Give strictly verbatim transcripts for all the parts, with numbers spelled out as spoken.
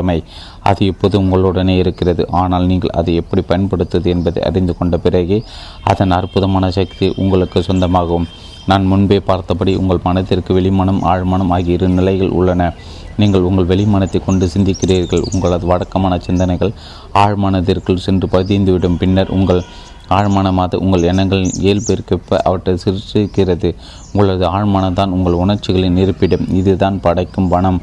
கடமை. அது இப்போது உங்களுடனே இருக்கிறது. ஆனால் நீங்கள் அதை எப்படி பயன்படுத்துவது என்பதை அறிந்து கொண்ட பிறகே அதன் அற்புதமான சக்தி உங்களுக்கு சொந்தமாகும். நான் முன்பே பார்த்தபடி உங்கள் மனத்திற்கு வெளிமனம் ஆழ்மனம் ஆகிய இரு நிலைகள் உள்ளன. நீங்கள் உங்கள் வெளிமனத்தை கொண்டு சிந்திக்கிறீர்கள். உங்களது வழக்கமான சிந்தனைகள் ஆழ்மனத்திற்குள் சென்று பதிந்துவிடும். பின்னர் உங்கள் ஆழ்மனமானது உங்கள் எண்ணங்களின் இயல்பிற்கேற்ப அவற்றை சிருஷ்டிக்கிறது. உங்களது ஆழ்மனம்தான் உங்கள் உணர்ச்சிகளின் இருப்பிடம். இதுதான் படைக்கும் வனம்.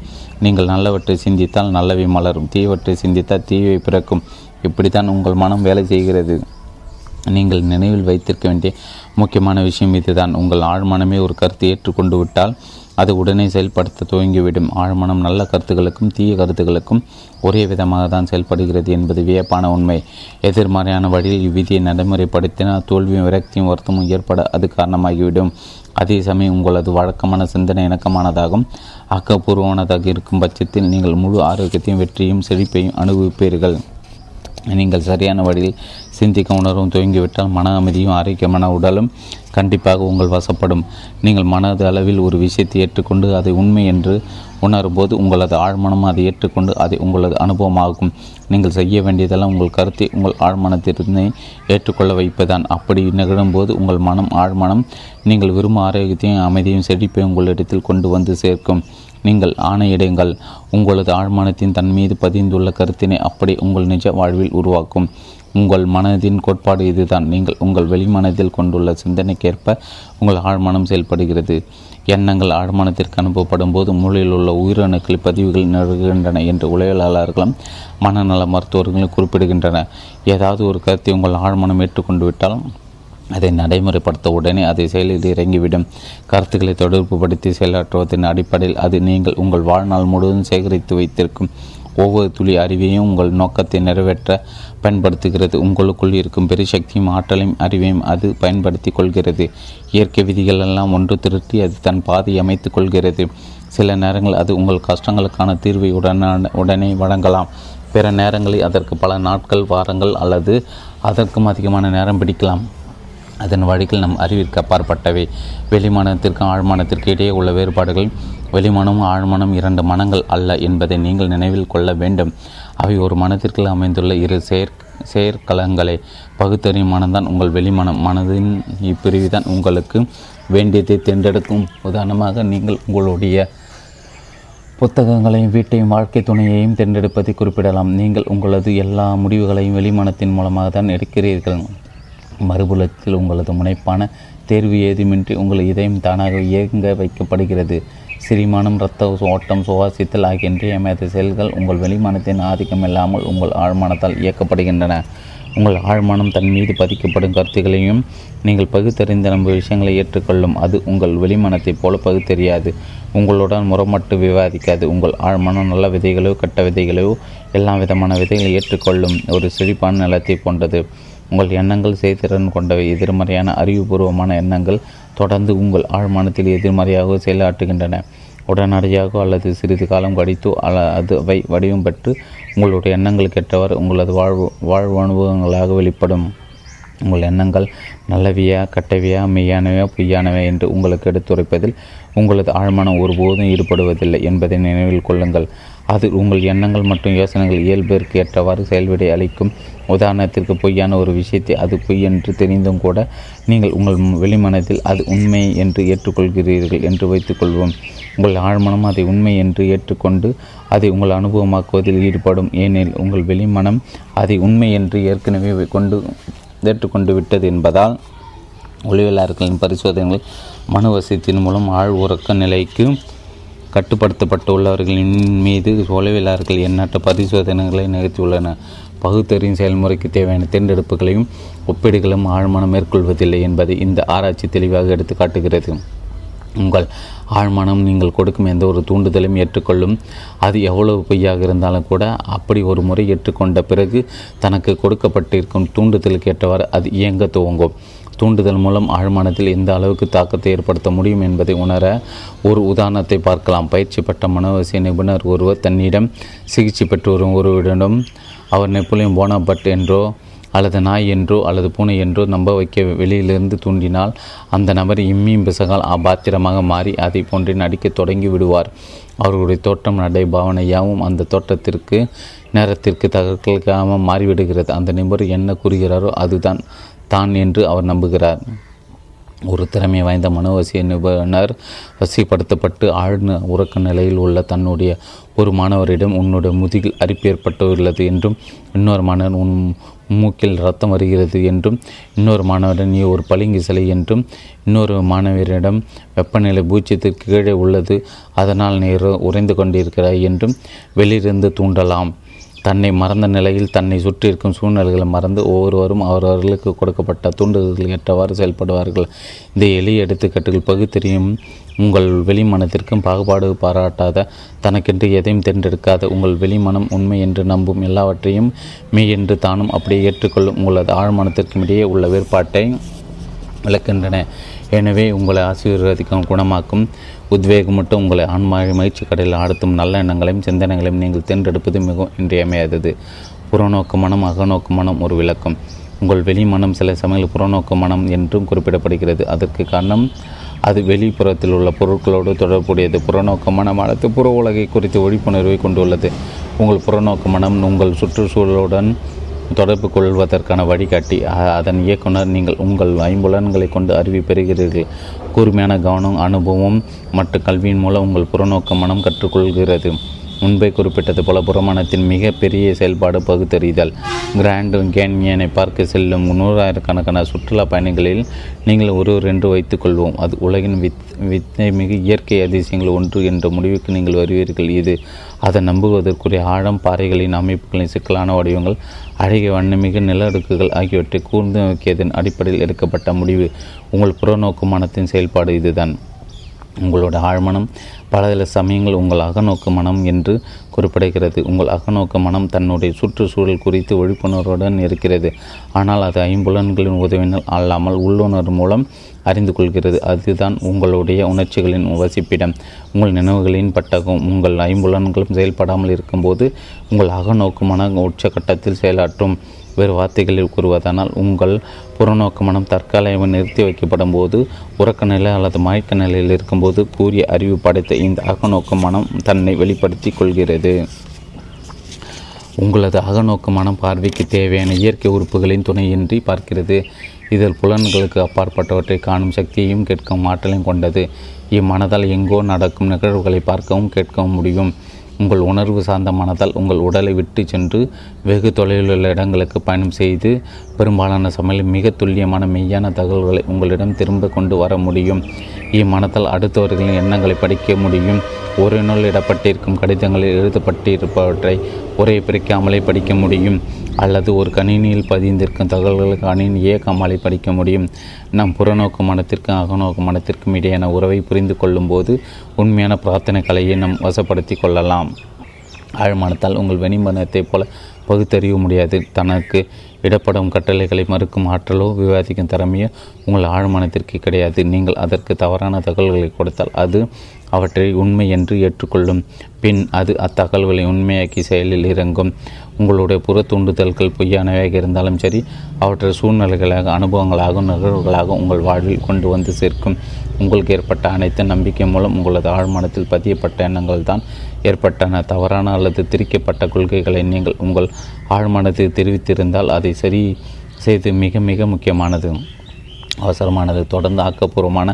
நீங்கள் நல்லவற்றை சிந்தித்தால் நல்லவை மலரும், தீயவற்றை சிந்தித்தால் தீயவை பிறக்கும். இப்படித்தான் உங்கள் மனம் வேலை செய்கிறது. நீங்கள் நினைவில் வைத்திருக்க வேண்டிய முக்கியமான விஷயம் இதுதான். உங்கள் ஆழ்மனமே ஒரு கருத்தை ஏற்றுக்கொண்டு விட்டால் அது உடனே செயல்படுத்த துவங்கிவிடும். ஆழ்மனம் நல்ல கருத்துக்களுக்கும் தீய கருத்துக்களுக்கும் ஒரே விதமாக தான் செயல்படுகிறது என்பது வியப்பான உண்மை. எதிர்மறையான வழியில் இவ்விதியை நடைமுறைப்படுத்தினால் தோல்வியும் விரக்தியும் வருத்தமும் ஏற்பட அது காரணமாகிவிடும். அதே சமயம் உங்களது வழக்கமான சிந்தனை இணக்கமானதாகவும் ஆக்கப்பூர்வமானதாக இருக்கும் பட்சத்தில் நீங்கள் முழு ஆரோக்கியத்தையும் வெற்றியும் செழிப்பையும் அனுபவிப்பீர்கள். நீங்கள் சரியான வழியில் சிந்திக்க உணர்வும் துவங்கிவிட்டால் மன அமைதியும் ஆரோக்கியமான உடலும் கண்டிப்பாக உங்கள் வசப்படும். நீங்கள் மனது அளவில் ஒரு விஷயத்தை ஏற்றுக்கொண்டு அதை உண்மை என்று உணரும்போது உங்களது ஆழ்மனம் அதை ஏற்றுக்கொண்டு அதை உங்களது அனுபவமாகும். நீங்கள் செய்ய வேண்டியதெல்லாம் உங்கள் கருத்தை உங்கள் ஆழ்மனத்தினை ஏற்றுக்கொள்ள வைப்பதுதான். அப்படி நிகழும்போது உங்கள் மனம் ஆழ்மனம் நீங்கள் விரும்பும் ஆரோக்கியத்தையும் அமைதியும் செழிப்பை உங்களிடத்தில் கொண்டு வந்து சேர்க்கும். நீங்கள் ஆணையிடுங்கள். உங்களது ஆழ்மனத்தின் தன் மீது பதிந்துள்ள கருத்தினை அப்படி உங்கள் நிஜ வாழ்வில் உருவாக்கும். உங்கள் மனதின் கோட்பாடு இதுதான். நீங்கள் உங்கள் வெளிமனத்தில் கொண்டுள்ள சிந்தனைக்கேற்ப உங்கள் ஆழ்மனம் செயல்படுகிறது. எண்ணங்கள் ஆழ்மனத்திற்கு அனுப்பப்படும் போது மூளையில் உள்ள உயிரணுக்கள் பதிவுகள் நிகழ்கின்றன என்று உளவியலாளர்களும் மனநல மருத்துவர்களும் குறிப்பிடுகின்றனர். ஏதாவது ஒரு கருத்தை உங்கள் ஆழ்மனம் ஏற்றுக்கொண்டு விட்டால் அதை நடைமுறைப்படுத்த உடனே அதை செயலில் இறங்கிவிடும். கருத்துக்களை தொடர்புபடுத்தி செயலாற்றுவதன் அடிப்படையில் அது நீங்கள் உங்கள் வாழ்நாள் முழுவதும் சேகரித்து வைத்திருக்கும் ஒவ்வொரு துளி அறிவையும் உங்கள் நோக்கத்தை நிறைவேற்ற பயன்படுத்துகிறது. உங்களுக்குள் இருக்கும் பெரிய சக்தியும் ஆற்றலையும் அறிவையும் அது பயன்படுத்தி கொள்கிறது. இயற்கை விதிகள் எல்லாம் ஒன்று திருட்டி அது தன் பாதை அமைத்து கொள்கிறது. சில நேரங்கள் அது உங்கள் கஷ்டங்களுக்கான தீர்வை உடனான உடனே வழங்கலாம். பிற நேரங்களில் அதற்கு பல நாட்கள் வாரங்கள் அல்லது அதற்கும் அதிகமான நேரம் பிடிக்கலாம். அதன் வழிகள் நம் அறிவிற்கு அப்பாற்பட்டவை. வெளிமானத்திற்கும் ஆழ்மானத்திற்கு இடையே உள்ள வேறுபாடுகள் வெளிமனம் ஆழ்மனம் இரண்டு மனங்கள் அல்ல என்பதை நீங்கள் நினைவில் கொள்ள வேண்டும். அவை ஒரு மனத்திற்குள் அமைந்துள்ள இரு செயற் செயற்கலங்களை பகுத்தறியும் மனம்தான் உங்கள் வெளிமனம். மனதின் இப்பிரிவுதான் உங்களுக்கு வேண்டியதை தேர்ந்தெடுக்கும். உதாரணமாக நீங்கள் உங்களுடைய புத்தகங்களையும் வீட்டையும் வாழ்க்கை துணையையும் தேர்ந்தெடுப்பதை குறிப்பிடலாம். நீங்கள் உங்களது எல்லா முடிவுகளையும் வெளிமனத்தின் மூலமாக தான் எடுக்கிறீர்கள். மறுபுலத்தில் உங்களது முனைப்பான தேர்வு ஏதுமின்றி உங்கள் இதயம் தானாக இயங்க வைக்கப்படுகிறது. சிரிமானம் இரத்த ஓட்டம் சுவாசித்தல் ஆகிய இன்றியமையாத செயல்கள் உங்கள் வெளிமானத்தின் ஆதிக்கம் இல்லாமல் உங்கள் ஆழ்மானத்தால் இயக்கப்படுகின்றன. உங்கள் ஆழ்மானம் தன் மீது பதிக்கப்படும் கருத்துக்களையும் நீங்கள் பகுத்தறிந்த நம்ப விஷயங்களை ஏற்றுக்கொள்ளும். அது உங்கள் வெளிமானத்தைப் போல பகுத்தறியாது, உங்களுடன் முறமட்டு விவாதிக்காது. உங்கள் ஆழ்மானம் நல்ல விதைகளோ கட்ட விதைகளையோ எல்லா விதமான விதைகளை ஏற்றுக்கொள்ளும். ஒரு செழிப்பான நிலத்தை போன்றது. உங்கள் எண்ணங்கள் செய்திறன் கொண்டவை. எதிர்மறையான அறிவுபூர்வமான எண்ணங்கள் தொடர்ந்து உங்கள் ஆழ்மானத்தில் எதிர்மறையாக செயலாற்றுகின்றன. உடனடியாக அல்லது சிறிது காலம் கடித்தோ அல்ல அது அவை வடிவம் பெற்று உங்களுடைய எண்ணங்களுக்கு ஏற்றவர் உங்களது வாழ்வு வாழ்வு அனுபவங்களாக வெளிப்படும். உங்கள் எண்ணங்கள் நல்லவையா கட்டவையா மெய்யானவையா பொய்யானவை என்று உங்களுக்கு எடுத்துரைப்பதில் உங்களது ஆழ்மனம் ஒருபோதும் ஈடுபடுவதில்லை என்பதை நினைவில் கொள்ளுங்கள். அது உங்கள் எண்ணங்கள் மற்றும் யோசனைகள் இயல்பிற்கு ஏற்றவாறு செயல்விடை அளிக்கும். உதாரணத்திற்கு பொய்யான ஒரு விஷயத்தை அது பொய் என்று தெரிந்தும் கூட நீங்கள் உங்கள் வெளிமனத்தில் அது உண்மை என்று ஏற்றுக்கொள்கிறீர்கள் என்று வைத்துக்கொள்வோம். உங்கள் ஆழ்மனம் அதை உண்மை என்று ஏற்றுக்கொண்டு அதை உங்கள் அனுபவமாக்குவதில் ஈடுபடும். ஏனெனில் உங்கள் வெளிமனம் அதை உண்மை என்று ஏற்கனவே கொண்டு ஏற்றுக்கொண்டு விட்டது என்பதால் உளவியலாளர்களின் பரிசோதனைகள் மனவசத்தின் மூலம் ஆழ் உறக்க நிலைக்கு கட்டுப்படுத்தப்பட்டுள்ளவர்களின் மீது உளவியலாளர்கள் எண்ணற்ற பரிசோதனைகளை நிகழ்த்தியுள்ளன. பகுத்தறியும் செயல்முறைக்கு தேவையான தேர்ந்தெடுப்புகளையும் ஒப்பீடுகளும் ஆழ்மனம் மேற்கொள்வதில்லை என்பதை இந்த ஆராய்ச்சி தெளிவாக எடுத்து காட்டுகிறது. உங்கள் ஆழ்மனம் நீங்கள் கொடுக்கும் எந்த ஒரு தூண்டுதலையும் ஏற்றுக்கொள்ளும். அது எவ்வளவு பொய்யாக இருந்தாலும் கூட அப்படி ஒரு முறை ஏற்றுக்கொண்ட பிறகு தனக்கு கொடுக்கப்பட்டிருக்கும் தூண்டுதலுக்கு ஏற்றவாறு அது இயங்க துவங்கும். தூண்டுதல் மூலம் ஆழ்மனத்தில் எந்த அளவுக்கு தாக்கத்தை ஏற்படுத்த முடியும் என்பதை உணர ஒரு உதாரணத்தை பார்க்கலாம். பயிற்சி பெற்ற மனோவசிய நிபுணர் ஒருவர் தன்னிடம் சிகிச்சை பெற்று வரும் ஒருவரிடம் அவர் நெப்போலியன் போனாபர்ட் என்றோ அல்லது நாய் என்றோ அல்லது பூனை என்றோ நம்ப வைக்க வெளியிலிருந்து தூண்டினால் அந்த நபர் இம்மியும் பிசகால் அபாத்திரமாக மாறி அதை போன்றே நடிக்க தொடங்கி விடுவார். அவர்களுடைய தோற்றம் நடை பாவனையாகவும் அந்த தோற்றத்திற்கு நேரத்திற்கு தகர்க்கலாக மாறிவிடுகிறது. அந்த நபர் என்ன கூறுகிறாரோ அதுதான் தான் என்று அவர் நம்புகிறார். ஒரு திறமை வாய்ந்த மனோவசிய நிபுணர் வசிப்படுத்தப்பட்டு ஆழ்ந்த உறக்க நிலையில் உள்ள தன்னுடைய ஒரு மாணவரிடம் "உன்னுடைய முதுகில் அரிப்பு ஏற்பட்டுள்ளது" என்றும், இன்னொரு மாணவன் "உன் மூக்கில் இரத்தம் வருகிறது" என்றும், இன்னொரு மாணவரிடம் "நீ ஒரு பளிங்கு சிலை" என்றும், இன்னொரு மாணவரிடம் "வெப்பநிலை பூஜ்ஜியத்துக்கு கீழே உள்ளது, அதனால் நீ உறைந்து கொண்டிருக்கிறாய்" என்றும் வெளியிருந்து தூண்டலாம். தன்னை மறந்த நிலையில் தன்னை சுற்றியிருக்கும் சூழ்நிலைகளை மறந்து ஒவ்வொருவரும் அவரவர்களுக்கு கொடுக்கப்பட்ட தூண்டுதல்கள் ஏற்றவாறு செயல்படுவார்கள். இந்த எளிய எடுத்துக்கட்டுகள் பகுத்தறியும் உங்கள் வெளிமனத்திற்கும் பாகுபாடு பாராட்டாத, தனக்கென்று எதையும் தேர்ந்தெடுக்காத, உங்கள் வெளிமனம் உண்மை என்று நம்பும் எல்லாவற்றையும் மெய் என்று தானும் அப்படியே ஏற்றுக்கொள்ளும் உங்களது ஆழ்மனத்திற்கும் இடையே உள்ள வேறுபாட்டை விளக்கின்றன. எனவே உங்களை ஆசீர்வதிக்கும் குணமாக்கும் உத்வேகமூட்டும் உங்களை ஆன்மாவை மகிழ்ச்சி கடையில் ஆடுத்தும் நல்ல எண்ணங்களையும் சிந்தனைகளையும் நீங்கள் தேர்ந்தெடுப்பது மிகவும் இன்றியமையாதது. புறநோக்கு மனம் அகநோக்கு மனம் ஒரு விளக்கம். உங்கள் வெளி மனம் சில சமயங்களில் புறநோக்கு மனம் என்றும் குறிப்பிடப்படுகிறது. அதற்கு காரணம் அது வெளிப்புறத்தில் உள்ள பொருட்களோடு தொடர்புடையது. புறநோக்கு மனமானது புற உலகை குறித்து விழிப்புணர்வை கொண்டுள்ளது. உங்கள் புறநோக்கு மனம் உங்கள் சுற்றுச்சூழலுடன் தொடர்பு கொள்வதற்கான வழிகாட்டி. அதன் இயக்குனர் நீங்கள். உங்கள் ஐம்புலன்களை கொண்டு அறிவு பெறுகிறீர்கள். கூர்மையான கவனம், அனுபவம் மற்றும் கல்வியின் மூலம் உங்கள் புறநோக்கு மனம் கற்றுக்கொள்கிறது. முன்பே குறிப்பிட்டது போல புறமனத்தின் மிக பெரிய செயல்பாடு பகுத்தறிதல். கிராண்ட் கேன்யனை பார்க்க செல்லும் நூறாயிரக்கணக்கான சுற்றுலா பயணிகளில் நீங்கள் ஒருவர் என்று வைத்துக்கொள்வோம். அது உலகின் வித் வித்தை மிக இயற்கை அதிசயங்கள் ஒன்று என்ற முடிவுக்கு நீங்கள் வருவீர்கள். இது அதை நம்புவதற்குரிய ஆழம், பாறைகளின் அமைப்புகளின் சிக்கலான வடிவங்கள், அழகிய வண்ணமிகு நிலநடுக்குகள் ஆகியவற்றை கூர்ந்து நோக்கியதன் அடிப்படையில் எடுக்கப்பட்ட முடிவு. உங்கள் புறநோக்கு மனத்தின் செயல்பாடு இதுதான். உங்களோட ஆழ்மனம் பல சில சமயங்கள் உங்கள் அகநோக்கு மனம் என்று குறிப்பிடுகிறது. உங்கள் அகநோக்கு மனம் தன்னுடைய சுற்றுச்சூழல் குறித்து விழிப்புணர்வுடன் இருக்கிறது. ஆனால் அது ஐம்புலன்களின் உதவினால் அல்லாமல் உள்ளுணர்வு மூலம் அறிந்து கொள்கிறது. அதுதான் உங்களுடைய உணர்ச்சிகளின் வசிப்பிடம், உங்கள் நினைவுகளின் பட்டகம். உங்கள் ஐம்புலன்களும் செயல்படாமல் இருக்கும்போது உங்கள் அகநோக்கு மனம் உச்சகட்டத்தில் செயலாற்றும். வேறு வார்த்தைகளில் கூறுவதானால் உங்கள் புறநோக்கு மனம் தற்காலிக நிறுத்தி வைக்கப்படும் போது, உறக்க நிலை அல்லது மயக்க நிலையில் இருக்கும்போது கூறிய அறிவு படைத்த இந்த அகநோக்கு மனம் தன்னை வெளிப்படுத்தி கொள்கிறது. உங்களது அகநோக்கு மனம் பார்வைக்கு தேவையான இயற்கை உறுப்புகளின் துணையின்றி பார்க்கிறது. இதில் புலன்களுக்கு அப்பாற்பட்டவற்றை காணும் சக்தியையும் கேட்கவும் ஆற்றலையும் கொண்டது. இம்மனதால் எங்கோ நடக்கும் நிகழ்வுகளை பார்க்கவும் கேட்கவும் முடியும். உங்கள் உணர்வு சார்ந்த மனதால் உங்கள் உடலை விட்டு சென்று வெகு தொலைவிலுள்ள இடங்களுக்கு பயணம் செய்து பெரும்பாலான சமையல் மிக துல்லியமான மெய்யான தகவல்களை உங்களிடம் திரும்ப கொண்டு வர முடியும். இம்மனத்தால் அடுத்தவர்களின் எண்ணங்களை படிக்க முடியும். ஒரே நூல் இடப்பட்டிருக்கும் கடிதங்களில் எழுதப்பட்டிருப்பவற்றை ஒரே பிரிக்காமலே படிக்க முடியும். அல்லது ஒரு கணினியில் பதிந்திருக்கும் தகவல்களுக்கு கணினி இயக்காமலே படிக்க முடியும். நம் புறநோக்கு மனத்திற்கும் அகநோக்கு மனத்திற்கும் இடையேயான உறவை புரிந்து கொள்ளும் போது உண்மையான பிரார்த்தனை கலையை நாம் வசப்படுத்தி கொள்ளலாம். ஆழ்மனத்தால் உங்கள் வெளிமனத்தைப் போல பகுத்தறிய முடியாது. தனக்கு இடப்படும் கட்டளைகளை மறுக்கும் ஆற்றலோ விவாதிக்கும் திறமையோ உங்கள் ஆழ்மனத்திற்கு கிடையாது. நீங்கள் அதற்கு தவறான தகவல்களை கொடுத்தால் அது அவற்றை உண்மை என்று ஏற்றுக்கொள்ளும். பின் அது அத்தகவல்களை உண்மையாக்கி செயலில் இறங்கும். உங்களுடைய புற தூண்டுதல்கள் பொய்யானவையாக இருந்தாலும் சரி, அவற்றை சூழ்நிலைகளாக, அனுபவங்களாக, நிகழ்வுகளாக உங்கள் வாழ்வில் கொண்டு வந்து சேர்க்கும். உங்களுக்கு ஏற்பட்ட அனைத்து நம்பிக்கை மூலம் உங்களது ஆழ்மனத்தில் பதியப்பட்ட எண்ணங்கள் தான் ஏற்பட்டன. தவறான அல்லது திரிக்கப்பட்ட கொள்கைகளை நீங்கள் உங்கள் ஆழ்மனத்தில் தெரிவித்திருந்தால் அதை சரி செய்து மிக மிக முக்கியமானது அவசரமானது தொடர்ந்து ஆக்கப்பூர்வமான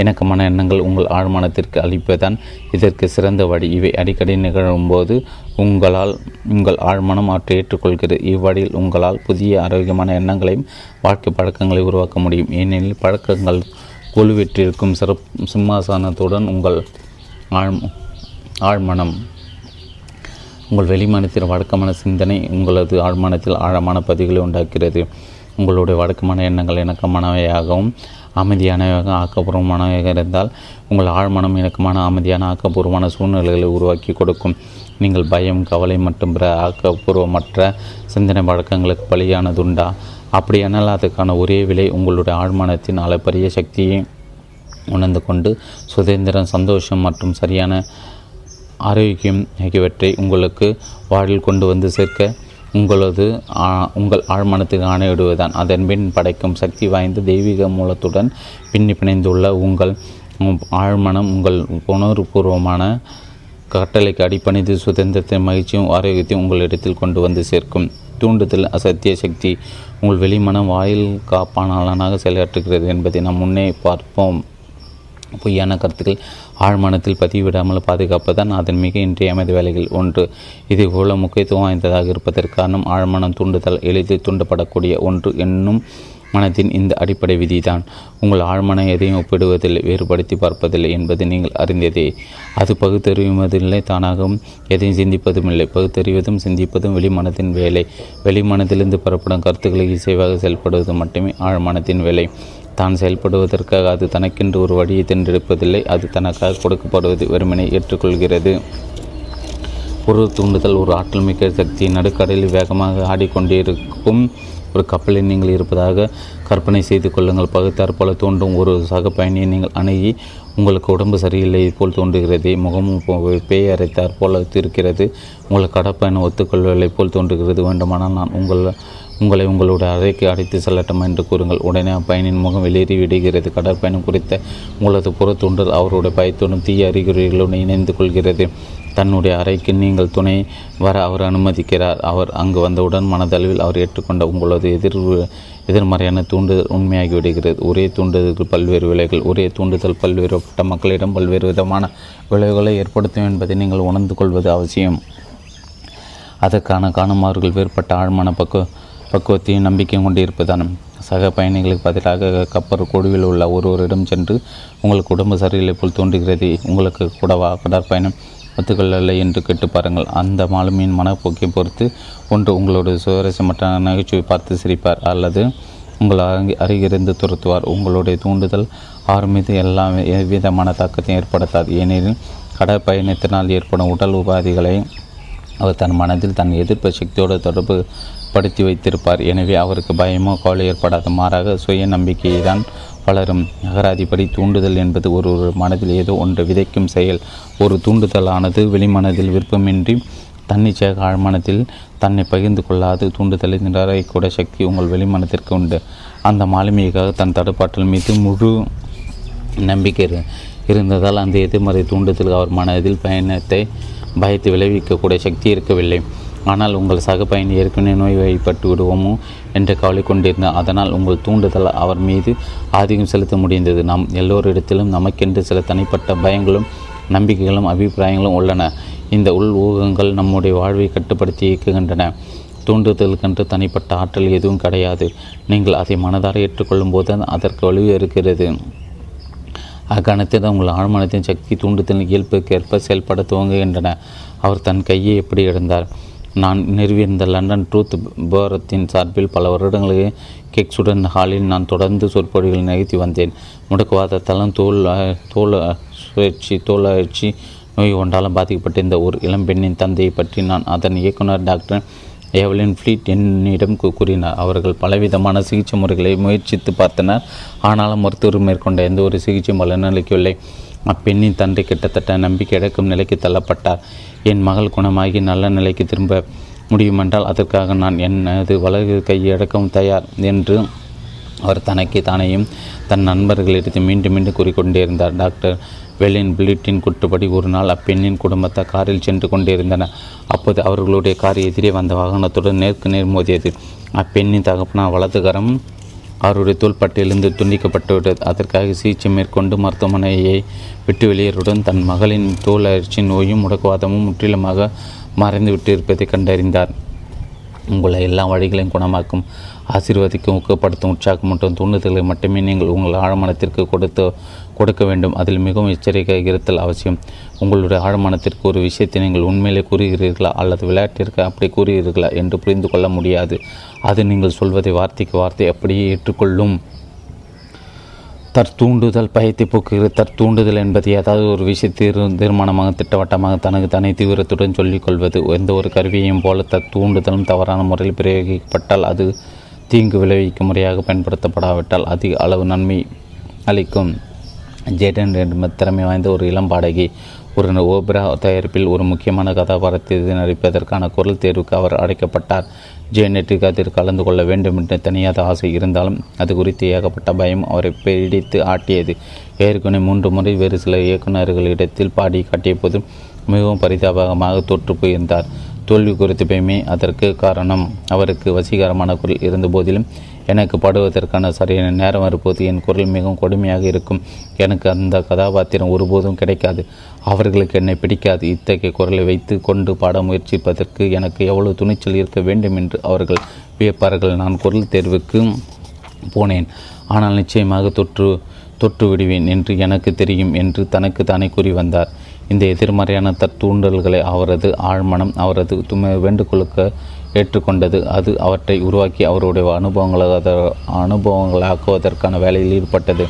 இணக்கமான எண்ணங்கள் உங்கள் ஆழ்மனத்திற்கு அளிப்பதுதான் இதற்கு சிறந்த வழி. இவை அடிக்கடி நிகழும்போது உங்களால் உங்கள் ஆழ்மனம் அவற்றை ஏற்றுக்கொள்கிறது. இவ்வழியில் உங்களால் புதிய ஆரோக்கியமான எண்ணங்களையும் வாழ்க்கை பழக்கங்களை உருவாக்க முடியும். ஏனெனில் பழக்கங்கள் குழுவிற்றிருக்கும் சிறப்பு சிம்மாசனத்துடன் உங்கள் ஆழ் ஆழ்மனம் உங்கள் வெளிமனத்தில் வழக்கமான சிந்தனை உங்களது ஆழ்மனத்தில் ஆழமான பதிவுகளை உண்டாக்குகிறது. உங்களுடைய வழக்கமான எண்ணங்கள் இணக்கமானவையாகவும் அமைதியானவையாக ஆக்கப்பூர்வமானவையாக இருந்தால் உங்கள் ஆழ்மனம் இணக்கமான அமைதியான ஆக்கப்பூர்வமான சூழ்நிலைகளை உருவாக்கி கொடுக்கும். நீங்கள் பயம், கவலை மற்றும் பிற ஆக்கப்பூர்வமற்ற சிந்தனை வழக்கங்களுக்கு பலியானதுண்டா? அப்படியானால் அதுக்கான ஒரே விலை உங்களுடைய ஆழ்மனத்தின் அளப்பரிய சக்தியை உணர்ந்து கொண்டு சுதந்திரம், சந்தோஷம் மற்றும் சரியான ஆரோக்கியம் ஆகியவற்றை உங்களுக்கு வாழ்வில் கொண்டு வந்து சேர்க்க உங்களது உங்கள் ஆழ்மனத்துக்கு ஆணையிடுவதுதான். அதன்பின் படைக்கும் சக்தி வாய்ந்த தெய்வீக மூலத்துடன் பின்னி பிணைந்துள்ள உங்கள் ஆழ்மனம் உங்கள் உணர்வுபூர்வமான கட்டளைக்கு அடிப்பணிந்து சுதந்திரத்தையும் மகிழ்ச்சியும் ஆரோக்கியத்தையும் உங்களிடத்தில் கொண்டு வந்து சேர்க்கும். தூண்டுதல் அசத்திய சக்தி உங்கள் வெளிமனம் வாயில் காப்பானாளனாக செயலாற்றுகிறது என்பதை நாம் முன்னே பார்ப்போம். பொய்யான கருத்துக்கள் ஆழ்மனத்தில் பதிவிடாமல் பாதுகாப்பதான் அதன் மிக இன்றியமைந்த வேலைகள் ஒன்று. இது போல முக்கியத்துவம் வாய்ந்ததாக இருப்பதற்கு காரணம் ஆழ்மனம் தூண்டுதல் எளிதில் தூண்டப்படக்கூடிய ஒன்று என்னும் மனத்தின் இந்த அடிப்படை விதிதான். உங்கள் ஆழ்மனை எதையும் ஒப்பிடுவதில்லை, வேறுபடுத்தி பார்ப்பதில்லை என்பதை நீங்கள் அறிந்ததே. அது பகுத்தறிவதில்லை, தானாகவும் எதையும் சிந்திப்பதுமில்லை. பகுத்தறிவதும் சிந்திப்பதும் வெளிமனத்தின் வேலை. வெளிமனத்திலிருந்து புறப்படும் கருத்துக்களை இசைவாக செயல்படுவது மட்டுமே ஆழ்மனத்தின் வேலை. தான் செயல்படுவதற்காக அது தனக்கென்று ஒரு வழியை தென்றெடுப்பதில்லை. அது தனக்காக கொடுக்கப்படுவது வெறுமனை ஏற்றுக்கொள்கிறது. ஒரு தூண்டுதல் ஒரு ஆற்றல் மிக்க சக்தி. நடுக்கடலில் வேகமாக ஆடிக்கொண்டிருக்கும் ஒரு கப்பலில் நீங்கள் இருப்பதாக கற்பனை செய்து கொள்ளுங்கள். பகுத்தாற்போல தோன்றும் ஒரு சக பயணியை நீங்கள் அணுகி உங்களுக்கு உடம்பு சரியில்லை போல் தோன்றுகிறது, முகமும் பேய் அரைத்தாற் போல இருக்கிறது, உங்களுக்கு கடற்பயணம் ஒத்துக்கொள்ளவில்லை போல் தோன்றுகிறது, வேண்டுமானால் நான் உங்கள் உங்களை உங்களுடைய அறைக்கு அடைத்து செல்லட்டும் என்று கூறுங்கள். உடனே அப்பயனின் முகம் வெளியேறி விடுகிறது. கடற்பயணம் குறித்த உங்களது புற தூண்டல் அவருடைய பயத்துடன் தீய அறிகுறிகளுடன் இணைந்து கொள்கிறது. தன்னுடைய அறைக்கு நீங்கள் துணை வர அவர் அனுமதிக்கிறார். அவர் அங்கு வந்தவுடன் மனதளவில் அவர் ஏற்றுக்கொண்ட உங்களது எதிர் எதிர்மறையான தூண்டுதல் உண்மையாகி விடுகிறது. ஒரே தூண்டுதல் பல்வேறு விளைவுகள். ஒரே தூண்டுதல் பல்வேறு மக்களிடம் பல்வேறு விதமான விளைவுகளை ஏற்படுத்தும் என்பதை நீங்கள் உணர்ந்து கொள்வது அவசியம். அதற்கான காரணமார்கள் வேறுபட்ட ஆழ்மான பக்கு பக்குவத்தையும் நம்பிக்கையும் கொண்டிருப்பதான். சக பயணிகளுக்கு பதிலாக கப்பர் குழுவில் உள்ள ஒருவரிடம் சென்று உங்களுக்கு உடம்பு சரியில்லை போல் தோன்றுகிறது, உங்களுக்கு கூடவா கடற்பயணம் ஒத்துக்கொள்ளவில்லை என்று கேட்டு பாருங்கள். அந்த மாலுமியின் மனப்போக்கை பொறுத்து ஒன்று உங்களுடைய சுவாரஸ்யமற்ற நகைச்சுவை பார்த்து சிரிப்பார், அல்லது உங்கள் அருகி அருகிருந்து துரத்துவார். உங்களுடைய தூண்டுதல் ஆறு மீது எல்லா எவ்விதமான தாக்கத்தையும் ஏற்படுத்தாது. ஏனெனில் கடற்பயணத்தினால் ஏற்படும் உடல் உபாதிகளை அவர் தன் மனதில் தன் எதிர்ப்பு சக்தியோடு தொடர்பு படுத்தி வைத்திருப்பார். எனவே அவருக்கு பயமோ கவலை ஏற்படாத, மாறாக சுய நம்பிக்கையை தான் வளரும். நகராதிபடி தூண்டுதல் என்பது ஒரு மனதில் ஏதோ ஒன்று விதைக்கும் செயல். ஒரு தூண்டுதலானது வெளிமனதில் விருப்பமின்றி தன்னிச்சையாக ஆழ்மனத்தில் தன்னை பகிர்ந்து கொள்ளாது தூண்டுதலை நிராகரிக்கக்கூட சக்தி உங்கள் வெளிமனத்திற்கு உண்டு. அந்த மாலுமியைக்காக தன் தடுப்பாற்றல் மீது முழு நம்பிக்கை இருந்ததால் அந்த எதிர்மறை தூண்டுதல் அவர் மனதில் பயணத்தை பயத்து விளைவிக்கக்கூடிய சக்தி இருக்கவில்லை. ஆனால் உங்கள் சக பயணி ஏற்கனவே நோய்வாய்ப்பட்டு விடுவோமோ என்று கவலை கொண்டிருந்தார். அதனால் உங்கள் தூண்டுதல் அவர் மீது ஆதிக்கம் செலுத்த முடிந்தது. நாம் எல்லோரிடத்திலும் நமக்கென்று சில தனிப்பட்ட பயங்களும் நம்பிக்கைகளும் அபிப்பிராயங்களும் உள்ளன. இந்த உள் ஊகங்கள் நம்முடைய வாழ்வை கட்டுப்படுத்தி இயக்குகின்றன. தூண்டுதலுக்கென்று தனிப்பட்ட ஆற்றல் எதுவும் கிடையாது. நீங்கள் அதை மனதார ஏற்றுக்கொள்ளும் போது அதற்கு வலுவே இருக்கிறது. அக்கணத்தில் உங்கள் ஆழ்மனத்தின் சக்தி தூண்டுதல் இயல்புக்கேற்ப செயல்பட துவங்குகின்றன. அவர் தன் கையை எப்படி இழந்தார்? நான் நிறுவியிருந்த லண்டன் ட்ரூத் பேரத்தின் சார்பில் பல வருடங்களுக்கு கேக்ஸுடன் ஹாலில் நான் தொடர்ந்து சொற்பொழிகளை நிகழ்த்தி வந்தேன். முடக்குவாதத்தாலும் தோல் தோல் சுழற்சி தோலாட்சி நோய் ஒன்றாலும் பாதிக்கப்பட்டிருந்த ஒரு இளம்பெண்ணின் தந்தையை பற்றி நான் அதன் இயக்குனர் டாக்டர் எவலின் ஃப்ளீட் என்னிடம் கூறினார். அவர்கள் பலவிதமான சிகிச்சை முறைகளை முயற்சித்து பார்த்தனர். ஆனாலும் மருத்துவர் மேற்கொண்ட எந்த ஒரு சிகிச்சையும் பலனளிக்கவில்லை. அப்பெண்ணின் தந்தை கிட்டத்தட்ட நம்பிக்கை இழக்கும் நிலைக்கு தள்ளப்பட்டார். என் மகள் குணமாகி நல்ல நிலைக்கு திரும்ப முடியுமென்றால் அதற்காக நான் எனது வலது கையை இழக்கவும் தயார் என்று அவர் தனக்கு தானையும் தன் நண்பர்களிடத்தில் மீண்டும் மீண்டும் கூறிக்கொண்டிருந்தார். டாக்டர் வெலின் புல்லிட்டின் குட்டுப்படி ஒரு நாள் அப்பெண்ணின் குடும்பத்தை காரில் சென்று கொண்டிருந்தனர். அப்போது அவர்களுடைய கார் எதிரே வந்த வாகனத்துடன் நேருக்கு நேர் மோதியது. அப்பெண்ணின் தகப்பனார் வலதுகரம் அவருடைய தோள்பட்டிலிருந்து துண்டிக்கப்பட்டுவிட்டது. அதற்காக சிகிச்சை மேற்கொண்டு மருத்துவமனையை விட்டு வெளியேறுடன் தன் மகளின் தோல் அழற்சி நோயும் முடக்குவாதமும் முற்றிலுமாக மறைந்துவிட்டிருப்பதை கண்டறிந்தார். உங்களை எல்லா வழிகளையும் குணமாக்கும், ஆசீர்வாதிக்கும், ஊக்கப்படுத்தும், உற்சாகம் மற்றும் தூண்டுதல்களை மட்டுமே நீங்கள் உங்கள் ஆழமனத்திற்கு கொடுத்து கொடுக்க வேண்டும். அதில் மிகவும் எச்சரிக்கை இருத்தல் அவசியம். உங்களுடைய ஆழமனத்திற்கு ஒரு விஷயத்தை நீங்கள் உண்மையிலே கூறுகிறீர்களா அல்லது விளையாட்டிற்கு அப்படி கூறுகிறீர்களா என்று புரிந்து கொள்ள முடியாது. அது நீங்கள் சொல்வதை வார்த்தைக்கு வார்த்தை அப்படியே ஏற்றுக்கொள்ளும். தற்தூண்டுதல் பயத்தை போக்குகிற தற்தூண்டுதல் என்பது ஏதாவது ஒரு விஷயத்தை தீர்மானமாக திட்டவட்டமாக தனக்கு தனி தீவிரத்துடன் சொல்லிக்கொள்வது. எந்த ஒரு கருவியையும் போல தற்தூண்டுதலும் தவறான முறையில் பிரயோகிக்கப்பட்டால் அது தீங்கு விளைவிக்கும். முறையாக பயன்படுத்தப்படாவிட்டால் அதிக அளவு நன்மை அளிக்கும். ஜேடன் திறமை வாய்ந்த ஒரு இளம் பாடகி ஒரு ஓப்ரா தயாரிப்பில் ஒரு முக்கியமான கதாபாத்திரத்தை நடிப்பதற்கான குரல் தேர்வுக்கு அவர் அழைக்கப்பட்டார். ஜெயநெற்றிக்கு அதில் கலந்து கொள்ள வேண்டும் என்று தனியாக ஆசை இருந்தாலும் அது குறித்து ஏகப்பட்ட பயம் அவரை பிடித்து ஆட்டியது. ஏற்கனவே மூன்று முறை வேறு சில இயக்குநர்களிடத்தில் பாடி காட்டிய போதும் மிகவும் பரிதாபகமாக தோற்று போயிருந்தார். தோல்வி குறித்து பயமே அதற்கு காரணம். அவருக்கு வசீகரமான குரல் இருந்த போதிலும் எனக்கு பாடுவதற்கான சரியான நேரம் இருப்பது, என் குரல் மிகவும் கொடுமையாக இருக்கும், எனக்கு அந்த கதாபாத்திரம் ஒருபோதும் கிடைக்காது, அவர்களுக்கு என்னை பிடிக்காது, இத்தகைய குரலை வைத்து கொண்டு பாட முயற்சிப்பதற்கு எனக்கு எவ்வளவு துணிச்சல் இருக்க வேண்டும் என்று அவர்கள் வியப்பார்கள். நான் குரல் தேர்வுக்கு போனேன், ஆனால் நிச்சயமாக தொற்று தொற்று விடுவேன் என்று எனக்கு தெரியும் என்று தனக்கு தானே கூறி வந்தார். இந்த எதிர்மறையான தூண்டல்களை அவரது ஆழ்மனம் அவரது தும வேண்டுகோளுக்க ஏற்றுக்கொண்டது. அது அவற்றை உருவாக்கி அவருடைய அனுபவங்களாக அனுபவங்களாக்குவதற்கான வேலையில் ஈடுபட்டது.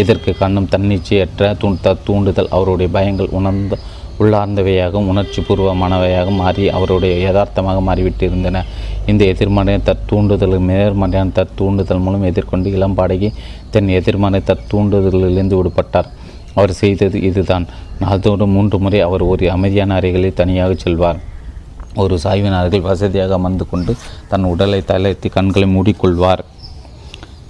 இதற்கு காரணம் தன்னிச்சையற்ற தூண்டுதல் அவருடைய பயங்கள் உணர்ந்த உள்ளார்ந்தவையாகவும் உணர்ச்சி பூர்வமானவையாகவும் மாறி அவருடைய யதார்த்தமாக மாறிவிட்டிருந்தன. இந்த எதிர்மறை தூண்டுதல் நேர்மறையான தூண்டுதல் மூலம் எதிர்கொண்டு இளம்பாடகி தன் எதிர்மறை தூண்டுதலிலிருந்து விடுபட்டார். அவர் செய்தது இதுதான். நாள்தோறும் மூன்று முறை அவர் ஒரு அமைதியான அறைகளில் தனியாக செல்வார். ஒரு சாய்வினார்கள் வசதியாக அமர்ந்து கொண்டு தன் உடலை தளர்த்தி கண்களை மூடிக்கொள்வார்.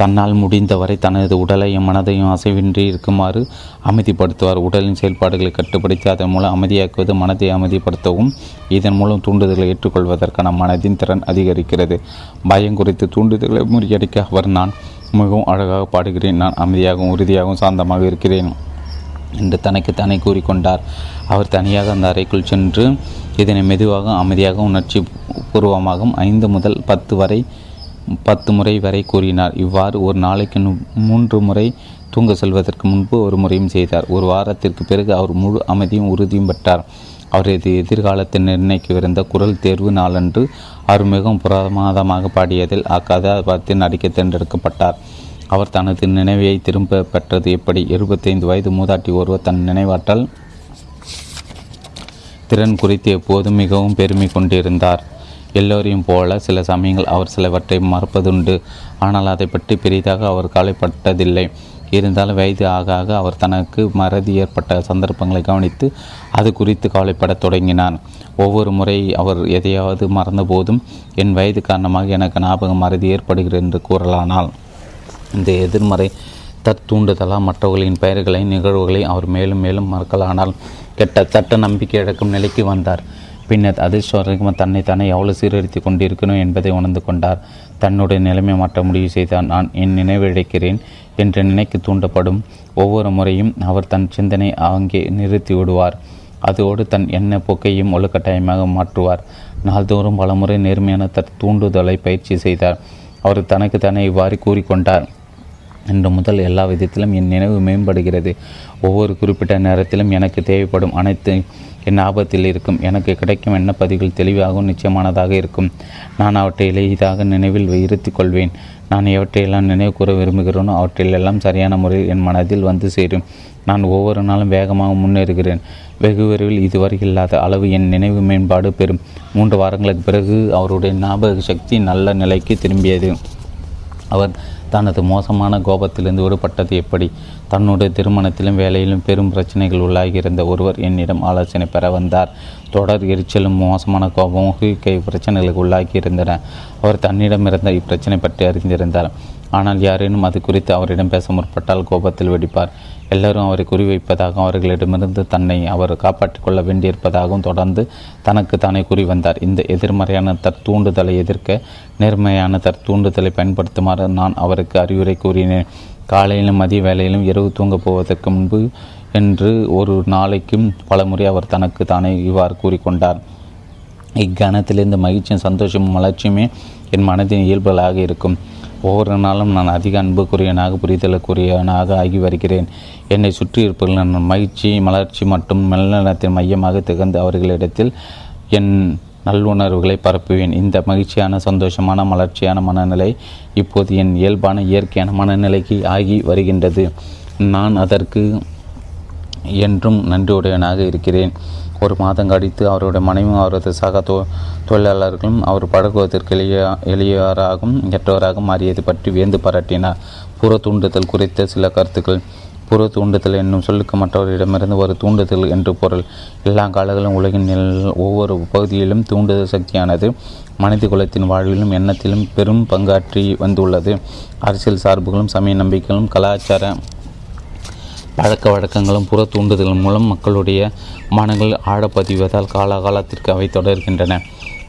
தன்னால் முடிந்தவரை தனது உடலையும் மனதையும் அசைவின்றி இருக்குமாறு அமைதிப்படுத்துவார். உடலின் செயல்பாடுகளை கட்டுப்படுத்தி அதன் மூலம் அமைதியாக்குவது மனதை அமைதிப்படுத்தவும் இதன் மூலம் தூண்டுதலை ஏற்றுக்கொள்வதற்கான மனதின் திறன் அதிகரிக்கிறது. பயம் குறித்து தூண்டுதலை முறியடிக்க அவர் நான் மிகவும் அழகாக பாடுகிறேன், நான் அமைதியாகவும் உறுதியாகவும் சாந்தமாக இருக்கிறேன் என்று தனக்கு தானே கூறிக்கொண்டார். அவர் தனியாக அந்த அறைக்குள் சென்று இதனை மெதுவாக அமைதியாக உணர்ச்சி பூர்வமாகவும் ஐந்து முதல் பத்து வரை பத்து முறை வரை கூறினார். இவ்வாறு ஒரு நாளைக்கு மூன்று முறை தூங்க செல்வதற்கு முன்பு ஒரு முறையும் செய்தார். ஒரு வாரத்திற்கு பிறகு அவர் முழு அமைதியும் உறுதியும் பெற்றார். அவரது எதிர்காலத்தில் நிர்ணயிக்கவிருந்த குரல் தேர்வு நாளன்று அவர் மிகவும் பிரமாதமாக பாடியதில் அக்கதாபாத்திரத்தில் நடிக்க தேர்ந்தெடுக்கப்பட்டார். அவர் தனது நினைவையை திரும்ப பெற்றது எப்படி? எழுபத்தைந்து வயது மூதாட்டி ஒருவர் தன் நினைவாற்றல் திறன் குறித்து எப்போதும் மிகவும் பெருமை கொண்டிருந்தார். எல்லோரையும் போல சில சமயங்கள் அவர் சிலவற்றை மறப்பதுண்டு, ஆனால் அதை பற்றி பெரிதாக அவர் கவலைப்பட்டதில்லை. இருந்தாலும் வயது ஆக ஆக அவர் தனக்கு மறதி ஏற்பட்ட சந்தர்ப்பங்களை கவனித்து அது குறித்து கவலைப்படத் தொடங்கினார். ஒவ்வொரு முறை அவர் எதையாவது மறந்த போதும் என் வயது காரணமாக எனக்கு ஞாபகம் மறதி ஏற்படுகிறது என்று கூறலானால் இந்த எதிர்மறை தூண்டுதலால் மற்றவர்களின் பெயர்களை நிகழ்வுகளை அவர் மேலும் மேலும் மறக்கலானால் கெட்ட சட்ட நம்பிக்கை இழக்கும் நிலைக்கு வந்தார். பின்னர் அதிர்ஷ்டமாக தன்னை தானே எவ்வளோ சீரழித்து கொண்டிருக்கணும் என்பதை உணர்ந்து கொண்டார். தன்னுடைய நிலைமை மாற்ற முடிவு செய்தார். நான் என் நினைவிழைக்கிறேன் என்று நினைக்க தூண்டப்படும் ஒவ்வொரு முறையும் அவர் தன் சிந்தனை அங்கே நிறுத்தி விடுவார். அதோடு தன் எண்ண போக்கையும் ஒழுக்கட்டாயமாக மாற்றுவார். நாள்தோறும் பலமுறை நேர்மையான தூண்டுதலை பயிற்சி செய்தார். அவர் தனக்கு தானே இவ்வாறு கூறிக்கொண்டார். இன்று முதல் எல்லா விதத்திலும் என் நினைவு மேம்படுகிறது. ஒவ்வொரு குறிப்பிட்ட நேரத்திலும் எனக்கு தேவைப்படும் அனைத்து என் ஆபத்தில் இருக்கும். எனக்கு கிடைக்கும் எண்ணப்பதிவுகள் தெளிவாகவும் நிச்சயமானதாக இருக்கும். நான் அவற்றை எளிதாக நினைவில் இருத்தி கொள்வேன். நான் எவற்றையெல்லாம் நினைவு கூற விரும்புகிறேனோ அவற்றையெல்லாம் சரியான முறையில் என் மனதில் வந்து சேரும். நான் ஒவ்வொரு நாளும் வேகமாக முன்னேறுகிறேன். வெகு விரைவில் இதுவரை இல்லாத அளவு என் நினைவு மேம்பாடு பெறும். மூன்று வாரங்களுக்கு பிறகு அவருடைய ஞாபக சக்தி நல்ல நிலைக்கு திரும்பியது. அவர் தனது மோசமான கோபத்திலிருந்து விடுபட்டது எப்படி? தன்னுடைய திருமணத்திலும் வேலையிலும் பெரும் பிரச்சனைகள் உள்ளாகியிருந்த ஒருவர் என்னிடம் ஆலோசனை பெற வந்தார். தொடர் எரிச்சலும் மோசமான கோபமும் கை பிரச்சனைகளுக்கு உள்ளாகியிருந்தன. அவர் தன்னிடமிருந்த இப்பிரச்சனை பற்றி அறிந்திருந்தார். ஆனால் யாரேனும் அது குறித்து அவரிடம் பேச முற்பட்டால் கோபத்தில் வெடிப்பார். எல்லோரும் அவரை குறிவைப்பதாகவும் அவர்களிடமிருந்து தன்னை அவர் காப்பாற்றிக் கொள்ள வேண்டியிருப்பதாகவும் தொடர்ந்து தனக்கு தானே கூறி வந்தார். இந்த எதிர்மறையான தூண்டுதலை எதிர்க்க நேர்மையான தூண்டுதலை பயன்படுத்துமாறு நான் அவருக்கு அறிவுரை கூறினேன். காலையிலும் மதிய வேலையிலும் இரவு தூங்கப் போவதற்கு முன்பு என்று ஒரு நாளைக்கும் பலமுறை அவர் தனக்கு தானே இவ்வாறு கூறிக்கொண்டார். இக்கணத்திலிருந்து மகிழ்ச்சியும் சந்தோஷமும் வளர்ச்சியுமே என் மனதின் இயல்புகளாக இருக்கும். ஒவ்வொரு நாளும் நான் அதிக அன்புக்குரியவனாக புரிதலுக்குரியவனாக ஆகி வருகிறேன். என்னை சுற்றி இருப்பவர்கள் நான் மகிழ்ச்சி மலர்ச்சி மற்றும் நல்லெண்ணத்தின் மையமாக திகழ்ந்து அவர்களிடத்தில் என் நல்லுணர்வுகளை பரப்புவேன். இந்த மகிழ்ச்சியான சந்தோஷமான மலர்ச்சியான மனநிலை இப்போது என் இயல்பான இயற்கையான மனநிலைக்கு ஆகி வருகின்றது. நான் அதற்கு என்றும் நன்றியுடையவனாக இருக்கிறேன். ஒரு மாதம் கழித்து அவருடைய மனைவியும் அவரது சக தொ தொழிலாளர்களும் அவர் பழகுவதற்கு எளிய எளியவராகவும் எற்றவராகவும் மாறியது பற்றி வியந்து பாராட்டினார். புற தூண்டுதல் குறித்த சில கருத்துக்கள். பூர்வ தூண்டுதல் என்னும் சொல்லுக்கு மற்றவர்களிடமிருந்து ஒரு தூண்டுதல் என்று பொருள். எல்லா காலங்களும் உலகின் ஒவ்வொரு பகுதியிலும் தூண்டுதல் சக்தியானது மனித குலத்தின் வாழ்விலும் எண்ணத்திலும் பெரும் பங்காற்றி வந்துள்ளது. அரசியல் சார்புகளும் சமய நம்பிக்கைகளும் கலாச்சார பழக்க வழக்கங்களும் புற தூண்டுதல் மூலம் மக்களுடைய மனங்கள் ஆழப்பதிவதால் காலாகாலத்திற்கு அவை தொடர்கின்றன.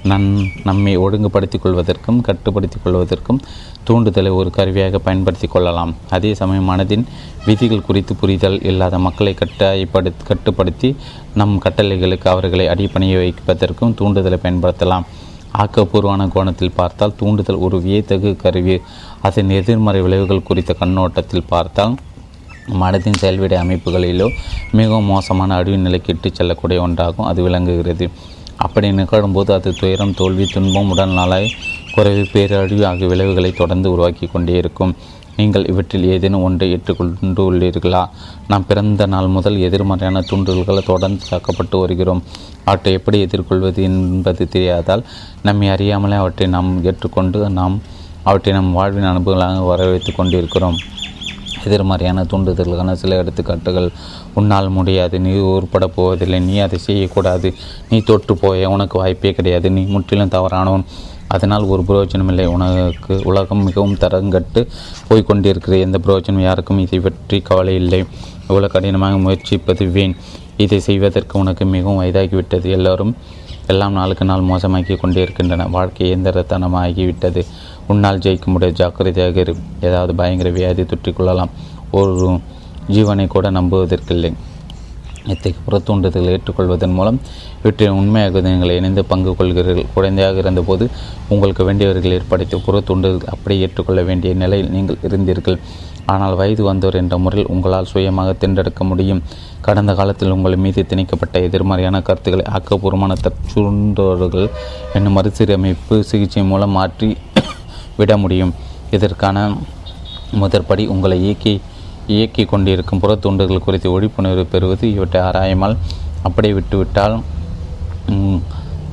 நன் நம்மை ஒழுங்குபடுத்திக் கொள்வதற்கும் கட்டுப்படுத்திக் கொள்வதற்கும் தூண்டுதலை ஒரு கருவியாக பயன்படுத்தி கொள்ளலாம். அதே சமயம் மனதின் விதிகள் குறித்து புரிதல் இல்லாத மக்களை கட்டாயப்படு கட்டுப்படுத்தி நம் கட்டளைகளுக்கு அவர்களை அடிப்பணிய வைப்பதற்கும் தூண்டுதலை பயன்படுத்தலாம். ஆக்கப்பூர்வான கோணத்தில் பார்த்தால் தூண்டுதல் ஒரு வியத்தகு கருவி. அதன் எதிர்மறை விளைவுகள் குறித்த கண்ணோட்டத்தில் பார்த்தால் மனதின் செயல்விடை அமைப்புகளிலோ மிகவும் மோசமான அழிவு நிலைக்கு இட்டு செல்லக்கூடிய ஒன்றாகும் அது விளங்குகிறது. அப்படி நிகழும்போது அது துயரம், தோல்வி, துன்பம், உடல் நலாய் குறைவு, பேரழிவு ஆகிய விளைவுகளை தொடர்ந்து உருவாக்கி கொண்டே இருக்கும். நீங்கள் இவற்றில் ஏதேனும் ஒன்றை ஏற்றுக்கொண்டு உள்ளீர்களா? நாம் பிறந்த நாள் முதல் எதிர்மறையான தூண்டுதல்களை தொடர்ந்து தாக்கப்பட்டு வருகிறோம். அவற்றை எப்படி எதிர்கொள்வது என்பது தெரியாதால் நம்மை அறியாமலே அவற்றை நாம் ஏற்றுக்கொண்டு நாம் அவற்றை நம் வாழ்வின் அனுபவங்களாக வரவேற்று கொண்டிருக்கிறோம். எதிர்மறையான தூண்டுதல்களுக்கான சில எடுத்துக்காட்டுகள்: உன்னால் முடியாது, நீ உருப்பட போவதில்லை, நீ அதை செய்யக்கூடாது, நீ தோற்று போய, உனக்கு வாய்ப்பே கிடையாது, நீ முற்றிலும் தவறானவன், அதனால் ஒரு பிரயோஜனமில்லை, உனக்கு உலகம் மிகவும் தரங்கட்டு போய்கொண்டிருக்கிற, எந்த பிரயோஜனம், யாருக்கும் இதை பற்றி கவலை இல்லை, இவ்வளோ கடினமாக முயற்சிப்பது வீண், இதை செய்வதற்கு உனக்கு மிகவும் வயதாகிவிட்டது, எல்லோரும் எல்லாம் நாளுக்கு நாள் மோசமாக்கி கொண்டே இருக்கின்றன, வாழ்க்கை இயந்திரத்தனமாகிவிட்டது, உன்னால் ஜெயிக்க முடியாது, ஜாக்கிரதையாக இரு, ஏதாவது பயங்கர வியாதி தொற்றிக்கொள்ளலாம், ஒரு ஜீவனை கூட நம்புவதற்கில்லை. இத்தகைய புற தூண்டுதல்களை ஏற்றுக்கொள்வதன் மூலம் இவற்றின் உண்மையாக நீங்கள் இணைந்து பங்கு கொள்கிறீர்கள். குழந்தையாக இருந்தபோது உங்களுக்கு வேண்டியவர்கள் ஏற்படுத்தி புற தூண்டுதல் அப்படி ஏற்றுக்கொள்ள வேண்டிய நிலையில் நீங்கள் இருந்தீர்கள். ஆனால் வயது வந்தோர் என்ற முறையில் உங்களால் சுயமாக தென்றெடுக்க முடியும். கடந்த காலத்தில் உங்கள் மீது திணிக்கப்பட்ட எதிர்மறையான கருத்துக்களை ஆக்கப்பூர்வமான தற்சூண்டோர்கள் என்னும் மறுசீரமைப்பு சிகிச்சை மூலம் மாற்றி விட முடியும். இதற்கான முதற்படி உங்களை இயக்கி இயக்கி கொண்டிருக்கும் புற தூண்டுதல் குறித்து விழிப்புணர்வு பெறுவது. இவற்றை ஆராயாமல் அப்படியே விட்டுவிட்டால்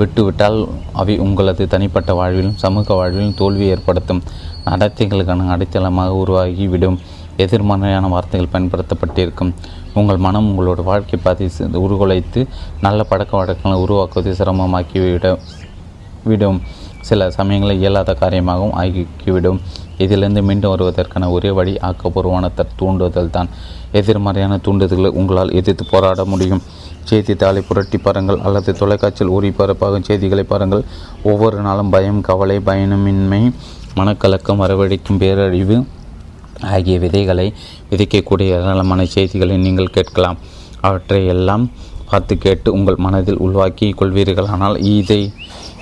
விட்டுவிட்டால் அவை உங்களது தனிப்பட்ட வாழ்விலும் சமூக வாழ்விலும் தோல்வி ஏற்படுத்தும் நடத்தைகளுக்கான அடித்தளமாக உருவாகிவிடும். எதிர்மறையான வார்த்தைகள் பயன்படுத்தப்பட்டிருக்கும். உங்கள் மனம் உங்களோட வாழ்க்கை பாதை உருகுலைத்து நல்ல பழக்க வழக்கங்களை உருவாக்குவதை சிரமமாக்கிவிட விடும். சில சமயங்களில் இயலாத காரியமாகவும் ஆகிவிடும். இதிலிருந்து மீண்டும் வருவதற்கான ஒரே வழி ஆக்கப்பூர்வமான தூண்டுதல் தான். எதிர்மறையான தூண்டுதல்களை உங்களால் எதிர்த்து போராட முடியும். செய்தித்தாளை புரட்டி பாருங்கள் அல்லது தொலைக்காட்சியில் ஒளிபரப்பாகும் செய்திகளை பாருங்கள். ஒவ்வொரு நாளும் பயம், கவலை, பயணமின்மை, மனக்கலக்கம், வரவழைக்கும் பேரழிவு ஆகிய விதைகளை விதைக்கக்கூடிய ஏராளமான செய்திகளை நீங்கள் கேட்கலாம். அவற்றை எல்லாம் பார்த்து கேட்டு உங்கள் மனதில் உள்வாக்கி கொள்வீர்கள். ஆனால் இதை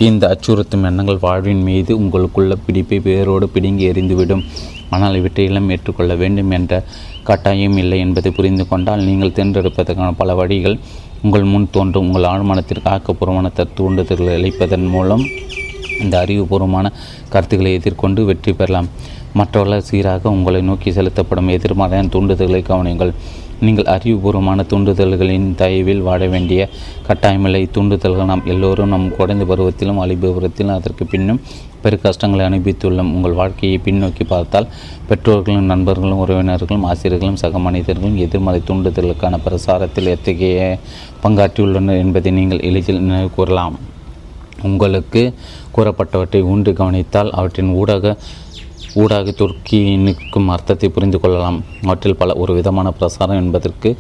இந்த அச்சுறுத்தும் எண்ணங்கள் வாழ்வின் மீது உங்களுக்குள்ள பிடிப்பை வேரோடு பிடுங்கி எறிந்துவிடும். ஆனால் இவற்றையெல்லாம் ஏற்றுக்கொள்ள வேண்டும் என்ற கட்டாயம் இல்லை என்பதை புரிந்து கொண்டால் நீங்கள் தேர்ந்தெடுப்பதற்கான பல வழிகள் உங்கள் முன் தோன்றும். உங்கள் ஆழ்மனத்திற்கு ஆக்கப்பூர்வமான தூண்டுதல்களை அளிப்பதன் மூலம் இந்த அறிவுபூர்வமான கருத்துக்களை எதிர்கொண்டு வெற்றி பெறலாம். மற்றவர்கள் சீராக உங்களை நோக்கி செலுத்தப்படும் எதிர்மறையான தூண்டுதல்களை கவனியுங்கள். நீங்கள் அறிவுபூர்வமான தூண்டுதல்களின் தயவில் வாழ வேண்டிய கட்டாயமில்லை. தூண்டுதல்கள் நாம் எல்லோரும் நம் குறைந்த பருவத்திலும் அலிபுரத்திலும் அதற்கு பின்னும் பெரு கஷ்டங்களை அனுபவித்துள்ளோம். உங்கள் வாழ்க்கையை பின்னோக்கி பார்த்தால் பெற்றோர்களும் நண்பர்களும் உறவினர்களும் ஆசிரியர்களும் சக மனிதர்களும் எதிர்மறை தூண்டுதல்களுக்கான பிரசாரத்தில் எத்தகைய பங்காற்றியுள்ளனர் என்பதை நீங்கள் எளிதில் நினைவு கூறலாம். உங்களுக்கு கூறப்பட்டவற்றை ஊன்று கவனித்தால் அவற்றின் ஊடாக ஊடாக துருக்கி நிற்கும் அர்த்தத்தை புரிந்து கொள்ளலாம். அவற்றில் பல ஒரு விதமான பிரசாரம் என்பதற்கு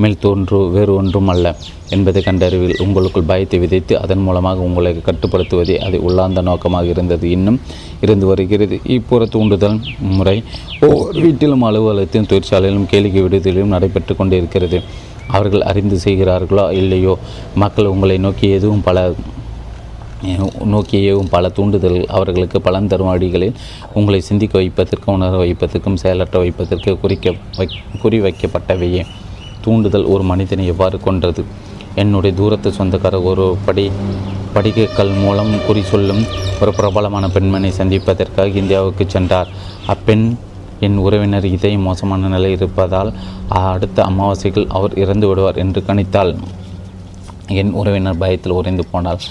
மேல் தோன்று வேறு ஒன்றும் அல்ல என்பதை கண்டறிவில் உங்களுக்குள் பயத்தை விதைத்து அதன் மூலமாக உங்களை கட்டுப்படுத்துவதே அது உள்ளார்ந்த நோக்கமாக இருந்தது, இன்னும் இருந்து வருகிறது. இப்புற தூண்டுதல் முறை ஒவ்வொரு வீட்டிலும் அலுவலகத்திலும் தொழிற்சாலையிலும் கேளிக்கை விடுதலிலும் நடைபெற்று கொண்டிருக்கிறது. அவர்கள் அறிந்து செய்கிறார்களோ இல்லையோ மக்கள் உங்களை நோக்கி எதுவும் பல நோக்கியேவும் பல தூண்டுதல்கள் அவர்களுக்கு பலன் தரும் அடிகளில் உங்களை சிந்திக்க வைப்பதற்கும் உணர வைப்பதற்கும் செயலற்ற வைப்பதற்கு குறிக்க வை குறிவைக்கப்பட்டவையே. தூண்டுதல் ஒரு மனிதனை எவ்வாறு கொன்றது? என்னுடைய தூரத்து சொந்தக்காரர் ஒரு படி படிகைகள் மூலம் குறி சொல்லும் ஒரு பிரபலமான பெண்மனை சந்திப்பதற்காக இந்தியாவுக்கு சென்றார். அப்பெண் என் உறவினர் இதை மோசமான நிலை இருப்பதால் அடுத்த அமாவாசைகள் அவர் இறந்து விடுவார் என்று கணித்தாள். என் உறவினர் பயத்தில் உறைந்து போனார்.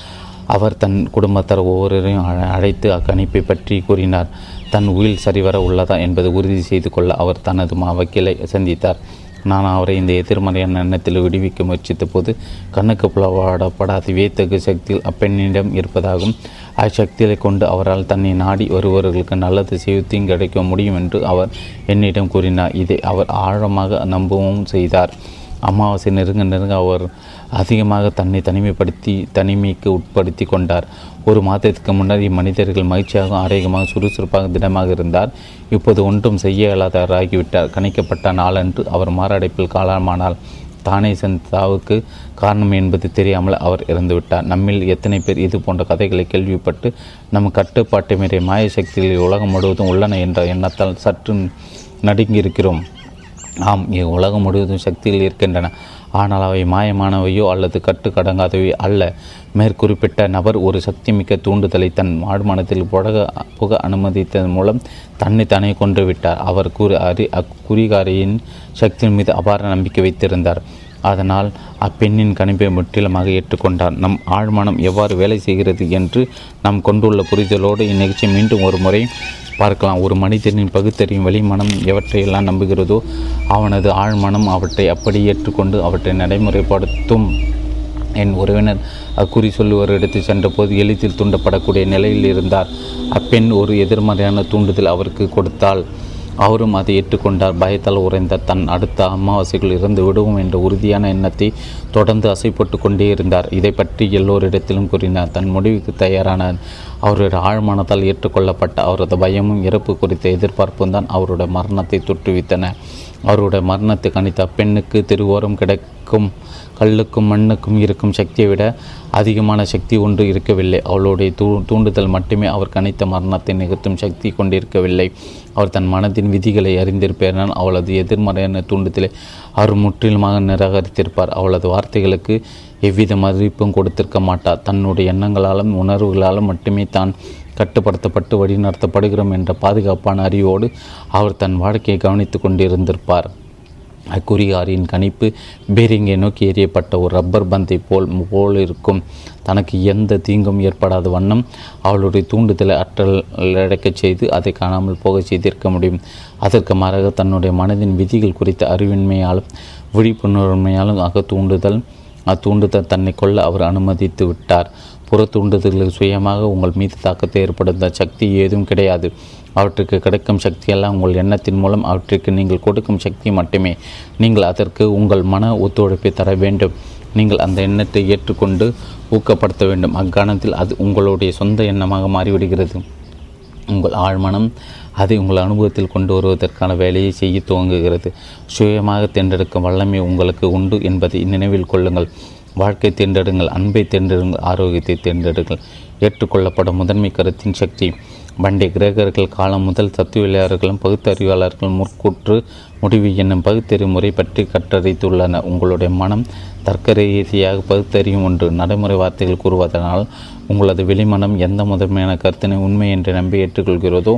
அவர் தன் குடும்பத்தார் ஒவ்வொருவரையும் அழைத்து அக்கணிப்பை பற்றி கூறினார். தன் உயிர் சரிவர உள்ளதா என்பது உறுதி செய்து கொள்ள அவர் தனது வக்கீலை சந்தித்தார். நான் அவரை இந்த எதிர்மறையான எண்ணத்தில் விடுவிக்க முயற்சித்த போது கண்ணுக்கு புலவாடப்படாத வியத்தகு சக்தியில் அப்பெண்ணிடம் இருப்பதாகவும் அச்சக்திகளை கொண்டு அவரால் தன்னை நாடி வருபவர்களுக்கு நல்லது செய்தியும் கிடைக்க முடியும் என்று அவர் என்னிடம் கூறினார். இதை அவர் ஆழமாக நம்பவும் செய்தார். அமாவாசை நெருங்க நெருங்க அவர் அதிகமாக தன்னை தனிமைப்படுத்தி தனிமைக்கு உட்படுத்தி கொண்டார். ஒரு மாதத்திற்கு முன்னர் இம்மனிதர்கள் மகிழ்ச்சியாக ஆரோக்கியமாக சுறுசுறுப்பாக திடமாக இருந்தார். இப்போது ஒன்றும் செய்ய இயலாதவராகிவிட்டார். கணிக்கப்பட்ட நாளன்று அவர் மாரடைப்பில் காலமானால் தானே சந்தாவுக்கு காரணம் என்பது தெரியாமல் அவர் இறந்துவிட்டார். நம்மில் எத்தனை பேர் இது போன்ற கதைகளை கேள்விப்பட்டு நம் கட்டுப்பாட்டு மீறிய மாய சக்திகளில் உலகம் முழுவதும் உள்ளன என்ற எண்ணத்தால் சற்று நடுங்கியிருக்கிறோம். ஆம், உலகம் முழுவதும் சக்திகள் இருக்கின்றன, ஆனால் அவை மாயமானவையோ அல்லது கட்டுக்கடங்காதவை அல்ல. மேற்குறிப்பிட்ட நபர் ஒரு சக்திமிக்க தூண்டுதலை தன் ஆழ்மானத்தில் புழக புக அனுமதித்ததன் மூலம் தன்னை தானே கொன்று விட்டார். அவர் கூறு அறி அக்குறிகாரியின் சக்தியின் மீது அபார நம்பிக்கை வைத்திருந்தார். அதனால் அப்பெண்ணின் கணிப்பை முற்றிலுமாக ஏற்றுக்கொண்டார். நம் ஆழ்மானம் எவ்வாறு வேலை செய்கிறது என்று நாம் கொண்டுள்ள புரிதலோடு இந்நிகழ்ச்சி மீண்டும் ஒரு முறை பார்க்கலாம். ஒரு மனிதனின் பகுத்தறியும் வெளிமனம் எவற்றையெல்லாம் நம்புகிறதோ அவனது ஆழ்மனம் அவற்றை அப்படி ஏற்றுக்கொண்டு அவற்றை நடைமுறைப்படுத்தும். என் உறவினர் அக்குறி சொல்லுவரிடத்து சென்றபோது எளிதில் தூண்டப்படக்கூடிய நிலையில் இருந்தார். அப்பெண் ஒரு எதிர்மறையான தூண்டுதல் அவருக்கு கொடுத்தாள். அவரும் அதை ஏற்றுக்கொண்டார். பயத்தால் உறைந்த தன் அடுத்த அமாவாசைக்குள் இருந்து விடுவோம் என்ற உறுதியான எண்ணத்தை தொடர்ந்து அசைப்பட்டு கொண்டே இருந்தார். இதை பற்றி எல்லோரிடத்திலும் கூறினார். தன் முடிவுக்கு தயாரானார். அவருடைய ஆழ்மானத்தால் ஏற்றுக்கொள்ளப்பட்ட அவரது பயமும் இறப்பு குறித்த எதிர்பார்ப்பும் தான் அவருடைய மரணத்தை தொற்றுவித்தன. அவருடைய மரணத்தை கணித்த அப்பெண்ணுக்கு திருவோரம் கிடைக்கும் கல்லுக்கும் மண்ணுக்கும் இருக்கும் சக்தியை விட அதிகமான சக்தி ஒன்று இருக்கவில்லை. அவளுடைய தூ தூண்டுதல் மட்டுமே அவர் கணித்த மரணத்தை நிகழ்த்தும் சக்தி கொண்டிருக்கவில்லை. அவர் தன் மனத்தின் விதிகளை அறிந்திருப்பாரால் அவளது எதிர்மறையான தூண்டுதலை அவர் முற்றிலுமாக நிராகரித்திருப்பார். அவளது வார்த்தைகளுக்கு எவ்வித மதிப்பும் கொடுத்திருக்க மாட்டார். தன்னுடைய எண்ணங்களாலும் உணர்வுகளாலும் மட்டுமே தான் கட்டுப்படுத்தப்பட்டு வழிநடத்தப்படுகிறோம் என்ற பாதுகாப்பான அறிவோடு அவர் தன் வாழ்க்கையை கவனித்து கொண்டிருந்திருப்பார். அக்குறிகாரியின் கணிப்பு பீரிங்கை நோக்கி எறியப்பட்ட ஒரு ரப்பர் பந்தை போல் போல் இருக்கும். தனக்கு எந்த தீங்கும் ஏற்படாத வண்ணம் அவளுடைய தூண்டுதலை அற்றலடைக்கச் செய்து அதை காணாமல் போக செய்திருக்க முடியும். அதற்கு மாறாக தன்னுடைய மனதின் விதிகள் குறித்த அறிவின்மையாலும் விழிப்புணர்மையாலும் அக தூண்டுதல் அத்தூண்டுதல் தன்னை கொள்ள அவர் அனுமதித்து விட்டார். புற தூண்டுதல்களுக்கு சுயமாக உங்கள் மீது தாக்கத்தை ஏற்படுத்த சக்தி ஏதும் கிடையாது. அவற்றுக்கு கிடைக்கும் சக்தியெல்லாம் உங்கள் எண்ணத்தின் மூலம் அவற்றிற்கு நீங்கள் கொடுக்கும் சக்தி மட்டுமே. நீங்கள் அதற்கு உங்கள் மன ஒத்துழைப்பை தர வேண்டும். நீங்கள் அந்த எண்ணத்தை ஏற்றுக்கொண்டு ஊக்கப்படுத்த வேண்டும். அக்காரணத்தில் அது உங்களுடைய சொந்த எண்ணமாக மாறிவிடுகிறது. உங்கள் ஆழ்மனம் அதை உங்கள் அனுபவத்தில் கொண்டு வருவதற்கான வேலையை செய்ய துவங்குகிறது. சுயமாக தேர்ந்தெடுக்கும் வல்லமை உங்களுக்கு உண்டு என்பதை நினைவில் கொள்ளுங்கள். வாழ்க்கை தேர்ந்தெடுங்கள், அன்பை தேர்ந்தெடுங்கள், ஆரோக்கியத்தை தேர்ந்தெடுங்கள். ஏற்றுக்கொள்ளப்படும் முதன்மை கருத்தின் சக்தி. பண்டைய கிரேக்கர்கள் காலம் முதல் தத்துவவியலாளர்களும் பகுத்தறிவாளர்கள் முற்கூற்று முடிவு என்னும் பகுத்தறிவு முறை பற்றி கற்றறித்துள்ளனர். உங்களுடைய மனம் தர்க்க ரீதியாக பகுத்தறியும் ஒன்று. நடைமுறை வார்த்தைகள் கூறுவதனால் உங்களது வெளிமனம் எந்த முதன்மையான கருத்தினை உண்மை என்று நம்பி ஏற்றுக்கொள்கிறதோ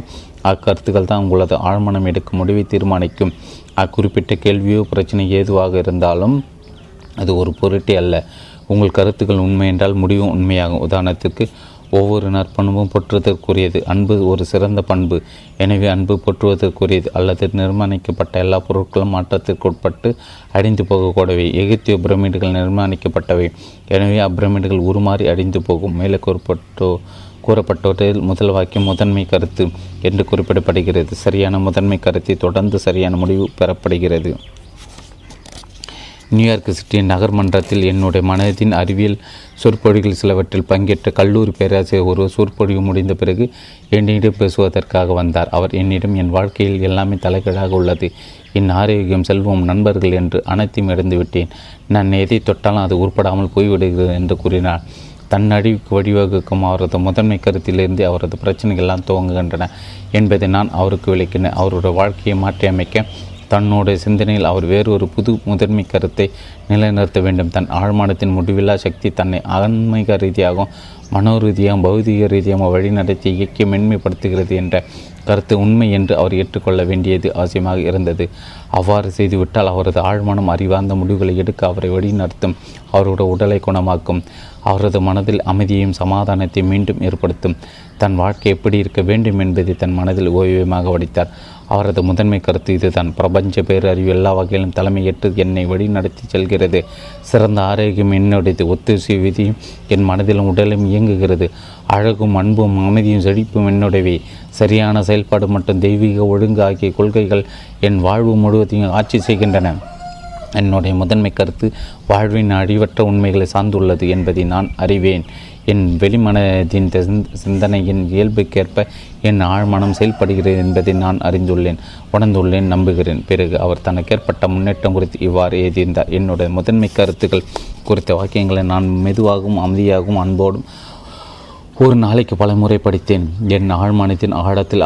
அக்கருத்துக்கள் தான் உங்களது ஆழ்மனம் எடுக்கும் முடிவை தீர்மானிக்கும். அக்குறிப்பிட்ட கேள்வியோ பிரச்சனை ஏதுவாக இருந்தாலும் அது ஒரு பொருட்டே அல்ல. உங்கள் கருத்துக்கள் உண்மை என்றால் முடிவும் உண்மையாகும். உதாரணத்திற்கு, ஒவ்வொரு நற்பண்பும் போற்றுவதற்குரியது, அன்பு ஒரு சிறந்த பண்பு, எனவே அன்பு போற்றுவதற்குரியது. அல்லது நிர்மாணிக்கப்பட்ட எல்லா பொருட்களும் மாற்றத்திற்கு உட்பட்டு அடிந்து போகக்கூடவே. எகிப்திய பிரமிடுகள் நிர்மாணிக்கப்பட்டவை, எனவே அப்பிரமிடுகள் உருமாறி அடிந்து போகும். மேலே குறிப்பிட்டோ கூறப்பட்டவற்றில் முதல் வாக்கியம் முதன்மை கருத்து என்று குறிப்பிடப்படுகிறது. சரியான முதன்மை கருத்தை தொடர்ந்து சரியான முடிவு பெறப்படுகிறது. நியூயார்க் சிட்டி நகர்மன்றத்தில் என்னுடைய மனதின் அறிவியல் சொற்பொழிகள் சிலவற்றில் பங்கேற்ற கல்லூரி பேராசிரியர் ஒருவர் சொற்பொழிவு முடிந்த பிறகு என்னிடம் பேசுவதற்காக வந்தார். அவர் என்னிடம், என் வாழ்க்கையில் எல்லாமே தலைகீழாக உள்ளது, என் ஆரோக்கியம், செல்வம், நண்பர்கள் என்று அனைத்தையும் இழந்து விட்டேன், நான் எதை தொட்டாலும் அது உருப்படாமல் போய்விடுகிறது என்று கூறினார். தன் அழிவுக்கு வழிவகுக்கும் அவரது முதன்மை கருத்திலிருந்து அவரது பிரச்சனைகள்லாம் துவங்குகின்றன என்பதை நான் அவருக்கு விளக்கினேன். அவருடைய வாழ்க்கையை மாற்றியமைக்க தன்னுடைய சிந்தனையில் அவர் வேறொரு புது முதன்மை கருத்தை நிலைநிறுத்த வேண்டும். தன் ஆழ்மானத்தின் முடிவில்லா சக்தி தன்னை ஆன்மீக ரீதியாகவும் மனோரீதியாகவும் பௌதிக ரீதியாகவும் வழிநடத்தி இயக்கி மென்மைப்படுத்துகிறது என்ற கருத்து உண்மை என்று அவர் ஏற்றுக்கொள்ள வேண்டியது அவசியமாக இருந்தது. அவ்வாறு செய்துவிட்டால் அவரது ஆழ்மனம் அறிவார்ந்த முடிவுகளை எடுக்க அவரை வழிநடத்தும், அவருடைய உடலை குணமாக்கும், அவரது மனதில் அமைதியையும் சமாதானத்தையும் மீண்டும் ஏற்படுத்தும். தன் வாழ்க்கை எப்படி இருக்க வேண்டும் என்பதை தன் மனதில் ஓய்வியமாக வடித்தார். அவரது முதன்மை கருத்து இதுதான். பிரபஞ்ச பேரறிவு எல்லா வகையிலும் தலைமையேற்று என்னை வழி நடத்தி செல்கிறது. சிறந்த ஆரோக்கியம் என்னுடையது. ஒத்துசை விதியும் என் மனதிலும் உடலும் இயங்குகிறது. அழகும் அன்பும் அமைதியும் செழிப்பும் என்னுடையவை. சரியான செயல்பாடு மற்றும் தெய்வீக ஒழுங்கு ஆகிய கொள்கைகள் என் வாழ்வு முழுவதையும் ஆட்சி செய்கின்றன. என்னுடைய முதன்மை கருத்து வாழ்வின் அழிவற்ற உண்மைகளை சார்ந்துள்ளது என்பதை நான் அறிவேன். என் வெளிமனதின் சிந்தனையின் இயல்புக்கேற்ப என் ஆழ்மனம் செயல்படுகிறது என்பதை நான் அறிந்துள்ளேன், உணர்ந்துள்ளேன், நம்புகிறேன். பிறகு அவர் தனக்கேற்பட்ட முன்னேற்றம் குறித்து இவ்வாறு எழுதியிருந்தார். என்னுடைய முதன்மை கருத்துக்கள் குறித்த வாக்கியங்களை நான் மெதுவாகவும் அமைதியாகவும் அன்போடும் ஒரு நாளைக்கு பல முறை படித்தேன். என் ஆழ்மனத்தின் ஆழத்தில்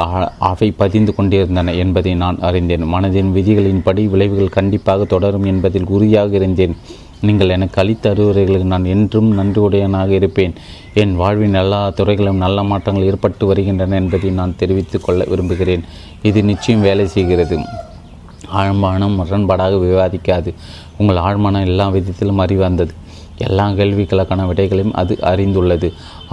அவை பதிந்து கொண்டிருந்தன என்பதை நான் அறிந்தேன். மனதின் விதிகளின்படி விளைவுகள் கண்டிப்பாக தொடரும் என்பதில் உறுதியாக இருந்தேன். நீங்கள் எனக்கு அளித்த அறிவுரைகளுக்கு நான் என்றும் நன்றியுடையனாக இருப்பேன். என் வாழ்வின் எல்லா துறைகளிலும் நல்ல மாற்றங்கள் ஏற்பட்டு வருகின்றன என்பதை நான் தெரிவித்துக் கொள்ள விரும்புகிறேன். இது நிச்சயம் வேலை செய்கிறது. ஆழ்மனம் முரண்பாடாக விவாதிக்காது. உங்கள் ஆழ்மனம் எல்லா விதத்திலும் அறிவார்ந்தது. எல்லா கேள்விகளுக்கான விடைகளையும் அது அறிந்துள்ளது.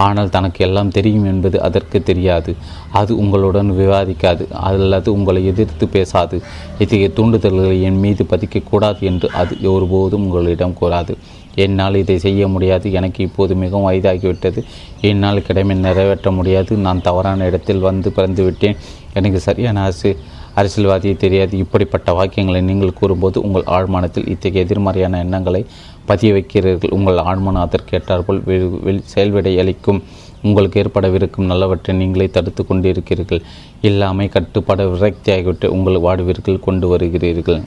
ஆனால் தனக்கு எல்லாம் தெரியும் என்பது அதற்கு தெரியாது. அது உங்களுடன் விவாதிக்காது அல்லது உங்களை எதிர்த்து பேசாது. இத்தகைய தூண்டுதல்களை என் மீது பதிக்கக்கூடாது என்று அது ஒருபோதும் உங்களிடம் கூறாது. என்னால் இதை செய்ய முடியாது, எனக்கு இப்போது மிகவும் வயதாகிவிட்டது, என்னால் கடமை நிறைவேற்ற முடியாது, நான் தவறான இடத்தில் வந்து பிறந்துவிட்டேன், எனக்கு சரியான அரசு அரசியல்வாதியை தெரியாது. இப்படிப்பட்ட வாக்கியங்களை நீங்கள் கூறும்போது உங்கள் ஆழ்மனத்தில் இத்தகைய எதிர்மறையான எண்ணங்களை பதிய வைக்கிறீர்கள். உங்கள் ஆழ்மனம் அதற்கேற்றாற்போல் செயல்விடை அளிக்கும். உங்களுக்கு ஏற்படவிருக்கும் நல்லவற்றை நீங்களே தடுத்து கொண்டிருக்கிறீர்கள். இல்லாமல் கட்டுப்பாடு விரக்தி ஆகிவிட்டு உங்கள் வாழ்விற்குள் கொண்டு வருகிறீர்கள்.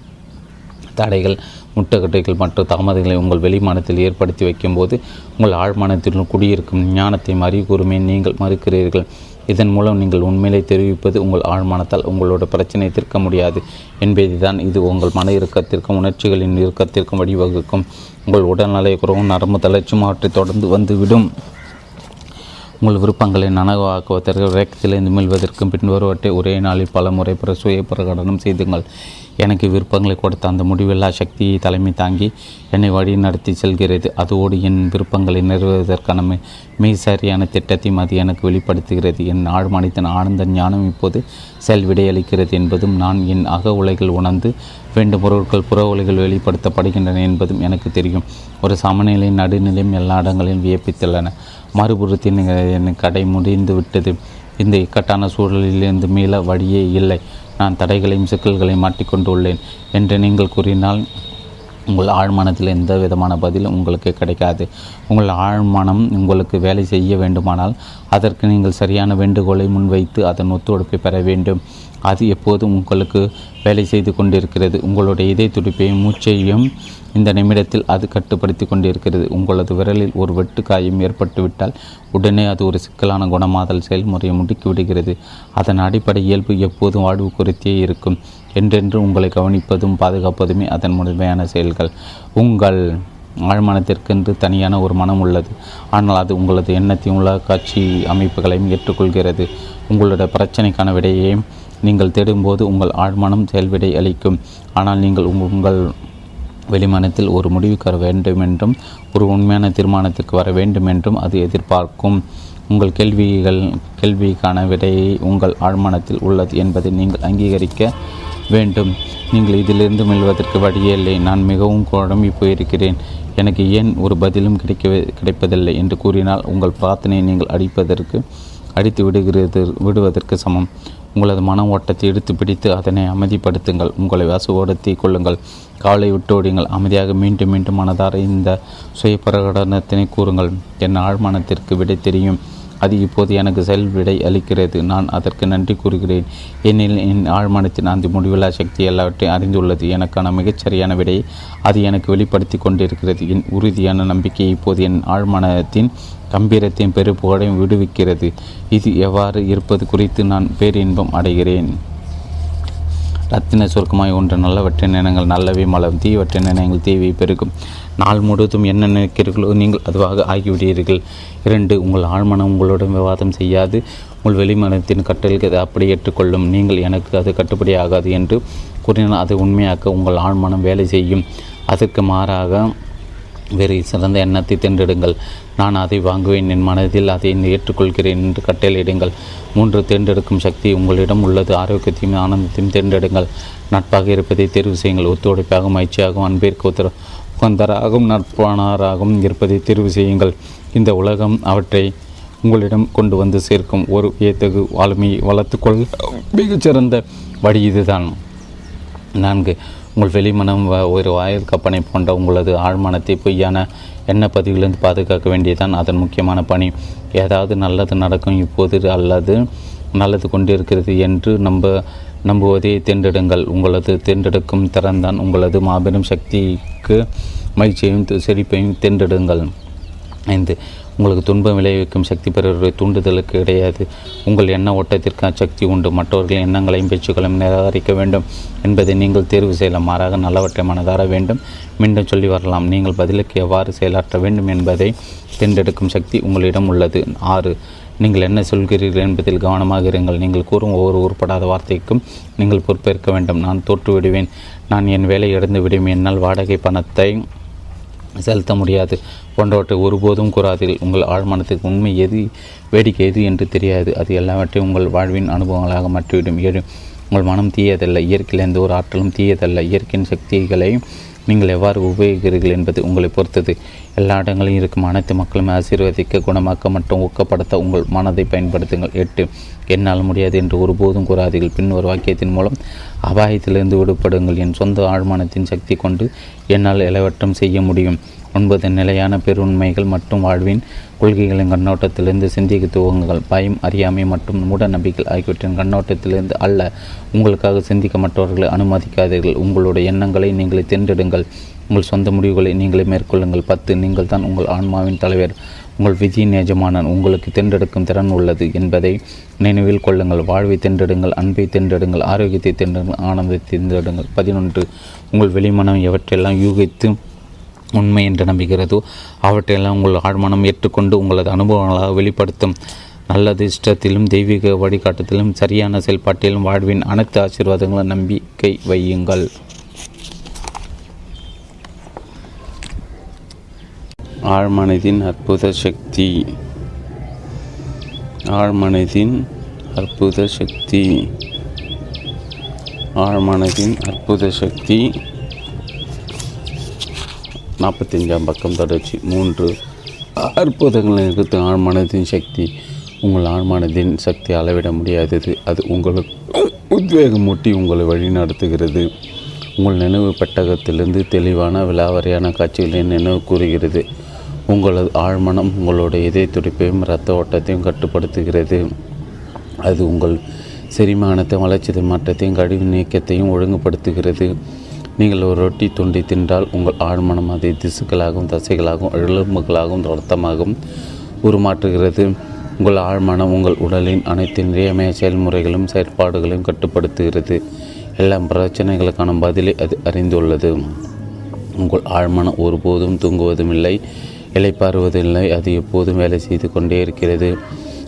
தடைகள், முட்டுக்கட்டைகள் மற்றும் தாமதங்களை உங்கள் வெளிமானத்தில் ஏற்படுத்தி வைக்கும்போது உங்கள் ஆழ்மானத்தினுள் குடியிருக்கும் ஞானத்தையும் அறிவுக்கூர்மையை நீங்கள் மறுக்கிறீர்கள். இதன் மூலம் நீங்கள் உண்மையிலே தெரிவிப்பது உங்கள் ஆழ்மனத்தால் உங்களோட பிரச்சனையை தீர்க்க முடியாது என்பதை தான். இது உங்கள் மன இறுக்கத்திற்கும் உணர்ச்சிகளின் இறுக்கத்திற்கும் வழிவகுக்கும். உங்கள் உடல்நிலை குறவும் நரம்பு தளர்ச்சியும் அவற்றை தொடர்ந்து வந்துவிடும். உங்கள் விருப்பங்களை நனவாக்குவதற்கு, விரக்தியிலிருந்து மீள்வதற்கும் பின்வருவற்றை ஒரே நாளில் பல முறை பிற சுய பிரகடனம் செய்துங்கள். எனக்கு விருப்பங்களை கொடுத்த அந்த முடிவில்லா சக்தியை தலைமை தாங்கி என்னை வழி நடத்தி செல்கிறது. அதோடு என் விருப்பங்களை நிறுவுவதற்கான மிக சரியான திட்டத்தையும் அது எனக்கு வெளிப்படுத்துகிறது. என் ஆழ் மனிதன் ஆனந்த ஞானம் இப்போது செயல்விடையளிக்கிறது என்பதும், நான் என் அக உலைகள் உணர்ந்து வேண்டும் பொருட்கள் புற உலைகள் வெளிப்படுத்தப்படுகின்றன என்பதும் எனக்கு தெரியும். ஒரு சமநிலையின் நடுநிலையும் எல்லா இடங்களிலும் வியப்பித்துள்ளன. மறுபுறத்தின் எனக்கு கடை முடிந்து விட்டது. இந்த இக்கட்டான சூழலிலிருந்து மீள வழியே இல்லை. நான் தடைகளையும் சிக்கல்களையும் மாட்டிக்கொண்டுள்ளேன் என்று நீங்கள் கூறினால் உங்கள் ஆழ்மனத்தில் எந்த விதமான பதிலும் உங்களுக்கு கிடைக்காது. உங்கள் ஆழ்மனம் உங்களுக்கு வேலை செய்ய வேண்டுமானால் அதற்கு நீங்கள் சரியான வேண்டுகோளை முன்வைத்து அதன் ஒத்துழைப்பை பெற வேண்டும். அது எப்போதும் உங்களுக்கு வேலை செய்து கொண்டிருக்கிறது. உங்களுடைய இதய துடிப்பையும் மூச்சையும் இந்த நிமிடத்தில் அது கட்டுப்படுத்தி கொண்டிருக்கிறது. உங்களது விரலில் ஒரு வெட்டு காயம் ஏற்பட்டுவிட்டால் உடனே அது ஒரு சிக்கலான குணமாதல் செயல்முறையை முடுக்கிவிடுகிறது. அதன் அடிப்படை இயல்பு எப்போதும் வாழ்வு குறித்தே இருக்கும். என்றென்று உங்களை கவனிப்பதும் பாதுகாப்பதுமே அதன் முழுமையான செயல்கள். உங்கள் ஆழ்மனத்திற்கென்று தனியான ஒரு மனம் உள்ளது. ஆனால் அது உங்களது எண்ணத்தையும் உலக காட்சி அமைப்புகளையும் ஏற்றுக்கொள்கிறது. உங்களுடைய பிரச்சனைக்கான விடையை நீங்கள் தேடும்போது உங்கள் ஆழ்மனம் செயல்விடை அளிக்கும். ஆனால் நீங்கள் உங்கள் வெளிமானத்தில் ஒரு முடிவுக்கு வர வேண்டுமென்றும் ஒரு உண்மையான தீர்மானத்துக்கு வர வேண்டுமென்றும் அது எதிர்பார்க்கும். உங்கள் கேள்விகள் கேள்விக்கான விடையை உங்கள் ஆழ்மனத்தில் உள்ளது என்பதை நீங்கள் அங்கீகரிக்க வேண்டும். நீங்கள் இதிலிருந்து மீள்வதற்கு வழியே இல்லை. நான் மிகவும் குழம்பி போயிருக்கிறேன், எனக்கு ஏன் ஒரு பதிலும் கிடைக்க கிடைப்பதில்லை என்று கூறினால் உங்கள் பிரார்த்தனையை நீங்கள் அடிப்பதற்கு அடித்து விடுகிறது விடுவதற்கு சமம். உங்களது மன ஓட்டத்தை எடுத்து பிடித்து அதனை அமைதிப்படுத்துங்கள். உங்களை வசுவோடத்தை கொள்ளுங்கள். காலை விட்டோடுங்கள். அமைதியாக மீண்டும் மீண்டும் மனதார இந்த சுய பிரகடனத்தினை கூறுங்கள். என் ஆழ்மனத்திற்கு விடை தெரியும். அது இப்போது எனக்கு செயல் விடை அளிக்கிறது. நான் அதற்கு நன்றி கூறுகிறேன். என்னில் என் ஆழ்மனத்தின் அந்த முடிவில்லா சக்தி எல்லாவற்றையும் அறிந்துள்ளது. எனக்கான மிகச்சரியான விடையை அது எனக்கு வெளிப்படுத்தி கொண்டிருக்கிறது. என் உறுதியான நம்பிக்கை இப்போது என் ஆழ்மனத்தின் கம்பீரத்தையும் பெருப்புகளையும் விடுவிக்கிறது. இது எவ்வாறு இருப்பது குறித்து நான் பேரின்பம் அடைகிறேன். ரத்தின சுருக்கமாய் ஒன்று, நல்லவற்றை நினைங்கள், நல்லவை மலம், தீவற்றை நினைங்கள், தீவை பெருகும். நாள் முழுவதும் என்ன நினைக்கிறீர்களோ நீங்கள் அதுவாக ஆகிவிடுகிறீர்கள். இரண்டு, உங்கள் ஆழ்மனம் உங்களுடன் விவாதம் செய்யாது. உங்கள் வெளிமனத்தின் கட்டளைக்கு அது அப்படி ஏற்றுக்கொள்ளும். நீங்கள் எனக்கு அது கட்டுப்படி ஆகாது என்று கூறினால் அதை உண்மையாக்க உங்கள் ஆழ்மனம் வேலை செய்யும். அதற்கு மாறாக வேறு சிறந்த எண்ணத்தை தேர்ந்தெடுங்கள். நான் அதை வாங்குவேன், என் மனதில் அதை ஏற்றுக்கொள்கிறேன் என்று கட்டளையிடுங்கள். மூன்று, தேர்ந்தெடுக்கும் சக்தி உங்களிடம் உள்ளது. ஆரோக்கியத்தையும் ஆனந்தத்தையும் தேர்ந்தெடுங்கள். நட்பாக இருப்பதை தேர்வு செய்யுங்கள். ஒத்துழைப்பாகவும் மகிழ்ச்சியாகவும் அன்பிற்கு உத்தர உகந்தராகவும் நட்பானாராகவும் இருப்பதை தேர்வு செய்யுங்கள். இந்த உலகம் அவற்றை உங்களிடம் கொண்டு வந்து சேர்க்கும் ஒரு வியத்தகு ஆளுமையை வளர்த்துக்கொள் மிகச்சிறந்த வழி இதுதான். நான்கு, உங்கள் வெளிமனம் ஒரு வாயில் கப்பனை போன்ற உங்களது ஆழ்மனத்தை பொய்யான எண்ணெய் பதிவிலிருந்து பாதுகாக்க வேண்டியதுதான் அதன் முக்கியமான பணி. ஏதாவது நல்லது நடக்கும் இப்போது அல்லது நல்லது கொண்டிருக்கிறது என்று நம்ப நம்புவதை தேர்ந்தெடுங்கள். உங்களது தேர்ந்தெடுக்கும் திறன்தான் உங்களது மாபெரும் சக்திக்கு மகிழ்ச்சியையும் செழிப்பையும் தேர்ந்தெடுங்கள். ஐந்து, உங்களுக்கு துன்பம் விளைவிக்கும் சக்தி பெறுவருடைய தூண்டுதலுக்கு கிடையாது. உங்கள் எண்ண ஓட்டத்திற்கான சக்தி உண்டு. மற்றவர்களின் எண்ணங்களையும் பேச்சுக்களையும் நிராகரிக்க வேண்டும் என்பதை நீங்கள் தேர்வு செய்யலாம். மாறாக நல்லவற்றை மனதார வேண்டும் மீண்டும் சொல்லி வரலாம். நீங்கள் பதிலுக்கு எவ்வாறு செயலாற்ற வேண்டும் என்பதை தேர்ந்தெடுக்கும் சக்தி உங்களிடம் உள்ளது. ஆறு, நீங்கள் என்ன சொல்கிறீர்கள் என்பதில் கவனமாக இருங்கள். நீங்கள் கூறும் ஒவ்வொரு உருப்படாத வார்த்தைக்கும் நீங்கள் பொறுப்பேற்க வேண்டும். நான் தோற்றுவிடுவேன், நான் என் வேலை இழந்து விடுவேன், என்னால் வாடகை பணத்தை செலுத்த முடியாது போன்றவற்றை ஒருபோதும் கூறாதீர்கள். உங்கள் ஆழ்மனத்துக்கு உண்மை எது வேடிக்கை எது என்று தெரியாது. அது எல்லாவற்றையும் உங்கள் வாழ்வின் அனுபவங்களாக மாற்றிவிடும். ஏழு, உங்கள் மனம் தீயதல்ல, இயற்கையில் எந்த ஒரு ஆற்றலும் தீயதல்ல. இயற்கையின் சக்திகளை நீங்கள் எவ்வாறு உபயோகிக்கிறீர்கள் என்பது உங்களை பொறுத்தது. எல்லா இடங்களிலும் இருக்கும் அனைத்து மக்களுமே ஆசீர்வதிக்க குணமாக்க மற்றும் ஊக்கப்படுத்த உங்கள் மனதை பயன்படுத்துங்கள். எட்டு, என்னால் முடியாது என்று ஒருபோதும் கூறாதீர்கள். பின் ஒரு வாக்கியத்தின் மூலம் அபாயத்திலிருந்து விடுபடுங்கள். என் சொந்த ஆழ்மானத்தின் சக்தி கொண்டு என்னால் இலவற்றம் செய்ய முடியும். ஒன்பது, நிலையான பெருண்மைகள் மற்றும் வாழ்வின் கொள்கைகளின் கண்ணோட்டத்திலிருந்து சிந்திக்க துவங்குங்கள். பயம், அறியாமை மற்றும் மூட நம்பிக்கை ஆகியவற்றின் கண்ணோட்டத்திலிருந்து அல்ல. உங்களுக்காக சிந்திக்க மற்றவர்களை அனுமதிக்காதீர்கள். உங்களுடைய எண்ணங்களை நீங்களே தேர்ந்தெடுங்கள். உங்கள் சொந்த முடிவுகளை நீங்களே மேற்கொள்ளுங்கள். பத்து, நீங்கள் தான் உங்கள் ஆன்மாவின் தலைவர். உங்கள் விதியின் எஜமானன். உங்களுக்கு தென்றெடுக்கும் திறன் உள்ளது என்பதை நினைவில் கொள்ளுங்கள். வாழ்வை தென்றெடுங்கள், அன்பை தென்றெடுங்கள், ஆரோக்கியத்தை தென்றெடுங்கள், ஆனந்தத்தை தென்றெடுங்கள். பதினொன்று, உங்கள் வெளிமனம் எவற்றெல்லாம் யூகித்து உண்மை என்று நம்புகிறதோ அவற்றையெல்லாம் உங்கள் ஆழ்மனம் ஏற்றுக்கொண்டு உங்களது அனுபவங்களாக வெளிப்படுத்தும். நல்லது இஷ்டத்திலும் தெய்வீக வழிகாட்டத்திலும் சரியான செயல்பாட்டிலும் வாழ்வின் அனைத்து ஆசீர்வாதங்களும் நம்பிக்கை வையுங்கள். ஆழ்மனதின் அற்புத சக்தி. ஆழ்மனதின் அற்புத சக்தி. ஆழ்மனதின் அற்புத சக்தி. நாற்பத்தஞ்சாம் பக்கம் தொடர்ச்சி. மூன்று, அற்புதங்கள் நிகழ்த்து ஆழ்மனதின் சக்தி. உங்கள் ஆழ்மனதின் சக்தி அளவிட முடியாதது. அது உங்களுக்கு உத்வேகமூட்டி உங்களை வழிநடத்துகிறது. உங்கள் நினைவு பெட்டகத்திலிருந்து தெளிவான விலாவரியான காட்சிகளை நினைவு கூறுகிறது. உங்களது ஆழ்மனம் உங்களுடைய இதய துடிப்பையும் இரத்த ஓட்டத்தையும் கட்டுப்படுத்துகிறது. அது உங்கள் செரிமானத்தையும் வளர்ச்சி மாற்றத்தையும் கழிவு நீக்கத்தையும் ஒழுங்குபடுத்துகிறது. நீங்கள் ஒரு ரொட்டி துண்டை தின்றால் உங்கள் ஆழ்மனம் அதை திசுக்களாகவும் தசைகளாகவும் எலும்புகளாகவும் ரத்தமாகவும் உருமாற்றுகிறது. உங்கள் ஆழ்மனம் உங்கள் உடலின் அனைத்து நிறையமைய செயல்முறைகளும் செயற்பாடுகளையும் கட்டுப்படுத்துகிறது. எல்லா பிரச்சனைகளுக்கான பதிலை அது அறிந்துள்ளது. உங்கள் ஆழ்மனம் ஒருபோதும் தூங்குவதும் இல்லை, இளைப்பாறுவதில்லை. அது எப்போதும் வேலை செய்து கொண்டே இருக்கிறது.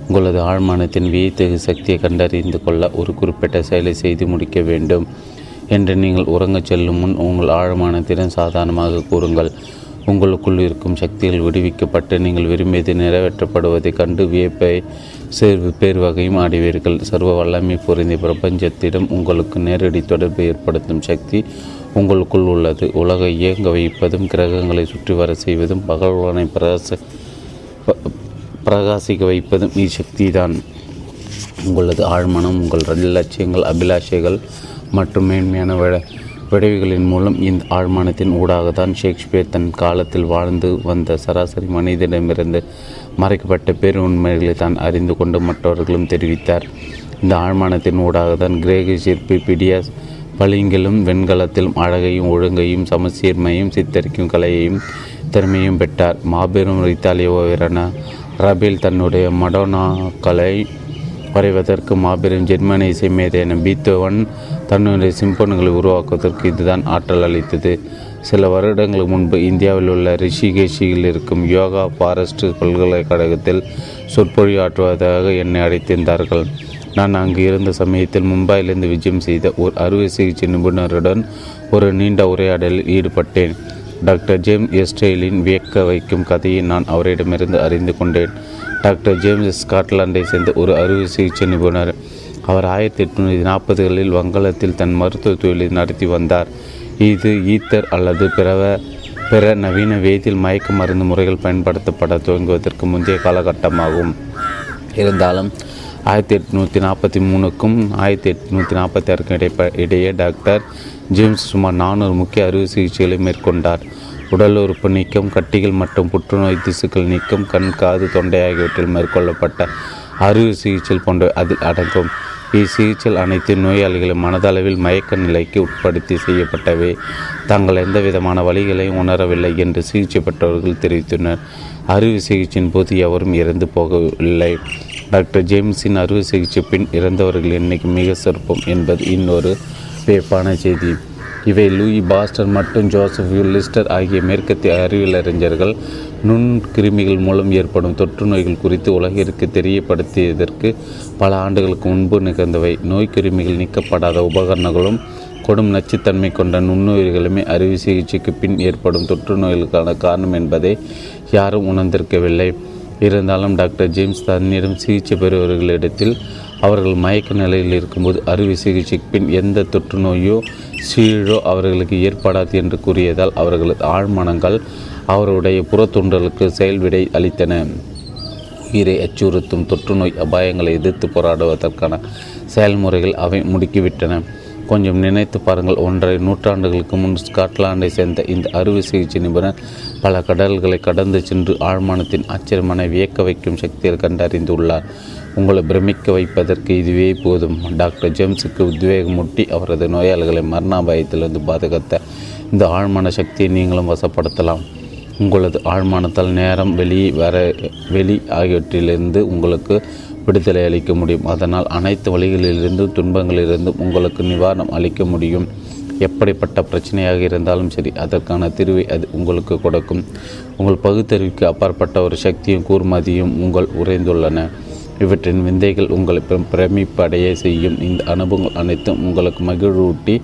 உங்களது ஆழ்மனத்தின் வியத்தகு சக்தியை கண்டறிந்து கொள்ள ஒரு குறிப்பிட்ட செயலை செய்து முடிக்க வேண்டும் என்று நீங்கள் உறங்கச் செல்லும் முன் உங்கள் ஆழ்மானத்திடம் சாதாரணமாக கூறுங்கள். உங்களுக்குள் இருக்கும் சக்திகள் விடுவிக்கப்பட்டு நீங்கள் விரும்பியது நிறைவேற்றப்படுவதைக் கண்டு வியப்பை சேர்வு பேர் வகையும் அடைவீர்கள். சர்வ வல்லமை பொருந்திய பிரபஞ்சத்திடம் உங்களுக்கு நேரடி தொடர்பு ஏற்படுத்தும் சக்தி உங்களுக்குள் உள்ளது. உலகை இயங்க வைப்பதும் கிரகங்களை சுற்றி வர செய்வதும் பகவானை பிரகாச பிரகாசிக்க வைப்பதும் இச்சக்தி தான். உங்களது ஆழ்மனம் உங்கள் லட்சியங்கள், அபிலாஷைகள் மற்றும் மேன்மையான விட விளைவுகளின் மூலம் இந்த ஆழ்மானத்தின் ஊடாகத்தான் ஷேக்ஸ்பியர் தன் காலத்தில் வாழ்ந்து வந்த சராசரி மனிதனிடமிருந்து மறைக்கப்பட்ட பேர் உண்மைகளை தான் அறிந்து கொண்டு மற்றவர்களும் தெரிவித்தார். இந்த ஆழ்மானத்தின் ஊடாகத்தான் கிரேக சிற்பி பிடியாஸ் பளிங்கிலும் வெண்கலத்திலும் அழகையும் ஒழுங்கையும் சமச்சீர்மையும் சித்தரிக்கும் கலையையும் திறமையும் பெற்றார். மாபெரும் இத்தாலிய ஓவியரான ரபேல் தன்னுடைய மடோனாக்களை வரைவதற்கு, மாபெரும் ஜெர்மனி இசை மேதையான பீத்தோவன் தன்னுடைய சிம்பொனிகளை உருவாக்குவதற்கு இதுதான் ஆற்றல் அளித்தது. சில வருடங்களுக்கு முன்பு இந்தியாவில் உள்ள ரிஷிகேஷியில் இருக்கும் யோகா ஃபாரஸ்ட் பல்கலைக்கழகத்தில் சொற்பொழியாற்றுவதாக என்னை அழைத்திருந்தார்கள். நான் அங்கு இருந்த சமயத்தில் மும்பாயிலிருந்து விஜயம் செய்த ஒரு அறுவை சிகிச்சை நிபுணருடன் ஒரு நீண்ட உரையாடலில் ஈடுபட்டேன். டாக்டர் ஜேம்ஸ் எஸ்டேலின் வியக்க வைக்கும் கதையை நான் அவரிடமிருந்து அறிந்து கொண்டேன். டாக்டர் ஜேம்ஸ் ஸ்காட்லாண்டை சேர்ந்த ஒரு அறுவை சிகிச்சை நிபுணர். அவர் ஆயிரத்தி எட்நூற்றி நாற்பதுகளில் வங்காளத்தில் தன் மருத்துவ தொழிலை நடத்தி வந்தார். இது ஈத்தர் அல்லது பிறவ பிற நவீன வேதியில் மயக்க மருந்து முறைகள் பயன்படுத்தப்பட துவங்குவதற்கு முந்தைய காலகட்டமாகும். இருந்தாலும் ஆயிரத்தி எட்நூற்றி நாற்பத்தி மூணுக்கும் ஆயிரத்தி எட்நூற்றி நாற்பத்தி ஆறுக்கும் இடைப்ப இடையே டாக்டர் ஜேம்ஸ் சுமார் நானூறு முக்கிய அறுவை சிகிச்சைகளை மேற்கொண்டார். உடல் உறுப்பு நீக்கம், கட்டிகள் மற்றும் புற்றுநோய் திசுக்கள் நீக்கம், கண், காது, தொண்டை ஆகியவற்றில் மேற்கொள்ளப்பட்ட அறுவை சிகிச்சை போன்றவை அதில் அடங்கும். இச்சிகிச்சை அனைத்து நோயாளிகளும் மனதளவில் மயக்க நிலைக்கு உட்படுத்தி செய்யப்பட்டவை. தாங்கள் எந்த விதமான வழிகளையும் உணரவில்லை என்று சிகிச்சை பெற்றவர்கள் தெரிவித்தனர். அறுவை சிகிச்சையின் போது எவரும் இறந்து போகவில்லை. டாக்டர் ஜேம்ஸின் அறுவை சிகிச்சை பின் இறந்தவர்கள் எண்ணிக்கை மிக சொற்பம் என்பது இன்னொரு வியப்பான செய்தி. இவை லூயி பாஸ்டர் மற்றும் ஜோசப் லிஸ்டர் ஆகிய மேற்கத்திய அறிவியலறிஞர்கள் நுண்கிருமிகள் மூலம் ஏற்படும் தொற்று நோய்கள் குறித்து உலகிற்கு தெரியப்படுத்தியதற்கு பல ஆண்டுகளுக்கு முன்பு நிகழ்ந்தவை. நோய்க்கிருமிகள் நீக்கப்படாத உபகரணங்களும் கொடும் நச்சுத்தன்மை கொண்ட நுண்ணுயிர்களுமே அறுவை சிகிச்சைக்கு பின் ஏற்படும் தொற்று நோய்களுக்கான காரணம் என்பதை யாரும் உணர்ந்திருக்கவில்லை. இருந்தாலும் டாக்டர் ஜேம்ஸ் தன்னிடம் சிகிச்சை பெறுபவர்களிடத்தில் அவர்கள் மயக்க நிலையில் இருக்கும்போது அறுவை சிகிச்சைக்கு பின் எந்த தொற்று நோயோ சீழோ அவர்களுக்கு ஏற்படாது என்று கூறியதால் அவர்களது ஆழ்மனங்கள் அவருடைய புறத்தொண்டலுக்கு செயல்விடை அளித்தன. உயிரை அச்சுறுத்தும் தொற்று நோய் அபாயங்களை எதிர்த்து போராடுவதற்கான செயல்முறைகள் அவை முடுக்கிவிட்டன. கொஞ்சம் நினைத்து பாருங்கள். ஒன்றரை நூற்றாண்டுகளுக்கு முன் ஸ்காட்லாண்டை சேர்ந்த இந்த அறுவை சிகிச்சை நிபுணர் பல கடல்களை கடந்து சென்று ஆழ்மானத்தின் ஆச்சரியமான வியக்க வைக்கும் சக்தியை கண்டறிந்துள்ளார். உங்களை பிரமிக்க வைப்பதற்கு இதுவே போதும். டாக்டர் ஜேம்ஸுக்கு உத்வேகமூட்டி அவரது நோயாளிகளை மரணாபாயத்திலிருந்து பாதுகாத்த இந்த ஆழ்மான சக்தியை நீங்களும் வசப்படுத்தலாம். உங்களது ஆழ்மானத்தால் நேரம், வெளியே வர வெளி ஆகியவற்றிலிருந்து உங்களுக்கு விடுதலை அளிக்க முடியும். அதனால் அனைத்து வழிகளிலிருந்தும் துன்பங்களிலிருந்தும் உங்களுக்கு நிவாரணம் அளிக்க முடியும். எப்படிப்பட்ட பிரச்சனையாக இருந்தாலும் சரி, அதற்கான தீர்வை அது உங்களுக்கு கொடுக்கும். உங்கள் பகுத்தறிவுக்கு அப்பாற்பட்ட ஒரு சக்தியும் கூர்மதியும் உங்கள் உறைந்துள்ளன. இவற்றின் விந்தைகள் உங்களை பிரமிப்படைய செய்யும். இந்த அனுபவங்கள் அனைத்தும் உங்களுக்கு மகிழ்வூட்டி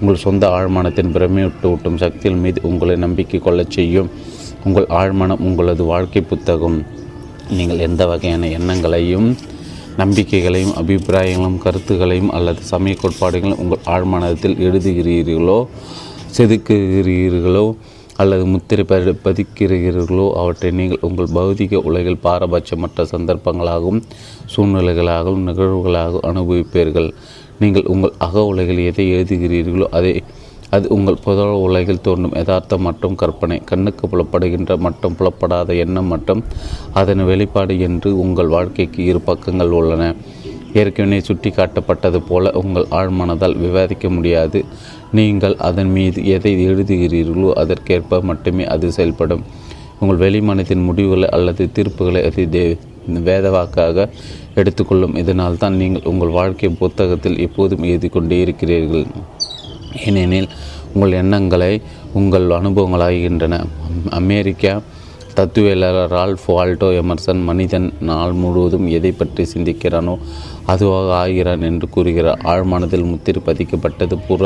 உங்கள் சொந்த ஆழ்மானத்தின் பிரமியூட்டு ஊட்டும் சக்தியின் மீது உங்களை நம்பிக்கை கொள்ளச் செய்யும். உங்கள் ஆழ்மானம் உங்களது வாழ்க்கை புத்தகம். நீங்கள் எந்த வகையான எண்ணங்களையும் நம்பிக்கைகளையும் அபிப்பிராயங்களும் கருத்துக்களையும் அல்லது சமய கோட்பாடுகளும் உங்கள் ஆழ்மானத்தில் எழுதுகிறீர்களோ செதுக்குகிறீர்களோ அல்லது முத்திரை பதிக்கிறீர்களோ அவற்றை நீங்கள் உங்கள் பௌதிக உலகில் பாரபட்சமற்ற சந்தர்ப்பங்களாகவும் சூழ்நிலைகளாகவும் நிகழ்வுகளாகவும் அனுபவிப்பீர்கள். நீங்கள் உங்கள் அக உலகில் எதை எழுதுகிறீர்களோ அதை அது உங்கள் புத உலகில் தோன்றும் யதார்த்தம் மற்றும் கற்பனை, கண்ணுக்கு புலப்படுகின்ற மற்றும் புலப்படாத எண்ணம் மற்றும் அதன் வெளிப்பாடு என்று உங்கள் வாழ்க்கைக்கு இரு பக்கங்கள் உள்ளன. ஏற்கனவே சுட்டி காட்டப்பட்டது போல உங்கள் ஆழ்மனதால் விவாதிக்க முடியாது. நீங்கள் அதன் மீது எதை எழுதுகிறீர்களோ அதற்கேற்ப மட்டுமே அது செயல்படும். உங்கள் வெளிமனத்தின் முடிவுகளை அல்லது தீர்ப்புகளை அதை தே வேதவாக்காக எடுத்துக்கொள்ளும். இதனால்தான் நீங்கள் உங்கள் வாழ்க்கை புத்தகத்தில் எப்போதும் எழுதி கொண்டே இருக்கிறீர்கள். ஏனெனில் உங்கள் எண்ணங்களை உங்கள் அனுபவங்களாகின்றன. அமெரிக்க தத்துவியலாளர் ரால்ஃப் வால்டோ எமர்சன் மனிதன் நாள் முழுவதும் எதை பற்றி சிந்திக்கிறானோ அதுவாக ஆகிறான் என்று கூறுகிறார். ஆழ்மானதில் முத்திரை பதிக்கப்பட்டது புற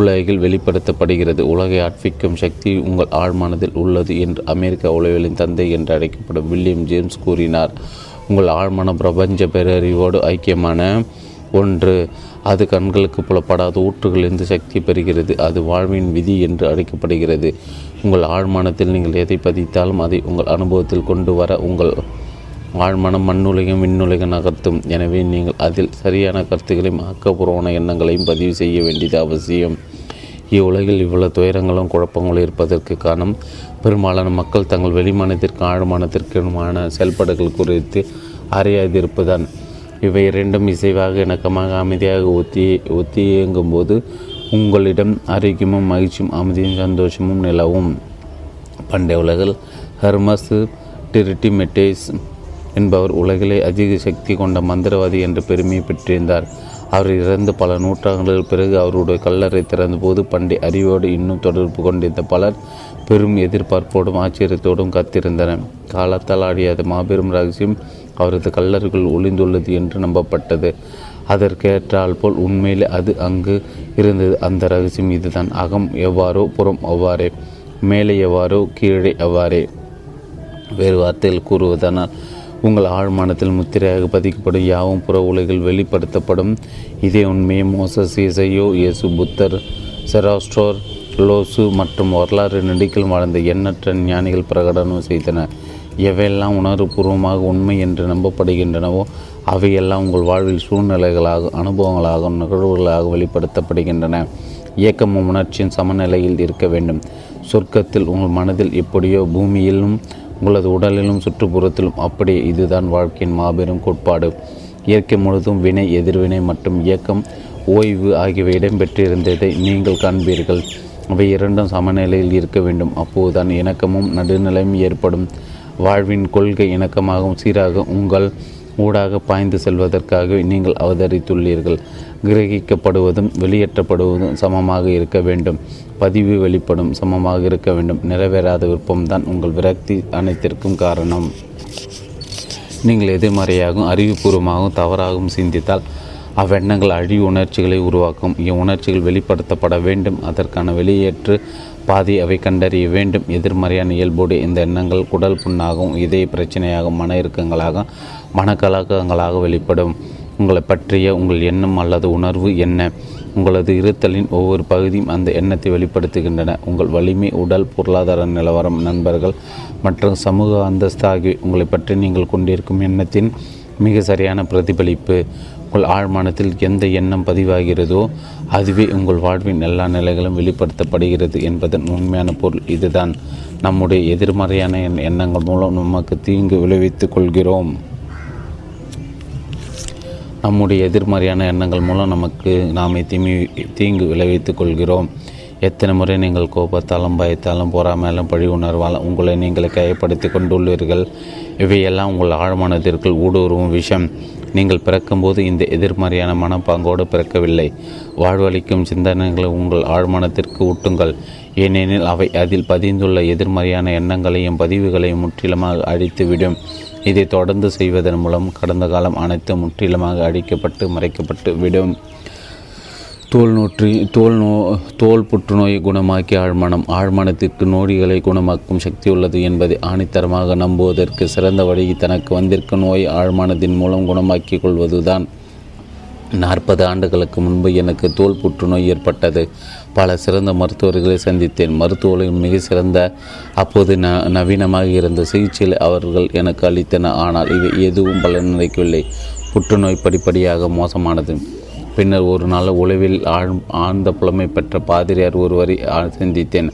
உலகில் வெளிப்படுத்தப்படுகிறது. உலகை ஆட்பிக்கும் சக்தி உங்கள் ஆழ்மானதில் உள்ளது என்று அமெரிக்க உளவியலின் தந்தை என்று அழைக்கப்படும் வில்லியம் ஜேம்ஸ் கூறினார். உங்கள் ஆழ்மான பிரபஞ்ச பேரறிவோடு ஐக்கியமான ஒன்று. அது கண்களுக்கு புலப்படாத ஊற்றுகளிலிருந்து சக்தி பெறுகிறது. அது வாழ்வின் விதி என்று அழைக்கப்படுகிறது. உங்கள் ஆழ்மானத்தில் நீங்கள் எதை பதித்தாலும் அதை உங்கள் அனுபவத்தில் கொண்டு வர உங்கள் ஆழ்மானம் மண்ணுலகம் விண்ணுலகம் நகர்த்தும். எனவே நீங்கள் அதில் சரியான கருத்துக்களையும் ஆக்கப்பூர்வமான எண்ணங்களையும் பதிவு செய்ய வேண்டியது அவசியம். இவ்வுலகில் இவ்வளவு துயரங்களும் குழப்பங்களும் இருப்பதற்கு காரணம் பெரும்பாலான மக்கள் தங்கள் வெளிமானத்திற்கு ஆழ்மானத்திற்குமான செயல்பாடுகள் குறித்து அறியாதிருப்புதான். இவை இரண்டும் இசைவாக இணக்கமாக அமைதியாக ஒத்தி ஒத்தி இயங்கும்போது உங்களிடம் ஆரோக்கியமும் மகிழ்ச்சியும் அமைதியும் சந்தோஷமும் நிலவும். பண்டைய உலகில் ஹெர்மஸ் டிரிட்டிமெட்டேஸ் என்பவர் உலகிலே அதிக சக்தி கொண்ட மந்திரவாதி என்ற பெருமையை பெற்றிருந்தார். அவர் இறந்து பல நூற்றாண்டுகள் பிறகு அவருடைய கல்லறை திறந்தபோது பண்டைய அறிவோடு இன்னும் தொடர்பு கொண்டிருந்த பலர் பெரும் எதிர்பார்ப்போடும் ஆச்சரியத்தோடும் காத்திருந்தனர். காலத்தால் அழியாத மாபெரும் ரகசியம் அவரது கல்லறைக்குள் ஒளிந்துள்ளது என்று நம்பப்பட்டது. அதற்கேற்றால் போல் உண்மையில் அது அங்கு இருந்தது. அந்த ரகசியம் இதுதான்: அகம் எவ்வாறோ புறம் அவ்வாறே. மேலே எவ்வாறோ கீழே அவ்வாறே. வேறு வார்த்தையில் கூறுவதானால் உங்கள் ஆழ்மானத்தில் முத்திரையாக பதிக்கப்படும் யாவும் புற உலகில் வெளிப்படுத்தப்படும். இதே உண்மையை மோசஸ், இசையோ, இயேசு, புத்தர், செராஸ்ட்ரோர், லோசு மற்றும் வரலாறு நெடுக்கில் வாழ்ந்த எண்ணற்ற ஞானிகள் பிரகடனம் செய்தனர். எவையெல்லாம் உணர்வுபூர்வமாக உண்மை என்று நம்பப்படுகின்றனவோ அவையெல்லாம் உங்கள் வாழ்வில் சூழ்நிலைகளாக, அனுபவங்களாக, நிகழ்வுகளாக வெளிப்படுத்தப்படுகின்றன. இயக்கமும் உணர்ச்சியின் சமநிலையில் இருக்க வேண்டும். சொர்க்கத்தில் உங்கள் மனதில் எப்படியோ பூமியிலும் உங்களது உடலிலும் சுற்றுப்புறத்திலும் அப்படியே. இதுதான் வாழ்க்கையின் மாபெரும் கோட்பாடு. இயற்கை முழுதும் வினை, எதிர்வினை மற்றும் இயக்கம், ஓய்வு ஆகியவை இடம்பெற்றிருந்ததை நீங்கள் காண்பீர்கள். அவை இரண்டும் சமநிலையில் இருக்க வேண்டும். அப்போதுதான் இணக்கமும் நடுநிலையும் ஏற்படும். வாழ்வின் கொள்கை இணக்கமாகவும் சீராக உங்கள் ஊடாக பாய்ந்து செல்வதற்காகவே நீங்கள் அவதரித்துள்ளீர்கள். கிரகிக்கப்படுவதும் வெளியேற்றப்படுவதும் சமமாக இருக்க வேண்டும். பதிவு வெளிப்படும் சமமாக இருக்க வேண்டும். நிறைவேறாத விருப்பம்தான் உங்கள் விரக்தி அனைத்திற்கும் காரணம். நீங்கள் எதிர்மறையாகவும் அறிவுபூர்வமாகவும் தவறாகவும் சிந்தித்தால் அவ்வெண்ணங்கள் அழிவு உணர்ச்சிகளை உருவாக்கும். இவ்வுணர்ச்சிகள் வெளிப்படுத்தப்பட வேண்டும். அதற்கான வெளியேற்று பாதி அவை கண்டறிய வேண்டும். எதிர்மறையான இயல்போடு இந்த எண்ணங்கள் குடல் புண்ணாகவும், இதய பிரச்சனையாகவும், மன இறுக்கங்களாக, மனக்கலக்கங்களாக வெளிப்படும். உங்களை பற்றிய உங்கள் எண்ணம் அல்லது உணர்வு என்ன? உங்களது இருத்தலின் ஒவ்வொரு பகுதியும் அந்த எண்ணத்தை வெளிப்படுத்துகின்றன. உங்கள் வலிமை, உடல், பொருளாதார நிலவரம், நண்பர்கள் மற்றும் சமூக அந்தஸ்து ஆகியவை உங்களை பற்றி நீங்கள் கொண்டிருக்கும் எண்ணத்தின் மிக சரியான பிரதிபலிப்பு. உங்கள் ஆழ்மானத்தில் எந்த எண்ணம் பதிவாகிறதோ அதுவே உங்கள் வாழ்வின் எல்லா நிலைகளும் வெளிப்படுத்தப்படுகிறது என்பதன் உண்மையான பொருள் இதுதான். நம்முடைய எதிர்மறையான எண்ணங்கள் மூலம் நமக்கு தீங்கு விளைவித்துக் கொள்கிறோம். நம்முடைய எதிர்மறையான எண்ணங்கள் மூலம் நமக்கு நாமே தீமை தீங்கு விளைவித்துக் கொள்கிறோம். எத்தனை முறை நீங்கள் கோபத்தாலும், பயத்தாலும், பொறாமையாலும், பழி உணர்வாலும் உங்களை நீங்களை கையப்படுத்தி கொண்டுள்ளீர்கள். இவையெல்லாம் உங்கள் ஆழ்மானத்திற்குள் ஊடுருவும் விஷம். நீங்கள் பிறக்கும்போது இந்த எதிர்மறையான மனப்பாங்கோடு பிறக்கவில்லை. வாழ்வளிக்கும் சிந்தனைகளை உங்கள் ஆழ்மானத்திற்கு ஊட்டுங்கள். ஏனெனில் அவை அதில் பதிந்துள்ள எதிர்மறையான எண்ணங்களையும் பதிவுகளையும் முற்றிலுமாக அழித்துவிடும். இதை தொடர்ந்து செய்வதன் மூலம் கடந்த காலம் அனைத்தும் முற்றிலுமாக அழிக்கப்பட்டு மறைக்கப்பட்டு விடும். தோல் நோற்றி தோல் நோ தோல் புற்றுநோயை குணமாக்கி ஆழ்மனம். ஆழ்மனத்திற்கு நோய்களை குணமாக்கும் சக்தி உள்ளது என்பதை ஆணித்தரமாக நம்புவதற்கு சிறந்த வழி தனக்கு வந்திருக்கும் நோய் ஆழ்மனத்தின் மூலம் குணமாக்கிக் கொள்வதுதான். நாற்பது ஆண்டுகளுக்கு முன்பு எனக்கு தோல் புற்றுநோய் ஏற்பட்டது. பல சிறந்த மருத்துவர்களை சந்தித்தேன். மருத்துவர்களின் மிக சிறந்த அப்போது ந நவீனமாக இருந்த சிகிச்சையில் அவர்கள் எனக்கு அளித்தனர். ஆனால் இவை எதுவும் பலன் அளிக்கவில்லை. புற்றுநோய் படிப்படியாக மோசமானது. பின்னர் ஒரு நாள் உளவில் ஆழ் ஆழ்ந்த புலமை பெற்ற பாதிரியார் ஒருவரை சந்தித்தேன்.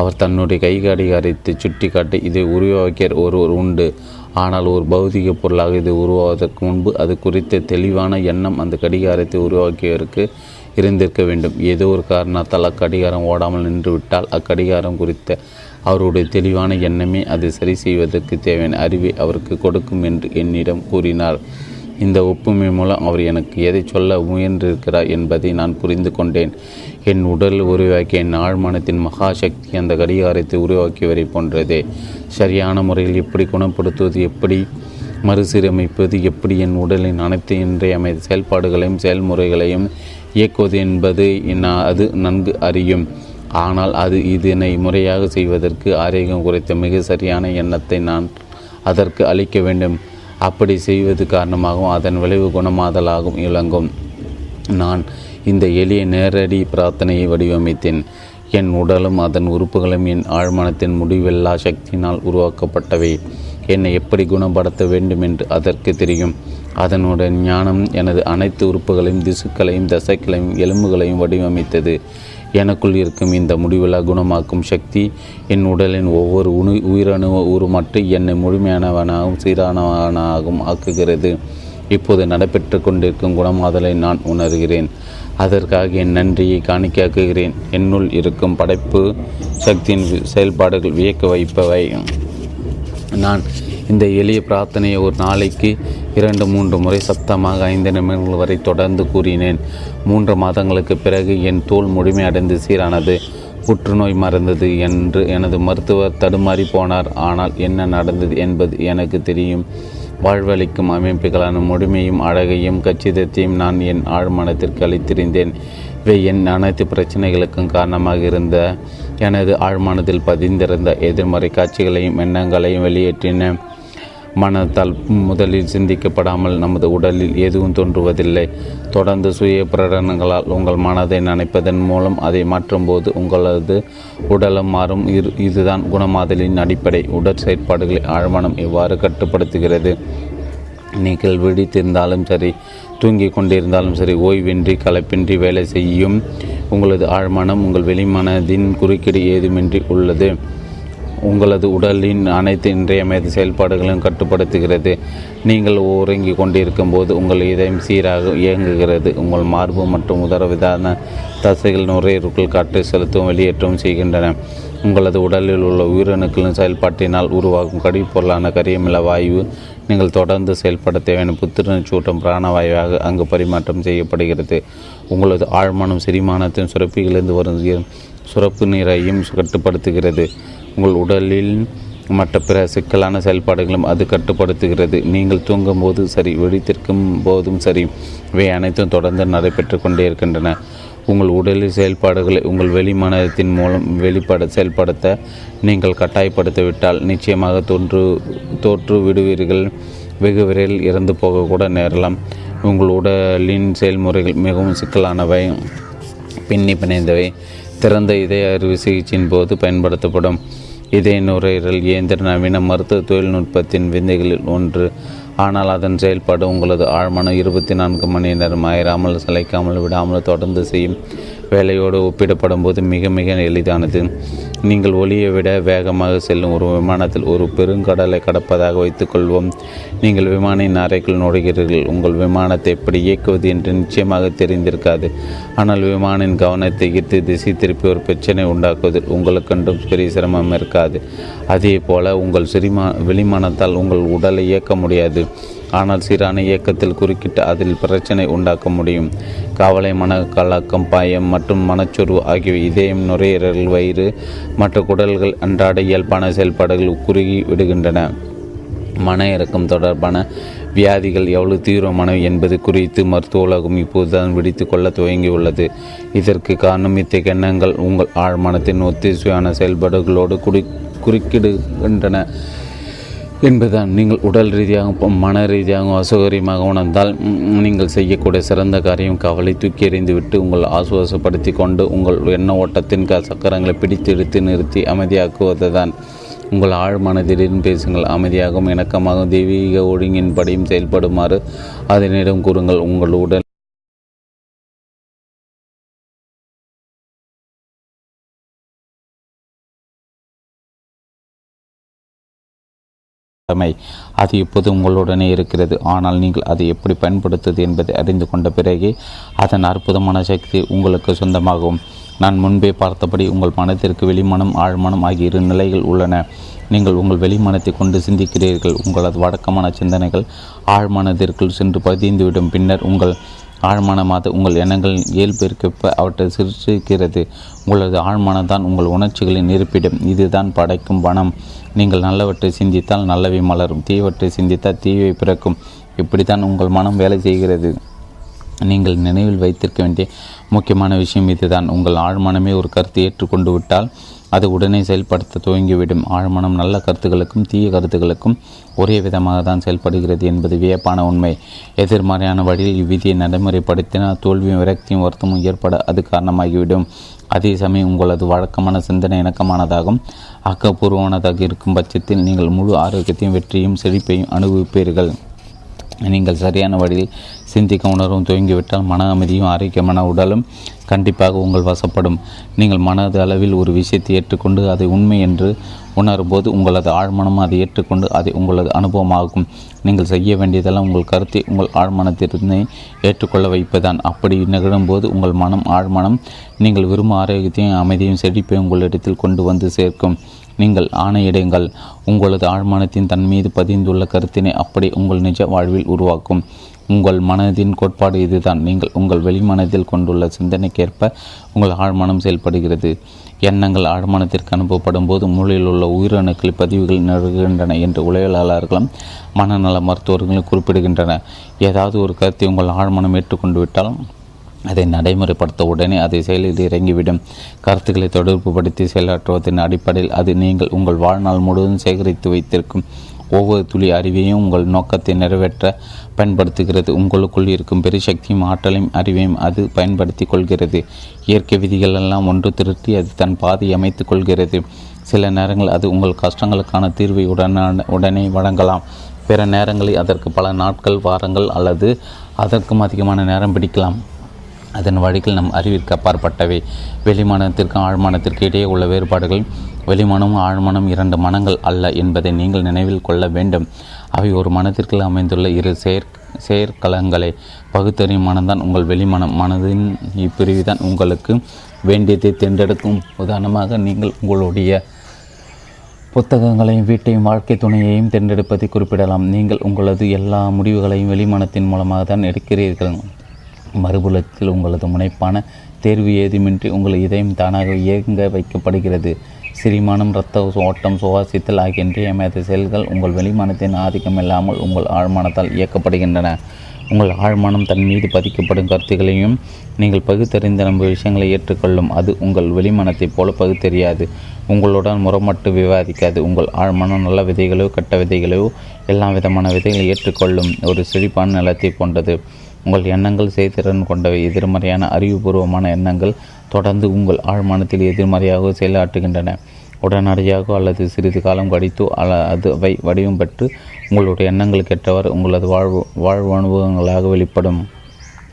அவர் தன்னுடைய கைகாடிகாரத்தை சுட்டி காட்டி இதை உருவாக்கிய ஒருவர் உண்டு. ஆனால் ஒரு பௌதிக பொருளாக இது உருவாவதற்கு முன்பு அது குறித்த தெளிவான எண்ணம் அந்த கடிகாரத்தை உருவாக்கியவருக்கு இருந்திருக்க வேண்டும். ஏதோ ஒரு காரணத்தால் அக்கடிகாரம் ஓடாமல் நின்றுவிட்டால் அக்கடிகாரம் குறித்த அவருடைய தெளிவான எண்ணமே அதை சரி செய்வதற்கு தேவையான அறிவை அவருக்கு கொடுக்கும் என்று என்னிடம் கூறினார். இந்த ஒப்புமை மூலம் அவர் எனக்கு எதை சொல்ல முயன்றிருக்கிறார் என்பதை நான் புரிந்து கொண்டேன். என் உடல் உருவாக்கிய என் ஆழ்மானத்தின் மகாசக்தி அந்த கடிகாரத்தை உருவாக்கியவரை போன்றதே. சரியான முறையில் எப்படி குணப்படுத்துவது, எப்படி மறுசீரமைப்பது, எப்படி என் உடலின் அனைத்து இன்றைய செயல்பாடுகளையும் செயல்முறைகளையும் இயக்குவது என்பது அது நன்கு அறியும். ஆனால் அது இதனை முறையாக செய்வதற்கு ஆரோக்கியம் குறைத்த மிக சரியான எண்ணத்தை நான் அதற்கு அளிக்க வேண்டும். அப்படி செய்வது காரணமாகவும் அதன் விளைவு குணமாதலாகவும் இழங்கும். நான் இந்த எளிய நேரடி பிரார்த்தனையை வடிவமைத்தேன். என் உடலும் அதன் உறுப்புகளும் என் ஆழ்மானத்தின் முடிவில்லா சக்தியினால் உருவாக்கப்பட்டவை. என்னை எப்படி குணப்படுத்த வேண்டும் என்று அதற்கு தெரியும். அதனுடைய ஞானம் எனது அனைத்து உறுப்புகளையும், திசுக்களையும், தசைகளையும், எலும்புகளையும் வடிவமைத்தது. எனக்குள் இருக்கும் இந்த முடிவில்லா குணமாக்கும் சக்தி என் உடலின் ஒவ்வொரு உணு உயிரணு உருமாற்றி என்னை முழுமையானவனாகவும் சீரானவனாகவும் ஆக்குகிறது. இப்போது நடைபெற்று கொண்டிருக்கும் குணமாதலை நான் உணர்கிறேன். அதற்காக என் நன்றியை காணிக்காக்குகிறேன். என்னுள் இருக்கும் படைப்பு சக்தியின் செயல்பாடுகள் வியக்க வைப்பவை. நான் இந்த எளிய பிரார்த்தனையை ஒரு நாளைக்கு இரண்டு மூன்று முறை சத்தமாக ஐந்து நிமிடங்கள் வரை தொடர்ந்து கூறினேன். மூன்று மாதங்களுக்கு பிறகு என் தோல் முழுமையடைந்து சீரானது. புற்றுநோய் மறந்தது என்று எனது மருத்துவர் தடுமாறி போனார். ஆனால் என்ன நடந்தது என்பது எனக்கு தெரியும். வாழ்வளிக்கும் அமைப்புகளான முழுமையும் அழகையும் கச்சிதத்தையும் நான் என் ஆழ்மனத்திற்கு அளித்திருந்தேன். இவை என் அனைத்து பிரச்சனைகளுக்கும் காரணமாக இருந்த எனது ஆழ்மானதில் பதிந்திருந்த எதிர்மறை காட்சிகளையும் எண்ணங்களையும் வெளியேற்றின. மனத்தால் முதலில் சிந்திக்கப்படாமல் நமது உடலில் எதுவும் தோன்றுவதில்லை. தொடர்ந்து சுய பிரகடனங்களால் உங்கள் மனதை நினைப்பதன் மூலம் அதை மாற்றும்போது உங்களது உடலும் மாறும். இரு இதுதான் குணமாதலின் அடிப்படை. உடற் செயற்பாடுகளை ஆழ்மனம் இவ்வாறு கட்டுப்படுத்துகிறது. நீங்கள் விழித்திருந்தாலும் சரி, தூங்கி கொண்டிருந்தாலும் சரி, ஓய்வின்றி களைப்பின்றி வேலை செய்யும் உங்களது ஆழ்மனம் உங்கள் வெளிமனதின் குறுக்கீடு ஏதுமின்றி உள்ளது. உங்களது உடலின் அனைத்து இன்றையமைய செயல்பாடுகளையும் கட்டுப்படுத்துகிறது. நீங்கள் உறங்கி கொண்டிருக்கும் போது உங்கள் இதயம் சீராக இயங்குகிறது. உங்கள் மார்பு மற்றும் உதரவிதான தசைகள் நுரையீரலுக்குள் காற்று செலுத்தவும் வெளியேற்றவும் செய்கின்றன. உங்களது உடலில் உள்ள உயிரணுக்களின் செயல்பாட்டினால் உருவாகும் கடிப்பொருளான கரியமில வாயு நீங்கள் தொடர்ந்து செயல்பட தேவையான புத்துணர்ச்சூட்டும் பிராணவாயுவாக அங்கு பரிமாற்றம் செய்யப்படுகிறது. உங்களது ஆழ்மனம் செரிமானத்தின் சுரப்பிலிருந்து வரும் சுரப்பு நீரையும் கட்டுப்படுத்துகிறது. உங்கள் உடலில் மற்ற பிற சிக்கலான செயல்பாடுகளும் அது கட்டுப்படுத்துகிறது. நீங்கள் தூங்கும் போது சரி, வெடித்திருக்கும் போதும் சரி, இவை அனைத்தும் தொடர்ந்து நடைபெற்று கொண்டே இருக்கின்றன. உங்கள் உடலில் செயல்பாடுகளை உங்கள் வெளிமனத்தின் மூலம் வெளிப்பட செயல்படுத்த நீங்கள் கட்டாயப்படுத்திவிட்டால் நிச்சயமாக தோன்று தோற்று விடுவீர்கள். வெகு விரைவில் இறந்து போகக்கூட நேரலாம். உங்கள் உடலின் செயல்முறைகள் மிகவும் சிக்கலானவை, பின்னி பிணைந்தவை. திறந்த இதய அறுவை சிகிச்சையின் போது பயன்படுத்தப்படும் இதய நுரையீரல் இயந்திர நவீன மருத்துவ தொழில்நுட்பத்தின் விந்தைகளில் ஒன்று. ஆனால் அதன் செயல்பாடு உங்களது ஆழ்மனம் இருபத்தி நான்கு மணி நேரம் அயராமல் சளைக்காமல் விடாமல் தொடர்ந்து செய்யும் வேலையோடு ஒப்பிடப்படும் போது மிக மிக எளிதானது. நீங்கள் ஒளியை விட வேகமாக செல்லும் ஒரு விமானத்தில் ஒரு பெருங்கடலை கடப்பதாக வைத்துக்கொள்வோம். நீங்கள் விமானின் அறைக்குள் நுழைகிறீர்கள். உங்கள் விமானத்தை எப்படி இயக்குவது என்று நிச்சயமாக தெரிந்திருக்காது. ஆனால் விமானின் கவனத்தை ஈர்த்து திசை திருப்பி ஒரு பிரச்சனை உண்டாக்குவதில் உங்களுக்கென்றும் பெரிய சிரமம் இருக்காது. அதே போல உங்கள் சிறிமா வெளிமானத்தால் உங்கள் உடலை இயக்க முடியாது. ஆனால் சீரான இயக்கத்தில் குறுக்கிட்டு அதில் பிரச்சனை உண்டாக்க முடியும். கவலை, மனக்கலக்கம், பாயம் மற்றும் மனச்சொர்வு ஆகியவை இதயம், நுரையீரல், வயிறு மற்ற குடல்கள் அன்றாட இயல்பான செயல்பாடுகள் குறுகி விடுகின்றன. மன இறக்கம் தொடர்பான வியாதிகள் எவ்வளவு தீவிரமானவை என்பது குறித்து மருத்துவ உலகம் இப்போதுதான் விடுத்து கொள்ள துவங்கியுள்ளது. இதற்கு காரணம் இத்தகைய எண்ணங்கள் உங்கள் ஆழ்மனத்தின் ஒத்திசையான செயல்பாடுகளோடு குடி குறுக்கிடுகின்றன என்பதுதான். நீங்கள் உடல் ரீதியாகவும் மன ரீதியாகவும் அசௌகரியமாக உணர்ந்தால் நீங்கள் செய்யக்கூடிய சிறந்த காரியம் கவலை தூக்கி எறிந்துவிட்டு உங்கள் ஆசுவாசப்படுத்தி கொண்டு உங்கள் எண்ண ஓட்டத்தின் சக்கரங்களை பிடித்து எடுத்து நிறுத்தி அமைதியாக்குவதுதான். உங்கள் ஆழ் மனதிலும் பேசுங்கள். அமைதியாகவும் இணக்கமாகவும் தெய்வீக ஒழுங்கின்படியும் செயல்படுமாறு அதனிடம் கூறுங்கள். உங்கள் உடல் அது இப்போது உங்களுடனே இருக்கிறது. ஆனால் நீங்கள் அதை எப்படி பயன்படுத்துவது என்பதை அறிந்து கொண்ட பிறகு அதன் அற்புதமான சக்தி உங்களுக்கு சொந்தமாகும். நான் முன்பே பார்த்தபடி உங்கள் மனத்திற்கு வெளிமனம், ஆழ்மனம் ஆகிய இரு நிலைகள் உள்ளன. நீங்கள் உங்கள் வெளிமனத்தை கொண்டு சிந்திக்கிறீர்கள். உங்களது வழக்கமான சிந்தனைகள் ஆழ்மனத்திற்குள் சென்று பதிந்துவிடும். பின்னர் உங்கள் ஆழ்மனமாத உங்கள் எண்ணங்களின் இயல்பிற்கேற்ப அவற்றை சிருஷ்டிக்கிறது. உங்களது ஆழ்மனம்தான் உங்கள் உணர்ச்சிகளின் இருப்பிடம். இதுதான் படைக்கும் வனம். நீங்கள் நல்லவற்றை சிந்தித்தால் நல்லவை மலரும், தீவற்றை சிந்தித்தால் தீவை பிறக்கும். இப்படித்தான் உங்கள் மனம் வேலை செய்கிறது. நீங்கள் நினைவில் வைத்திருக்க வேண்டிய முக்கியமான விஷயம் இதுதான். உங்கள் ஆழ்மனமே ஒரு கருத்தை ஏற்றுக்கொண்டு விட்டால் அது உடனே செயல்படுத்த துவங்கிவிடும். ஆழ்மனம் நல்ல கருத்துக்களுக்கும் தீய கருத்துக்களுக்கும் ஒரே விதமாக தான் செயல்படுகிறது என்பது வியப்பான உண்மை. எதிர்மறையான வழியில் இவ்விதியை நடைமுறைப்படுத்தினால் தோல்வியும் விரக்தியும் வருத்தமும் ஏற்பட அது காரணமாகிவிடும். அதே சமயம் உங்களது வழக்கமான சிந்தனை இணக்கமானதாகவும் ஆக்கப்பூர்வமானதாக இருக்கும் பட்சத்தில் நீங்கள் முழு ஆரோக்கியத்தையும் வெற்றியும் செழிப்பையும் அனுபவிப்பீர்கள். நீங்கள் சரியான வழியில் சிந்திக்க உணர்வும் துவங்கிவிட்டால் மன அமைதியும் ஆரோக்கியமான உடலும் கண்டிப்பாக உங்கள் வசப்படும். நீங்கள் மனது அளவில் ஒரு விஷயத்தை ஏற்றுக்கொண்டு அதை உண்மை என்று உணரும்போது உங்களது ஆழ்மனம் அதை ஏற்றுக்கொண்டு அதை உங்களது அனுபவமாகும். நீங்கள் செய்ய வேண்டியதெல்லாம் உங்கள் கருத்தை உங்கள் ஆழ்மனத்தினை ஏற்றுக்கொள்ள வைப்பதுதான். அப்படி நிகழும்போது உங்கள் மனம் ஆழ்மனம் நீங்கள் விரும்பும் ஆரோக்கியத்தையும் அமைதியும் செழிப்பை உங்களிடத்தில் கொண்டு வந்து சேர்க்கும். நீங்கள் ஆணையிடுங்கள். உங்களது ஆழ்மனத்தின் தன் மீது பதிந்துள்ள கருத்தினை அப்படி உங்கள் நிஜ வாழ்வில் உருவாக்கும். உங்கள் மனதின் கோட்பாடு இதுதான். நீங்கள் உங்கள் வெளிமனத்தில் கொண்டுள்ள சிந்தனைக்கேற்ப உங்கள் ஆழ்மனம் செயல்படுகிறது. எண்ணங்கள் ஆழ்மனத்திற்கு அனுப்பப்படும் போது மூளையில் உள்ள உயிரணுக்கள் பதிவுகள் நிகழ்கின்றன என்று உளவியலாளர்களும் மனநல மருத்துவர்களும் குறிப்பிடுகின்றனர். ஏதாவது ஒரு கருத்தை உங்கள் ஆழ்மனம் ஏற்றுக்கொண்டு விட்டால் அதை நடைமுறைப்படுத்த உடனே அதை செயலில் இறங்கிவிடும். கருத்துக்களை தொடர்புபடுத்தி செயலாற்றுவதன் அடிப்படையில் அது நீங்கள் உங்கள் வாழ்நாள் முழுவதும் சேகரித்து வைத்திருக்கும் ஒவ்வொரு துளி அறிவையும் உங்கள் நோக்கத்தை நிறைவேற்ற பயன்படுத்துகிறது. உங்களுக்குள் இருக்கும் பெருசக்தியும் ஆற்றலையும் அறிவையும் அது பயன்படுத்தி கொள்கிறது. இயற்கை விதிகள் எல்லாம் ஒன்று திருத்தி அது தன் பாதையை அமைத்து கொள்கிறது. சில நேரங்கள் அது உங்கள் கஷ்டங்களுக்கான தீர்வை உடனான உடனே வழங்கலாம். பிற நேரங்களில் அதற்கு பல நாட்கள், வாரங்கள் அல்லது அதற்கும் அதிகமான நேரம் பிடிக்கலாம். அதன் வழிகள் நம் அறிவிற்கு அப்பாற்பட்டவை. வெளிமானத்திற்கும் ஆழ்மானத்திற்கு இடையே உள்ள வேறுபாடுகள். வெளிமானமும் ஆழ்மானம் இரண்டு மனங்கள் அல்ல என்பதை நீங்கள் நினைவில் கொள்ள வேண்டும். அவை ஒரு மனத்திற்குள் அமைந்துள்ள இரு செயற் செயற்கலங்களை பகுத்தறியும் மனம்தான் உங்கள் வெளிமனம். மனதின் இப்பிரிவுதான் உங்களுக்கு வேண்டியதை தேர்ந்தெடுக்கும். உதாரணமாக, நீங்கள் உங்களுடைய புத்தகங்களையும் வீட்டையும் வாழ்க்கை துணையையும் தேர்ந்தெடுப்பதை குறிப்பிடலாம். நீங்கள் உங்களது எல்லா முடிவுகளையும் வெளிமனத்தின் மூலமாக தான் எடுக்கிறீர்கள். மறுபுலத்தில் உங்களது முனைப்பான தேர்வு ஏதுமின்றி உங்கள் இதயம் தானாக இயங்க வைக்கப்படுகிறது. சிரிமானம், இரத்த ஓட்டம், சுவாசித்தல் ஆகிய இன்றியமையாத செயல்கள் உங்கள் வெளிமானத்தின் ஆதிக்கம் இல்லாமல் உங்கள் ஆழ்மானத்தால் இயக்கப்படுகின்றன. உங்கள் ஆழ்மானம் தன் மீது பதிக்கப்படும் கருத்துக்களையும் நீங்கள் பகுத்தறிந்த நம்ப விஷயங்களை ஏற்றுக்கொள்ளும். அது உங்கள் வெளிமானத்தைப் போல பகுத்தறியாது, உங்களுடன் முறமட்டு விவாதிக்காது. உங்கள் ஆழ்மானம் நல்ல விதைகளோ கெட்ட விதைகளோ எல்லா விதமான விதைகளை ஏற்றுக்கொள்ளும். ஒரு செழிப்பான நிலத்தை போன்றது. உங்கள் எண்ணங்கள் செய்திறன் கொண்டவை. எதிர்மறையான அறிவுபூர்வமான எண்ணங்கள் தொடர்ந்து உங்கள் ஆழ்மானத்தில் எதிர்மறையாக செயலாற்றுகின்றன. உடனடியாக அல்லது சிறிது காலம் கடித்தோ அல்ல அது அவை வடிவம் பெற்று உங்களுடைய எண்ணங்களுக்கு ஏற்றவர் உங்களது வாழ்வு வாழ்வு அனுபவங்களாக வெளிப்படும்.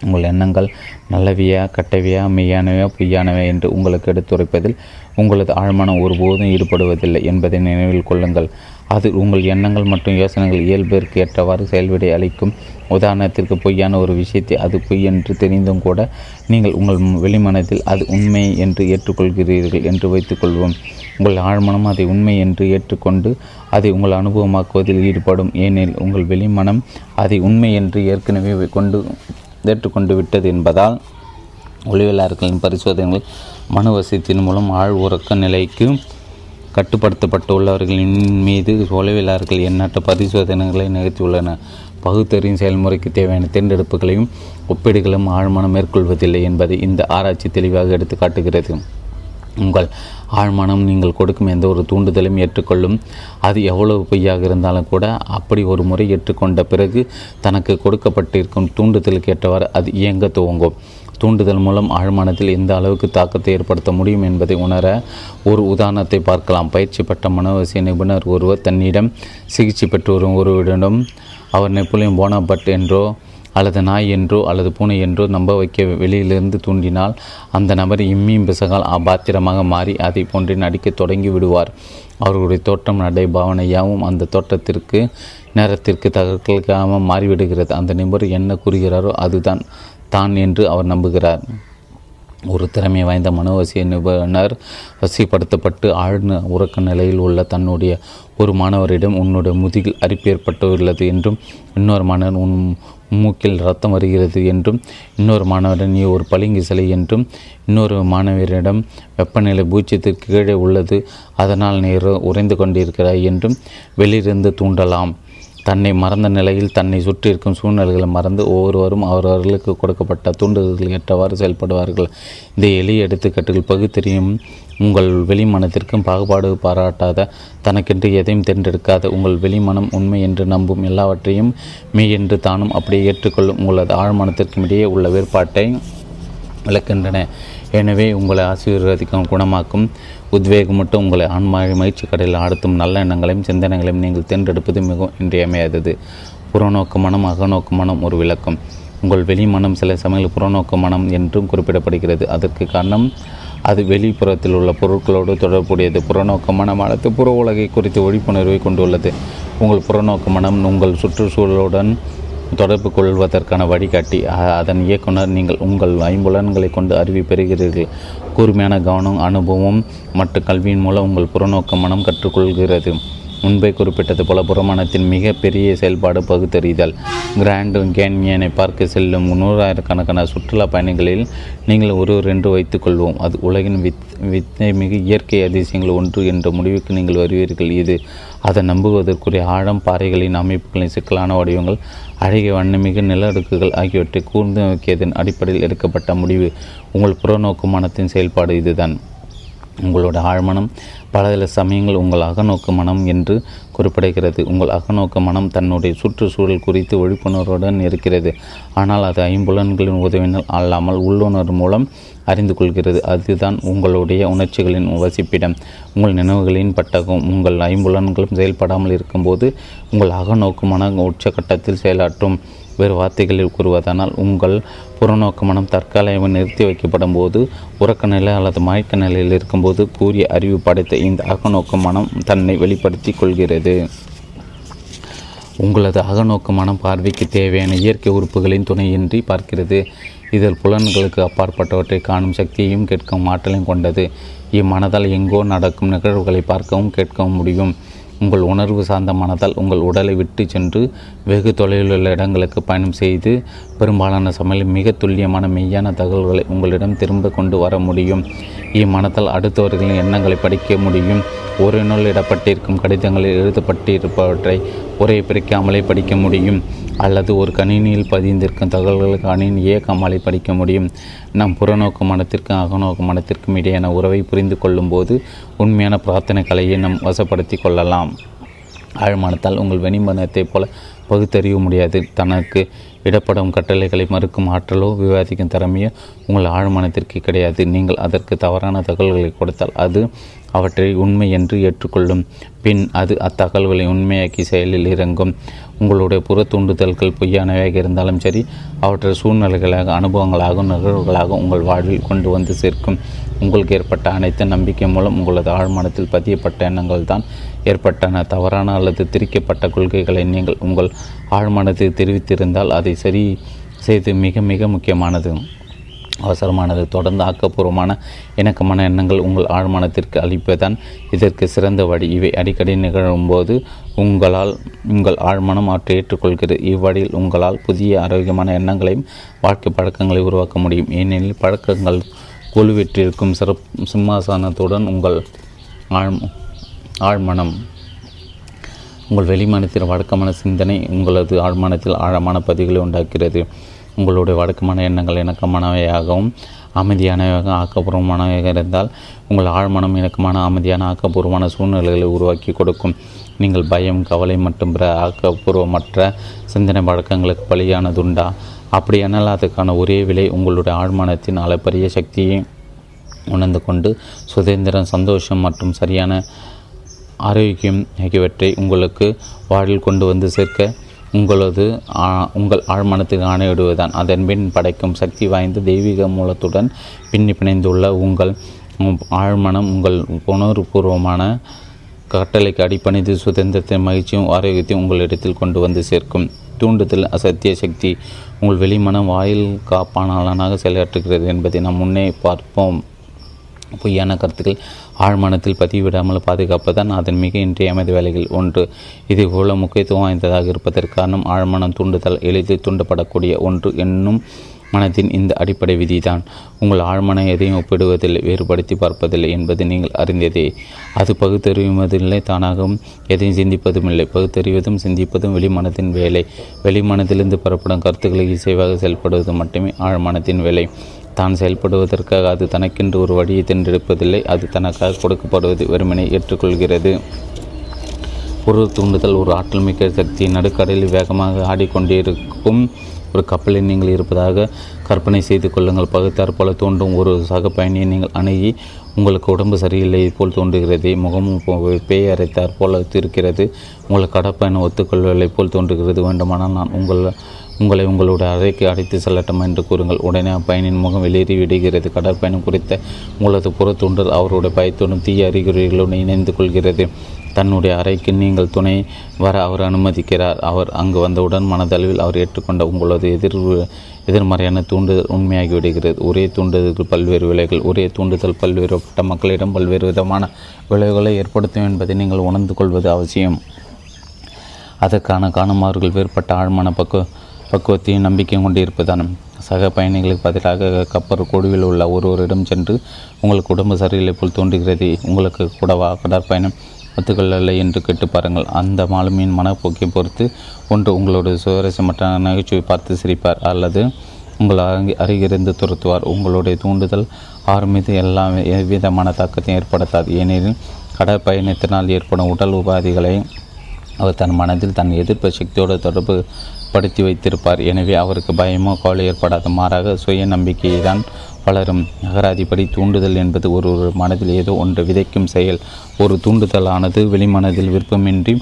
உங்கள் எண்ணங்கள் நல்லவையா, கட்டவையா, மெய்யானவையா, பொய்யானவையா என்று உங்களுக்கு எடுத்துரைப்பதில் உங்களது ஆழ்மானம் ஒருபோதும் ஈடுபடுவதில்லை என்பதை நினைவில் கொள்ளுங்கள். அது உங்கள் எண்ணங்கள் மற்றும் யோசனைகள் இயல்பிற்கு ஏற்றவாறு செயல்விடை அளிக்கும். உதாரணத்திற்கு, பொய்யான ஒரு விஷயத்தை அது பொய் என்று தெரிந்தும் கூட நீங்கள் உங்கள் வெளிமனத்தில் அது உண்மை என்று ஏற்றுக்கொள்கிறீர்கள் என்று வைத்துக்கொள்வோம். உங்கள் ஆழ்மனம் அதை உண்மை என்று ஏற்றுக்கொண்டு அதை உங்கள் அனுபவமாக்குவதில் ஈடுபடும். ஏனெனில் உங்கள் வெளிமனம் அதை உண்மை என்று ஏற்கனவே கொண்டு ஏற்றுக்கொண்டு விட்டது என்பதால் ஒளிவியலாளர்களின் பரிசோதனைகள் மனவசத்தின் மூலம் ஆழ் உறக்க நிலைக்கு கட்டுப்படுத்தப்பட்டுள்ளவர்களின் மீது ஒளிவியலாளர்கள் எண்ணற்ற பரிசோதனைகளை நிகழ்த்தியுள்ளன. பகுத்தறியும் செயல்முறைக்கு தேவையான தேர்ந்தெடுப்புகளையும் ஒப்பீடுகளும் ஆழ்மானம் மேற்கொள்வதில்லை என்பதை இந்த ஆராய்ச்சி தெளிவாக எடுத்து காட்டுகிறது. உங்கள் ஆழ்மானம் நீங்கள் கொடுக்கும் எந்த ஒரு தூண்டுதலையும் ஏற்றுக்கொள்ளும். அது எவ்வளவு பொய்யாக இருந்தாலும் கூட அப்படி ஒரு முறை ஏற்றுக்கொண்ட பிறகு தனக்கு கொடுக்கப்பட்டிருக்கும் தூண்டுதலுக்கு ஏற்றவாறு அது இயங்க துவங்கும். தூண்டுதல் மூலம் ஆழ்மானத்தில் எந்த அளவுக்கு தாக்கத்தை ஏற்படுத்த முடியும் என்பதை உணர ஒரு உதாரணத்தை பார்க்கலாம். பயிற்சி பெற்ற மனோவசிய நிபுணர் ஒருவர் தன்னிடம் சிகிச்சை பெற்று வரும் ஒருவரிடம் அவர் நெப்போலியன் போனாபர்ட் என்றோ அல்லது நாய் என்றோ அல்லது பூனை என்றோ நம்ப வைக்க வெளியிலிருந்து தூண்டினால் அந்த நபர் இம்மியும் பிசகால் அபாத்திரமாக மாறி அதை போன்றே நடிக்க தொடங்கி விடுவார். அவர்களுடைய தோற்றம், நடை, பாவனையாகவும் அந்த தோற்றத்திற்கு நேரத்திற்கு தகவல்காக மாறிவிடுகிறது. அந்த நிபுணர் என்ன கூறுகிறாரோ அதுதான் தான் என்று அவர் நம்புகிறார். ஒரு திறமை வாய்ந்த மனோவசிய நிபுணர் வசைப்படுத்தப்பட்டு ஆழ்ந்த உறக்க நிலையில் உள்ள தன்னுடைய ஒரு மாணவரிடம், உன்னுடைய முதுகில் அரிப்பு ஏற்பட்டுள்ளது என்றும், இன்னொரு மாணவன் உன் மூக்கில் இரத்தம் வருகிறது என்றும், இன்னொரு மாணவரிடம் நீ ஒரு பளிங்கு சிலை என்றும், இன்னொரு மாணவரிடம் வெப்பநிலை பூஜ்ஜியத்துக்கு கீழே உள்ளது, அதனால் நீ உறைந்து கொண்டிருக்கிறாய் என்றும் வெளியிருந்து தூண்டலாம். தன்னை மறந்த நிலையில் தன்னை சுற்றியிருக்கும் சூழ்நிலைகளை மறந்து ஒவ்வொருவரும் அவரவர்களுக்கு கொடுக்கப்பட்ட தூண்டுதல்கள் ஏற்றவாறு செயல்படுவார்கள். இந்த எளிய எடுத்துக்கட்டுகள் பகுத்தறியும் உங்கள் வெளிமனத்திற்கும் பாகுபாடு பாராட்டாத, தனக்கென்று எதையும் தேர்ந்தெடுக்காத உங்கள் வெளிமனம் உண்மை என்று நம்பும் எல்லாவற்றையும் மெய் என்று தானும் அப்படியே ஏற்றுக்கொள்ளும் உங்களது ஆழ்மானத்திற்கும் இடையே உள்ள வேறுபாட்டை விளக்கின்றன. எனவே உங்களை ஆசீர்வதிக்கும், குணமாக்கும், உத்வேகம் மட்டும் உங்களை ஆன்மாவை மகிழ்ச்சி கடையில் ஆடுத்தும் நல்ல எண்ணங்களையும் சிந்தனைகளையும் நீங்கள் தேர்ந்தெடுப்பது மிகவும் இன்றியமையாதது. புறநோக்கு மனம், அகநோக்கு மனம் ஒரு விளக்கம். உங்கள் வெளிமனம் சில சமயங்களில் புறநோக்கு மனம் என்றும் குறிப்பிடப்படுகிறது. அதற்கு காரணம் அது வெளிப்புறத்தில் உள்ள பொருட்களோடு தொடர்புடையது. புறநோக்கு மனம் அடுத்து புற உலகை குறித்து விழிப்புணர்வை கொண்டுள்ளது. உங்கள் புறநோக்கு மனம் உங்கள் சுற்றுச்சூழலுடன் தொடர்பு கொள்வதற்கான வழிகாட்டி. அதன் இயக்குனர் நீங்கள். உங்கள் ஐம்புலன்களை கொண்டு அறிவு பெறுகிறீர்கள். கூர்மையான கவனம், அனுபவம் மற்றும் கல்வியின் மூலம் உங்கள் புறநோக்கு மனம் கற்றுக்கொள்கிறது. முன்பே குறிப்பிட்டது போல புறமானத்தின் மிகப்பெரிய செயல்பாடு பகுத்தறிதல். கிராண்ட் கேன்யனை பார்க்க செல்லும் நூறாயிரக்கணக்கான சுற்றுலா பயணிகளில் நீங்கள் ஒருவர் என்று வைத்துக்கொள்வோம். அது உலகின் வித் வித்தை மிகு இயற்கை அதிசயங்கள் ஒன்று என்ற முடிவுக்கு நீங்கள் வருவீர்கள். இது அதை நம்புவதற்குரிய ஆழம், பாறைகளின் அமைப்புகளின் சிக்கலான வடிவங்கள், அழகிய வண்ணமிகு நிலநடுக்குகள் ஆகியவற்றை கூர்ந்து நோக்கியதன் அடிப்படையில் எடுக்கப்பட்ட முடிவு. உங்கள் புறநோக்கு மனத்தின் செயல்பாடு இதுதான். உங்களோட ஆழ்மனம் பல சமயங்கள் உங்கள் அகநோக்கு மனம் என்று குறிப்பிடுகிறது. உங்கள் அகநோக்கு மனம் தன்னுடைய சுற்றுச்சூழல் குறித்து விழிப்புணர்வுடன் இருக்கிறது, ஆனால் அது ஐம்புலன்களின் உதவினால் அல்லாமல் உள்ளுணர்வு மூலம் அறிந்து கொள்கிறது. அதுதான் உங்களுடைய உணர்ச்சிகளின் வசிப்பிடம், உங்கள் நினைவுகளின் பட்டகம். உங்கள் ஐம்புலன்களும் செயல்படாமல் இருக்கும்போது உங்கள் அகநோக்கு மனம் உச்சகட்டத்தில் செயலாற்றும். வேறு வார்த்தைகளில் கூறுவதானால், உங்கள் புறநோக்கு மனம் தற்காலிகமாக நிறுத்தி வைக்கப்படும் போது, உறக்க நிலை அல்லது மயக்க நிலையில் இருக்கும்போது கூறிய அறிவு படைத்த இந்த அகநோக்கு மனம் தன்னை வெளிப்படுத்தி கொள்கிறது. உங்களது அகநோக்கு மனம் பார்வைக்கு தேவையான இயற்கை உறுப்புகளின் துணையின்றி பார்க்கிறது. இதில் புலன்களுக்கு அப்பாற்பட்டவற்றை காணும் சக்தியையும் கேட்கவும் ஆற்றலையும் கொண்டது. இம்மனதால் எங்கோ நடக்கும் நிகழ்வுகளை பார்க்கவும் கேட்கவும் முடியும். உங்கள் உணர்வு சார்ந்த மனதால் உங்கள் உடலை விட்டு சென்று வெகு தொலைவிலுள்ள இடங்களுக்கு பயணம் செய்து பெரும்பாலான சமையல் மிக துல்லியமான மெய்யான தகவல்களை உங்களிடம் திரும்ப கொண்டு வர முடியும். இம்மனத்தால் அடுத்தவர்களின் எண்ணங்களை படிக்க முடியும். ஒரே நூல் இடப்பட்டிருக்கும் கடிதங்களில் எழுதப்பட்டிருப்பவற்றை ஒரே பிரிக்காமலே படிக்க முடியும், அல்லது ஒரு கணினியில் பதிந்திருக்கும் தகவல்களுக்கு கணினி இயக்காமலே படிக்க முடியும். நம் புறநோக்கு மனத்திற்கும் அகநோக்கு மனத்திற்கும் இடையேயான உறவை புரிந்து கொள்ளும் போது உண்மையான பிரார்த்தனை கலையை நாம் வசப்படுத்தி கொள்ளலாம். ஆழ்மனத்தால் உங்கள் வெளிமனத்தைப் போல பகுத்தறிய முடியாது. தனக்கு இடப்படும் கட்டளைகளை மறுக்கும் ஆற்றலோ விவாதிக்கும் திறமையோ உங்கள் ஆழ்மனத்திற்கு கிடையாது. நீங்கள் அதற்கு தவறான தகவல்களை கொடுத்தால் அது அவற்றை உண்மை என்று ஏற்றுக்கொள்ளும். பின் அது அத்தகவல்களை உண்மையாக்கி செயலில் இறங்கும். உங்களுடைய புற தூண்டுதல்கள் பொய்யானவையாக இருந்தாலும் சரி, அவற்றை சூழ்நிலைகளாக, அனுபவங்களாக, நிகழ்வுகளாக உங்கள் வாழ்வில் கொண்டு வந்து சேர்க்கும். உங்களுக்கு ஏற்பட்ட அனைத்து நம்பிக்கை மூலம் உங்களது ஆழ்மனத்தில் பதியப்பட்ட எண்ணங்கள் தான் ஏற்பட்டன. தவறான அல்லது திரிக்கப்பட்ட கொள்கைகளை நீங்கள் உங்கள் ஆழ்மனத்தில் தெரிவித்திருந்தால் அதை சரி செய்து மிக மிக முக்கியமானது, அவசரமானது, தொடர்ந்து ஆக்கப்பூர்வமான இணக்கமான எண்ணங்கள் உங்கள் ஆழ்மனத்திற்கு அளிப்பதுதான் இதற்கு சிறந்த வழி. இவை அடிக்கடி நிகழும்போது உங்களால் உங்கள் ஆழ்மனம் அவற்றை ஏற்றுக்கொள்கிறது. இவ்வழியில் உங்களால் புதிய ஆரோக்கியமான எண்ணங்களையும் வாழ்க்கை பழக்கங்களை உருவாக்க முடியும். ஏனெனில் பழக்கங்கள் குழுவிற்றிருக்கும் சிறப்பு சிம்மாசனத்துடன் உங்கள் ஆழ் ஆழ்மனம் உங்கள் வெளிமானத்தில் வழக்கமான சிந்தனை உங்களது ஆழ்மனத்தில் ஆழமான பதிவுகளை உண்டாக்குகிறது. உங்களுடைய வழக்கமான எண்ணங்கள் இணக்கமானவையாகவும் அமைதியானவையாக ஆக்கப்பூர்வமானவையாக இருந்தால் உங்கள் ஆழ்மனம் இணக்கமான, அமைதியான, ஆக்கப்பூர்வமான சூழ்நிலைகளை உருவாக்கி கொடுக்கும். நீங்கள் பயம், கவலை மற்றும் பிற ஆக்கப்பூர்வமற்ற சிந்தனை வழக்கங்களுக்கு பலியானதுண்டா? அப்படியானால் அதுக்கான ஒரே விலை உங்களுடைய ஆழ்மனத்தின் அளப்பரிய சக்தியை உணர்ந்து கொண்டு சுதந்திரம், சந்தோஷம் மற்றும் சரியான ஆரோக்கியம் ஆகியவற்றை உங்களுக்கு வாழ்வில் கொண்டு வந்து சேர்க்க உங்களது உங்கள் ஆழ்மனத்துக்கு ஆணையிடுவதுதான். அதன்பின் படைக்கும் சக்தி வாய்ந்த தெய்வீக மூலத்துடன் பின்னி பிணைந்துள்ள உங்கள் ஆழ்மனம் உங்கள் உணர்வுபூர்வமான கட்டளைக்கு அடிப்பணிந்து சுதந்திரத்தின் மகிழ்ச்சியும் ஆரோக்கியத்தையும் உங்களிடத்தில் கொண்டு வந்து சேர்க்கும். தூண்டுதல் அசத்திய சக்தி உங்கள் வெளிமனம் வாயில் காப்பானாளனாக செயலாற்றுகிறது என்பதை நாம் முன்னே பார்ப்போம். பொய்யான கருத்துக்கள் ஆழ்மனத்தில் பதிவிடாமல் பாதுகாப்பதான் அதன் மிக இன்றியமைந்த வேலைகள் ஒன்று. இது போல முக்கியத்துவம் வாய்ந்ததாக இருப்பதற்கு காரணம் ஆழ்மனம் தூண்டுதல் எளிதில் தூண்டப்படக்கூடிய ஒன்று என்னும் மனத்தின் இந்த அடிப்படை விதிதான். உங்கள் ஆழ்மனம் எதையும் ஒப்பிடுவதில்லை, வேறுபடுத்தி பார்ப்பதில்லை என்பது நீங்கள் அறிந்ததே. அது பகுத்தறிவதில்லை, தானாகவும் எதையும் சிந்திப்பதும் இல்லை. பகுத்தறிவதும் சிந்திப்பதும் வெளிமனத்தின் வேலை. வெளிமனத்திலிருந்து புறப்படும் கருத்துக்களை இசைவாக செயல்படுவது மட்டுமே ஆழ்மனத்தின் வேலை. தான் செயல்படுவதற்காக அது தனக்கென்று ஒரு வழியை தேர்ந்தெடுப்பதில்லை. அது தனக்காக கொடுக்கப்படுவது வெறுமனை ஏற்றுக்கொள்கிறது. ஒரு தூண்டுதல் ஒரு ஆற்றல் மிக்க சக்தி. நடுக்கடலில் வேகமாக ஆடிக்கொண்டிருக்கும் ஒரு கப்பலில் நீங்கள் இருப்பதாக கற்பனை செய்து கொள்ளுங்கள். பகுத்தார் போல தோன்றும் ஒரு சக பயணியை நீங்கள் அணுகி உங்களுக்கு உடம்பு சரியில்லை போல் தோன்றுகிறது, முகமும் பேய் அரைத்தார் போல இருக்கிறது, உங்கள் கடற்பயணம் ஒத்துக்கொள்ளவில்லை போல் தோன்றுகிறது, வேண்டுமானால் நான் உங்கள் உங்களை உங்களுடைய அறைக்கு அடைத்து செல்லட்டும் என்று கூறுங்கள். உடனே அப்பயனின் முகம் வெளியேறி விடுகிறது. கடற்பயணம் குறித்த உங்களது புற தூண்டல் அவருடைய பயத்துடன் தீய அறிகுறிகளுடன் இணைந்து கொள்கிறது. தன்னுடைய அறைக்கு நீங்கள் துணை வர அவர் அனுமதிக்கிறார். அவர் அங்கு வந்தவுடன் மனதளவில் அவர் ஏற்றுக்கொண்ட உங்களது எதிர் எதிர்மறையான தூண்டுதல் உண்மையாகி விடுகிறது. ஒரே தூண்டுதல் பல்வேறு விளைவுகள். ஒரே தூண்டுதல் பல்வேறு மக்களிடம் பல்வேறு விதமான விளைவுகளை ஏற்படுத்தும் என்பதை நீங்கள் உணர்ந்து கொள்வது அவசியம். அதற்கான காரணம் அவர்கள் வேறுபட்ட ஆழ்மான பக்கு பக்குவத்தையும் நம்பிக்கையும் கொண்டு இருப்பதான். சக பயணிகளுக்கு பதிலாக கப்பர் கொடுவில் உள்ள ஒருவரிடம் சென்று உங்களுக்கு உடம்பு சரியில்லை போல் தோன்றுகிறது, உங்களுக்கு கூடவா கடற்பயணம் ஒத்துக்கொள்ளலை என்று கேட்டு பாருங்கள். அந்த மாலுமியின் மனப்போக்கை பொறுத்து ஒன்று உங்களோட சுவாரஸ்யமற்ற நகைச்சுவை பார்த்து சிரிப்பார், அல்லது உங்கள் அருகே அருகிருந்து துரத்துவார். உங்களுடைய தூண்டுதல் ஆறு மீது எல்லா எவ்விதமான தாக்கத்தையும் ஏற்படுத்தாது, ஏனெனில் கடற்பயணத்தினால் ஏற்படும் உடல் உபாதிகளை அவர் தன் மனதில் தன் எதிர்ப்பு சக்தியோடு தொடர்பு படுத்தி வைத்திருப்பார். எனவே அவருக்கு பயமோ கவலை ஏற்படாத, மாறாக சுய நம்பிக்கையை தான் வளரும். நகராதிபடி தூண்டுதல் என்பது ஒரு ஒரு மனதில் ஏதோ ஒன்று விதைக்கும் செயல். ஒரு தூண்டுதலானது வெளிமனதில் விருப்பமின்றி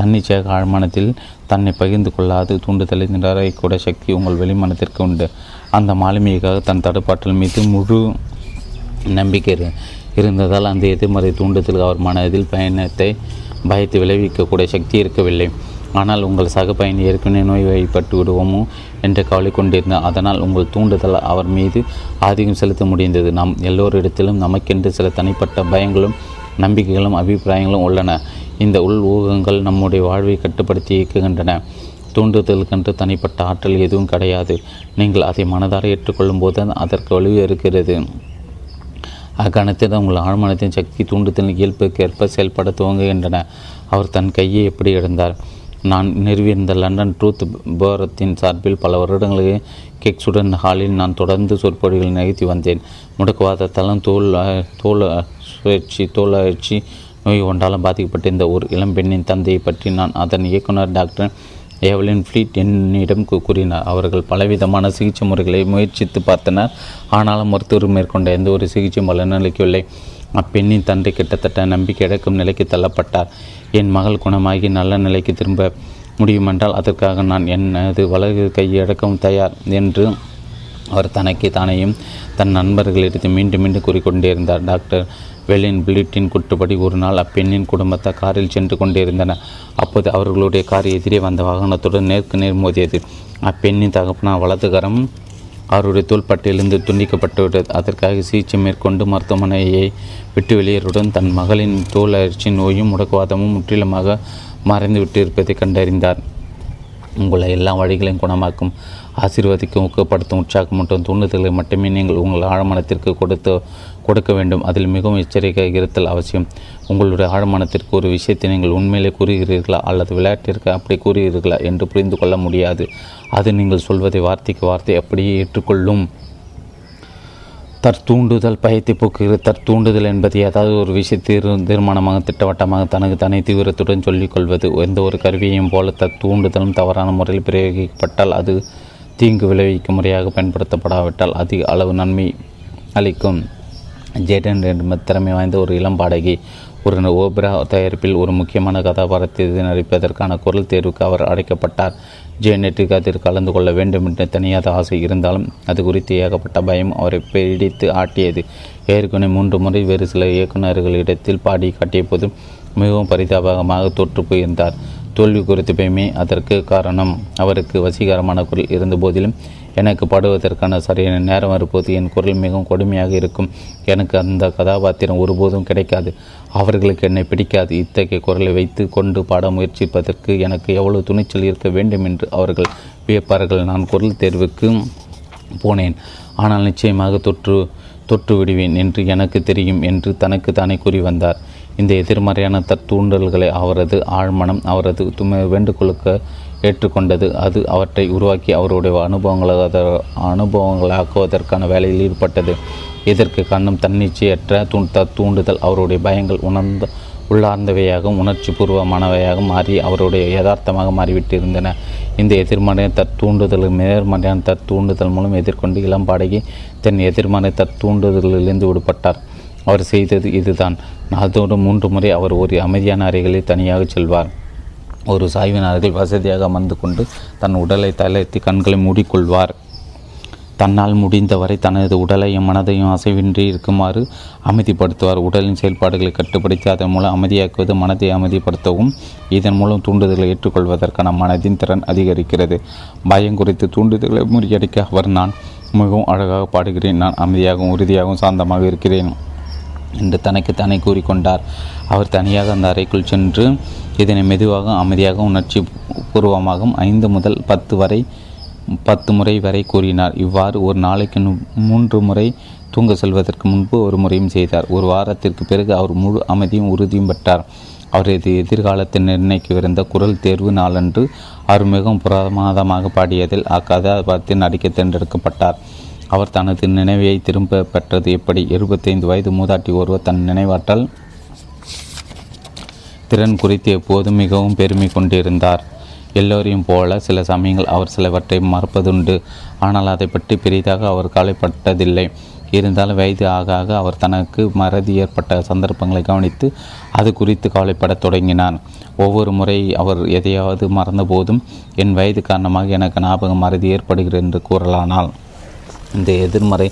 தன்னிச்சையாக ஆழ்மனத்தில் தன்னை பகிர்ந்து கொள்ளாது தூண்டுதலை நிராகரிக்கக்கூட சக்தி உங்கள் வெளிமனத்திற்கு உண்டு. அந்த மாலுமியைக்காக தன் தடுப்பாற்றல் மீது முழு நம்பிக்கை இருந்ததால் அந்த எதிர்மறை தூண்டுதல் அவர் மனதில் பயணத்தை பயத்தை விளைவிக்கக்கூடிய சக்தி இருக்கவில்லை. ஆனால் உங்கள் சக பயணி ஏற்கனவே நோய்வாய்ப்பட்டு விடுவோமோ என்று கவலை கொண்டிருந்தார். அதனால் உங்கள் தூண்டுதல் அவர் மீது ஆதிக்கம் செலுத்த முடிந்தது. நாம் எல்லோரிடத்திலும் நமக்கென்று சில தனிப்பட்ட பயங்களும் நம்பிக்கைகளும் அபிப்பிராயங்களும் உள்ளன. இந்த உள் ஊகங்கள் நம்முடைய வாழ்வை கட்டுப்படுத்தி இயக்குகின்றன. தூண்டுதலுக்கென்று தனிப்பட்ட ஆற்றல் எதுவும் கிடையாது. நீங்கள் அதை மனதார ஏற்றுக்கொள்ளும் போது அதற்கு வலுவே இருக்கிறது. அக்கணத்தில் உங்கள் ஆழ்மனத்தின் சக்தி தூண்டுதல் இயல்புக்கேற்ப செயல்பட துவங்குகின்றன. அவர் தன் கையை எப்படி இழந்தார்? நான் நிறுவியிருந்த லண்டன் ட்ரூத் போரத்தின் சார்பில் பல வருடங்களுக்கு கேக்ஸுடன் ஹாலில் நான் தொடர்ந்து சொற்பொழிகள் நிகழ்த்தி வந்தேன். முடக்குவாதத்தாலும் தோல் தோல் சுழற்சி தோலாட்சி நோய் ஒன்றாலும் பாதிக்கப்பட்டிருந்த ஒரு இளம்பெண்ணின் தந்தையை பற்றி நான் அதன் இயக்குனர் டாக்டர் ஏவலின் ஃப்ளீட் என்னிடம் கூறினார். அவர்கள் பலவிதமான சிகிச்சை முறைகளை முயற்சித்து பார்த்தனர், ஆனாலும் மருத்துவர் மேற்கொண்ட எந்த ஒரு சிகிச்சையும் பலனளிக்கவில்லை. அப்பெண்ணின் தந்தை கிட்டத்தட்ட நம்பிக்கை இழக்கும் நிலைக்கு தள்ளப்பட்டார். என் மகள் குணமாகி நல்ல நிலைக்கு திரும்ப முடியுமென்றால் அதற்காக நான் எனது வலது கையை இழக்கவும் தயார் என்று அவர் தனக்கு தானையும் தன் நண்பர்களிடத்தில் மீண்டும் மீண்டும் கூறிக்கொண்டிருந்தார். டாக்டர் வெலின் புல்லிட்டின் கூற்றுப்படி ஒரு நாள் அப்பெண்ணின் குடும்பத்தை காரில் சென்று கொண்டிருந்தனர். அப்போது அவர்களுடைய கார் எதிரே வந்த வாகனத்துடன் நேருக்கு நேர் மோதியது. அப்பெண்ணின் தகப்பனார் வலதுகரம் அவருடைய தோள்பட்டிலிருந்து துண்டிக்கப்பட்டுவிட்டது. அதற்காக சிகிச்சை மேற்கொண்டு மருத்துவமனையை விட்டு வெளியேறுடன் தன் மகளின் தோல் அழற்சி நோயும் முடக்குவாதமும் முற்றிலுமாக மறைந்துவிட்டிருப்பதை கண்டறிந்தார். உங்களை எல்லா வழிகளையும் குணமாக்கும், ஆசீர்வாதிக்கும், ஊக்கப்படுத்தும், உற்சாகம் மற்றும் தூண்டுதல்களை மட்டுமே நீங்கள் உங்கள் ஆழமனத்திற்கு கொடுத்து கொடுக்க வேண்டும். அதில் மிகவும் எச்சரிக்கை இருத்தல் அவசியம். உங்களுடைய ஆழமனத்திற்கு ஒரு விஷயத்தை நீங்கள் உண்மையிலே கூறுகிறீர்களா அல்லது விளையாட்டிற்கு அப்படி கூறுகிறீர்களா என்று புரிந்து கொள்ள முடியாது. அது நீங்கள் சொல்வதை வார்த்தைக்கு வார்த்தை அப்படியே ஏற்றுக்கொள்ளும். தற்தூண்டுதல் பயத்தை போக்குகிற தற்தூண்டுதல் என்பது ஏதாவது ஒரு விஷயத்தை தீர்மானமாக திட்டவட்டமாக தனக்கு தனி தீவிரத்துடன் சொல்லிக்கொள்வது. எந்த ஒரு கருவியையும் போல தற்தூண்டுதலும் தவறான முறையில் பிரயோகிக்கப்பட்டால் அது தீங்கு விளைவிக்கும். முறையாக பயன்படுத்தப்படாவிட்டால் அதிக அளவு நன்மை அளிக்கும். ஜேடன் என்ற திறமை வாய்ந்த ஒரு இளம் பாடகி ஒரு ஓப்ரா தயாரிப்பில் ஒரு முக்கியமான கதாபாத்திரத்தை நடிப்பதற்கான குரல் தேர்வுக்கு அவர் அழைக்கப்பட்டார். ஜேனட்டுக்கு அதில் கலந்து கொள்ள வேண்டும் என்று தனியாக ஆசை இருந்தாலும் அது குறித்து ஏகப்பட்ட பயம் அவரை பிடித்து ஆட்டியது. ஏற்கனவே மூன்று முறை வேறு சில இயக்குநர்களிடத்தில் பாடி காட்டிய போது மிகவும் பரிதாபகமாக தோற்று போயிருந்தார். தோல்வி குறித்து பயமே அதற்கு காரணம். அவருக்கு வசீகரமான குரல் இருந்த போதிலும் எனக்கு பாடுவதற்கான சரியான நேரம் வரும்போது என் குரல் மிகவும் கொடுமையாக இருக்கும். எனக்கு அந்த கதாபாத்திரம் ஒருபோதும் கிடைக்காது. அவர்களுக்கு என்னை பிடிக்காது. இத்தகைய குரலை வைத்து கொண்டு பாட முயற்சிப்பதற்கு எனக்கு எவ்வளவு துணிச்சல் இருக்க வேண்டும் என்று அவர்கள் வியப்பார்கள். நான் குரல் தேர்வுக்கு போனேன், ஆனால் நிச்சயமாக தொற்று தொற்று விடுவேன் என்று எனக்கு தெரியும் என்று தனக்கு தானே கூறி வந்தார். இந்த எதிர்மறையான தூண்டல்களை அவரது ஆழ்மனம் அவரது தும வேண்டுகோளுக்கு ஏற்றுக்கொண்டது. அது அவற்றை உருவாக்கி அவருடைய அனுபவங்களாக அனுபவங்களாக்குவதற்கான வேலையில் ஈடுபட்டது. இதற்கு காரணம் தன்னிச்சையற்ற தூண்ட தூண்டுதல் அவருடைய பயங்கள் உணர்ந்த உள்ளார்ந்தவையாகவும் உணர்ச்சி பூர்வமானவையாகவும் மாறி அவருடைய யதார்த்தமாக மாறிவிட்டிருந்தன. இந்த எதிர்மறையான தற்தூண்டுதல் நேர்மறையான தற்தூண்டுதல் மூலம் எதிர்கொண்டு இளம் பாடகி தன் எதிர்மறை தற்தூண்டுதலிலிருந்து விடுபட்டார். அவர் செய்தது இதுதான். நாள்தோடு மூன்று முறை அவர் ஒரு அமைதியான அறைகளில் தனியாக செல்வார். ஒரு சாய்வின் அறையில் வசதியாக அமர்ந்து கொண்டு தன் உடலை தளர்த்தி கண்களை மூடிக்கொள்வார். தன்னால் முடிந்தவரை தனது உடலையும் மனதையும் அசைவின்றி இருக்குமாறு அமைதிப்படுத்துவார். உடலின் செயல்பாடுகளை கட்டுப்படுத்தி அதன் மூலம் அமைதியாக்குவது மனத்தை அமைதிப்படுத்தவும் இதன் மூலம் தூண்டுதல்களை ஏற்றுக்கொள்வதற்கான மனதின் திறன் அதிகரிக்கிறது. பயம் குறித்து தூண்டுதல்களை முறியடிக்க அவர் நான் மிகவும் அழகாக பாடுகிறேன், நான் அமைதியாகவும் உறுதியாகவும் சாந்தமாக இருக்கிறேன் என்று தனக்கு தானே கூறிக்கொண்டார். அவர் தனியாக அந்த அறைக்குள் சென்று இதனை மெதுவாக அமைதியாக உணர்ச்சி பூர்வமாகவும் ஐந்து முதல் பத்து வரை பத்து முறை வரை கூறினார். இவ்வாறு ஒரு நாளைக்கு மூன்று முறை தூங்க செல்வதற்கு முன்பு ஒரு முறையும் செய்தார். ஒரு வாரத்திற்கு பிறகு அவர் முழு அமைதியும் உறுதியும் பெற்றார். அவரது எதிர்காலத்தை நிர்ணயிக்கவிருந்த குரல் தேர்வு நாளன்று அவர் மிகவும் பிரமாதமாக பாடியதில் அக்கதாபாத்திரத்தில் நடிக்க தேர்ந்தெடுக்கப்பட்டார். அவர் தனது நினைவை திரும்ப பெற்றது எப்படி? எழுபத்தைந்து வயது மூதாட்டி ஒருவர் தன் நினைவாற்றல் திறன் குறித்து எப்போதும் மிகவும் பெருமை கொண்டிருந்தார். எல்லோரையும் போல சில சமயங்கள் அவர் சிலவற்றை மறப்பதுண்டு. ஆனால் அதை பற்றி பெரிதாக அவர் கவலைப்பட்டதில்லை. இருந்தாலும் வயது ஆக ஆக அவர் தனக்கு மறதி ஏற்பட்ட சந்தர்ப்பங்களை கவனித்து அது குறித்து கவலைப்படத் தொடங்கினார். ஒவ்வொரு முறை அவர் எதையாவது மறந்த போதும் என் வயது காரணமாக எனக்கு ஞாபக மறதி ஏற்படுகிறது என்று கூறலானால் இந்த எதிர்மறை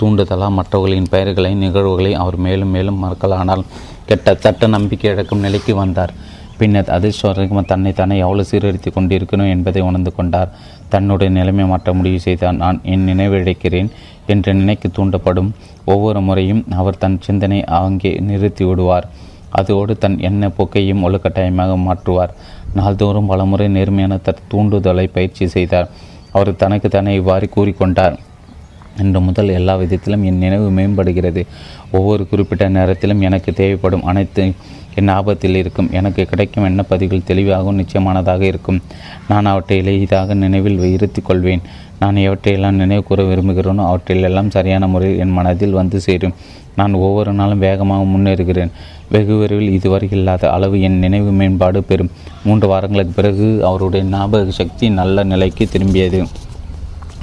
தூண்டுதலாக மற்றவர்களின் பெயர்களை நிகழ்வுகளை அவர் மேலும் மேலும் மறக்கலானால் கிட்டத்தட்ட நம்பிக்கை இழக்கும் நிலைக்கு வந்தார். பின்னர் அதிர்ஷ்டவரைக்கும் தன்னை தானே எவ்வளோ சீரழித்து கொண்டிருக்கணும் என்பதை உணர்ந்து கொண்டார். தன்னுடைய நிலைமை மாற்ற முடிவு செய்தார். நான் என் நினைவிழைக்கிறேன் என்று நினைக்க தூண்டப்படும் ஒவ்வொரு முறையும் அவர் தன் சிந்தனை அங்கே நிறுத்தி விடுவார். அதோடு தன் எண்ண போக்கையும் ஒழுக்கட்டாயமாக மாற்றுவார். நாள்தோறும் பலமுறை நேர்மையான தன் தூண்டுதலை பயிற்சி செய்தார். அவர் தனக்கு தானே இவ்வாறு கூறிக்கொண்டார். இன்று முதல் எல்லா விதத்திலும் என் நினைவு மேம்படுகிறது. ஒவ்வொரு குறிப்பிட்ட நேரத்திலும் எனக்கு தேவைப்படும் அனைத்து என் ஞாபகத்தில் இருக்கும். எனக்கு கிடைக்கும் எண்ண பதிவுகள் தெளிவாகவும் நிச்சயமானதாக இருக்கும். நான் அவற்றை எளிதாக நினைவில் இருத்தி கொள்வேன். நான் எவற்றையெல்லாம் நினைவு கூற விரும்புகிறேனோ அவற்றையெல்லாம் சரியான முறையில் என் மனதில் வந்து சேரும். நான் ஒவ்வொரு நாளும் வேகமாக முன்னேறுகிறேன். வெகு விரைவில் இதுவரை இல்லாத அளவு என் நினைவு மேம்பாடு பெறும். மூன்று வாரங்களுக்கு பிறகு அவருடைய ஞாபக சக்தி நல்ல நிலைக்கு திரும்பியது.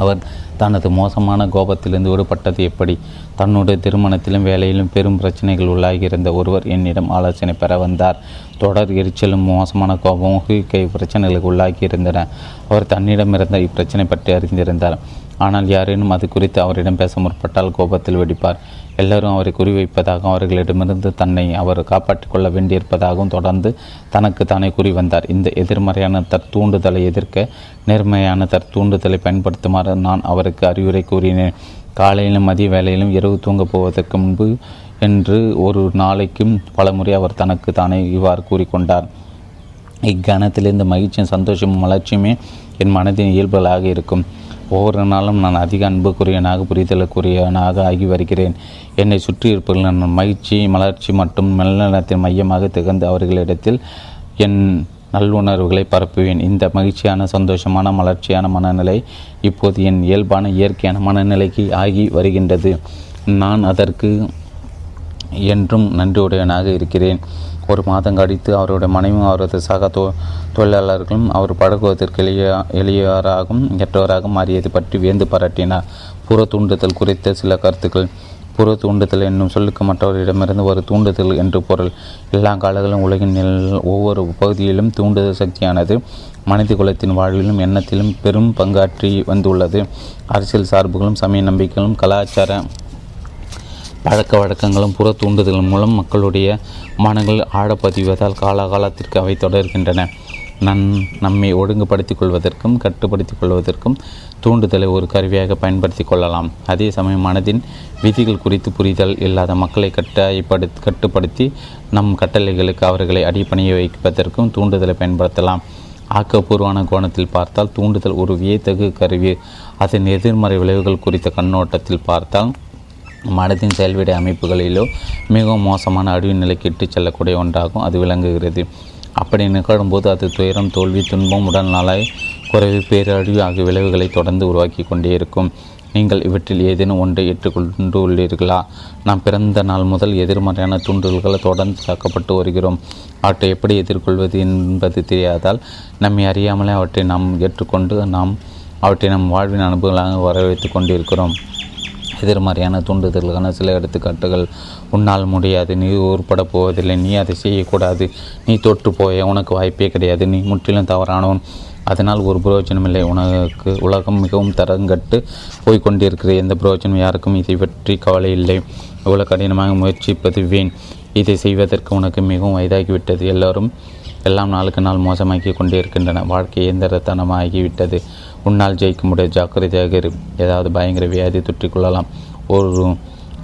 அவர் தனது மோசமான கோபத்திலிருந்து விடுபட்டது எப்படி? தன்னுடைய திருமணத்திலும் வேலையிலும் பெரும் பிரச்சனைகள் உள்ளாகியிருந்த ஒருவர் என்னிடம் ஆலோசனை பெற வந்தார். தொடர் எரிச்சலும் மோசமான கோபமும் கை பிரச்சனைகளுக்கு உள்ளாகியிருந்தன. அவர் தன்னிடமிருந்த இப்பிரச்சனை பற்றி அறிந்திருந்தார். ஆனால் யாரேனும் அது குறித்து அவரிடம் பேச முற்பட்டால் கோபத்தில் வெடிப்பார். எல்லோரும் அவரை குறிவைப்பதாகவும் அவர்களிடமிருந்து தன்னை அவர் காப்பாற்றிக் கொள்ள வேண்டியிருப்பதாகவும் தொடர்ந்து தனக்கு தானே கூறி வந்தார். இந்த எதிர்மறையான தற்தூண்டுதலை எதிர்க்க நேர்மையான தற்தூண்டுதலை பயன்படுத்துமாறு நான் அவருக்கு அறிவுரை கூறினேன். காலையிலும் மதிய வேலையிலும் இரவு தூங்கப் போவதற்கு முன்பு என்று ஒரு நாளைக்கும் பலமுறை அவர் தனக்கு தானே இவ்வாறு கூறிக்கொண்டார். இக்கணத்திலிருந்து மகிழ்ச்சியும் சந்தோஷமும் வளர்ச்சியுமே என் மனதின் இயல்புகளாக இருக்கும். ஒவ்வொரு நாளும் நான் அதிக அன்புக்குரியவனாக புரிதலுக்குரியவனாக ஆகி வருகிறேன். என்னை சுற்றியிருப்பவர்கள் நான் மகிழ்ச்சி மலர்ச்சி மற்றும் நல்லெண்ணத்தின் மையமாக திகழ்ந்து அவர்களிடத்தில் என் நல்லுணர்வுகளை பரப்புவேன். இந்த மகிழ்ச்சியான சந்தோஷமான மலர்ச்சியான மனநிலை இப்போது என் இயல்பான இயற்கையான மனநிலைக்கு ஆகி வருகின்றது. நான் அதற்கு என்றும் நன்றியுடையவனாக இருக்கிறேன். ஒரு மாதம் கழித்து அவருடைய மனைவியும் அவரது சக தொ தொழிலாளர்களும் அவர் பழகுவதற்கு எளிய எளியவராகவும் எற்றவராக மாறியது பற்றி வியந்து பாராட்டினார். புற தூண்டுதல் குறித்த சில கருத்துக்கள். புற தூண்டுதல் என்னும் சொல்லுக்கு மற்றவரிடமிருந்து ஒரு தூண்டுதல் என்று பொருள். எல்லா காலங்களும் உலகின் ஒவ்வொரு பகுதியிலும் தூண்டுதல் சக்தியானது மனித குலத்தின் வாழ்விலும் எண்ணத்திலும் பெரும் பங்காற்றி வந்துள்ளது. அரசியல் சார்புகளும் சமய நம்பிக்கைகளும் கலாச்சார பழக்க வழக்கங்களும் புற தூண்டுதல் மூலம் மக்களுடைய மனங்கள் ஆழப்பதிவதால் காலகாலத்திற்கு அவை தொடர்கின்றன. நன் நம்மை ஒழுங்குபடுத்திக் கொள்வதற்கும் கட்டுப்படுத்திக் கொள்வதற்கும் தூண்டுதலை ஒரு கருவியாக பயன்படுத்தி கொள்ளலாம். அதே சமயம் மனதின் விதிகள் குறித்து புரிதல் இல்லாத மக்களை கட்டாயப்படு கட்டுப்படுத்தி நம் கட்டளைகளுக்கு அவர்களை அடிப்பணிய வைப்பதற்கும் தூண்டுதலை பயன்படுத்தலாம். ஆக்கப்பூர்வான கோணத்தில் பார்த்தால் தூண்டுதல் ஒரு வியத்தகு கருவி. அதன் எதிர்மறை விளைவுகள் குறித்த கண்ணோட்டத்தில் பார்த்தால் மனதின் செயல்விடை அமைப்புகளிலோ மிகவும் மோசமான அழிவு நிலைக்கு இட்டுச் செல்லக்கூடிய ஒன்றாகும் அது விளங்குகிறது. அப்படி நிகழும்போது அது துயரம் தோல்வி துன்பம் உடல் நலாய் குறைவு பேரழிவு ஆகிய விளைவுகளை தொடர்ந்து உருவாக்கி கொண்டே இருக்கும். நீங்கள் இவற்றில் ஏதேனும் ஒன்றை ஏற்றுக்கொண்டு உள்ளீர்களா? நாம் பிறந்த நாள் முதல் எதிர்மறையான தூண்டுதல்களை தொடர்ந்து தாக்கப்பட்டு வருகிறோம். அவற்றை எப்படி எதிர்கொள்வது என்பது தெரியாதால் நம்மை அறியாமலே அவற்றை நாம் ஏற்றுக்கொண்டு நாம் அவற்றை நம் வாழ்வின் அனுபவங்களாக வரவேற்று கொண்டிருக்கிறோம். எதிர்மறையான தூண்டுதல்களுக்கான சில எடுத்துக்காட்டுகள். உன்னால் முடியாது, நீ உருப்பட போவதில்லை, நீ அதை செய்யக்கூடாது, நீ தோற்று போய உனக்கு வாய்ப்பே கிடையாது, நீ முற்றிலும் தவறானவன், அதனால் ஒரு பிரயோஜனமில்லை, உனக்கு உலகம் மிகவும் தரங்கட்டு போய்கொண்டிருக்கிற எந்த பிரயோஜனம், யாருக்கும் இதை பற்றி கவலை இல்லை, இவ்வளோ கடினமாக முயற்சிப்பது வீண், இதை செய்வதற்கு உனக்கு மிகவும் வயதாகிவிட்டது, எல்லோரும் எல்லாம் நாளுக்கு நாள் மோசமாக்கி கொண்டே இருக்கின்றன, வாழ்க்கை இயந்திரத்தனமாகிவிட்டது, உன்னால் ஜெயிக்க முடியாது, ஜாக்கிரதையாக இரு, ஏதாவது பயங்கர வியாதி தொற்றிக்கொள்ளலாம், ஒரு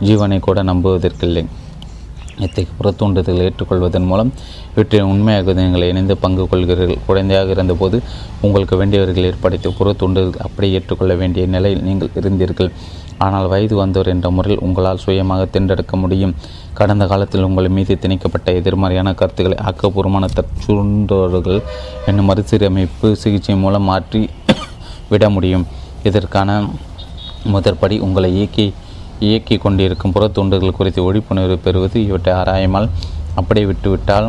ஜீவனை கூட நம்புவதற்கில்லை, இத்தகைய புறத்தூண்டுதல்களை ஏற்றுக்கொள்வதன் மூலம் இவற்றின் உண்மையாக நீங்கள் இணைந்து பங்கு கொள்கிறீர்கள். குழந்தையாக இருந்தபோது உங்களுக்கு வேண்டியவர்கள் ஏற்படுத்த புறத்தூண்டுதல் அப்படியே ஏற்றுக்கொள்ள வேண்டிய நிலையில் நீங்கள் இருந்தீர்கள். ஆனால் வயது வந்தோர் என்ற முறையில் உங்களால் சுயமாக தேர்ந்தெடுக்க முடியும். கடந்த காலத்தில் உங்கள் மீது திணிக்கப்பட்ட எதிர்மறையான கருத்துக்களை ஆக்கப்பூர்வமான தற்சூண்டோர்கள் என்னும் மறுசீரமைப்பு சிகிச்சை மூலம் மாற்றி விட முடியும். இதற்கான முதற்படி உங்களை இயக்கி இயக்கி கொண்டிருக்கும் புற தூண்டுகள் குறித்து விழிப்புணர்வு பெறுவது. இவற்றை ஆராயாமல் அப்படியே விட்டுவிட்டால்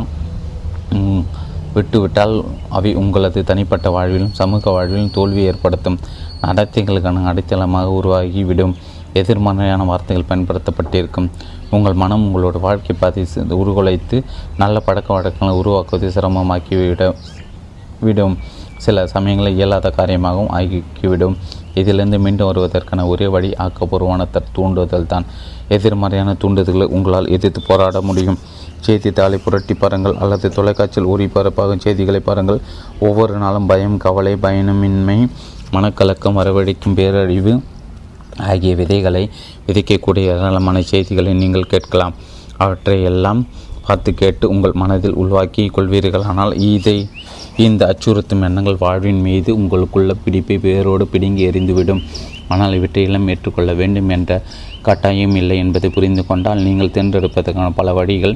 விட்டுவிட்டால் அவை உங்களது தனிப்பட்ட வாழ்விலும் சமூக வாழ்விலும் தோல்வி ஏற்படுத்தும் நடத்தைகளுக்கான அடித்தளமாக உருவாகிவிடும். எதிர்மறையான வார்த்தைகள் பயன்படுத்தப்பட்டிருக்கும். உங்கள் மனம் உங்களோட வாழ்க்கை பாதை உருகுலைத்து நல்ல பழக்க வழக்கங்களை உருவாக்குவதை சிரமமாக்கிவிட விடும். சில சமயங்களில் இயலாத காரியமாகவும் ஆகிவிடும். இதிலிருந்து மீண்டும் வருவதற்கான ஒரே வழி ஆக்கப்பூர்வமான தூண்டுதல் தான். எதிர்மறையான தூண்டுதல்களை உங்களால் எதிர்த்து போராட முடியும். செய்தித்தாளை புரட்டி பாருங்கள் அல்லது தொலைக்காட்சியில் ஒளிபரப்பாகும் செய்திகளை பாருங்கள். ஒவ்வொரு நாளும் பயம், கவலை, பயணமின்மை, மனக்கலக்கம், வரவழைக்கும் பேரழிவு ஆகிய விதைகளை விதைக்கக்கூடிய ஏராளமான செய்திகளை நீங்கள் கேட்கலாம். அவற்றை எல்லாம் பார்த்து கேட்டு உங்கள் மனதில் உள்வாக்கி கொள்வீர்கள். ஆனால் இதை இந்த அச்சுறுத்தும் எண்ணங்கள் வாழ்வின் மீது உங்களுக்குள்ள பிடிப்பை வேரோடு பிடுங்கி எறிந்துவிடும். ஆனால் இவற்றையெல்லாம் ஏற்றுக்கொள்ள வேண்டும் என்ற கட்டாயம் இல்லை என்பதை புரிந்து கொண்டால் நீங்கள் தேர்ந்தெடுப்பதற்கான பல வழிகள்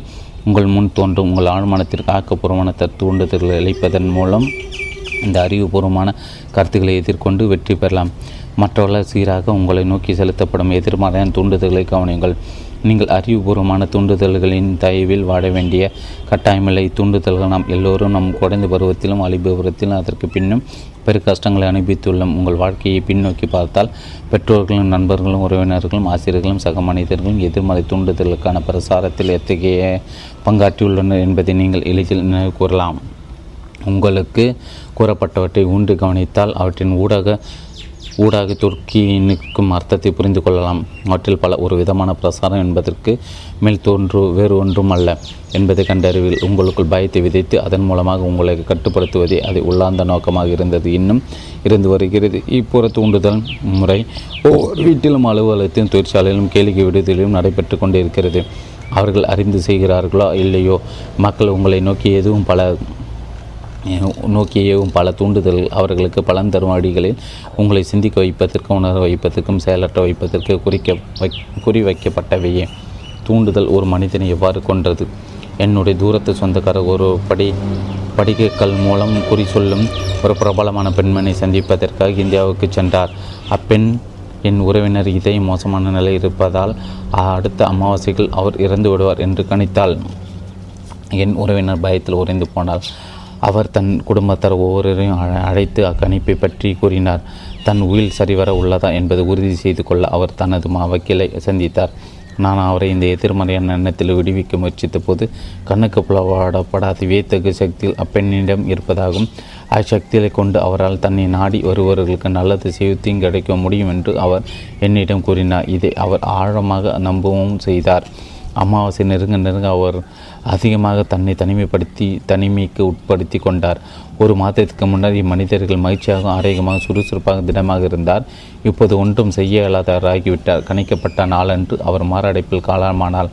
உங்கள் முன் தோன்றும். உங்கள் ஆழ்மனத்திற்கு ஆக்கப்பூர்வமான தூண்டுதல்களை அளிப்பதன் மூலம் இந்த அறிவுபூர்வமான கருத்துக்களை எதிர்கொண்டு வெற்றி பெறலாம். மற்றவர்கள் சீராக உங்களை நோக்கி செலுத்தப்படும் எதிர்மறையான தூண்டுதல்களை கவனியுங்கள். நீங்கள் அறிவுபூர்வமான தூண்டுதல்களின் தயவில் வாழ வேண்டிய கட்டாயமில்லை. தூண்டுதல்கள் நாம் எல்லோரும் நம் குறைந்த பருவத்திலும் அலிபுரத்திலும் அதற்கு பின்னும் பெரு கஷ்டங்களை அனுபவித்துள்ளோம். உங்கள் வாழ்க்கையை பின்னோக்கி பார்த்தால் பெற்றோர்களும் நண்பர்களும் உறவினர்களும் ஆசிரியர்களும் சக மனிதர்களும் எதிர்மறை தூண்டுதல்களுக்கான பிரசாரத்தில் எத்தகைய பங்காற்றியுள்ளனர் என்பதை நீங்கள் எளிதில் நினைவு கூறலாம். உங்களுக்கு கூறப்பட்டவற்றை ஊன்று கவனித்தால் அவற்றின் ஊடாக ஊடாக துருக்கி நிற்கும் அர்த்தத்தை புரிந்து கொள்ளலாம். அவற்றில் பல ஒரு விதமான பிரசாரம் என்பதற்கு மேல் தோன்று வேறு ஒன்றும் அல்ல என்பதை கண்டறிவில் உங்களுக்குள் பயத்தை விதைத்து அதன் மூலமாக உங்களை கட்டுப்படுத்துவதே அது உள்ளார்ந்த நோக்கமாக இருந்தது, இன்னும் இருந்து வருகிறது. இப்புற தூண்டுதல் முறை ஒவ்வொரு வீட்டிலும் அலுவலகத்திலும் தொழிற்சாலையிலும் கேளிக்கை விடுதலிலும் நடைபெற்று கொண்டிருக்கிறது. அவர்கள் அறிந்து செய்கிறார்களோ இல்லையோ மக்கள் உங்களை நோக்கி எதுவும் பல நோக்கியவும் பல தூண்டுதல்கள் அவர்களுக்கு பலன் தரும் அடிகளில் உங்களை சிந்திக்க வைப்பதற்கும் உணர வைப்பதற்கும் செயலற்ற வைப்பதற்கு குறிக்க வை குறி வைக்கப்பட்டவையே. தூண்டுதல் ஒரு மனிதனை எவ்வாறு கொன்றது? என்னுடைய தூரத்து சொந்தக்காரர் ஒரு படி படிகைகள் மூலம் குறி சொல்லும் ஒரு பிரபலமான பெண்மனை சந்திப்பதற்காக இந்தியாவுக்கு சென்றார். அப்பெண் என் உறவினர் இதை மோசமான நிலை இருப்பதால் அடுத்த அமாவாசைகள் அவர் இறந்து விடுவார் என்று கணித்தாள். என் உறவினர் பயத்தில் உறைந்து போனார். அவர் தன் குடும்பத்தார் ஒவ்வொருவரையும் அழைத்து அக்கணிப்பை பற்றி கூறினார். தன் உயிர் சரிவர உள்ளதா என்பது உறுதி செய்து கொள்ள அவர் தனது வக்கீலை சந்தித்தார். நான் அவரை இந்த எதிர்மறையான எண்ணத்தில் விடுவிக்க முயற்சித்த போது கண்ணுக்கு புலப்படாத வியத்தகு சக்தியில் அப்பெண்ணிடம் இருப்பதாகவும் அச்சக்திகளை கொண்டு அவரால் தன்னை நாடி வருபவர்களுக்கு நல்லது செய்தியும் கிடைக்க முடியும் என்று அவர் என்னிடம் கூறினார். இதை அவர் ஆழமாக நம்பவும் செய்தார். அமாவாசை நெருங்க நெருங்க அவர் அதிகமாக தன்னை தனிமைப்படுத்தி தனிமைக்கு உட்படுத்தி கொண்டார். ஒரு மாதத்துக்கு முன்னர் இம்மனிதர்கள் மகிழ்ச்சியாக ஆரோக்கியமாக சுறுசுறுப்பாக திடமாக இருந்தார். இப்போது ஒன்றும் செய்ய இயலாதவராகிவிட்டார். கணிக்கப்பட்ட நாளன்று அவர் மாரடைப்பில் காலமானால்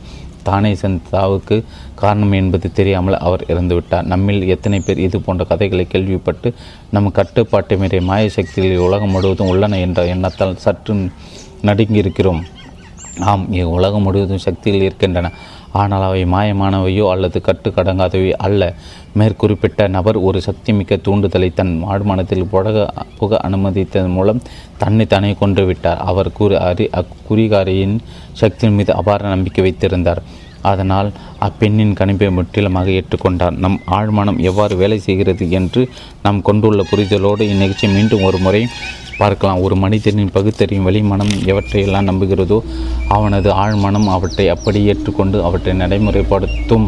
தானே சந்தாவுக்கு காரணம் என்பது தெரியாமல் அவர் இறந்துவிட்டார். நம்மில் எத்தனை பேர் இது போன்ற கதைகளை கேள்விப்பட்டு நம் கட்டுப்பாட்டு மீறிய மாய சக்திகளில் உலகம் முழுவதும் உள்ளன என்ற எண்ணத்தால் சற்று நடுங்கியிருக்கிறோம். ஆம், உலகம் முழுவதும் சக்திகள் இருக்கின்றன. ஆனால் அவை மாயமானவையோ அல்லது கட்டுக்கடங்காதவையோ அல்ல. மேற்குறிப்பிட்ட நபர் ஒரு சக்திமிக்க தூண்டுதலை தன் ஆழ்மனத்தில் புழக புக அனுமதித்ததன் மூலம் தன்னை தானே கொன்றுவிட்டார். அவர் கூறு அறி அக்குறிகாரியின் சக்தியின் மீது அபார நம்பிக்கை வைத்திருந்தார். அதனால் அப்பெண்ணின் கணிப்பை முற்றிலுமாக ஏற்றுக்கொண்டார். நம் ஆழ்மனம் எவ்வாறு வேலை செய்கிறது என்று நாம் கொண்டுள்ள புரிதலோடு இந்நிகழ்ச்சி மீண்டும் ஒரு முறை பார்க்கலாம். ஒரு மனிதனின் பகுத்தறியும் வெளிமனம் எவற்றையெல்லாம் நம்புகிறதோ அவனது ஆழ்மனம் அவற்றை அப்படி ஏற்றுக்கொண்டு அவற்றை நடைமுறைப்படுத்தும்.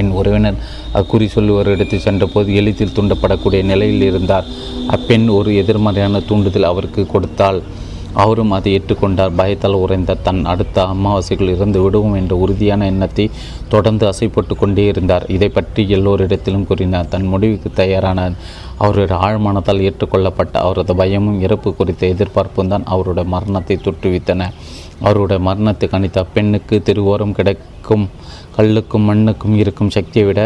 என் உறவினர் அக்குறி சொல்லுவரிடத்து சென்றபோது எளிதில் தூண்டப்படக்கூடிய நிலையில் இருந்தார். அப்பெண் ஒரு எதிர்மறையான தூண்டுதல் அவருக்கு கொடுத்தால் அவரும் அதை ஏற்றுக்கொண்டார். பயத்தால் உறைந்த தன் அடுத்த அமாவாசைகள் இறந்து விடுவோம் என்ற உறுதியான எண்ணத்தை தொடர்ந்து அசைப்பட்டு கொண்டே இருந்தார். இதை பற்றி எல்லோரிடத்திலும் கூறினார். தன் முடிவுக்கு தயாரான அவருடைய ஆழ்மானத்தால் ஏற்றுக்கொள்ளப்பட்ட அவரது பயமும் இறப்பு குறித்த எதிர்பார்ப்பும் தான் அவருடைய மரணத்தை தொற்றுவித்தன. அவருடைய மரணத்தை கணித்த பெண்ணுக்கு திருவோரம் கிடைக்கும் கல்லுக்கும் மண்ணுக்கும் இருக்கும் சக்தியை விட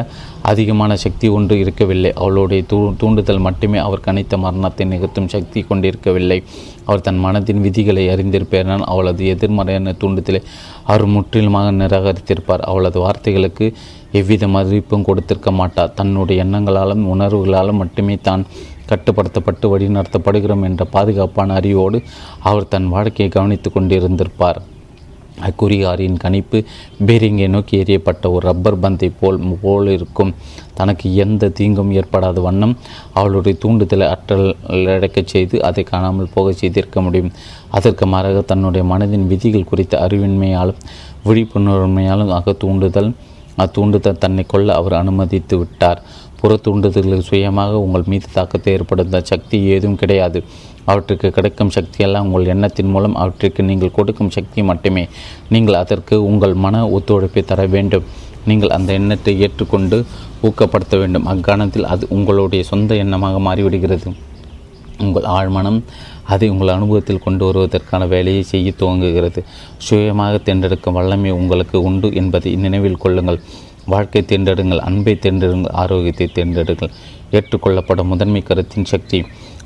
அதிகமான சக்தி ஒன்று இருக்கவில்லை. அவளுடைய தூ தூண்டுதல் மட்டுமே அவர் கணித்த மரணத்தை நிகழ்த்தும் சக்தி கொண்டிருக்கவில்லை. அவர் தன் மனத்தின் விதிகளை அறிந்திருப்பார். அவளது எதிர்மறையான தூண்டுதலை அவர் முற்றிலுமாக நிராகரித்திருப்பார். அவளது வார்த்தைகளுக்கு எவ்வித மதிப்பும் கொடுத்திருக்க மாட்டார். தன்னுடைய எண்ணங்களாலும் உணர்வுகளாலும் மட்டுமே தான் கட்டுப்படுத்தப்பட்டு வழிநடத்தப்படுகிறோம் என்ற பாதுகாப்பான அறிவோடு அவர் தன் வாழ்க்கையை கவனித்து கொண்டிருந்திருப்பார். அக்குறியாரின் கணிப்பு பேரிங்கை நோக்கி எறியப்பட்ட ஒரு ரப்பர் பந்தை போல் போல் இருக்கும். தனக்கு எந்த தீங்கும் ஏற்படாத வண்ணம் அவளுடைய தூண்டுதலை அற்றலடைக்கச் செய்து அதை காணாமல் போக செய்திருக்க முடியும். அதற்கு மாறாக தன்னுடைய மனதின் விதிகள் குறித்த அறிவின்மையாலும் விழிப்புணர்மையாலும் ஆக தூண்டுதல் அத்தூண்டுதல் தன்னை கொள்ள அவர் அனுமதித்து விட்டார். புற தூண்டுதல்களுக்கு சுயமாக உங்கள் மீது தாக்கத்தை ஏற்படுத்த சக்தி ஏதும் கிடையாது. அவற்றுக்கு கிடைக்கும் சக்தியெல்லாம் உங்கள் எண்ணத்தின் மூலம் அவற்றிற்கு நீங்கள் கொடுக்கும் சக்தி மட்டுமே. நீங்கள் அதற்கு உங்கள் மன ஒத்துழைப்பை தர வேண்டும். நீங்கள் அந்த எண்ணத்தை ஏற்றுக்கொண்டு ஊக்கப்படுத்த வேண்டும். அக்காரணத்தில் அது உங்களுடைய சொந்த எண்ணமாக மாறிவிடுகிறது. உங்கள் ஆழ்மனம் அதை உங்கள் அனுபவத்தில் கொண்டு வருவதற்கான வேலையை செய்ய துவங்குகிறது. சுயமாக தேர்ந்தெடுக்கும் வல்லமை உங்களுக்கு உண்டு என்பதை நினைவில் கொள்ளுங்கள். வாழ்க்கை தேர்ந்தெடுங்கள், அன்பை தேர்ந்தெடுங்கள், ஆரோக்கியத்தை தேர்ந்தெடுங்கள். ஏற்றுக்கொள்ளப்படும் முதன்மை கருத்தின் சக்தி.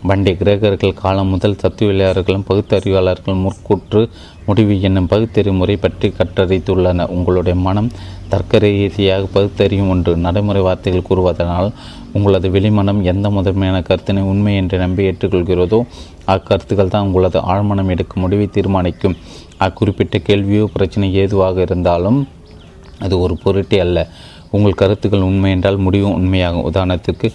பண்டைய கிரேக்கர்கள் காலம் முதல் தத்துவவியலாளர்களும் பகுத்தறிவாளர்கள் முற்கூற்று முடிவு என்னும் பகுத்தறிவு முறை பற்றி கற்றறித்துள்ளனர். உங்களுடைய மனம் தர்க்க ரீதியாக பகுத்தறியும் ஒன்று. நடைமுறை வார்த்தைகள் கூறுவதனால் உங்களது வெளிமனம் எந்த முதன்மையான கருத்தினை உண்மை என்று நம்பி ஏற்றுக்கொள்கிறதோ அக்கருத்துக்கள் தான் உங்களது ஆழ்மனம் எடுக்கும் முடிவை தீர்மானிக்கும். அக்குறிப்பிட்ட கேள்வியோ பிரச்சனை ஏதுவாக இருந்தாலும் அது ஒரு பொருட்டே அல்ல. உங்கள் கருத்துக்கள் உண்மை என்றால் முடிவும் உண்மையாகும். உதாரணத்திற்கு,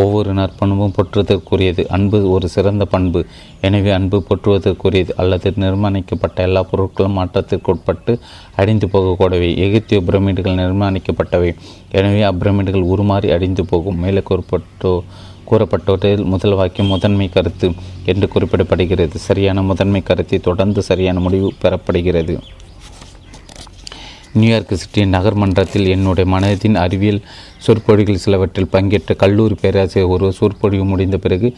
ஒவ்வொரு நற்பண்பும் போற்றுவதற்குரியது, அன்பு ஒரு சிறந்த பண்பு, எனவே அன்பு போற்றுவதற்குரியது. அல்லது நிர்மாணிக்கப்பட்ட எல்லா பொருட்களும் மாற்றத்திற்கு உட்பட்டு அடிந்து போகக்கூடவே. எகிப்திய பிரமிடுகள் நிர்மாணிக்கப்பட்டவை, எனவே அப்பிரமிடுகள் உருமாறி அடிந்து போகும். மேலே கூறப்பட்டோ கூறப்பட்டவற்றில் முதல் வாக்கியம் முதன்மை கருத்து என்று குறிப்பிடப்படுகிறது. சரியான முதன்மை கருத்தை தொடர்ந்து சரியான முடிவு பெறப்படுகிறது. நியூயார்க் சிட்டி நகர்மன்றத்தில் என்னுடைய மனதின் அறிவியல் சொற்பொழிகள் சிலவற்றில் பங்கேற்ற கல்லூரி பேராசிரியர் ஒருவர் சொற்பொழிவு முடிந்த பிறகு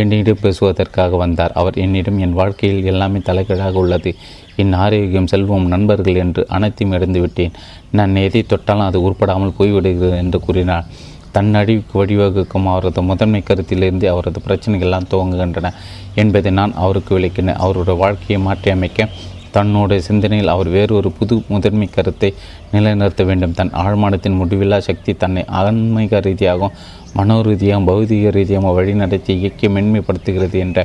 என்னிடம் பேசுவதற்காக வந்தார். அவர் என்னிடம், என் வாழ்க்கையில் எல்லாமே தலைகீழாக உள்ளது, என் ஆரோக்கியம், செல்வம், நண்பர்கள் என்று அனைத்தையும் இழந்துவிட்டேன், நான் எதை தொட்டாலும் அது உருப்படாமல் போய்விடுகிறது என்று கூறினார். தன் அழிவுக்கு வழிவகுக்கும் அவரது முதன்மை கருத்திலிருந்து அவரது பிரச்சனைகள்லாம் துவங்குகின்றன என்பதை நான் அவருக்கு விளக்கினேன். அவருடைய வாழ்க்கையை மாற்றியமைக்க தன்னுடைய சிந்தனையில் அவர் வேறொரு புது முதன்மை கருத்தை நிலைநிறுத்த வேண்டும். தன் ஆழ்மானத்தின் முடிவில்லா சக்தி தன்னை ஆன்மீக ரீதியாகவும் மனோ ரீதியாகவும் பௌதிக ரீதியாகவும் வழிநடத்தி இயக்கி மென்மைப்படுத்துகிறது என்ற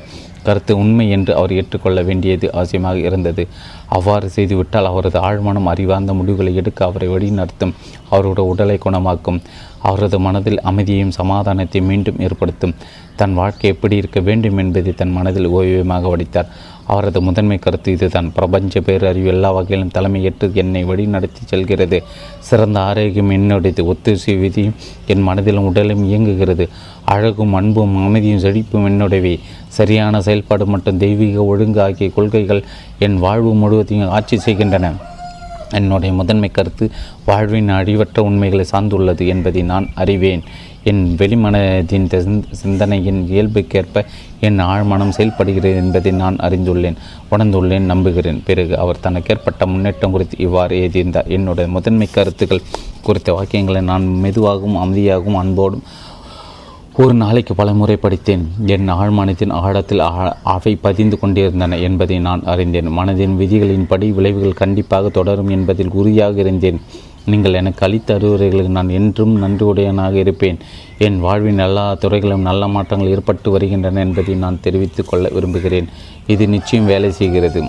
கருத்து உண்மை என்று அவர் ஏற்றுக்கொள்ள வேண்டியது அவசியமாக இருந்தது. அவ்வாறு செய்துவிட்டால் அவரது ஆழ்மானம் அறிவார்ந்த முடிவுகளை எடுக்க அவரை வழிநடத்தும், அவருடைய உடலை குணமாக்கும், அவரது மனதில் அமைதியையும் சமாதானத்தையும் மீண்டும் ஏற்படுத்தும். தன் வாழ்க்கை எப்படி இருக்க வேண்டும் என்பதை தன் மனதில் ஓய்வியமாக வடித்தார். அவரது முதன்மை கருத்து இதுதான். பிரபஞ்ச பேரறிவு எல்லா வகையிலும் தலைமையேற்று என்னை வழி நடத்தி செல்கிறது. சிறந்த ஆரோக்கியம் என்னுடையது, ஒத்துசை விதியும் என் மனதிலும் உடலும் இயங்குகிறது, அழகும் அன்பும் அமைதியும் செழிப்பும் என்னுடையவை, சரியான செயல்பாடு மற்றும் தெய்வீக ஒழுங்கு ஆகிய கொள்கைகள் என் வாழ்வு முழுவதையும் ஆட்சி செய்கின்றன. என்னுடைய முதன்மை கருத்து வாழ்வின் அழிவற்ற உண்மைகளை சார்ந்துள்ளது என்பதை நான் அறிவேன். என் வெளிமனதின் சிந்தனையின் இயல்புக்கேற்ப என் ஆழ்மனம் செயல்படுகிறது என்பதை நான் அறிந்துள்ளேன், உணர்ந்துள்ளேன், நம்புகிறேன். பிறகு அவர் தனக்கேற்பட்ட முன்னேற்றம் குறித்து இவ்வாறு எழுதியிருந்தார். என்னுடைய முதன்மை கருத்துக்கள் குறித்த வாக்கியங்களை நான் மெதுவாகவும் அமைதியாகவும் அன்போடும் ஒரு நாளைக்கு பல முறை படித்தேன். என் ஆழ்மனத்தின் ஆழத்தில் அவை பதிந்து கொண்டிருந்தன என்பதை நான் அறிந்தேன். மனதின் விதிகளின்படி விளைவுகள் கண்டிப்பாக தொடரும் என்பதில் உறுதியாக இருந்தேன். நீங்கள் எனக்கு அளித்த அறிவுரைகளுக்கு நான் என்றும் நன்றியுடையனாக இருப்பேன். என் வாழ்வின் எல்லா துறைகளிலும் நல்ல மாற்றங்கள் ஏற்பட்டு வருகின்றன என்பதை நான் தெரிவித்துக் கொள்ள விரும்புகிறேன். இது நிச்சயம் வேலை செய்கிறது.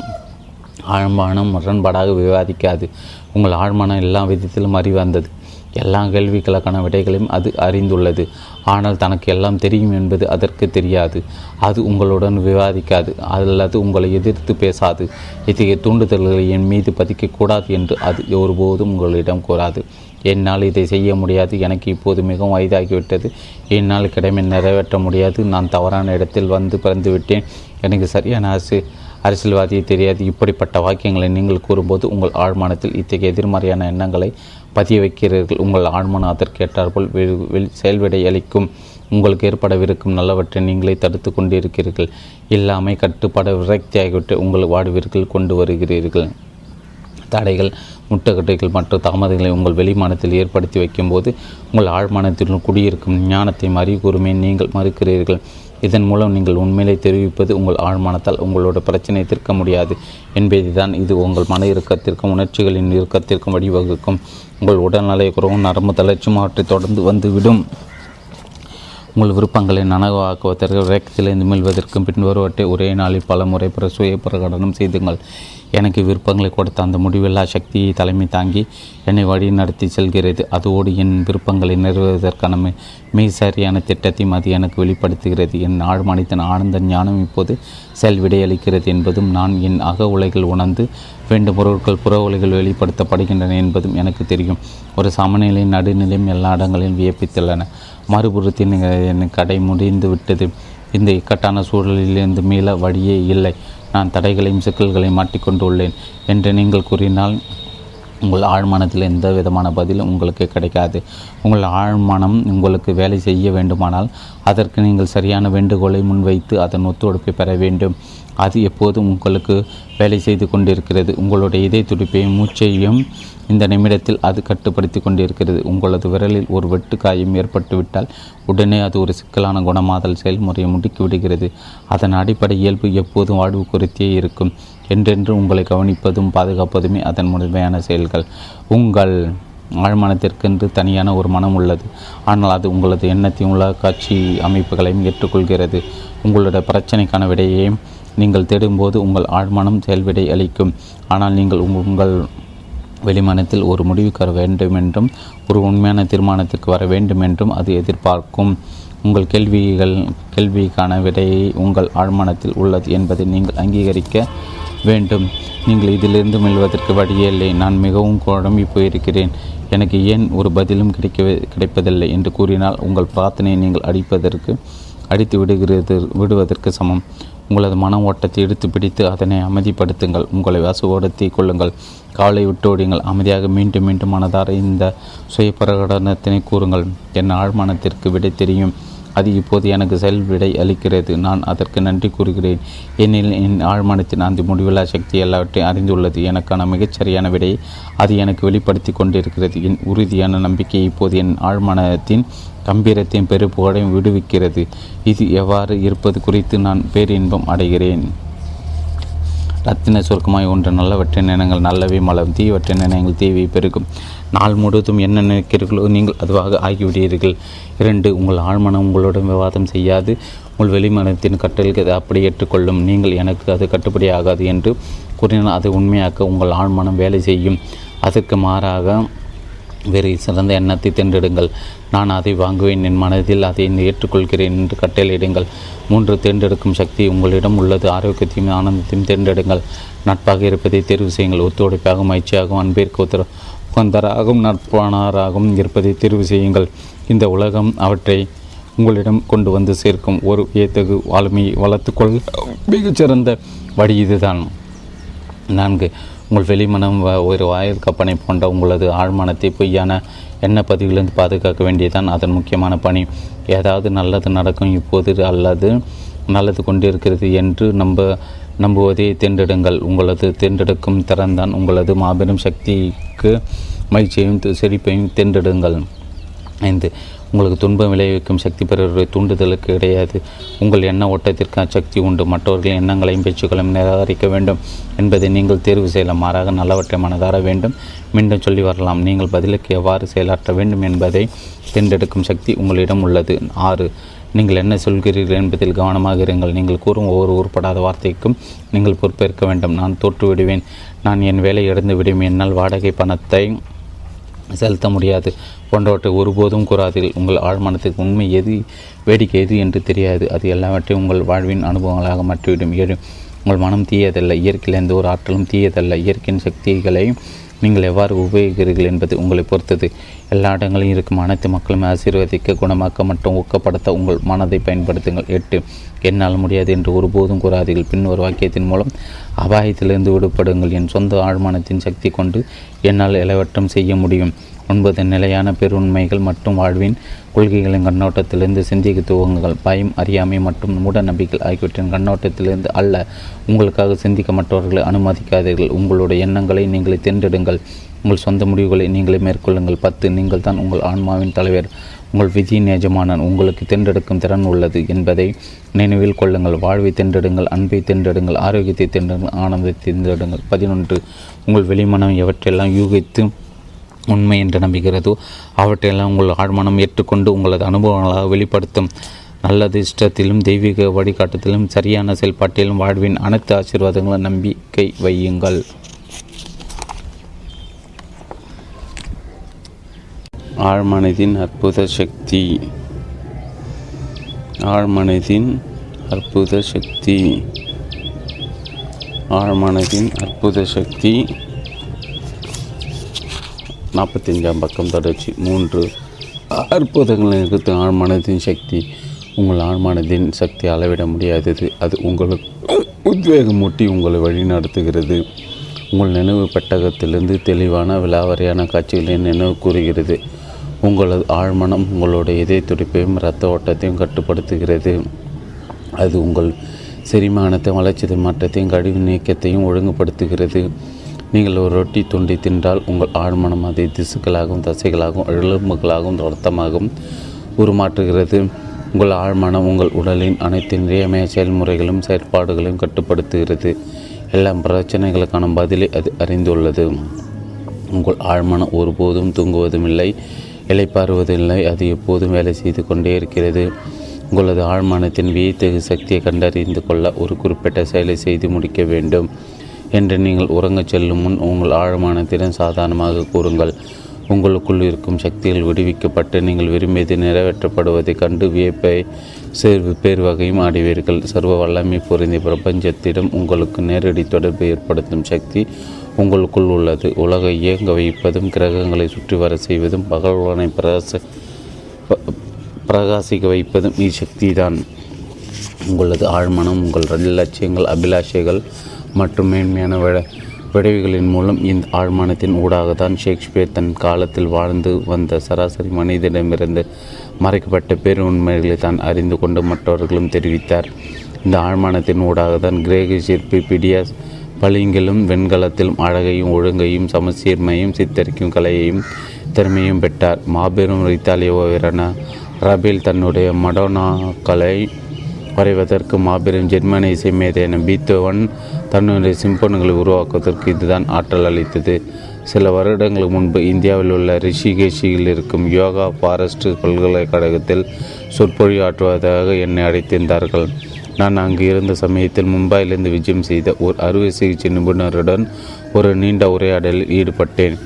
ஆழ்மனம் முரண்பாடாக விவாதிக்காது. உங்கள் ஆழ்மனம் எல்லா விதத்திலும் அறிவார்ந்தது, எல்லா கேள்விகளுக்கான விடைகளையும் அது அறிந்துள்ளது. ஆனால் தனக்கு எல்லாம் தெரியும் என்பது அதற்கு தெரியாது. அது உங்களுடன் விவாதிக்காது அல்லது உங்களை எதிர்த்து பேசாது. இத்தகைய தூண்டுதல்களை என் மீது பதிக்கக்கூடாது என்று அது ஒருபோதும் உங்களிடம் கூறாது. என்னால் இதை செய்ய முடியாது, எனக்கு இப்போது மிகவும் வயதாகிவிட்டது, என்னால் கடமை நிறைவேற்ற முடியாது, நான் தவறான இடத்தில் வந்து பிறந்துவிட்டேன், எனக்கு சரியான அரசு அரசியல்வாதியை தெரியாது. இப்படிப்பட்ட வாக்கியங்களை நீங்கள் கூறும்போது உங்கள் ஆழ்மானத்தில் இத்தகைய எதிர்மறையான எண்ணங்களை பதிய வைக்கிறீர்கள். உங்கள் ஆழ்மனம் அதற்கேற்றாற்போல் செயல்விடை அளிக்கும். உங்களுக்கு ஏற்படவிருக்கும் நல்லவற்றை நீங்களே தடுத்து கொண்டிருக்கிறீர்கள். இல்லாமை கட்டுப்பாடு விரக்தி ஆகியவற்றை உங்கள் வாழ்விற்குள் கொண்டு வருகிறீர்கள். தடைகள், முட்டுக்கட்டைகள் மற்றும் தாமதங்களை உங்கள் வெளிமானத்தில் ஏற்படுத்தி வைக்கும்போது உங்கள் ஆழ்மானத்தினுள் குடியிருக்கும் ஞானத்தை அறிவுரிமையை நீங்கள் மறுக்கிறீர்கள். இதன் மூலம் நீங்கள் உண்மையிலே தெரிவிப்பது உங்கள் ஆழ்மானத்தால் உங்களோட பிரச்சனையை தீர்க்க முடியாது என்பதை தான். இது உங்கள் மன இறுக்கத்திற்கும் உணர்ச்சிகளின் இறுக்கத்திற்கும் வழிவகுக்கும். உங்கள் உடல்நிலை குறவும் நரம்பு தளர்ச்சியும் அவற்றை தொடர்ந்து வந்துவிடும். உங்கள் விருப்பங்களை நனவாக்குவதற்கு, விரக்தியிலிருந்து மீள்வதற்கும் பின்வருவற்றை ஒரே நாளில் பல முறை பிற சுய பிரகடனம் செய்துங்கள். எனக்கு விருப்பங்களை கொடுத்த அந்த முடிவில்லா சக்தியை தலைமை தாங்கி என்னை வழி நடத்தி செல்கிறது. அதோடு என் விருப்பங்களை நிறைவேறுவதற்கான மிக சரியான திட்டத்தையும் அது எனக்கு வெளிப்படுத்துகிறது. என் ஆழ் மனிதன் ஆனந்த ஞானம் இப்போது செயல்விடையளிக்கிறது என்பதும், நான் என் அக உலைகள் உணர்ந்து வேண்டும் பொருட்கள் புற உலைகள் வெளிப்படுத்தப்படுகின்றன என்பதும் எனக்கு தெரியும். ஒரு சமநிலையின் நடுநிலையும் எல்லா இடங்களிலும் வியப்பித்துள்ளன. மறுபுறத்தின் என் கடை முடிந்து விட்டது. இந்த இக்கட்டான சூழலிலிருந்து மீள வழியே இல்லை. நான் தடைகளையும் சிக்கல்களையும் மாட்டிக்கொண்டுள்ளேன் என்று நீங்கள் கூறினால் உங்கள் ஆழ்மானத்தில் எந்த விதமான பதிலும் உங்களுக்கு கிடைக்காது. உங்கள் ஆழ்மானம் உங்களுக்கு வேலை செய்ய வேண்டுமானால் அதற்கு நீங்கள் சரியான வேண்டுகோளை முன்வைத்து அதன் ஒத்துழைப்பை பெற வேண்டும். அது எப்போதும் உங்களுக்கு வேலை செய்து கொண்டிருக்கிறது. உங்களுடைய இதய துடிப்பையும் மூச்சையும் இந்த நிமிடத்தில் அது கட்டுப்படுத்தி கொண்டிருக்கிறது. உங்களது விரலில் ஒரு வெட்டு காயம் ஏற்பட்டுவிட்டால் உடனே அது ஒரு சிக்கலான குணமாதல் செயல்முறையை முடுக்கிவிடுகிறது. அதன் அடிப்படை இயல்பு எப்போதும் வாழ்வு குறித்தே இருக்கும். என்றென்று உங்களை கவனிப்பதும் பாதுகாப்பதுமே அதன் முழுமையான செயல்கள். உங்கள் ஆழ்மானத்திற்கென்று தனியான ஒரு மனம் உள்ளது, ஆனால் அது உங்களது எண்ணத்தையும் உலக காட்சி அமைப்புகளையும் ஏற்றுக்கொள்கிறது. உங்களுடைய பிரச்சனைக்கான விடையை நீங்கள் தேடும்போது உங்கள் ஆழ்மானம் செயல்விடை அளிக்கும். ஆனால் நீங்கள் உங்கள் வெளிமானத்தில் ஒரு முடிவுக்கு வர வேண்டும் என்றும் ஒரு உண்மையான தீர்மானத்துக்கு வர வேண்டும் என்றும் அது எதிர்பார்க்கும். உங்கள் கேள்விகள் கேள்விக்கான விடையை உங்கள் ஆழ்மானத்தில் உள்ளது என்பதை நீங்கள் அங்கீகரிக்க வேண்டும். நீங்கள் இதிலிருந்து மீள்வதற்கு வழியே இல்லை. நான் மிகவும் குழம்பி போயிருக்கிறேன், எனக்கு ஏன் ஒரு பதிலும் கிடைக்க கிடைப்பதில்லை என்று கூறினால் உங்கள் பிரார்த்தனையை நீங்கள் அடிப்பதற்கு அடித்து விடுகிறது விடுவதற்கு சமம். உங்களது மன ஓட்டத்தை எடுத்து பிடித்து அதனை அமைதிப்படுத்துங்கள். உங்களை வசுவோடு கொள்ளுங்கள். காலை விட்டோடுங்கள். அமைதியாக மீண்டும் மீண்டும் மனதார இந்த சுய பிரகடனத்தினை கூறுங்கள். என் ஆழ்மானத்திற்கு விடை தெரியும். அது இப்போது எனக்கு செயல் விடை அளிக்கிறது. நான் அதற்கு நன்றி கூறுகிறேன். என்னில் என் ஆழ்மானத்தின் அந்த முடிவில்லா சக்தி எல்லாவற்றையும் அறிந்துள்ளது. எனக்கான மிகச்சரியான விடையை அது எனக்கு வெளிப்படுத்தி கொண்டிருக்கிறது. என் உறுதியான நம்பிக்கை இப்போது என் ஆழ்மானத்தின் கம்பீரத்தையும் பெருப்புகளையும் விடுவிக்கிறது. இது எவ்வாறு இருப்பது குறித்து நான் பேரின்பம் அடைகிறேன். ரத்தின சுருக்கமாய் ஒன்று, நல்லவற்றை நினைங்கள் நல்லவை மலம், தீவற்றை நினைங்கள் தீவை பெருகும். நாள் முழுவதும் என்ன நினைக்கிறீர்களோ நீங்கள் அதுவாக ஆகிவிடுகிறீர்கள். இரண்டு, உங்கள் ஆழ்மனம் உங்களுடன் விவாதம் செய்யாது. உங்கள் வெளிமனத்தின் கட்டளைக்கு அதை அப்படி ஏற்றுக்கொள்ளும். நீங்கள் எனக்கு அது கட்டுப்படி ஆகாது என்று கூறினால் அதை உண்மையாக்க உங்கள் ஆழ்மனம் வேலை செய்யும். அதற்கு மாறாக வேறு சிறந்த எண்ணத்தை தேர்ந்தெடுங்கள். நான் அதை வாங்குவேன், என் மனதில் அதை ஏற்றுக்கொள்கிறேன் என்று கட்டளையிடுங்கள். மூன்று, தேர்ந்தெடுக்கும் சக்தி உங்களிடம் உள்ளது. ஆரோக்கியத்தையும் ஆனந்தத்தையும் தேர்ந்தெடுங்கள். நட்பாக இருப்பதை தேர்வு செய்யுங்கள். ஒத்துழைப்பாகவும் மகிழ்ச்சியாகவும் அன்பிற்கு உத்தர உகந்தராகவும் நட்பானாராகவும் இருப்பதை தேர்வு செய்யுங்கள். இந்த உலகம் அவற்றை உங்களிடம் கொண்டு வந்து சேர்க்கும். ஒரு ஏத்தகு ஆளுமையை வளர்த்துக்கொள் மிகச்சிறந்த வழி இதுதான். நான்கு, உங்கள் வெளிமனம் ஒரு வாயில் கப்பனை போன்ற உங்களது ஆழ்மானத்தை பொய்யான எண்ணெய் பதிவிலிருந்து பாதுகாக்க வேண்டியதுதான் அதன் முக்கியமான பணி. ஏதாவது நல்லது நடக்கும் இப்போது அல்லது நல்லது கொண்டிருக்கிறது என்று நம்ப நம்புவதை தேர்ந்தெடுங்கள். உங்களது தேர்ந்தெடுக்கும் திறன்தான் உங்களது மாபெரும் சக்திக்கு மகிழ்ச்சியையும் செழிப்பையும் தேர்ந்தெடுங்கள். ஐந்து, உங்களுக்கு துன்பம் விளைவிக்கும் சக்தி பெறுவதை தூண்டுதலுக்கு கிடையாது. உங்கள் எண்ண ஓட்டத்திற்கான சக்தி உண்டு. மற்றவர்களின் எண்ணங்களையும் பேச்சுக்களையும் நிராகரிக்க வேண்டும் என்பதை நீங்கள் தேர்வு செய்யலாம். மாறாக நல்லவற்றை மனதார வேண்டும் மீண்டும் சொல்லி வரலாம். நீங்கள் பதிலுக்கு எவ்வாறு செயலாற்ற வேண்டும் என்பதை தேர்ந்தெடுக்கும் சக்தி உங்களிடம் உள்ளது. ஆறு, நீங்கள் என்ன சொல்கிறீர்கள் என்பதில் கவனமாக இருங்கள். நீங்கள் கூறும் ஒவ்வொரு உருப்படாத வார்த்தைக்கும் நீங்கள் பொறுப்பேற்க வேண்டும். நான் தோற்றுவிடுவேன், நான் என் வேலை இழந்து விடும், என்னால் வாடகை பணத்தை செலுத்த முடியாது போன்றவற்றை ஒருபோதும் கூறாதீர்கள். உங்கள் ஆழ்மானத்துக்கு உண்மை எது வேடிக்கை எது என்று தெரியாது. அது எல்லாவற்றையும் உங்கள் வாழ்வின் அனுபவங்களாக மாற்றிவிடும். ஏழு, உங்கள் மனம் தீயதல்ல. இயற்கையில் எந்த ஒரு ஆற்றலும் தீயதல்ல. இயற்கையின் சக்திகளை நீங்கள் எவ்வாறு உபயோகிக்கிறீர்கள் என்பது உங்களை பொறுத்தது. எல்லா இடங்களிலும் இருக்கும் அனைத்து மக்களுமே ஆசீர்வதிக்க குணமாக்க மற்றும் ஊக்கப்படுத்த உங்கள் மனதை பயன்படுத்துங்கள். எட்டு, என்னால் முடியாது என்று ஒருபோதும் கூறாதீர்கள். பின் ஒரு வாக்கியத்தின் மூலம் அபாயத்திலிருந்து விடுபடுங்கள். என் சொந்த ஆழ்மானத்தின் சக்தி கொண்டு என்னால் எல்லாவற்றையும் செய்ய முடியும். ஒன்பது நிலையான பெருண்மைகள் மற்றும் வாழ்வின் கொள்கைகளின் கண்ணோட்டத்திலிருந்து சிந்திக்க துவங்குங்கள். பயம், அறியாமை மற்றும் மூட நம்பிக்கை ஆகியவற்றின் கண்ணோட்டத்திலிருந்து அல்ல. உங்களுக்காக சிந்திக்க மற்றவர்களை அனுமதிக்காதீர்கள். உங்களுடைய எண்ணங்களை நீங்களே தேர்ந்தெடுங்கள். உங்கள் சொந்த முடிவுகளை நீங்களே மேற்கொள்ளுங்கள். பத்து. நீங்கள் தான் உங்கள் ஆன்மாவின் தலைவர். உங்கள் விதியின் எஜமானன் உங்களுக்கு தேர்ந்தெடுக்கும் திறன் உள்ளது என்பதை நினைவில் கொள்ளுங்கள். வாழ்வை தேர்ந்தெடுங்கள், அன்பை தேர்ந்தெடுங்கள், ஆரோக்கியத்தை தேர்ந்தெடுங்கள், ஆனந்தத்தை தேர்ந்தெடுங்கள். பதினொன்று. உங்கள் வெளிமனம் எவற்றெல்லாம் யூகித்து உண்மை என்று நம்புகிறதோ அவற்றையெல்லாம் உங்கள் ஆழ்மனம் ஏற்றுக்கொண்டு உங்களது அனுபவங்களாக வெளிப்படுத்தும். நல்லது இஷ்டத்திலும் தெய்வீக வழிகாட்டத்திலும் சரியான செயல்பாட்டிலும் வாழ்வின் அனைத்து ஆசீர்வாதங்களும் நம்பிக்கை வையுங்கள். ஆழ்மனதின் அற்புத சக்தி. ஆழ்மனதின் அற்புத சக்தி. ஆழ்மனதின் அற்புத சக்தி. நாற்பத்தஞ்சாம் பக்கம் தொடர்ச்சி. மூன்று. அற்புதங்கள் நிகழ்த்தும் ஆழ்மனதின் சக்தி. உங்கள் ஆழ்மனதின் சக்தி அளவிட முடியாதது. அது உங்களுக்கு உத்வேகமூட்டி உங்களை வழிநடத்துகிறது. உங்கள் நினைவு பெட்டகத்திலிருந்து தெளிவான விலாவரியான காட்சிகளை நினைவு கூறுகிறது. உங்களது ஆழ்மனம் உங்களுடைய இதய துடிப்பையும் இரத்த ஓட்டத்தையும் கட்டுப்படுத்துகிறது. அது உங்கள் செரிமானத்தை, வளர்ச்சி மாற்றத்தையும் கழிவு நீக்கத்தையும் ஒழுங்குபடுத்துகிறது. நீங்கள் ஒரு ரொட்டி துண்டை தின்றால் உங்கள் ஆழ்மனம் அதை திசுக்களாகவும் தசைகளாகவும் எலும்புகளாகவும் ரத்தமாகவும் உருமாற்றுகிறது. உங்கள் ஆழ்மனம் உங்கள் உடலின் அனைத்து நிறையமைய செயல்முறைகளும் செயற்பாடுகளையும் கட்டுப்படுத்துகிறது. எல்லா பிரச்சனைகளுக்கான பதிலை அது அறிந்துள்ளது. உங்கள் ஆழ்மனம் ஒருபோதும் தூங்குவதும் இல்லை, இளைப்பாறுவதில்லை. அது எப்போதும் வேலை செய்து கொண்டே இருக்கிறது. உங்களது ஆழ்மனத்தின் வியத்தகு சக்தியை கண்டறிந்து கொள்ள ஒரு குறிப்பிட்ட செயலை செய்து முடிக்க வேண்டும் என்று நீங்கள் உறங்கச் செல்லும் முன் உங்கள் ஆழ்மனத்திடம் சாதாரணமாக கூறுங்கள். உங்களுக்குள் இருக்கும் சக்திகள் விடுவிக்கப்பட்டு நீங்கள் விரும்பியது நிறைவேற்றப்படுவதைக் கண்டு வியப்பை சேர்வு பேர் வகையும் ஆடிவீர்கள். சர்வ வல்லமை பொருந்திய பிரபஞ்சத்திடம் உங்களுக்கு நேரடி தொடர்பு ஏற்படுத்தும் சக்தி உங்களுக்குள் உள்ளது. உலகை இயங்க வைப்பதும் கிரகங்களை சுற்றி வர செய்வதும் பகவானை பிரகாச பிரகாசிக்க வைப்பதும் இச்சக்தி தான். உங்களது ஆழ்மனம் உங்கள் லட்சியங்கள், அபிலாஷைகள் மற்றும் மேன்மையான விட விளைவுகளின் மூலம் இந்த ஆழ்மனத்தின் ஊடாக தான் ஷேக்ஸ்பியர் தன் காலத்தில் வாழ்ந்து வந்த சராசரி மனிதனிடமிருந்து மறைக்கப்பட்ட பேர் உண்மைகளை தான் அறிந்து கொண்டு மற்றவர்களும் தெரிவித்தார். இந்த ஆழ்மனத்தின் ஊடாக தான் கிரேக சிற்பி பிடியாஸ் பளிங்கிலும் வெண்கலத்திலும் அழகையும் ஒழுங்கையும் சமச்சீர்மையும் சித்தரிக்கும் கலையையும் திறமையும் பெற்றார். மாபெரும் இத்தாலிய ஓவியரான ரபேல் தன்னுடைய மடோனாக்களை வரைவதற்கு, மாபெரும் ஜெர்மனி இசை மேதையான பீத்தோவன் தன்னுடைய சிம்பொனிகளை உருவாக்குவதற்கு இதுதான் ஆற்றல் அளித்தது. சில வருடங்களுக்கு முன்பு இந்தியாவில் உள்ள ரிஷிகேஷியில் இருக்கும் யோகா ஃபாரஸ்ட் பல்கலைக்கழகத்தில் சொற்பொழியாற்றுவதாக என்னை அழைத்திருந்தார்கள். நான் அங்கு இருந்த சமயத்தில் மும்பாயிலிருந்து விஜயம் செய்த ஒரு அறுவை சிகிச்சை நிபுணருடன் ஒரு நீண்ட உரையாடலில் ஈடுபட்டேன்.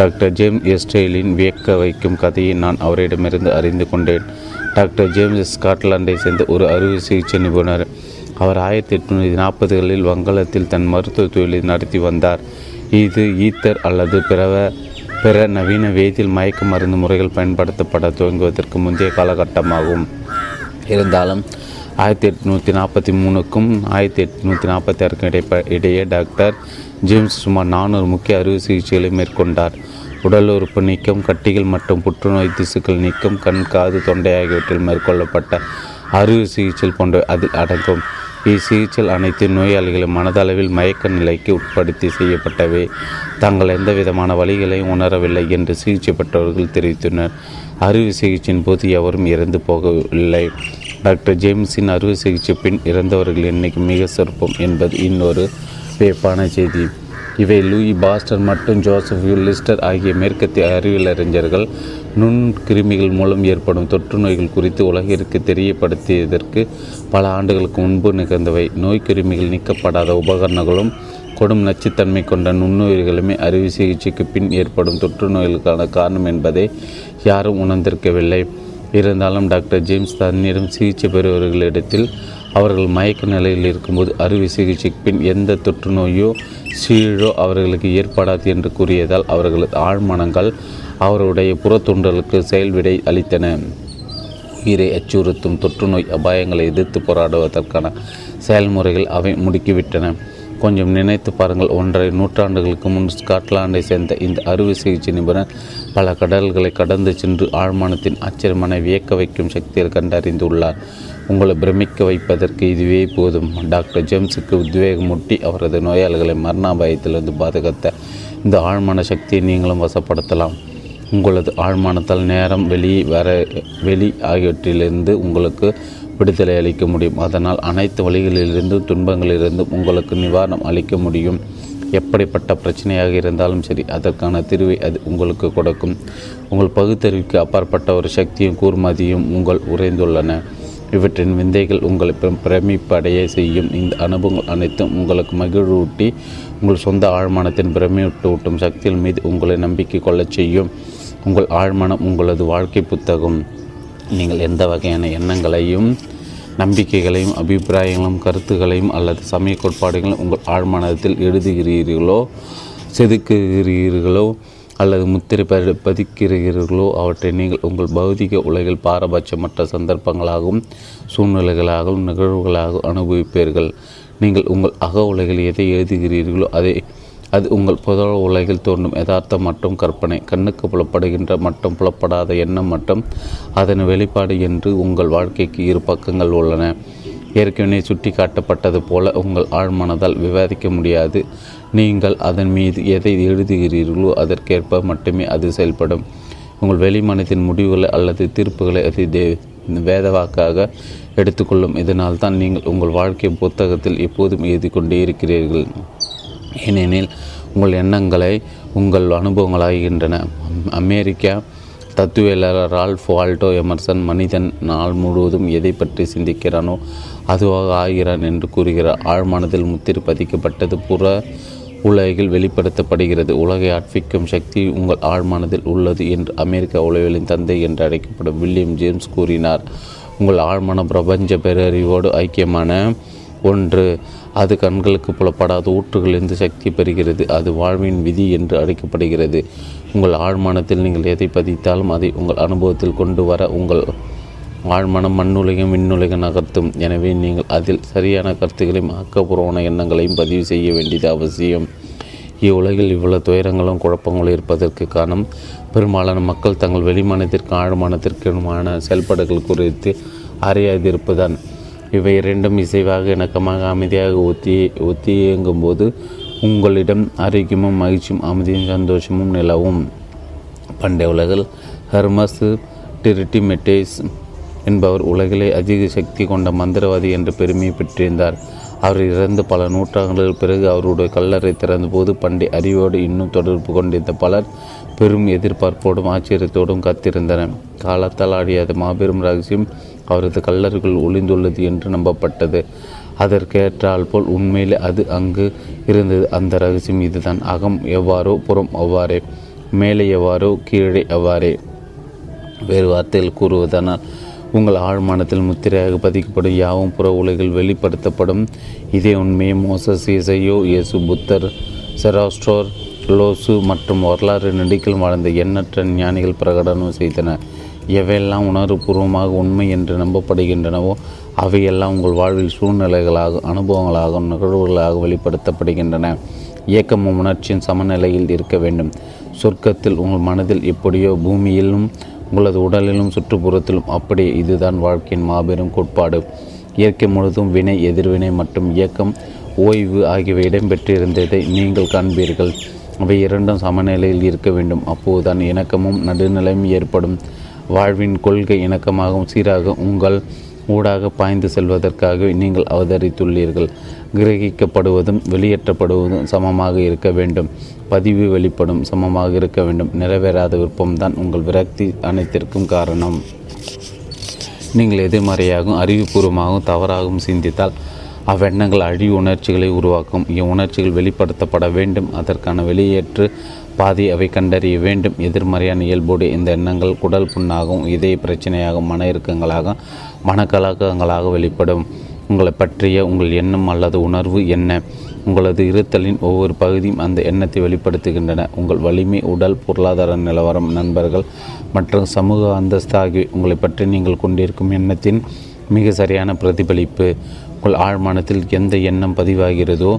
டாக்டர் ஜேம்ஸ் எஸ்டேலின் வியக்க வைக்கும் கதையை நான் அவரிடமிருந்து அறிந்து கொண்டேன். டாக்டர் ஜேம்ஸ் ஸ்காட்லாண்டை சேர்ந்த ஒரு அறுவை சிகிச்சை நிபுணர். அவர் ஆயிரத்தி எட்நூற்றி நாற்பதுகளில் வங்காளத்தில் தன் மருத்துவ தொழிலை நடத்தி வந்தார். இது ஈத்தர் அல்லது பிறவ பிற நவீன வேதியில் மயக்க மருந்து முறைகள் பயன்படுத்தப்பட துவங்குவதற்கு முந்தைய காலகட்டமாகும். இருந்தாலும் ஆயிரத்தி எட்நூற்றி நாற்பத்தி மூணுக்கும் ஆயிரத்தி எட்நூற்றி நாற்பத்தி ஆறுக்கும் இடைப்ப இடையே டாக்டர் ஜேம்ஸ் சுமார் நானூறு முக்கிய அறுவை சிகிச்சைகளை மேற்கொண்டார். உடல் உறுப்பு நீக்கம், கட்டிகள் மற்றும் புற்றுநோய் திசுக்கள் நீக்கம், கண், காது, தொண்டை ஆகியவற்றில் மேற்கொள்ளப்பட்ட அறுவை சிகிச்சை போன்றவை அதில் அடங்கும். இச்சிகிச்சைகள் அனைத்து நோயாளிகளும் மனதளவில் மயக்க நிலைக்கு உட்படுத்தி செய்யப்பட்டவை. தாங்கள் எந்த விதமான வழிகளையும் உணரவில்லை என்று சிகிச்சை பெற்றவர்கள் தெரிவித்தனர். அறுவை சிகிச்சையின் போது எவரும் இறந்து போகவில்லை. டாக்டர் ஜேம்ஸின் அறுவை சிகிச்சை பின் இறந்தவர்கள் எண்ணிக்கை மிக சொற்பம் என்பது இன்னொரு வியப்பான செய்தி. இவை லூயி பாஸ்டர் மற்றும் ஜோசப் லிஸ்டர் ஆகிய மேற்கத்திய அறிவியலறிஞர்கள் நுண்கிருமிகள் மூலம் ஏற்படும் தொற்று நோய்கள் குறித்து உலகிற்கு தெரியப்படுத்தியதற்கு பல ஆண்டுகளுக்கு முன்பு நிகழ்ந்தவை. நோய்க்கிருமிகள் நீக்கப்படாத உபகரணங்களும் கொடும் நச்சுத்தன்மை கொண்ட நுண்ணுயிர்களுமே அறுவை சிகிச்சைக்கு பின் ஏற்படும் தொற்று நோய்களுக்கான காரணம் என்பதை யாரும் உணர்ந்திருக்கவில்லை. இருந்தாலும் டாக்டர் ஜேம்ஸ் தன்னிடம் சிகிச்சை பெறுபவர்களிடத்தில் அவர்கள் மயக்க நிலையில் இருக்கும்போது அறுவை சிகிச்சைக்கு பின் எந்த தொற்று நோயோ சீழோ அவர்களுக்கு ஏற்படாது என்று கூறியதால் அவர்களது ஆழ்மனங்கள் அவருடைய புறத்தொண்டர்களுக்கு செயல்விடை அளித்தன. உயிரை அச்சுறுத்தும் தொற்றுநோய் அபாயங்களை எதிர்த்து போராடுவதற்கான செயல்முறைகள் அவை முடுக்கிவிட்டன. கொஞ்சம் நினைத்து பாருங்கள். ஒன்றரை நூற்றாண்டுகளுக்கு முன் ஸ்காட்லாண்டை சேர்ந்த இந்த அறுவை சிகிச்சை நிபுணர் பல கடல்களை கடந்து சென்று ஆழ்மானத்தின் ஆச்சரியமான வியக்க வைக்கும் சக்தியை கண்டறிந்துள்ளார். உங்களை பிரமிக்க வைப்பதற்கு இதுவே போதும். டாக்டர் ஜேம்ஸுக்கு உத்வேகமூட்டி அவரது நோயாளிகளை மரணாபாயத்திலிருந்து பாதுகாத்த இந்த ஆழ்மான சக்தியை நீங்களும் வசப்படுத்தலாம். உங்களது ஆழ்மானத்தால் நேரம், வெளி வர வெளி ஆகியவற்றிலிருந்து உங்களுக்கு விடுதலை அளிக்க முடியும். அதனால் அனைத்து வழிகளிலிருந்தும் துன்பங்களிலிருந்தும் உங்களுக்கு நிவாரணம் அளிக்க முடியும். எப்படிப்பட்ட பிரச்சனையாக இருந்தாலும் சரி, அதற்கான தீர்வை அது உங்களுக்கு கொடுக்கும். உங்கள் பகுத்தறிவுக்கு அப்பாற்பட்ட ஒரு சக்தியும் கூர்மதியும் உங்கள் உறைந்துள்ளன. இவற்றின் விந்தைகள் உங்களை பிரமிப்படைய செய்யும். இந்த அனுபவங்கள் அனைத்தும் உங்களுக்கு மகிழ்வூட்டி உங்கள் சொந்த ஆழ்மானத்தின் பிரமிப்பூட்டும் சக்தியின் மீது உங்களை நம்பிக்கை கொள்ளச் செய்யும். உங்கள் ஆழ்மானம் உங்களது வாழ்க்கை புத்தகம். நீங்கள் எந்த வகையான எண்ணங்களையும் நம்பிக்கைகளையும் அபிப்பிராயங்களும் கருத்துக்களையும் அல்லது சமய கோட்பாடுகளையும் உங்கள் ஆழ்மானத்தில் எழுதுகிறீர்களோ, செதுக்குகிறீர்களோ அல்லது முத்திரை பதிக்கிறீர்களோ அவற்றை நீங்கள் உங்கள் பௌதிக உலகில் பாரபட்சமற்ற சந்தர்ப்பங்களாகவும் சூழ்நிலைகளாகவும் நிகழ்வுகளாகவும் அனுபவிப்பீர்கள். நீங்கள் உங்கள் அக உலகில் எதை எழுதுகிறீர்களோ அதை அது உங்கள் புத உலகில் தோன்றும் யதார்த்தம் மற்றும் கற்பனை, கண்ணுக்கு புலப்படுகின்ற மற்றும் புலப்படாத எண்ணம் மற்றும் அதன் வெளிப்பாடு என்று உங்கள் வாழ்க்கைக்கு இரு பக்கங்கள் உள்ளன. ஏற்கனவே சுட்டி காட்டப்பட்டது போல உங்கள் ஆழ்மானதால் விவாதிக்க முடியாது. நீங்கள் அதன் மீது எதை எழுதுகிறீர்களோ அதற்கேற்ப மட்டுமே அது செயல்படும். உங்கள் வெளிமானத்தின் முடிவுகளை அல்லது தீர்ப்புகளை அதை தே வேதவாக்காக எடுத்துக்கொள்ளும். இதனால் தான் நீங்கள் உங்கள் வாழ்க்கை புத்தகத்தில் எப்போதும் எழுதி கொண்டே இருக்கிறீர்கள். ஏனெனில் உங்கள் எண்ணங்களை உங்கள் அனுபவங்களாகின்றன. அமெரிக்கா தத்துவியலாளர் ரால்ஃப் வால்டோ எமர்சன், மனிதன் நாள் முழுவதும் எதை பற்றி சிந்திக்கிறானோ அதுவாக ஆகிறான் என்று கூறுகிறார். ஆழ்மானதில் முத்திரை பதிக்கப்பட்டது புற உலகில் வெளிப்படுத்தப்படுகிறது. உலகை ஆட்பிக்கும் சக்தி உங்கள் ஆழ்மானதில் உள்ளது என்று அமெரிக்க உளவியலின் தந்தை என்று அழைக்கப்படும் வில்லியம் ஜேம்ஸ் கூறினார். உங்கள் ஆழ்மான பிரபஞ்ச பேரறிவோடு ஐக்கியமான ஒன்று. அது கண்களுக்கு புலப்படாத ஊற்றுகளிலிருந்து சக்தி பெறுகிறது. அது வாழ்வின் விதி என்று அழைக்கப்படுகிறது. உங்கள் ஆழ்மானத்தில் நீங்கள் எதை பதித்தாலும் அதை உங்கள் அனுபவத்தில் கொண்டு வர உங்கள் ஆழ்மானம் மண்ணுலகம் விண்ணுலகம் நகர்த்தும். எனவே நீங்கள் அதில் சரியான கருத்துக்களையும் ஆக்கப்பூர்வமான எண்ணங்களையும் பதிவு செய்ய வேண்டியது அவசியம். இவ்வுலகில் இவ்வளவு துயரங்களும் குழப்பங்களும் இருப்பதற்கு காரணம் பெரும்பாலான மக்கள் தங்கள் வெளிமானத்திற்கு ஆழ்மானத்திற்குமான செயல்பாடுகள் குறித்து அறியாதிருப்புதான். இவை இரண்டும் இசைவாக இணக்கமாக அமைதியாக ஒத்தி ஒத்தி இயங்கும்போது உங்களிடம் ஆரோக்கியமும் மகிழ்ச்சியும் அமைதியும் சந்தோஷமும் நிலவும். பண்டைய உலகில் ஹெர்மஸ் டிரிட்டிமெட்டேஸ் என்பவர் உலகிலே அதிக சக்தி கொண்ட மந்திரவாதி என்ற பெருமையை பெற்றிருந்தார். அவர் இறந்து பல நூற்றாண்டுகள் பிறகு அவருடைய கல்லறை திறந்தபோது பண்டைய அறிவோடு இன்னும் தொடர்பு கொண்டிருந்த பலர் பெரும் எதிர்பார்ப்போடும் ஆச்சரியத்தோடும் காத்திருந்தனர். காலத்தால் அழியாத மாபெரும் ரகசியம் அவரது கல்லறைக்குள் ஒளிந்துள்ளது என்று நம்பப்பட்டது. அதற்கேற்றால் போல் உண்மையில் அது அங்கு இருந்தது. அந்த ரகசியம் இதுதான்: அகம் எவ்வாறோ புறம் அவ்வாறே, மேலே எவ்வாறோ கீழே அவ்வாறே. வேறு வார்த்தையில் கூறுவதானால் உங்கள் ஆழ்மானத்தில் முத்திரையாக பதிக்கப்படும் யாவும் புற உலகில் வெளிப்படுத்தப்படும். இதே உண்மையை மோசஸ், இசையோ, இயேசு, புத்தர், செராஸ்ட்ரோர், லோசு மற்றும் வரலாறு நெடுக்கில் வாழ்ந்த எண்ணற்ற ஞானிகள் பிரகடனம் செய்தனர். எவையெல்லாம் உணர்வுபூர்வமாக உண்மை என்று நம்பப்படுகின்றனவோ அவையெல்லாம் உங்கள் வாழ்வில் சூழ்நிலைகளாக அனுபவங்களாக நிகழ்வுகளாக வெளிப்படுத்தப்படுகின்றன. இயக்கமும் உணர்ச்சியின் சமநிலையில் இருக்க வேண்டும். சொர்க்கத்தில் உங்கள் மனதில் எப்படியோ பூமியிலும் உங்களது உடலிலும் சுற்றுப்புறத்திலும் அப்படியே. இதுதான் வாழ்க்கையின் மாபெரும் கோட்பாடு. இயற்கை முழுதும் வினை, எதிர்வினை மற்றும் இயக்கம், ஓய்வு ஆகியவை இடம்பெற்றிருந்ததை நீங்கள் காண்பீர்கள். அவை இரண்டும் சமநிலையில் இருக்க வேண்டும். அப்போதுதான் இணக்கமும் நடுநிலையும் ஏற்படும். வாழ்வின் கொள்கை இணக்கமாகவும் சீராக உங்கள் ஊடாக பாய்ந்து செல்வதற்காக நீங்கள் அவதரித்துள்ளீர்கள். கிரகிக்கப்படுவதும் வெளியேற்றப்படுவதும் சமமாக இருக்க வேண்டும். பதிவு வெளிப்படும் சமமாக இருக்க வேண்டும். நிறைவேறாத விருப்பம்தான் உங்கள் விரக்தி அனைத்திற்கும் காரணம். நீங்கள் எதிர்மறையாகவும் அறிவுபூர்வமாகவும் தவறாகவும் சிந்தித்தால் அவ்வெண்ணங்கள் அழிவு உணர்ச்சிகளை உருவாக்கும். இவ்வுணர்ச்சிகள் வெளிப்படுத்தப்பட வேண்டும். அதற்கான வெளியேற்று பாதி அவை கண்டறிய வேண்டும். எதிர்மறையான இயல்போடு இந்த எண்ணங்கள் குடல் புண்ணாகவும் இதய பிரச்சனையாகவும் மன இறுக்கங்களாக மனக்கலக்கங்களாக வெளிப்படும். உங்களை பற்றிய உங்கள் எண்ணம் அல்லது உணர்வு என்ன? உங்களது இருத்தலின் ஒவ்வொரு பகுதியும் அந்த எண்ணத்தை வெளிப்படுத்துகின்றன. உங்கள் வலிமை, உடல், பொருளாதார நிலவரம், நண்பர்கள் மற்றும் சமூக அந்தஸ்து ஆகியவை உங்களை பற்றி நீங்கள் கொண்டிருக்கும் எண்ணத்தின் மிக சரியான பிரதிபலிப்பு. உங்கள் ஆழ்மானத்தில் எந்த எண்ணம் பதிவாகிறதோ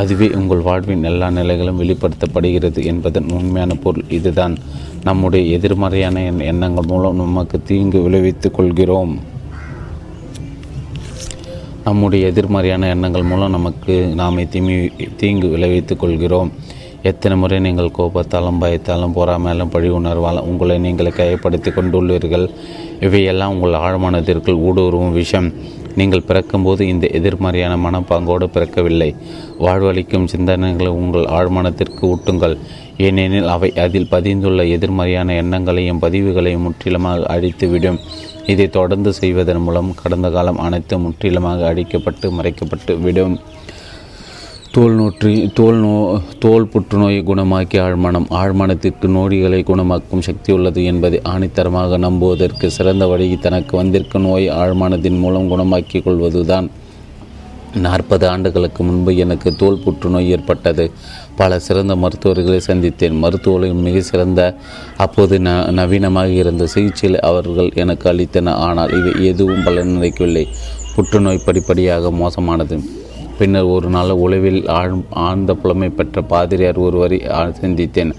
அதுவே உங்கள் வாழ்வின் எல்லா நிலைகளும் வெளிப்படுத்தப்படுகிறது என்பதன் உண்மையான பொருள் இதுதான். நம்முடைய எதிர்மறையான எண்ணங்கள் மூலம் நமக்கு தீங்கு விளைவித்துக் கொள்கிறோம். நம்முடைய எதிர்மறையான எண்ணங்கள் மூலம் நமக்கு நாமே தீமை தீங்கு விளைவித்துக் கொள்கிறோம். எத்தனை முறை நீங்கள் கோபத்தாலும் பயத்தாலும் பொறாமையாலும் பழி உணர்வாலும் உங்களை நீங்களை கையப்படுத்தி கொண்டுள்ளீர்கள். இவையெல்லாம் உங்கள் ஆழ்மானத்திற்குள் ஊடுருவும் விஷம். நீங்கள் பிறக்கும்போது இந்த எதிர்மறையான மனப்பாங்கோடு பிறக்கவில்லை. வாழ்வளிக்கும் சிந்தனைகளை உங்கள் ஆழ்மானத்திற்கு ஊட்டுங்கள். ஏனெனில் அவை அதில் பதிந்துள்ள எதிர்மறையான எண்ணங்களையும் பதிவுகளையும் முற்றிலுமாக அழித்துவிடும். இதை தொடர்ந்து செய்வதன் மூலம் கடந்த காலம் அனைத்து முற்றிலுமாக அழிக்கப்பட்டு மறைக்கப்பட்டு விடும். தோல் நோற்றி தோல் நோ தோல் புற்றுநோயை குணமாக்கி ஆழ்மனம் ஆழ்மனத்திற்கு நோய்களை குணமாக்கும் சக்தி உள்ளது என்பதை ஆணித்தரமாக நம்புவதற்கு சிறந்த வழி தனக்கு வந்திருக்கும் நோய் ஆழ்மனத்தின் மூலம் குணமாக்கிக் கொள்வதுதான். நாற்பது ஆண்டுகளுக்கு முன்பு எனக்கு தோல் புற்றுநோய் ஏற்பட்டது. பல சிறந்த மருத்துவர்களை சந்தித்தேன். மருத்துவர்களின் மிக சிறந்த அப்போது ந நவீனமாக இருந்த சிகிச்சையில் அவர்கள் எனக்கு அளித்தன. ஆனால் இவை எதுவும் பலன் அளிக்கவில்லை. புற்றுநோய் படிப்படியாக மோசமானது. பின்னர் ஒரு நாள் உளவில் ஆழ் ஆழ்ந்த புலமை பெற்ற பாதிரியார் ஒருவரை சந்தித்தேன்.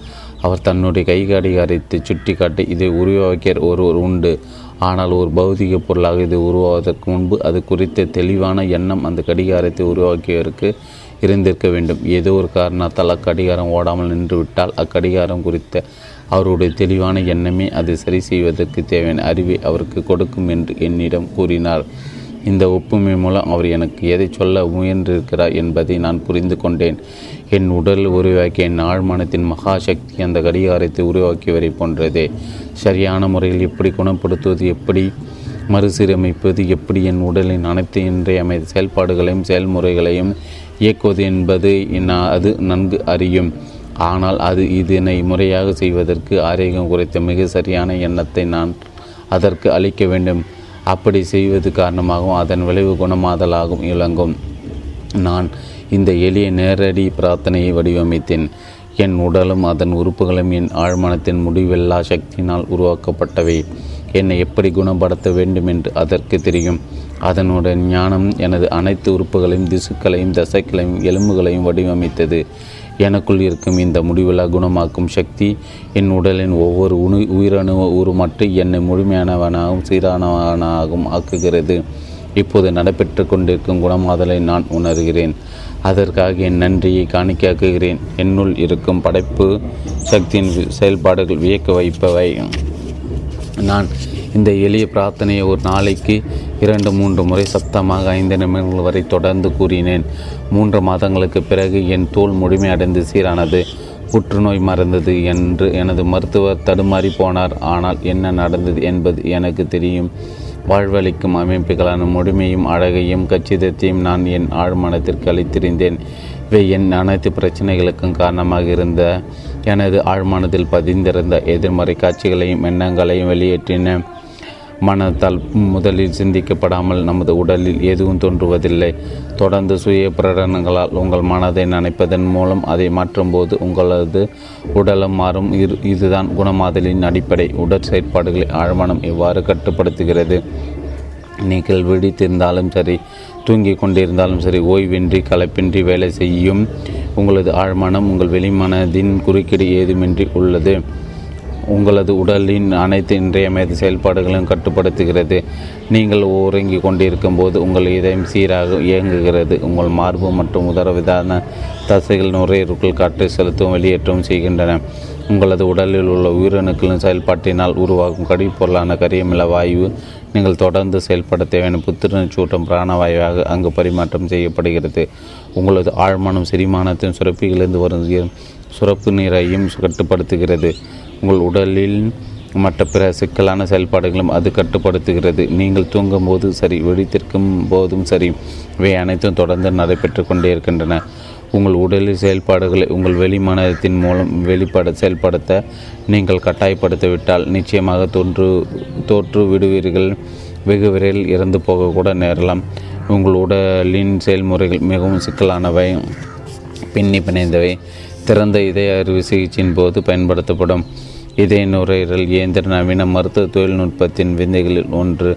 அவர் தன்னுடைய கைகாடிகாரத்தை சுட்டி காட்டி இதை உருவாக்கிய ஒருவர் உண்டு. ஆனால் ஒரு பௌதிக பொருளாக இது உருவாவதற்கு முன்பு அது குறித்த தெளிவான எண்ணம் அந்த கடிகாரத்தை உருவாக்கியவருக்கு இருந்திருக்க வேண்டும். ஏதோ ஒரு காரணத்தால் அக்கடிகாரம் ஓடாமல் நின்றுவிட்டால் அக்கடிகாரம் குறித்த அவருடைய தெளிவான எண்ணமே அதை சரி செய்வதற்கு தேவையான அறிவை அவருக்கு கொடுக்கும் என்று என்னிடம் கூறினார். இந்த ஒப்புமை மூலம் அவர் எனக்கு எதை சொல்ல முயன்றிருக்கிறார் என்பதை நான் புரிந்து கொண்டேன். என் உடல் உருவாக்கிய என் ஆழ்மானத்தின் மகாசக்தி அந்த கடிகாரத்தை உருவாக்கியவரை போன்றதே. சரியான முறையில் எப்படி குணப்படுத்துவது, எப்படி மறுசீரமைப்பது, எப்படி என் உடலின் அனைத்து இன்றைய செயல்பாடுகளையும் செயல்முறைகளையும் இயக்குவது என்பது அது நன்கு அறியும். ஆனால் அது இதனை முறையாக செய்வதற்கு ஆரோக்கியம் குறித்த மிக சரியான எண்ணத்தை நான் அதற்கு அளிக்க வேண்டும். அப்படி செய்வது காரணமாகவும் அதன் விளைவு குணமாதலாகவும் இழங்கும். நான் இந்த எளிய நேரடி பிரார்த்தனையை வடிவமைத்தேன். என் உடலும் அதன் உறுப்புகளும் என் ஆழ்மானத்தின் முடிவில்லா சக்தியினால் உருவாக்கப்பட்டவை. என்னை எப்படி குணப்படுத்த வேண்டும் என்று அதற்கு தெரியும். அதனுடைய ஞானம் எனது அனைத்து உறுப்புகளையும் திசுக்களையும் தசைகளையும் எலும்புகளையும் வடிவமைத்தது. எனக்குள் இருக்கும் இந்த முடிவில்லா குணமாக்கும் சக்தி என் உடலின் ஒவ்வொரு உணு உயிரணு உருமாற்றி என்னை முழுமையானவனாகவும் சீரானவனாகவும் ஆக்குகிறது. இப்போது நடைபெற்று கொண்டிருக்கும் குணமாதலை நான் உணர்கிறேன். அதற்காக என் நன்றியை காணிக்காக்குகிறேன். என்னுள் இருக்கும் படைப்பு சக்தியின் செயல்பாடுகள் வியக்க வைப்பவை. நான் இந்த எளிய பிரார்த்தனையை ஒரு நாளைக்கு இரண்டு மூன்று முறை சத்தமாக ஐந்து நிமிடங்கள் வரை தொடர்ந்து கூறினேன். மூன்று மாதங்களுக்கு பிறகு என் தோல் முழுமையடைந்து சீரானது. புற்றுநோய் மறந்தது என்று எனது மருத்துவர் தடுமாறி போனார். ஆனால் என்ன நடந்தது என்பது எனக்கு தெரியும். வாழ்வளிக்கும் அமைப்புகளான முழுமையும் அழகையும் கச்சிதத்தையும் நான் என் ஆழ்மனத்திற்கு அளித்திருந்தேன். இவை என் அனைத்து பிரச்சனைகளுக்கும் காரணமாக இருந்த எனது ஆழ்மானத்தில் பதிந்திருந்த எதிர்மறை காட்சிகளையும் எண்ணங்களையும் வெளியேற்றின. மனத்தால் முதலில் சிந்திக்கப்படாமல் நமது உடலில் எதுவும் தோன்றுவதில்லை. தொடர்ந்து சுய பிரகடனங்களால் உங்கள் மனதை நினைப்பதன் மூலம் அதை மாற்றும்போது உங்களது உடலும் மாறும். இரு இதுதான் குணமாதலின் அடிப்படை. உடற் செயற்பாடுகளை ஆழ்மனம் இவ்வாறு கட்டுப்படுத்துகிறது. நீங்கள் விழித்திருந்தாலும் சரி, தூங்கி கொண்டிருந்தாலும் சரி, ஓய்வின்றி களைப்பின்றி வேலை செய்யும் உங்களது ஆழ்மனம் உங்கள் வெளிமனதின் குறுக்கீடு ஏதுமின்றி உள்ளது. உங்களது உடலின் அனைத்து இன்றையமைய செயல்பாடுகளையும் கட்டுப்படுத்துகிறது. நீங்கள் உறங்கி கொண்டிருக்கும் போது உங்கள் இதயம் சீராக இயங்குகிறது. உங்கள் மார்பு மற்றும் உதரவிதான தசைகள் நுரையீரலுக்குள் காற்று செலுத்தவும் வெளியேற்றவும் செய்கின்றன. உங்களது உடலில் உள்ள உயிரணுக்களின் செயல்பாட்டினால் உருவாகும் கடிப்பொருளான கரியமில வாயு நீங்கள் தொடர்ந்து செயல்பட தேவையான புத்துணர்ச்சூட்டும் பிராணவாயுவாக அங்கு பரிமாற்றம் செய்யப்படுகிறது. உங்களது ஆழ்மனம் செரிமானத்தின் சுரப்பிலிருந்து வரும் சுரப்பு நீரையும் கட்டுப்படுத்துகிறது. உங்கள் உடலில் மற்ற பிற சிக்கலான செயல்பாடுகளும் அது கட்டுப்படுத்துகிறது. நீங்கள் தூங்கும் போது சரி, விழித்திருக்கும் போதும் சரி, இவை அனைத்தும் தொடர்ந்து நடைபெற்று கொண்டே இருக்கின்றன. உங்கள் உடலில் செயல்பாடுகளை உங்கள் வெளிமானத்தின் மூலம் வெளிப்பட செயல்படுத்த நீங்கள் கட்டாயப்படுத்திவிட்டால் நிச்சயமாக தோன்று தோற்று விடுவீர்கள். வெகு விரைவில் இறந்து போகக்கூட நேரலாம். உங்கள் உடலின் செயல்முறைகள் மிகவும் சிக்கலானவை, பின்னி பிணைந்தவை. திறந்த இதய அறுவை சிகிச்சையின் போது பயன்படுத்தப்படும் இதய நுரையீரல் இயந்திர நவீன மருத்துவ தொழில்நுட்பத்தின் விந்தைகளில் ஒன்று.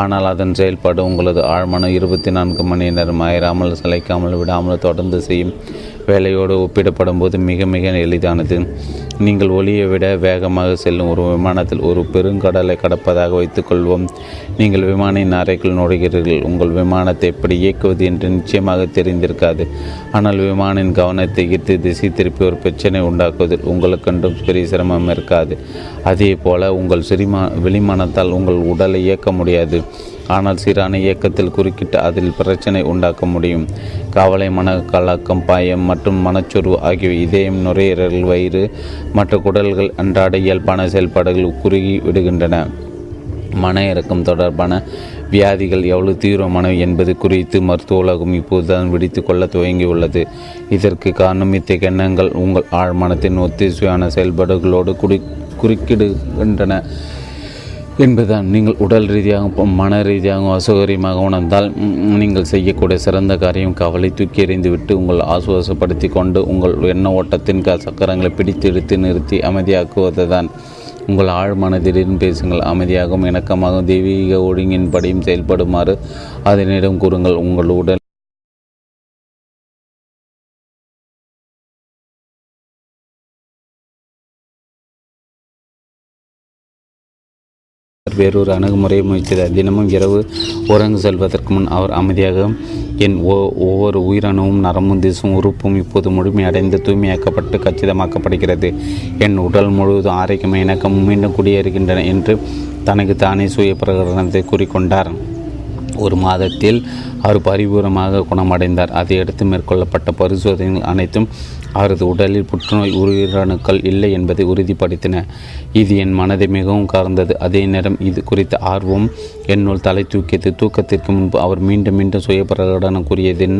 ஆனால் அதன் செயல்பாடு உங்களது ஆழ்மனம் இருபத்தி நான்கு மணி நேரம் அயராமல் சளைக்காமல் விடாமல் தொடர்ந்து செய்யும் வேலையோடு ஒப்பிடப்படும் போது மிக மிக எளிதானது. நீங்கள் ஒளியை விட வேகமாக செல்லும் ஒரு விமானத்தில் ஒரு பெருங்கடலை கடப்பதாக வைத்துக்கொள்வோம். நீங்கள் விமானின் அறைக்குள் நுழைகிறீர்கள். உங்கள் விமானத்தை எப்படி இயக்குவது என்று நிச்சயமாக தெரிந்திருக்காது. ஆனால் விமானின் கவனத்தை ஈர்த்து திசை திருப்பி ஒரு பிரச்சனை உண்டாக்குவதில் உங்களுக்கென்றும் பெரிய சிரமம் இருக்காது. அதே போல உங்கள் சிறிமா வெளிமானத்தால் உங்கள் உடலை இயக்க முடியாது. ஆனால் சீரான இயக்கத்தில் குறுக்கிட்டு அதில் பிரச்சனை உண்டாக்க முடியும். கவலை, மனக்கலக்கம், பாயம் மற்றும் மனச்சொர்வு ஆகியவை இதயம், நுரையீரல், வயிறு மற்ற குடல்கள் அன்றாட இயல்பான செயல்பாடுகள் குறுகி விடுகின்றன. மன இறக்கம் தொடர்பான வியாதிகள் எவ்வளவு தீவிரமானவை என்பது குறித்து மருத்துவ உலகம் இப்போதுதான் விடுத்து கொள்ள துவங்கியுள்ளது. இதற்கு காரணம் இத்தகைய எண்ணங்கள் உங்கள் ஆழ்மனத்தின் ஒத்திசைவான செயல்பாடுகளோடு குறி குறுக்கிடுகின்றன என்பதுதான். நீங்கள் உடல் ரீதியாகவும் மன ரீதியாகவும் அசௌகரியமாக உணர்ந்தால் நீங்கள் செய்யக்கூடிய சிறந்த காரியம் கவலை தூக்கி எறிந்துவிட்டு உங்கள் ஆசுவாசப்படுத்தி கொண்டு உங்கள் எண்ண ஓட்டத்தின் சக்கரங்களை பிடித்து எடுத்து நிறுத்தி அமைதியாக்குவதுதான். உங்கள் ஆழ் மனதிடம் பேசுங்கள். அமைதியாகவும் இணக்கமாகவும் தெய்வீக ஒழுங்கின்படியும் செயல்படுமாறு அதனிடம் கூறுங்கள். உங்கள் உடல் வேறொரு அணுகுமுறையை முயற்சித்தார். தினமும் இரவு உறங்கு செல்வதற்கு முன் அவர் அமைதியாக, என் ஒவ்வொரு உயிரணுவும் நரம்பும் திசும் உறுப்பும் இப்போது முழுமையடைந்து தூய்மையாக்கப்பட்டு கச்சிதமாக்கப்படுகிறது, என் உடல் முழுவதும் ஆரோக்கியமாக இணக்கம் மீண்டும் குடியேறுகின்றன என்று தனக்கு தானே சுய பிரகடனத்தை கூறிக்கொண்டார். ஒரு மாதத்தில் அவர் பரிபூர்ணமாக குணமடைந்தார். அதையடுத்து மேற்கொள்ளப்பட்ட பரிசோதனைகள் அனைத்தும் அவரது உடலில் புற்றுநோய் உயிரணுக்கள் இல்லை என்பதை உறுதிப்படுத்தின. இது என் மனதை மிகவும் கவர்ந்தது. அதே நேரம் இது குறித்த ஆர்வம் என்னுள் தலை தூக்கியது. தூக்கத்திற்கு முன்பு அவர் மீண்டும் மீண்டும் சுய பிரகடனம் கூறியதின்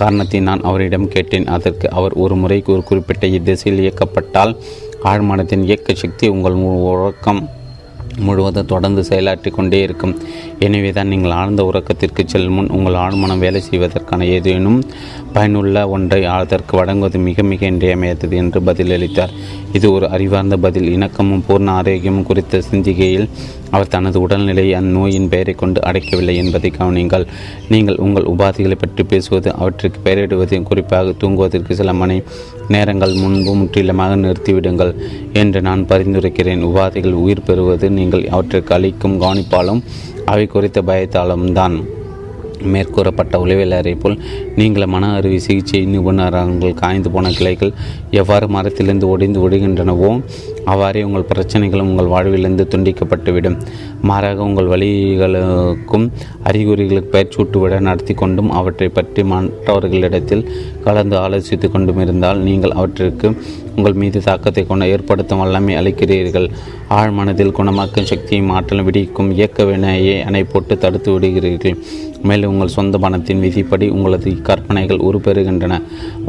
காரணத்தை நான் அவரிடம் கேட்டேன். அதற்கு அவர், ஒரு முறைக்கு ஒரு குறிப்பிட்ட இத்திசையில் இயக்கப்பட்டால் ஆழ்மனத்தின் இயக்க சக்தி உங்கள் உறக்கம் முழுவதும் தொடர்ந்து செயலாற்றி கொண்டே இருக்கும். எனவே தான் நீங்கள் ஆழ்ந்த உறக்கத்திற்கு செல்லும் முன் உங்கள் ஆழ்மனம் வேலை செய்வதற்கான ஏதேனும் பயனுள்ள ஒன்றை அதற்கு வழங்குவது மிக மிக இன்றியமையாதது என்று பதிலளித்தார். இது ஒரு அறிவார்ந்த பதில். இணக்கமும் பூர்ண ஆரோக்கியமும் குறித்த சிந்திக்கையில் அவர் தனது உடல்நிலையை அந்நோயின் பெயரை கொண்டு அடைக்கவில்லை என்பதை கவனியுங்கள். நீங்கள் உங்கள் உபாதைகளை பற்றி பேசுவது, அவற்றிற்கு பெயரிடுவது, குறிப்பாக தூங்குவதற்கு சில மணி நேரங்கள் முன்பு முற்றிலுமாக நிறுத்திவிடுங்கள் என்று நான் பரிந்துரைக்கிறேன். உபாதைகள் உயிர் பெறுவது நீங்கள் அவற்றுக்கு அளிக்கும் கவனிப்பாலும் அவை குறித்த பயத்தாலும் தான். மேற்கூறப்பட்ட உளவியலரை போல் நீங்கள் மன அறுவை சிகிச்சை நிபுணர்கள் காய்ந்து போன கிளைகள் எவ்வாறு மரத்திலிருந்து ஒடிந்து ஒடுகின்றனவோ அவ்வாறே உங்கள் பிரச்சனைகளும் உங்கள் வாழ்விலிருந்து துண்டிக்கப்பட்டுவிடும். மாறாக உங்கள் வழிகளுக்கும் அறிகுறிகளுக்கு பெயர்ச்சூட்டுவிட நடத்தி கொண்டும் அவற்றை பற்றி மற்றவர்களிடத்தில் கலந்து ஆலோசித்து கொண்டும் இருந்தால் நீங்கள் அவற்றிற்கு உங்கள் மீது தாக்கத்தை கொண்டு ஏற்படுத்தும் வல்லமை அளிக்கிறீர்கள். ஆழ்மனதில் குணமாக்கும் சக்தியை மாற்றலும் விடிக்கும் இயக்க வினையை அணை போட்டு தடுத்து விடுகிறீர்கள். மேலும் உங்கள் சொந்த மனத்தின் விதிப்படி உங்களது கற்பனைகள் உருப்பெறுகின்றன.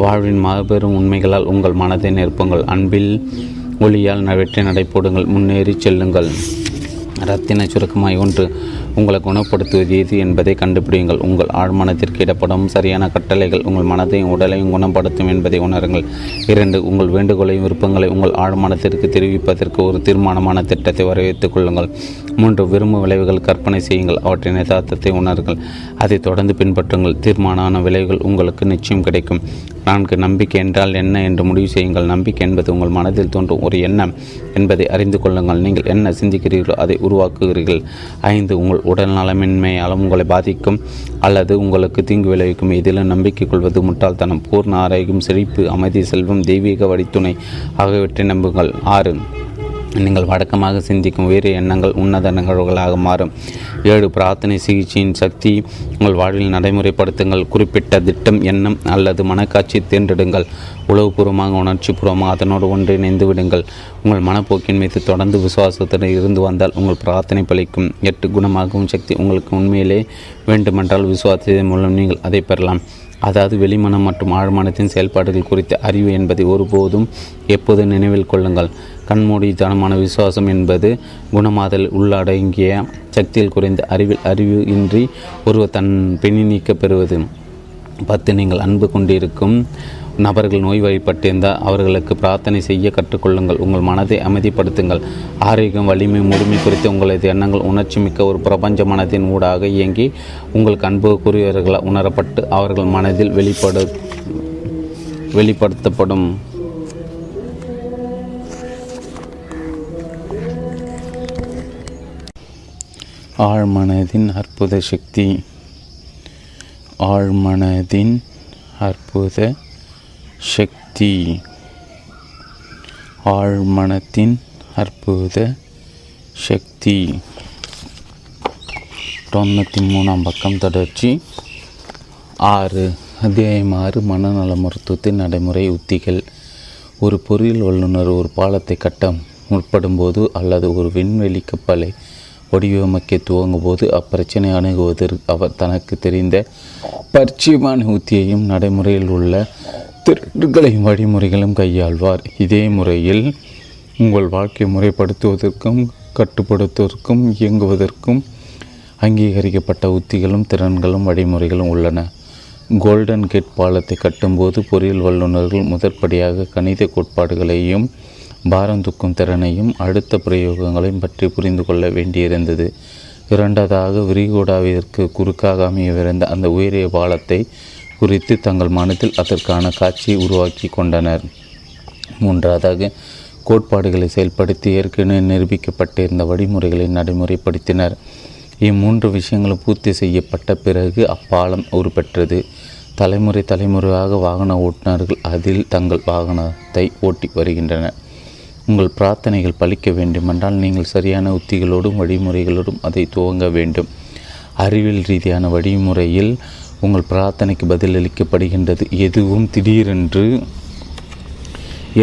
வாழ்வின் மாபெரும் உண்மைகளால் உங்கள் மனத்தை நிரப்புங்கள். அன்பில் ஒளியால் வெற்றி நடைபோடுங்கள். முன்னேறி செல்லுங்கள். இரத்தின சுருக்கமாய் ஒன்று, உங்களை குணப்படுத்துவது எது என்பதை கண்டுபிடியுங்கள். உங்கள் ஆழ்மனத்திற்கு இடப்படும் சரியான கட்டளைகள் உங்கள் மனதையும் உடலையும் குணப்படுத்தும் என்பதை உணருங்கள். இரண்டு, உங்கள் வேண்டுகோளையும் விருப்பங்களை உங்கள் ஆழ்மனத்திற்கு தெரிவிப்பதற்கு ஒரு தீர்மானமான திட்டத்தை வரையறுத்துக் கொள்ளுங்கள். மூன்று, விரும்பும் விளைவுகள் கற்பனை செய்யுங்கள். அவற்றின் யதார்த்தத்தை உணருங்கள். அதை தொடர்ந்து பின்பற்றுங்கள். தீர்மானமான விளைவுகள் உங்களுக்கு நிச்சயம் கிடைக்கும். நான்கு, நம்பிக்கை என்றால் என்ன என்று முடிவு செய்யுங்கள். நம்பிக்கை என்பது உங்கள் மனதில் தோன்றும் ஒரு எண்ணம் என்பதை அறிந்து கொள்ளுங்கள். நீங்கள் என்ன சிந்திக்கிறீர்களோ அதை உருவாக்குகிறீர்கள். ஐந்து, உங்கள் உடல் நலமின்மையாலும் உங்களை பாதிக்கும் அல்லது உங்களுக்கு தீங்கு விளைவிக்கும் இதிலும் நம்பிக்கை கொள்வது முட்டாள்தனம். பூர்ண ஆரோக்கியம், செழிப்பு, அமைதி, செல்வம், தெய்வீக வழித்துணை ஆகியவற்றை நம்புங்கள். ஆறு, நீங்கள் வழக்கமாக சிந்திக்கும் வேறு எண்ணங்கள் உன்னத நிகழ்வுகளாக மாறும். ஏழு, பிரார்த்தனை சிகிச்சையின் சக்தி உங்கள் வாழ்வில் நடைமுறைப்படுத்துங்கள். குறிப்பிட்ட திட்டம், எண்ணம் அல்லது மனக்காட்சி தேர்ந்தெடுங்கள். உளவுபூர்வமாக, உணர்ச்சி பூர்வமாக அதனோடு ஒன்றிணைந்து விடுங்கள். உங்கள் மனப்போக்கின் மீது தொடர்ந்து விசுவாசத்துடன் இருந்து வந்தால் உங்கள் பிரார்த்தனை பலிக்கும். எட்டு, குணமாகவும் சக்தி உங்களுக்கு உண்மையிலே வேண்டுமென்றால் விசுவாசத்தின் மூலம் நீங்கள் அதை பெறலாம். அதாவது வெளிமனம் மற்றும் ஆழ்மனத்தின் செயல்பாடுகள் குறித்த அறிவு என்பதை ஒருபோதும் எப்போது நினைவில் கொள்ளுங்கள். கண்மூடித்தனமான விசுவாசம் என்பது குணமாதல் உள்ளடங்கிய சக்தியில் குறைந்த அறிவில் அறிவு இன்றி ஒருவர் தன் பிணி நீக்க பெறுவது. பத்து, நீங்கள் அன்பு கொண்டிருக்கும் நபர்கள் நோய்வாய்ப்பட்டிருந்தால் அவர்களுக்கு பிரார்த்தனை செய்ய கற்றுக்கொள்ளுங்கள். உங்கள் மனதை அமைதிப்படுத்துங்கள். ஆரோக்கியம், வலிமை, முழுமை குறித்த உங்களது எண்ணங்கள் உணர்ச்சி மிக்க ஒரு பிரபஞ்ச மனதின் ஊடாக இயங்கி உங்களுக்கு அன்பு கூறியவர்களால் உணரப்பட்டு அவர்கள் மனதில் வெளிப்படு வெளிப்படுத்தப்படும். ஆழ்மனதின் அற்புத சக்தி. ஆழ்மனதின் அற்புத சக்தி. ஆழ்மனத்தின் அற்புத சக்தி. தொண்ணூற்றி மூணாம் பக்கம் தொடர்ச்சி. ஆறு அத்தியாயம் ஆறு, மனநல மருத்துவத்தின் நடைமுறை உத்திகள். ஒரு பொறியியல் வல்லுநர் ஒரு பாலத்தை கட்ட முற்படும்போது அல்லது ஒரு விண்வெளி கப்பலை வடிவமைக்க துவங்கும் போது அப்பிரச்சனை அணுகுவதற்கு அவர் தனக்கு தெரிந்த பரிச்சயமான உத்தியையும் நடைமுறையில் உள்ள திறன்களையும் வழிமுறைகளும் கையாள்வார். இதே முறையில் உங்கள் வாழ்க்கை முறைப்படுத்துவதற்கும் கட்டுப்படுத்துவதற்கும் இயங்குவதற்கும் அங்கீகரிக்கப்பட்ட உத்திகளும் திறன்களும் வழிமுறைகளும் உள்ளன. கோல்டன் கேட் பாலத்தை கட்டும்போது பொறியியல் வல்லுநர்கள் முதற்படியாக கணித கோட்பாடுகளையும் பாரம் தூக்கும் திறனையும் அடுத்த பிரயோகங்களையும் பற்றி புரிந்து கொள்ள வேண்டியிருந்தது. இரண்டாவதாக, விரிகோடாவிற்கு குறுக்காக அமையவிருந்த அந்த உயரிய பாலத்தை குறித்து தங்கள் மனத்தில் அதற்கான காட்சியை உருவாக்கி கொண்டனர். மூன்றாவதாக, கோட்பாடுகளை செயல்படுத்தி ஏற்கனவே நிரூபிக்கப்பட்டிருந்த வழிமுறைகளை நடைமுறைப்படுத்தினர். இம்மூன்று விஷயங்களும் பூர்த்தி செய்யப்பட்ட பிறகு அப்பாலம் உருப்பெற்றது. தலைமுறை தலைமுறையாக வாகன ஓட்டுநர்கள் அதில் தங்கள் வாகனத்தை ஓட்டி வருகின்றனர். உங்கள் பிரார்த்தனைகள் பலிக்க வேண்டுமென்றால் நீங்கள் சரியான உத்திகளோடும் வழிமுறைகளோடும் அதை துவங்க வேண்டும். அறிவியல் ரீதியான வழிமுறையில் உங்கள் பிரார்த்தனைக்கு பதிலளிக்கப்படுகின்றது. எதுவும் திடீரென்று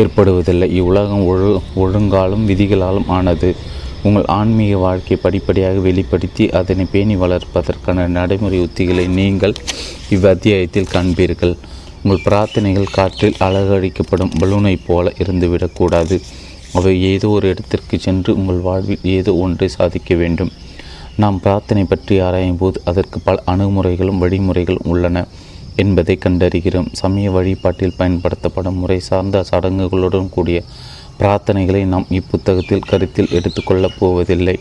ஏற்படுவதில்லை. இவ்வுலகம் ஒழு ஒழுங்காலும் விதிகளாலும் ஆனது. உங்கள் ஆன்மீக வாழ்க்கையை படிப்படியாக வெளிப்படுத்தி அதனை பேணி வளர்ப்பதற்கான நடைமுறை உத்திகளை நீங்கள் இவ்வத்தியாயத்தில் காண்பீர்கள். உங்கள் பிரார்த்தனைகள் காற்றில் அலங்கரிக்கப்படும் பலூனைப் போல இருந்துவிடக்கூடாது. அவை ஏதோ ஒரு இடத்திற்கு சென்று உங்கள் வாழ்வில் ஏதோ ஒன்றை சாதிக்க வேண்டும். நாம் பிரார்த்தனை பற்றி ஆராயும் போது அதற்கு பல அணுகுமுறைகளும் வழிமுறைகளும் உள்ளன என்பதை கண்டறிகிறோம். சமய வழிபாட்டில் பயன்படுத்தப்படும் முறை சார்ந்த சடங்குகளுடன் கூடிய பிரார்த்தனைகளை நாம் இப்புத்தகத்தில் கருத்தில் எடுத்துக்கொள்ளப் போவதில்லை.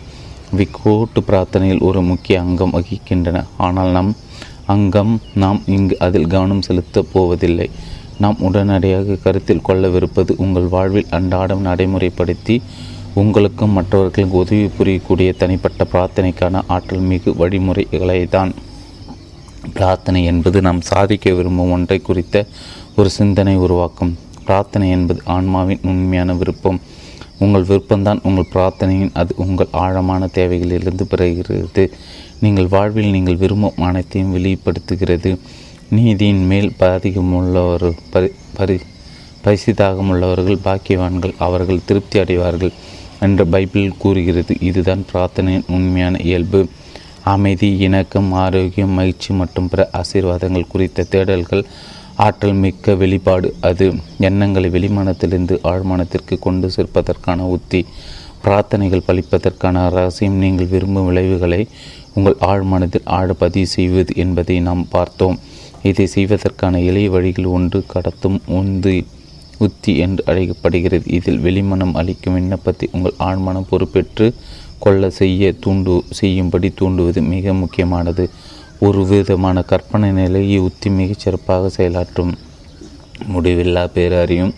விக்கோட்டு பிரார்த்தனையில் ஒரு முக்கிய அங்கம் வகிக்கின்றன. ஆனால் நம் அங்கம் நாம் இங்கு அதில் கவனம் செலுத்தப் போவதில்லை. நாம் உடனடியாக கருத்தில் கொள்ளவிருப்பது உங்கள் வாழ்வில் அன்றாடம் நடைமுறைப்படுத்தி உங்களுக்கும் மற்றவர்களுக்கு உதவி புரியக்கூடிய தனிப்பட்ட பிரார்த்தனைக்கான ஆற்றல் மிகு வழிமுறைகளை தான். பிரார்த்தனை என்பது நாம் சாதிக்க விரும்பும் ஒன்றை குறித்த ஒரு சிந்தனை உருவாக்கும். பிரார்த்தனை என்பது ஆன்மாவின் உண்மையான விருப்பம். உங்கள் விருப்பம்தான் உங்கள் பிரார்த்தனையின். அது உங்கள் ஆழமான தேவைகளிலிருந்து பிறகுகிறது. நீங்கள் வாழ்வில் நீங்கள் விரும்பும் அனைத்தையும் வெளிப்படுத்துகிறது. நீதியின் மேல் பாதிகமுள்ளவர் பரி பரி பரிசிதாகமுள்ளவர்கள் பாக்கியவான்கள், அவர்கள் திருப்தி அடைவார்கள் என்று பைபிள் கூறுகிறது. இதுதான் பிரார்த்தனையின் உண்மையான இயல்பு. அமைதி, இணக்கம், ஆரோக்கியம், மகிழ்ச்சி மற்றும் பிற ஆசீர்வாதங்கள் குறித்த தேடல்கள் ஆற்றல் மிக்க வெளிப்பாடு. அது எண்ணங்களை வெளிமானத்திலிருந்து ஆழ்மானத்திற்கு கொண்டு சேர்ப்பதற்கான உத்தி. பிரார்த்தனைகள் பலிப்பதற்கான ரகசியம் நீங்கள் விரும்பும் விளைவுகளை உங்கள் ஆழ்மனதில் ஆழ பதிவு செய்வது என்பதை நாம் பார்த்தோம். இதை செய்வதற்கான எளிய வழிகள் ஒன்று கடத்தும் உந்து உத்தி என்று அழைக்கப்படுகிறது. இதில் வெளிமனம் அளிக்கும் விண்ணப்பத்தை உங்கள் ஆழ்மனம் பொறுப்பேற்று கொள்ள செய்ய தூண்டு செய்யும்படி தூண்டுவது மிக முக்கியமானது. ஒரு விதமான கற்பனை நிலையை உத்தி மிகச் சிறப்பாக செயலாற்றும். முடிவில்லா பேரறியும்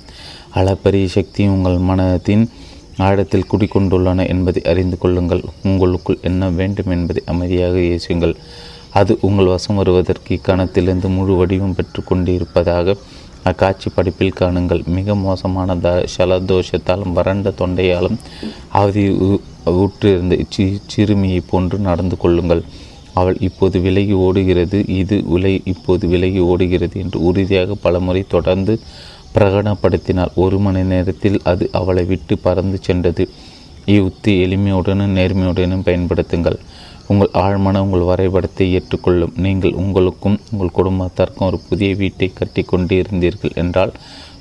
அளப்பரிய சக்தி உங்கள் மனதின் ஆழத்தில் குடிக்கொண்டுள்ளன என்பதை அறிந்து கொள்ளுங்கள். உங்களுக்குள் என்ன வேண்டும் என்பதை அமைதியாக யோசியுங்கள். அது உங்கள் வசம் வருவதற்கு இக்கணத்திலிருந்து முழு வடிவம் பெற்று கொண்டிருப்பதாக அக்காட்சி படைப்பில் காணுங்கள். மிக மோசமான த சலதோஷத்தாலும் வறண்ட தொண்டையாலும் அவதி ஊற்றிருந்த சி சிறுமியை போன்று நடந்து கொள்ளுங்கள். அவள் இப்போது விலகி ஓடுகிறது, இது விலை இப்போது விலகி ஓடுகிறது என்று உறுதியாக பலமுறை தொடர்ந்து பிரகடனப்படுத்தினாள். ஒரு மணி நேரத்தில் அது அவளை விட்டு பறந்து சென்றது. இவ்வுத்தி எளிமையுடனும் நேர்மையுடனும் பயன்படுத்துங்கள். உங்கள் ஆழ்மன உங்கள் வரைபடத்தை ஏற்றுக்கொள்ளும். நீங்கள் உங்களுக்கும் உங்கள் குடும்பத்தாருக்கும் ஒரு புதிய வீட்டை கட்டி கொண்டு இருந்தீர்கள் என்றால்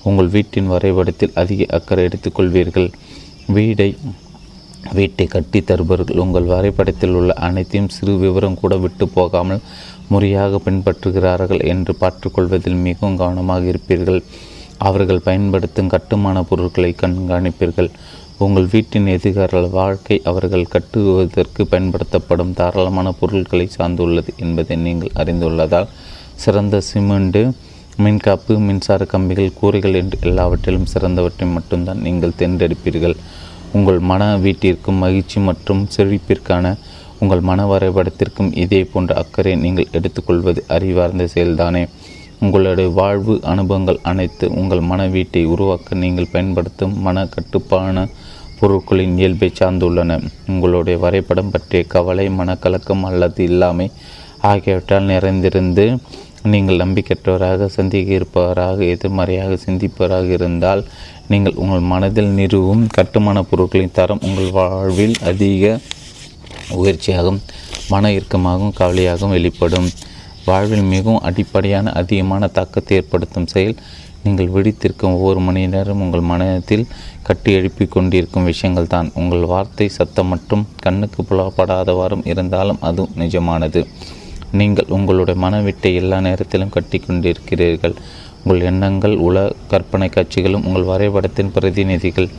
உங்கள் வீட்டின் வரைபடத்தில் அதிக அக்கறை எடுத்துக்கொள்வீர்கள். வீடை வீட்டை கட்டி தருபவர்கள் உங்கள் வரைபடத்தில் உள்ள அனைத்தையும் சிறு விவரம் கூட விட்டு போகாமல் முறையாக பின்பற்றுகிறார்கள் என்று பார்த்துக்கொள்வதில் மிகவும் கவனமாக இருப்பீர்கள். அவர்கள் பயன்படுத்தும் கட்டுமான பொருட்களை கண்காணிப்பீர்கள். உங்கள் வீட்டின் எதிர்கால வாழ்க்கை அவர்கள் கட்டுவதற்கு பயன்படுத்தப்படும் தாராளமான பொருட்களை சார்ந்துள்ளது என்பதை நீங்கள் அறிந்துள்ளதால் சிறந்த சிமெண்டு, மின்காப்பு, மின்சார கம்பிகள், கூரைகள் என்று எல்லாவற்றிலும் சிறந்தவற்றை மட்டும்தான் நீங்கள் தேர்ந்தெடுப்பீர்கள். உங்கள் மன வீட்டிற்கும் மகிழ்ச்சி மற்றும் செழிப்பிற்கான உங்கள் மன வரைபடத்திற்கும் இதே போன்ற அக்கறை நீங்கள் எடுத்துக்கொள்வது அறிவார்ந்த செயல்தானே. உங்களுடைய வாழ்வு அனுபவங்கள் அனைத்து உங்கள் மன வீட்டை உருவாக்க நீங்கள் பயன்படுத்தும் மன கட்டுப்பான பொருட்களின் இயல்பை சார்ந்துள்ளன. உங்களுடைய வரைபடம் பற்றிய கவலை, மனக்கலக்கம் அல்லது இல்லாமை ஆகியவற்றால் நிறைந்திருந்து நீங்கள் நம்பிக்கையற்றவராக, சந்தேக இருப்பவராக, எதிர்மறையாக சிந்திப்பவராக இருந்தால் நீங்கள் உங்கள் மனதில் நிறுவும் கட்டுமான பொருட்களின் தரம் உங்கள் வாழ்வில் அதிக உயர்ச்சியாகவும் மன இறுக்கமாகவும் கவலையாகவும் வெளிப்படும். வாழ்வில் மிகவும் அடிப்படையான அதிகமான தாக்கத்தை ஏற்படுத்தும் செயல் நீங்கள் விழித்திருக்கும் ஒவ்வொரு மணி நேரம் உங்கள் மனத்தில் கட்டி எழுப்பி கொண்டிருக்கும் விஷயங்கள் தான். உங்கள் வார்த்தை சத்தம் மற்றும் கண்ணுக்கு புலப்படாதவாறும் இருந்தாலும் அதுவும் நிஜமானது. நீங்கள் உங்களுடைய மனவீட்டை எல்லா நேரத்திலும் கட்டி கொண்டிருக்கிறீர்கள். உங்கள் எண்ணங்கள் உல கற்பனை காட்சிகளும் உங்கள் வரைபடத்தின் பிரதிநிதிகள்.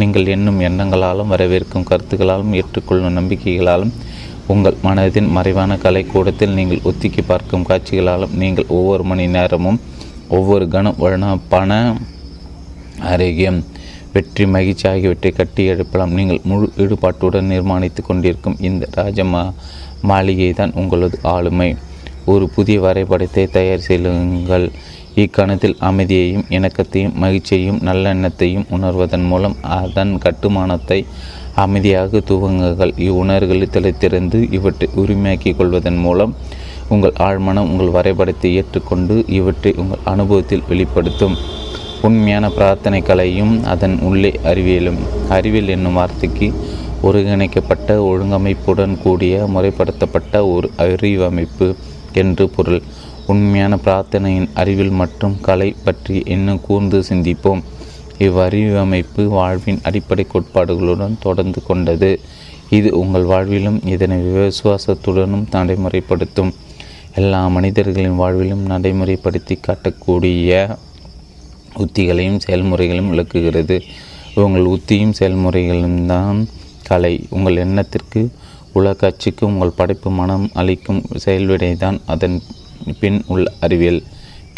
நீங்கள் எண்ணும் எண்ணங்களாலும் வரவேற்கும் கருத்துக்களாலும் ஏற்றுக்கொள்ளும் நம்பிக்கைகளாலும் உங்கள் மனதின் மறைவான கலைக்கூடத்தில் நீங்கள் ஒத்திக்கி பார்க்கும் காட்சிகளாலும் நீங்கள் ஒவ்வொரு மணி நேரமும் ஒவ்வொரு கணம் வளமான ஆரோக்கியம், வெற்றி, மகிழ்ச்சி ஆகியவற்றை கட்டி எழுப்பலாம். நீங்கள் முழு ஈடுபாட்டுடன் நிர்மாணித்து கொண்டிருக்கும் இந்த ராஜ மா மாளிகை தான் உங்களது ஆளுமை. ஒரு புதிய வரைபடத்தை தயார் செய்யுங்கள். இக்கணத்தில் அமைதியையும் இணக்கத்தையும் மகிழ்ச்சியையும் நல்லெண்ணத்தையும் உணர்வதன் மூலம் அதன் கட்டுமானத்தை அமைதியாக துவங்குங்கள். இவ்வுணர்வுகளில் தலைத்திறந்து இவற்றை உரிமையாக்கிக் கொள்வதன் மூலம் உங்கள் ஆழ்மனம் உங்கள் வரைபடத்தை ஏற்றுக்கொண்டு இவற்றை உங்கள் அனுபவத்தில் வெளிப்படுத்தும். உண்மையான பிரார்த்தனை கலையும் அதன் உள்ளே அறிவியலும். அறிவியல் என்னும் வார்த்தைக்கு ஒருங்கிணைக்கப்பட்ட, ஒழுங்கமைப்புடன் கூடிய, முறைப்படுத்தப்பட்ட ஒரு அறிவமைப்பு என்று பொருள். உண்மையான பிரார்த்தனையின் அறிவியல் மற்றும் கலை பற்றி இன்னும் கூர்ந்து சிந்திப்போம். இவ்வறிவமைப்பு வாழ்வின் அடிப்படை கோட்பாடுகளுடன் தொடர்ந்து கொண்டது. இது உங்கள் வாழ்விலும் இதனை விசுவாசத்துடனும் நடைமுறைப்படுத்தும். எல்லா மனிதர்களின் வாழ்விலும் நடைமுறைப்படுத்தி காட்டக்கூடிய உத்திகளையும் செயல்முறைகளையும் விளக்குகிறது. உங்கள் உத்தியும் செயல்முறைகளும் தான் கலை. உங்கள் எண்ணத்திற்கு, உலகாட்சிக்கு உங்கள் படைப்பு மனம் அளிக்கும் செயல்விடை தான் அதன் பின் உள்ள அறிவியல்.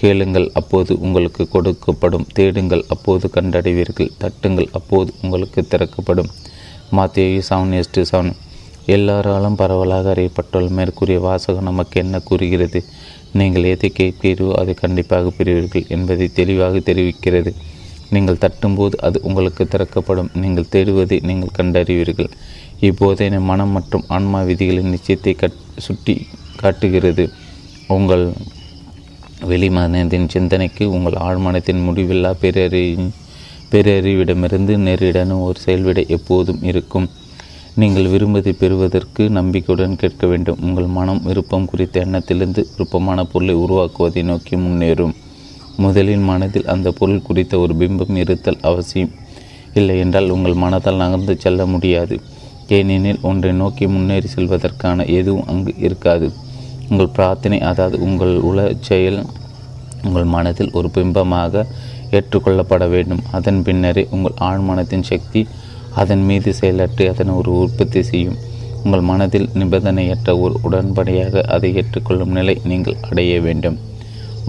கேளுங்கள், அப்போது உங்களுக்கு கொடுக்கப்படும். தேடுங்கள், அப்போது கண்டடைவீர்கள். தட்டுங்கள், அப்போது உங்களுக்கு திறக்கப்படும். மாத்தேயு செவன் எஸ்டு செவன். எல்லாராலும் பரவலாக அறியப்பட்டுள்ள மேற்கூறிய வாசகம் நமக்கு என்ன கூறுகிறது? நீங்கள் எதை கேட்பீரோ அதை கண்டிப்பாக பெறுவீர்கள் என்பதை தெளிவாக தெரிவிக்கிறது. நீங்கள் தட்டும்போது அது உங்களுக்கு திறக்கப்படும். நீங்கள் தேடுவதை நீங்கள் கண்டறிவீர்கள். இப்போதைய மனம் மற்றும் ஆன்மா விதிகளின் நிச்சயத்தை கட் சுட்டி காட்டுகிறது. உங்கள் வெளிமனத்தின் சிந்தனைக்கு உங்கள் ஆழ்மனத்தின் முடிவில்லா பேரறி பேரறிவிடமிருந்து நேரிடன ஒரு செயல்விட எப்போதும் இருக்கும். நீங்கள் விரும்பதை பெறுவதற்கு நம்பிக்கையுடன் கேட்க வேண்டும். உங்கள் மனம் விருப்பம் குறித்த எண்ணத்திலிருந்து விருப்பமான பொருளை உருவாக்குவதை நோக்கி முன்னேறும். முதலில் மனதில் அந்த பொருள் குறித்த ஒரு பிம்பம் இருத்தல் அவசியம். இல்லை என்றால் உங்கள் மனத்தால் நகர்ந்து செல்ல முடியாது. ஏனெனில் ஒன்றை நோக்கி முன்னேறி செல்வதற்கான எதுவும் அங்கு இருக்காது. உங்கள் பிரார்த்தனை, அதாவது உங்கள் உல செயல், உங்கள் மனத்தில் ஒரு பிம்பமாக ஏற்றுக்கொள்ளப்பட வேண்டும். அதன் பின்னரே உங்கள் ஆழ்மனத்தின் சக்தி அதன் மீது செயலற்றி அதனை ஒரு உற்பத்தி செய்யும். உங்கள் மனதில் நிபந்தனையற்ற ஒரு உடன்படியாக அதை ஏற்றுக்கொள்ளும் நிலை நீங்கள் அடைய வேண்டும்.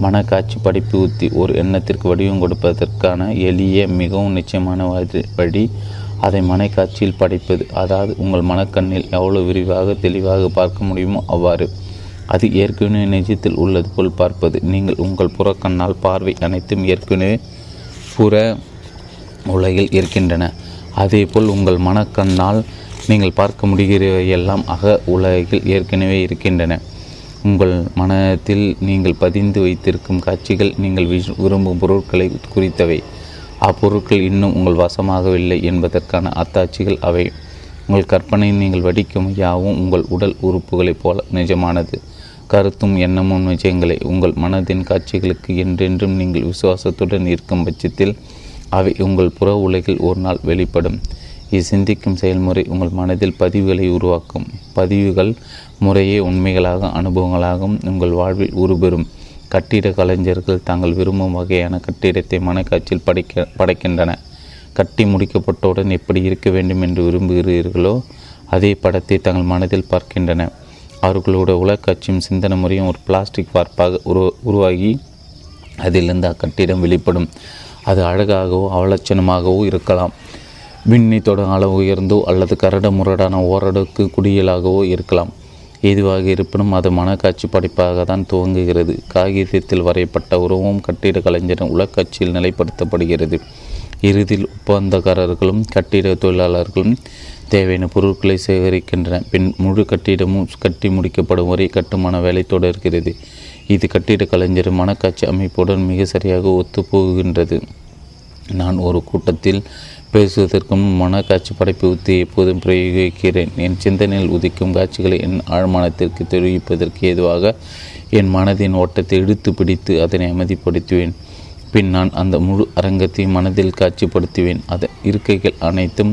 மனக்காட்சி படிப்பு உத்தி ஒரு எண்ணத்திற்கு வடிவம் கொடுப்பதற்கான எளிய மிகவும் நிச்சயமான வழி அதை மனக்காட்சியில் படைப்பது. அதாவது உங்கள் மனக்கண்ணில் எவ்வளோ விரிவாக தெளிவாக பார்க்க முடியுமோ அவ்வாறு அது ஏற்கனவே நிஜத்தில் உள்ளது போல் பார்ப்பது. நீங்கள் உங்கள் புறக்கண்ணால் பார்வை அனைத்தும் ஏற்கனவே புற உலகில் இருக்கின்றன. அதேபோல் உங்கள் மனக்கண்ணால் நீங்கள் பார்க்க முடிகிறவையெல்லாம் அக உலகில் ஏற்கனவே இருக்கின்றன. உங்கள் மனத்தில் நீங்கள் பதிந்து வைத்திருக்கும் காட்சிகள் நீங்கள் விரும்பும் பொருட்களை குறித்தவை. அப்பொருட்கள் இன்னும் உங்கள் வசமாகவில்லை என்பதற்கான அத்தாட்சிகள் அவை. உங்கள் கற்பனை நீங்கள் வடிக்கும் யாவும் உங்கள் உடல் உறுப்புகளைப் போல நிஜமானது. கருத்தும் எண்ணமும் நிஜயங்களை. உங்கள் மனதின் காட்சிகளுக்கு என்றென்றும் நீங்கள் விசுவாசத்துடன் இருக்கும் பட்சத்தில் அவை உங்கள் புற உலகில் ஒரு நாள் வெளிப்படும். இது சிந்திக்கும் செயல்முறை உங்கள் மனதில் பதிவுகளை உருவாக்கும். பதிவுகள் முறையே உண்மைகளாக அனுபவங்களாகவும் உங்கள் வாழ்வில் உருபெறும். கட்டிட கலைஞர்கள் தாங்கள் விரும்பும் வகையான கட்டிடத்தை மனக்காட்சியில் படைக்க படைக்கின்றன. கட்டி முடிக்கப்பட்டவுடன் எப்படி இருக்க வேண்டும் என்று விரும்புகிறீர்களோ அதே படத்தை தங்கள் மனதில் பார்க்கின்றன. அவர்களோட உலக்காட்சியும் சிந்தனை முறையும் ஒரு பிளாஸ்டிக் வார்ப்பாக உரு உருவாகி அதிலிருந்து அக்கட்டிடம் வெளிப்படும். அது அழகாகவோ அவலட்சணமாகவோ இருக்கலாம், விண்ணி தொட அளவு உயர்ந்தோ அல்லது கரடு முரடான ஓரடுக்கு குடியலாகவோ இருக்கலாம். எதுவாக இருப்பினும் அது மனக்காட்சி படைப்பாக தான் துவங்குகிறது. காகிதத்தில் வரையப்பட்ட உருவம் கட்டிட கலைஞரின் உலக்காட்சியில் நிலைப்படுத்தப்படுகிறது. இறுதியில் ஒப்பந்தக்காரர்களும் கட்டிட தொழிலாளர்களும் தேவையான பொருட்களை சேகரிக்கின்றன. பின் முழு கட்டிடமும் கட்டி முடிக்கப்படும் வரை கட்டுமான வேலை தொடர்கிறது. இது கட்டிட கலைஞர் மனக்காட்சி அமைப்புடன் மிக சரியாக ஒத்துப்போகின்றது. நான் ஒரு கூட்டத்தில் பேசுவதற்கு முன் மனக்காட்சி படைப்பு உத்தியை எப்போதும் பிரயோகிக்கிறேன். என் சிந்தனையில் உதிக்கும் காட்சிகளை என் ஆழ்மானத்திற்கு தெரிவிப்பதற்கு ஏதுவாக என் மனதின் ஓட்டத்தை இழுத்து பிடித்து அதனை அமைதிப்படுத்துவேன். பின் நான் அந்த முழு அரங்கத்தை மனதில் காட்சிப்படுத்துவேன். அதன் இருக்கைகள் அனைத்தும்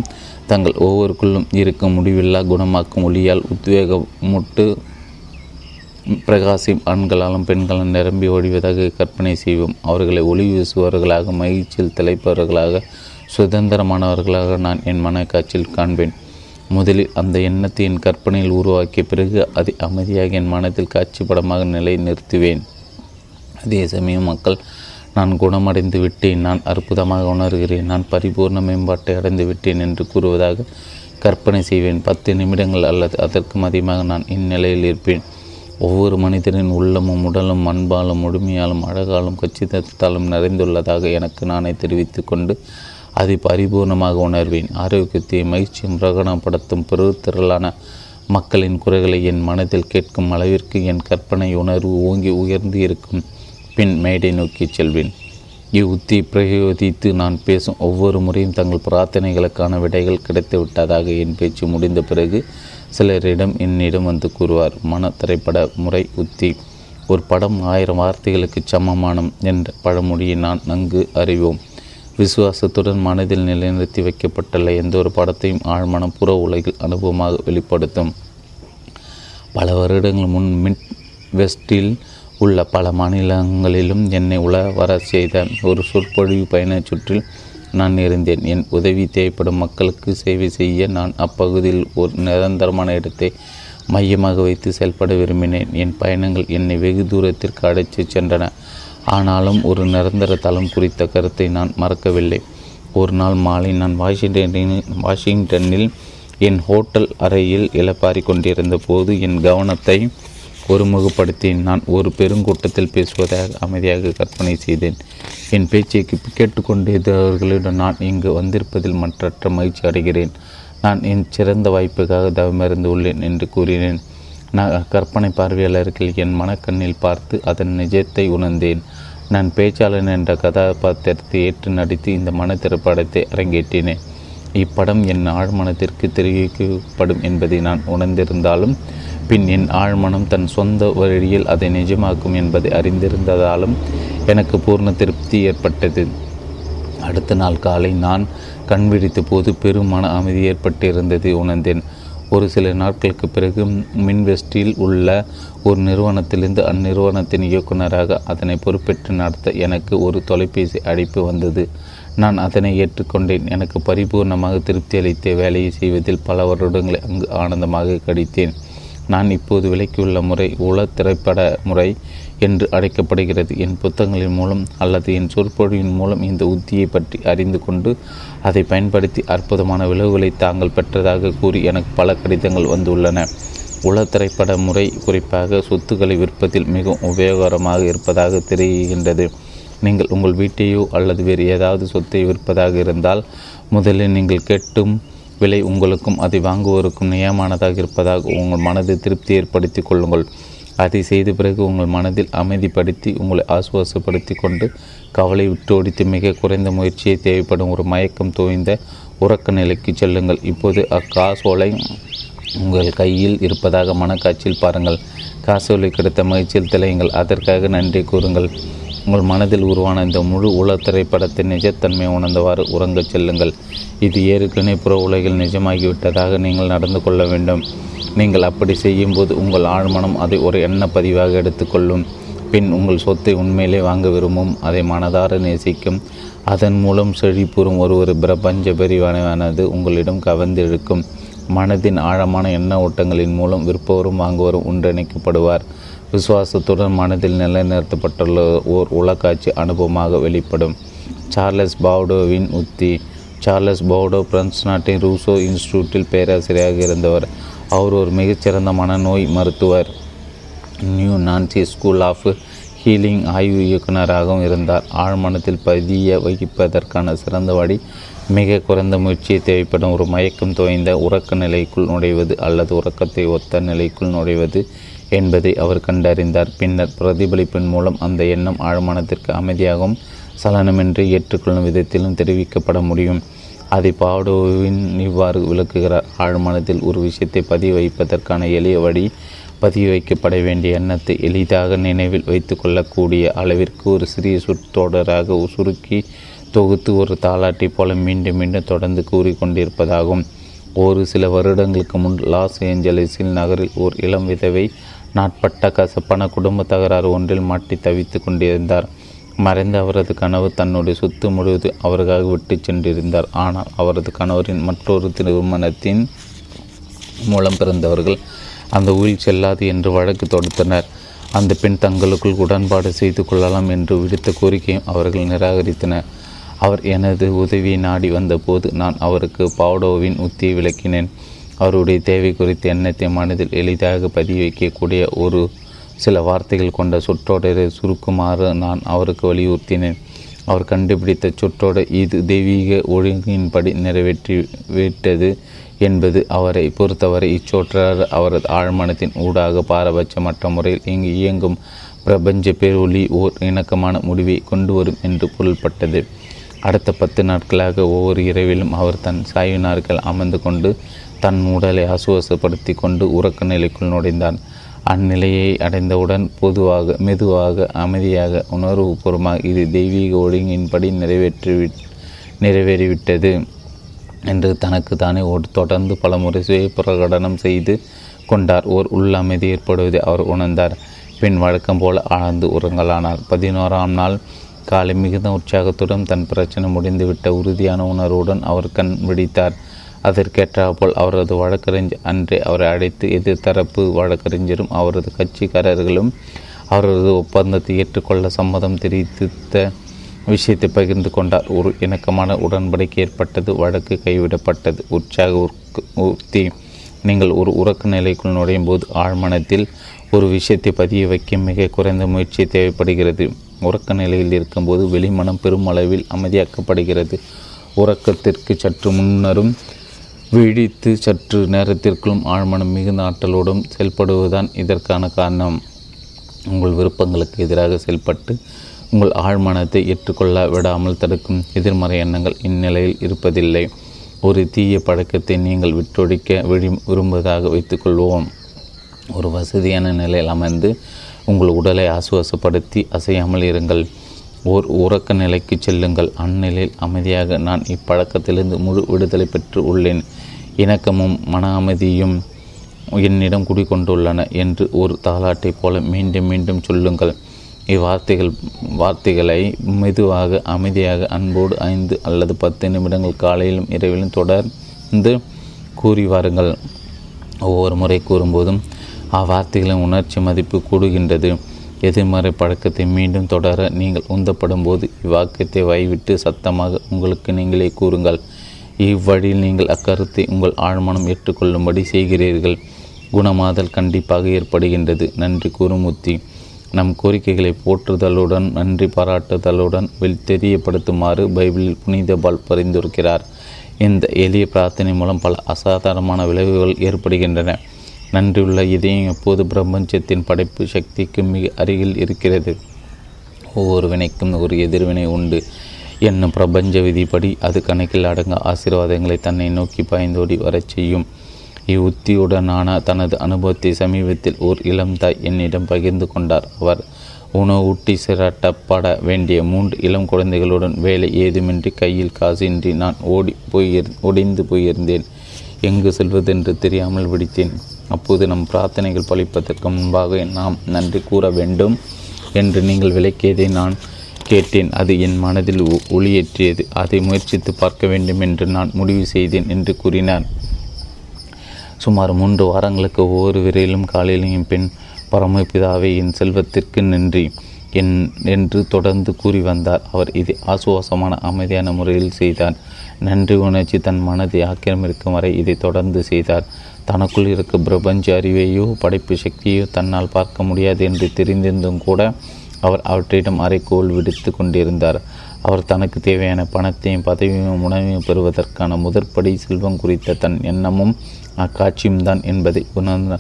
தங்கள் ஒவ்வொருக்குள்ளும் இருக்க முடிவில்லா குணமாக்கும் ஒளியால் உத்வேகமுட்டு பிரகாசி ஆண்களாலும் பெண்களும் நிரம்பி ஒழிவதாக கற்பனை செய்வோம். அவர்களை ஒளி வீசுபவர்களாக, மகிழ்ச்சியில் தலைப்பவர்களாக, சுதந்திரமானவர்களாக நான் என் மனக்காட்சியில் காண்பேன். முதலில் அந்த எண்ணத்தை என் கற்பனையில் உருவாக்கிய பிறகு அதை அமைதியாக என் மனத்தில் காட்சி படமாக நிலை நிறுத்துவேன். அதே சமயம் மக்கள் நான் குணமடைந்து விட்டேன், நான் அற்புதமாக உணர்கிறேன், நான் பரிபூர்ண மேம்பாட்டை அடைந்து விட்டேன் என்று கூறுவதாக கற்பனை செய்வேன். பத்து நிமிடங்கள் அல்லது அதற்கும் அதிகமாக நான் இந்நிலையில் இருப்பேன். ஒவ்வொரு மனிதரின் உள்ளமும் உடலும் அன்பாலும் முழுமையாலும் அழகாலும் கச்சிதத்தாலும் நிறைந்துள்ளதாக எனக்கு நானே தெரிவித்து கொண்டு அதை பரிபூர்ணமாக உணர்வேன். ஆரோக்கியத்தை மகிழ்ச்சியும் பிரகடனப்படுத்தும் பெருத்திரளான மக்களின் குறைகளை என் மனத்தில் கேட்கும் அளவிற்கு என் கற்பனை உணர்வு ஓங்கி உயர்ந்து இருக்கும். பின் மேடை நோக்கி செல்வேன். இவ்வுத்தியை பிரயோகித்து நான் பேசும் ஒவ்வொரு முறையும் தங்கள் பிரார்த்தனைகளுக்கான விடைகள் கிடைத்துவிட்டதாக என் பேச்சு முடிந்த பிறகு சிலரிடம் என்னிடம் வந்து கூறுவார். மன திரைப்பட முறை உத்தி. ஒரு படம் ஆயிரம் வார்த்தைகளுக்கு சமமானம் என்ற பழமொழியை நான் நன்கு அறிவோம். விசுவாசத்துடன் மனதில் நிலைநிறுத்தி வைக்கப்பட்டுள்ள எந்த ஒரு படத்தையும் ஆழ்மான புற உலகில் அனுபவமாக வெளிப்படுத்தும். பல வருடங்கள் முன் மிட் வெஸ்டில் உள்ள பல மாநிலங்களிலும் என்னை உல வர செய்த ஒரு சொற்பொழிவு பயணச் சுற்றில் நான் இருந்தேன். என் உதவி தேவைப்படும் மக்களுக்கு சேவை செய்ய நான் அப்பகுதியில் ஒரு நிரந்தரமான இடத்தை மையமாக வைத்து செயல்பட விரும்பினேன். என் பயணங்கள் என்னை வெகு தூரத்திற்கு அழைத்துச் சென்றன. ஆனாலும் ஒரு நிரந்தர தளம் குறித்த கருத்தை நான் மறக்கவில்லை. ஒரு நாள் மாலை நான் வாஷிங்டனில் வாஷிங்டனில் என் ஹோட்டல் அறையில் இளப்பாரி கொண்டிருந்த போது என் கவனத்தை ஒருமுகப்படுத்தி நான் ஒரு பெருங்கூட்டத்தில் பேசுவதாக அமைதியாக கற்பனை செய்தேன். என் பேச்சை கேட்டுக்கொண்டிருந்தவர்களிடம் நான் இங்கு வந்திருப்பதில் மற்றற்ற மகிழ்ச்சி அடைகிறேன், நான் என் சிறந்த வாய்ப்புக்காக தவமிருந்து உள்ளேன் என்று கூறினேன். நான் கற்பனை பார்வையாளர்கள் என் மனக்கண்ணில் பார்த்து அதன் நிஜத்தை உணர்ந்தேன். நான் பேச்சாளன் என்ற கதாபாத்திரத்தை ஏற்று நடித்து இந்த மன திரைப்படத்தை அரங்கேற்றினேன். இப்படம் என் ஆழ்மனத்திற்கு தெரிவிக்கப்படும் என்பதை நான் உணர்ந்திருந்தாலும் பின் என் ஆழ்மனம் தன் சொந்த வழியில் அதை நிஜமாக்கும் என்பதை அறிந்திருந்ததாலும் எனக்கு பூர்ண திருப்தி ஏற்பட்டது. அடுத்த நாள் காலை நான் கண் விழித்த போது பெரும் மன அமைதி ஏற்பட்டிருந்ததை உணர்ந்தேன். ஒரு சில நாட்களுக்கு பிறகு மின்வெஸ்டில் உள்ள ஒரு நிறுவனத்திலிருந்து அந்நிறுவனத்தின் இயக்குநராக அதனை பொறுப்பேற்று நடத்த எனக்கு ஒரு தொலைபேசி அழைப்பு வந்தது. நான் அதனை ஏற்றுக்கொண்டேன். எனக்கு பரிபூர்ணமாக திருப்தி அளித்த வேலையை செய்வதில் பல வருடங்களை அங்கு ஆனந்தமாக கழித்தேன். நான் இப்போது விளக்கியுள்ள முறை உல திரைப்பட முறை என்று அழைக்கப்படுகிறது. என் புத்தகங்களின் மூலம் அல்லது என் சொற்பொழிவின் மூலம் இந்த உத்தியை பற்றி அறிந்து கொண்டு அதை பயன்படுத்தி அற்புதமான விளைவுகளை தாங்கள் பெற்றதாக கூறி எனக்கு பல கடிதங்கள் வந்துள்ளன. உல திரைப்பட முறை குறிப்பாக சொத்துக்களை விற்பதில் மிகவும் உபயோகரமாக இருப்பதாக தெரிகின்றது. நீங்கள் உங்கள் வீட்டையோ அல்லது வேறு ஏதாவது சொத்தை விற்பதாக இருந்தால் முதலில் நீங்கள் கேட்டும் விலை உங்களுக்கும் அதை வாங்குவோருக்கும் நியாயமானதாக இருப்பதாக உங்கள் மனதை திருப்தி ஏற்படுத்தி கொள்ளுங்கள். அதை செய்த பிறகு உங்கள் மனதில் அமைதிப்படுத்தி உங்களை ஆசுவாசப்படுத்தி கொண்டு கவலை விட்டோடித்து மிக குறைந்த முயற்சியை தேவைப்படும் ஒரு மயக்கம் தோய்ந்த உறக்க நிலைக்கு செல்லுங்கள். இப்போது அக்காசோலை உங்கள் கையில் இருப்பதாக மனக்காட்சியில் பாருங்கள். காசோலை கிடைத்த மகிழ்ச்சியில் திளையுங்கள். அதற்காக நன்றி கூறுங்கள். உங்கள் மனதில் உருவான இந்த முழு உல திரைப்படத்தின் நிஜத்தன்மை உணர்ந்தவாறு உறங்கச் செல்லுங்கள். இது ஏற்கனவே புற உலகில் நிஜமாகிவிட்டதாக நீங்கள் நடந்து கொள்ள வேண்டும். நீங்கள் அப்படி செய்யும்போது உங்கள் ஆழ்மனம் அதை ஒரு எண்ணப்பதிவாக எடுத்துக்கொள்ளும். பின் உங்கள் சொத்தை உண்மையிலே வாங்க விரும்பும், அதை மனதார நேசிக்கும், அதன் மூலம் செழிப்புறும் ஒரு ஒரு பிரபஞ்ச பிரிவானது உங்களிடம் கவர்ந்திருக்கும். மனதின் ஆழமான எண்ண ஓட்டங்களின் மூலம் விற்பவரும் வாங்குவரும் ஒன்றிணைக்கப்படுவார். விசுவாசத்துடன் மனதில் நிலைநிறுத்தப்பட்டுள்ள ஓர் உலக்காட்சி அனுபவமாக வெளிப்படும். சார்லஸ் பவுடோவின் உத்தி. சார்லஸ் பவுடோ பிரான்ஸ் நாட்டின் ரூசோ இன்ஸ்டிடியூட்டில் பேராசிரியராக இருந்தவர். அவர் ஒரு மிகச்சிறந்த மனநோய் மருத்துவர். New Nancy school of healing ஆய்வு இயக்குநராகவும் இருந்தார். ஆழ்மனத்தில் பதிய வகிப்பதற்கான சிறந்த வழி மிக குறைந்த முயற்சியை தேவைப்படும் ஒரு மயக்கம் தோய்ந்த உறக்க நிலைக்குள் நுழைவது அல்லது உறக்கத்தை ஒத்த நிலைக்குள் நுழைவது என்பதை அவர் கண்டறிந்தார். பின்னர் பிரதிபலிப்பின் மூலம் அந்த எண்ணம் ஆழ்மனத்திற்கு அமைதியாகவும் சலனமின்றி ஏற்றுக்கொள்ளும் விதத்திலும் தெரிவிக்கப்பட முடியும். அதை பாடோவின் இவ்வாறு விளக்குகிறார். ஆழ்மனத்தில் ஒரு விஷயத்தை பதிய வைப்பதற்கான எளிய வழி பதிய வைக்கப்பட வேண்டிய எண்ணத்தை எளிதாக நினைவில் வைத்து கொள்ளக்கூடிய அளவிற்கு ஒரு சிறிய சொற்றொடராக சுருக்கி தொகுத்து ஒரு தாலாட்டி போல மீண்டும் மீண்டும் தொடர்ந்து கூறிக்கொண்டிருப்பதாகும். ஒரு சில வருடங்களுக்கு முன் லாஸ் ஏஞ்சலிஸில் நகரில் ஓர் இளம் விதவை நாட்பட்ட கசப்பான குடும்ப தகராறு ஒன்றில் மாட்டி தவித்து கொண்டிருந்தார். மறைந்த அவரது கனவு தன்னுடைய சொத்து முழுவது அவருக்காக விட்டு சென்றிருந்தார். ஆனால் அவரது கணவரின் மற்றொரு திருமணத்தின் மூலம் பிறந்தவர்கள் அந்த ஊரில் செல்லாது என்று வழக்கு தொடுத்தனர். அந்த பெண் தங்களுக்குள் உடன்பாடு செய்து கொள்ளலாம் என்று விடுத்த கோரிக்கையும் அவர்கள் நிராகரித்தனர். அவர் எனது உதவியை நாடி வந்தபோது நான் அவருக்கு பாடோவின் உத்தியை விளக்கினேன். அவருடைய தேவை குறித்த எண்ணத்தை மனதில் எளிதாக பதிய வைக்கக்கூடிய ஒரு சில வார்த்தைகள் கொண்ட சொற்றொடரை சுருக்குமாறு நான் அவருக்கு வலியுறுத்தினேன். அவர் கண்டுபிடித்த சொற்றொடர் இது தெய்வீக ஒழுங்கின்படி நிறைவேற்றி விட்டது என்பது அவரை பொறுத்தவரை இச்சொற்றர் அவரது ஆழ்மனத்தின் ஊடாக பாரபட்சமற்ற முறையில் இங்கு இயங்கும் பிரபஞ்ச பேரொளி ஓர் இணக்கமான முடிவை கொண்டு வரும் என்று பொருள்பட்டது. அடுத்த பத்து நாட்களாக ஒவ்வொரு இரவிலும் அவர் தன் சாய்வினார்கள் அமர்ந்து கொண்டு தன் உடலை ஆசுவாசப்படுத்தி கொண்டு உறக்க நிலைக்குள் நுழைந்தார். அந்நிலையை அடைந்தவுடன் பொதுவாக மெதுவாக அமைதியாக உணர்வுபூர்வமாக இது தெய்வீக ஒழுங்கின்படி நிறைவேற்றி நிறைவேறிவிட்டது என்று தனக்கு தானே ஒரு தொடர்ந்து பல முறை சுய பிரகடனம் செய்து கொண்டார். ஓர் உள்ளமைதி ஏற்படுவதை அவர் உணர்ந்தார். பின் வழக்கம் போல் ஆழ்ந்து உறங்கலானார். பதினோராம் நாள் காலை மிகுந்த உற்சாகத்துடன் தன் பிரச்சனை முடிந்துவிட்ட உறுதியான உணர்வுடன் அவர் கண் விழித்தார். அதற்கேற்றாற்போல் அவரது வழக்கறிஞர் அன்றே அவரை அழைத்து எதிர்த்தரப்பு வழக்கறிஞரும் அவரது கட்சிக்காரர்களும் அவரது ஒப்பந்தத்தை ஏற்றுக்கொள்ள சம்மதம் தெரிவித்த விஷயத்தை பகிர்ந்து கொண்டார். ஒரு இணக்கமான உடன்படிக்கை ஏற்பட்டது. வழக்கு கைவிடப்பட்டது. உற்சாக உத்தி. நீங்கள் ஒரு உறக்க நிலைக்குள் நுழையும் போது ஆழ்மனத்தில் ஒரு விஷயத்தை பதிய வைக்க மிக குறைந்த முயற்சி தேவைப்படுகிறது. உறக்க நிலையில் இருக்கும்போது வெளிமனம் பெருமளவில் அமைதியாக்கப்படுகிறது. உறக்கத்திற்கு சற்று முன்னரும் விழித்து சற்று நேரத்திற்குள்ளும் ஆழ்மனம் மிகுந்த ஆற்றலோடும் செயல்படுவதுதான் இதற்கான காரணம். உங்கள் விருப்பங்களுக்கு எதிராக செயல்பட்டு உங்கள் ஆழ்மனத்தை ஏற்றுக்கொள்ள விடாமல் தடுக்கும் எதிர்மறை எண்ணங்கள் இந்நிலையில் இருப்பதில்லை. ஒரு தீய பழக்கத்தை நீங்கள் விட்டொழிக்க விழி விரும்புவதாக வைத்துக்கொள்வோம். ஒரு வசதியான நிலையில் அமர்ந்து உங்கள் உடலை ஆசுவாசப்படுத்தி அசையாமல் இருங்கள். ஓர் உறக்க நிலைக்கு செல்லுங்கள். அந்நிலையில் அமைதியாக நான் இப்பழக்கத்திலிருந்து முழு விடுதலை பெற்று உள்ளேன், இணக்கமும் மன அமைதியும் என்னிடம் குடிகொண்டுள்ளன என்று ஒரு தாலாட்டை போல மீண்டும் மீண்டும் சொல்லுங்கள். இவ்வார்த்தைகள் வார்த்தைகளை மெதுவாக அமைதியாக அன்போடு ஐந்து அல்லது பத்து நிமிடங்கள் காலையிலும் இரவிலும் தொடர்ந்து கூறி வாருங்கள். ஒவ்வொரு முறை கூறும்போதும் அவ்வார்த்தைகளின் உணர்ச்சி மதிப்பு கூடுகின்றது. எதிர்மறை பழக்கத்தை மீண்டும் தொடர நீங்கள் உந்தப்படும் போது இவ்வாக்கியத்தை வாய்விட்டு சத்தமாக உங்களுக்கு நீங்களே கூறுங்கள். இவ்வழியில் நீங்கள் அக்கருத்தை உங்கள் ஆழ்மனம் ஏற்றுக்கொள்ளும்படி செய்கிறீர்கள். குணமாதல் கண்டிப்பாக ஏற்படுகின்றது. நன்றி கூறும் உத்தி. நம் கோரிக்கைகளை போற்றுதலுடன் நன்றி பாராட்டுதலுடன் தெரியப்படுத்துமாறு பைபிளில் புனித பால் பரிந்துரைக்கிறார். இந்த எளிய பிரார்த்தனை மூலம் பல அசாதாரணமான விளைவுகள் ஏற்படுகின்றன. நன்றியுள்ள இதயம் எப்போது பிரபஞ்சத்தின் படைப்பு சக்திக்கு மிக அருகில் இருக்கிறது. ஒவ்வொரு வினைக்கும் ஒரு எதிர்வினை உண்டு என்னும் பிரபஞ்ச விதிப்படி அது கணக்கில் அடங்க ஆசீர்வாதங்களை தன்னை நோக்கி பாய்ந்தோடி வரச் செய்யும். இவ்வுத்தியுடனான தனது அனுபவத்தை சமீபத்தில் ஓர் இளம் தாய் என்னிடம் பகிர்ந்து கொண்டார். அவர் உணவூட்டி சிரட்டப்பட வேண்டிய மூன்று இளம் குழந்தைகளுடன் வேலை ஏதுமின்றி கையில் காசின்றி நான் ஓடி போய் ஒடிந்து போயிருந்தேன். எங்கு செல்வதென்று தெரியாமல் விடுத்தேன். அப்போது நம் பிரார்த்தனைகள் பலிப்பதற்கு முன்பாக நாம் நன்றி கூற வேண்டும் என்று நீங்கள் விளக்கியதை நான் கேட்டேன். அது என் மனதில் ஒளியேற்றியது. அதை முயற்சித்து பார்க்க வேண்டும் என்று நான் முடிவு செய்தேன் என்று கூறினார். சுமார் மூன்று வாரங்களுக்கு ஒவ்வொரு விரையிலும் காலையிலும் பெண் பரமபிதாவை என் செல்வத்திற்கு நன்றி என் என்று தொடர்ந்து கூறி வந்தார். அவர் இதை ஆசுவாசமான அமைதியான முறையில் செய்தார். நன்றி உணர்ச்சி தன் மனதை ஆக்கிரமிக்கும் வரை இதை தொடர்ந்து செய்தார். தனக்குள் இருக்க பிரபஞ்ச அறிவையோ படைப்பு சக்தியோ தன்னால் பார்க்க முடியாது என்று தெரிந்திருந்தும் கூட அவர் அவற்றிடம் அறைக்கோள் விடுத்து கொண்டிருந்தார். அவர் தனக்கு தேவையான பணத்தையும் பதவியும் உணவையும் பெறுவதற்கான முதற்படி செல்வம் குறித்த தன் எண்ணமும் அக்காட்சியும் தான் என்பதை உணர்ந்த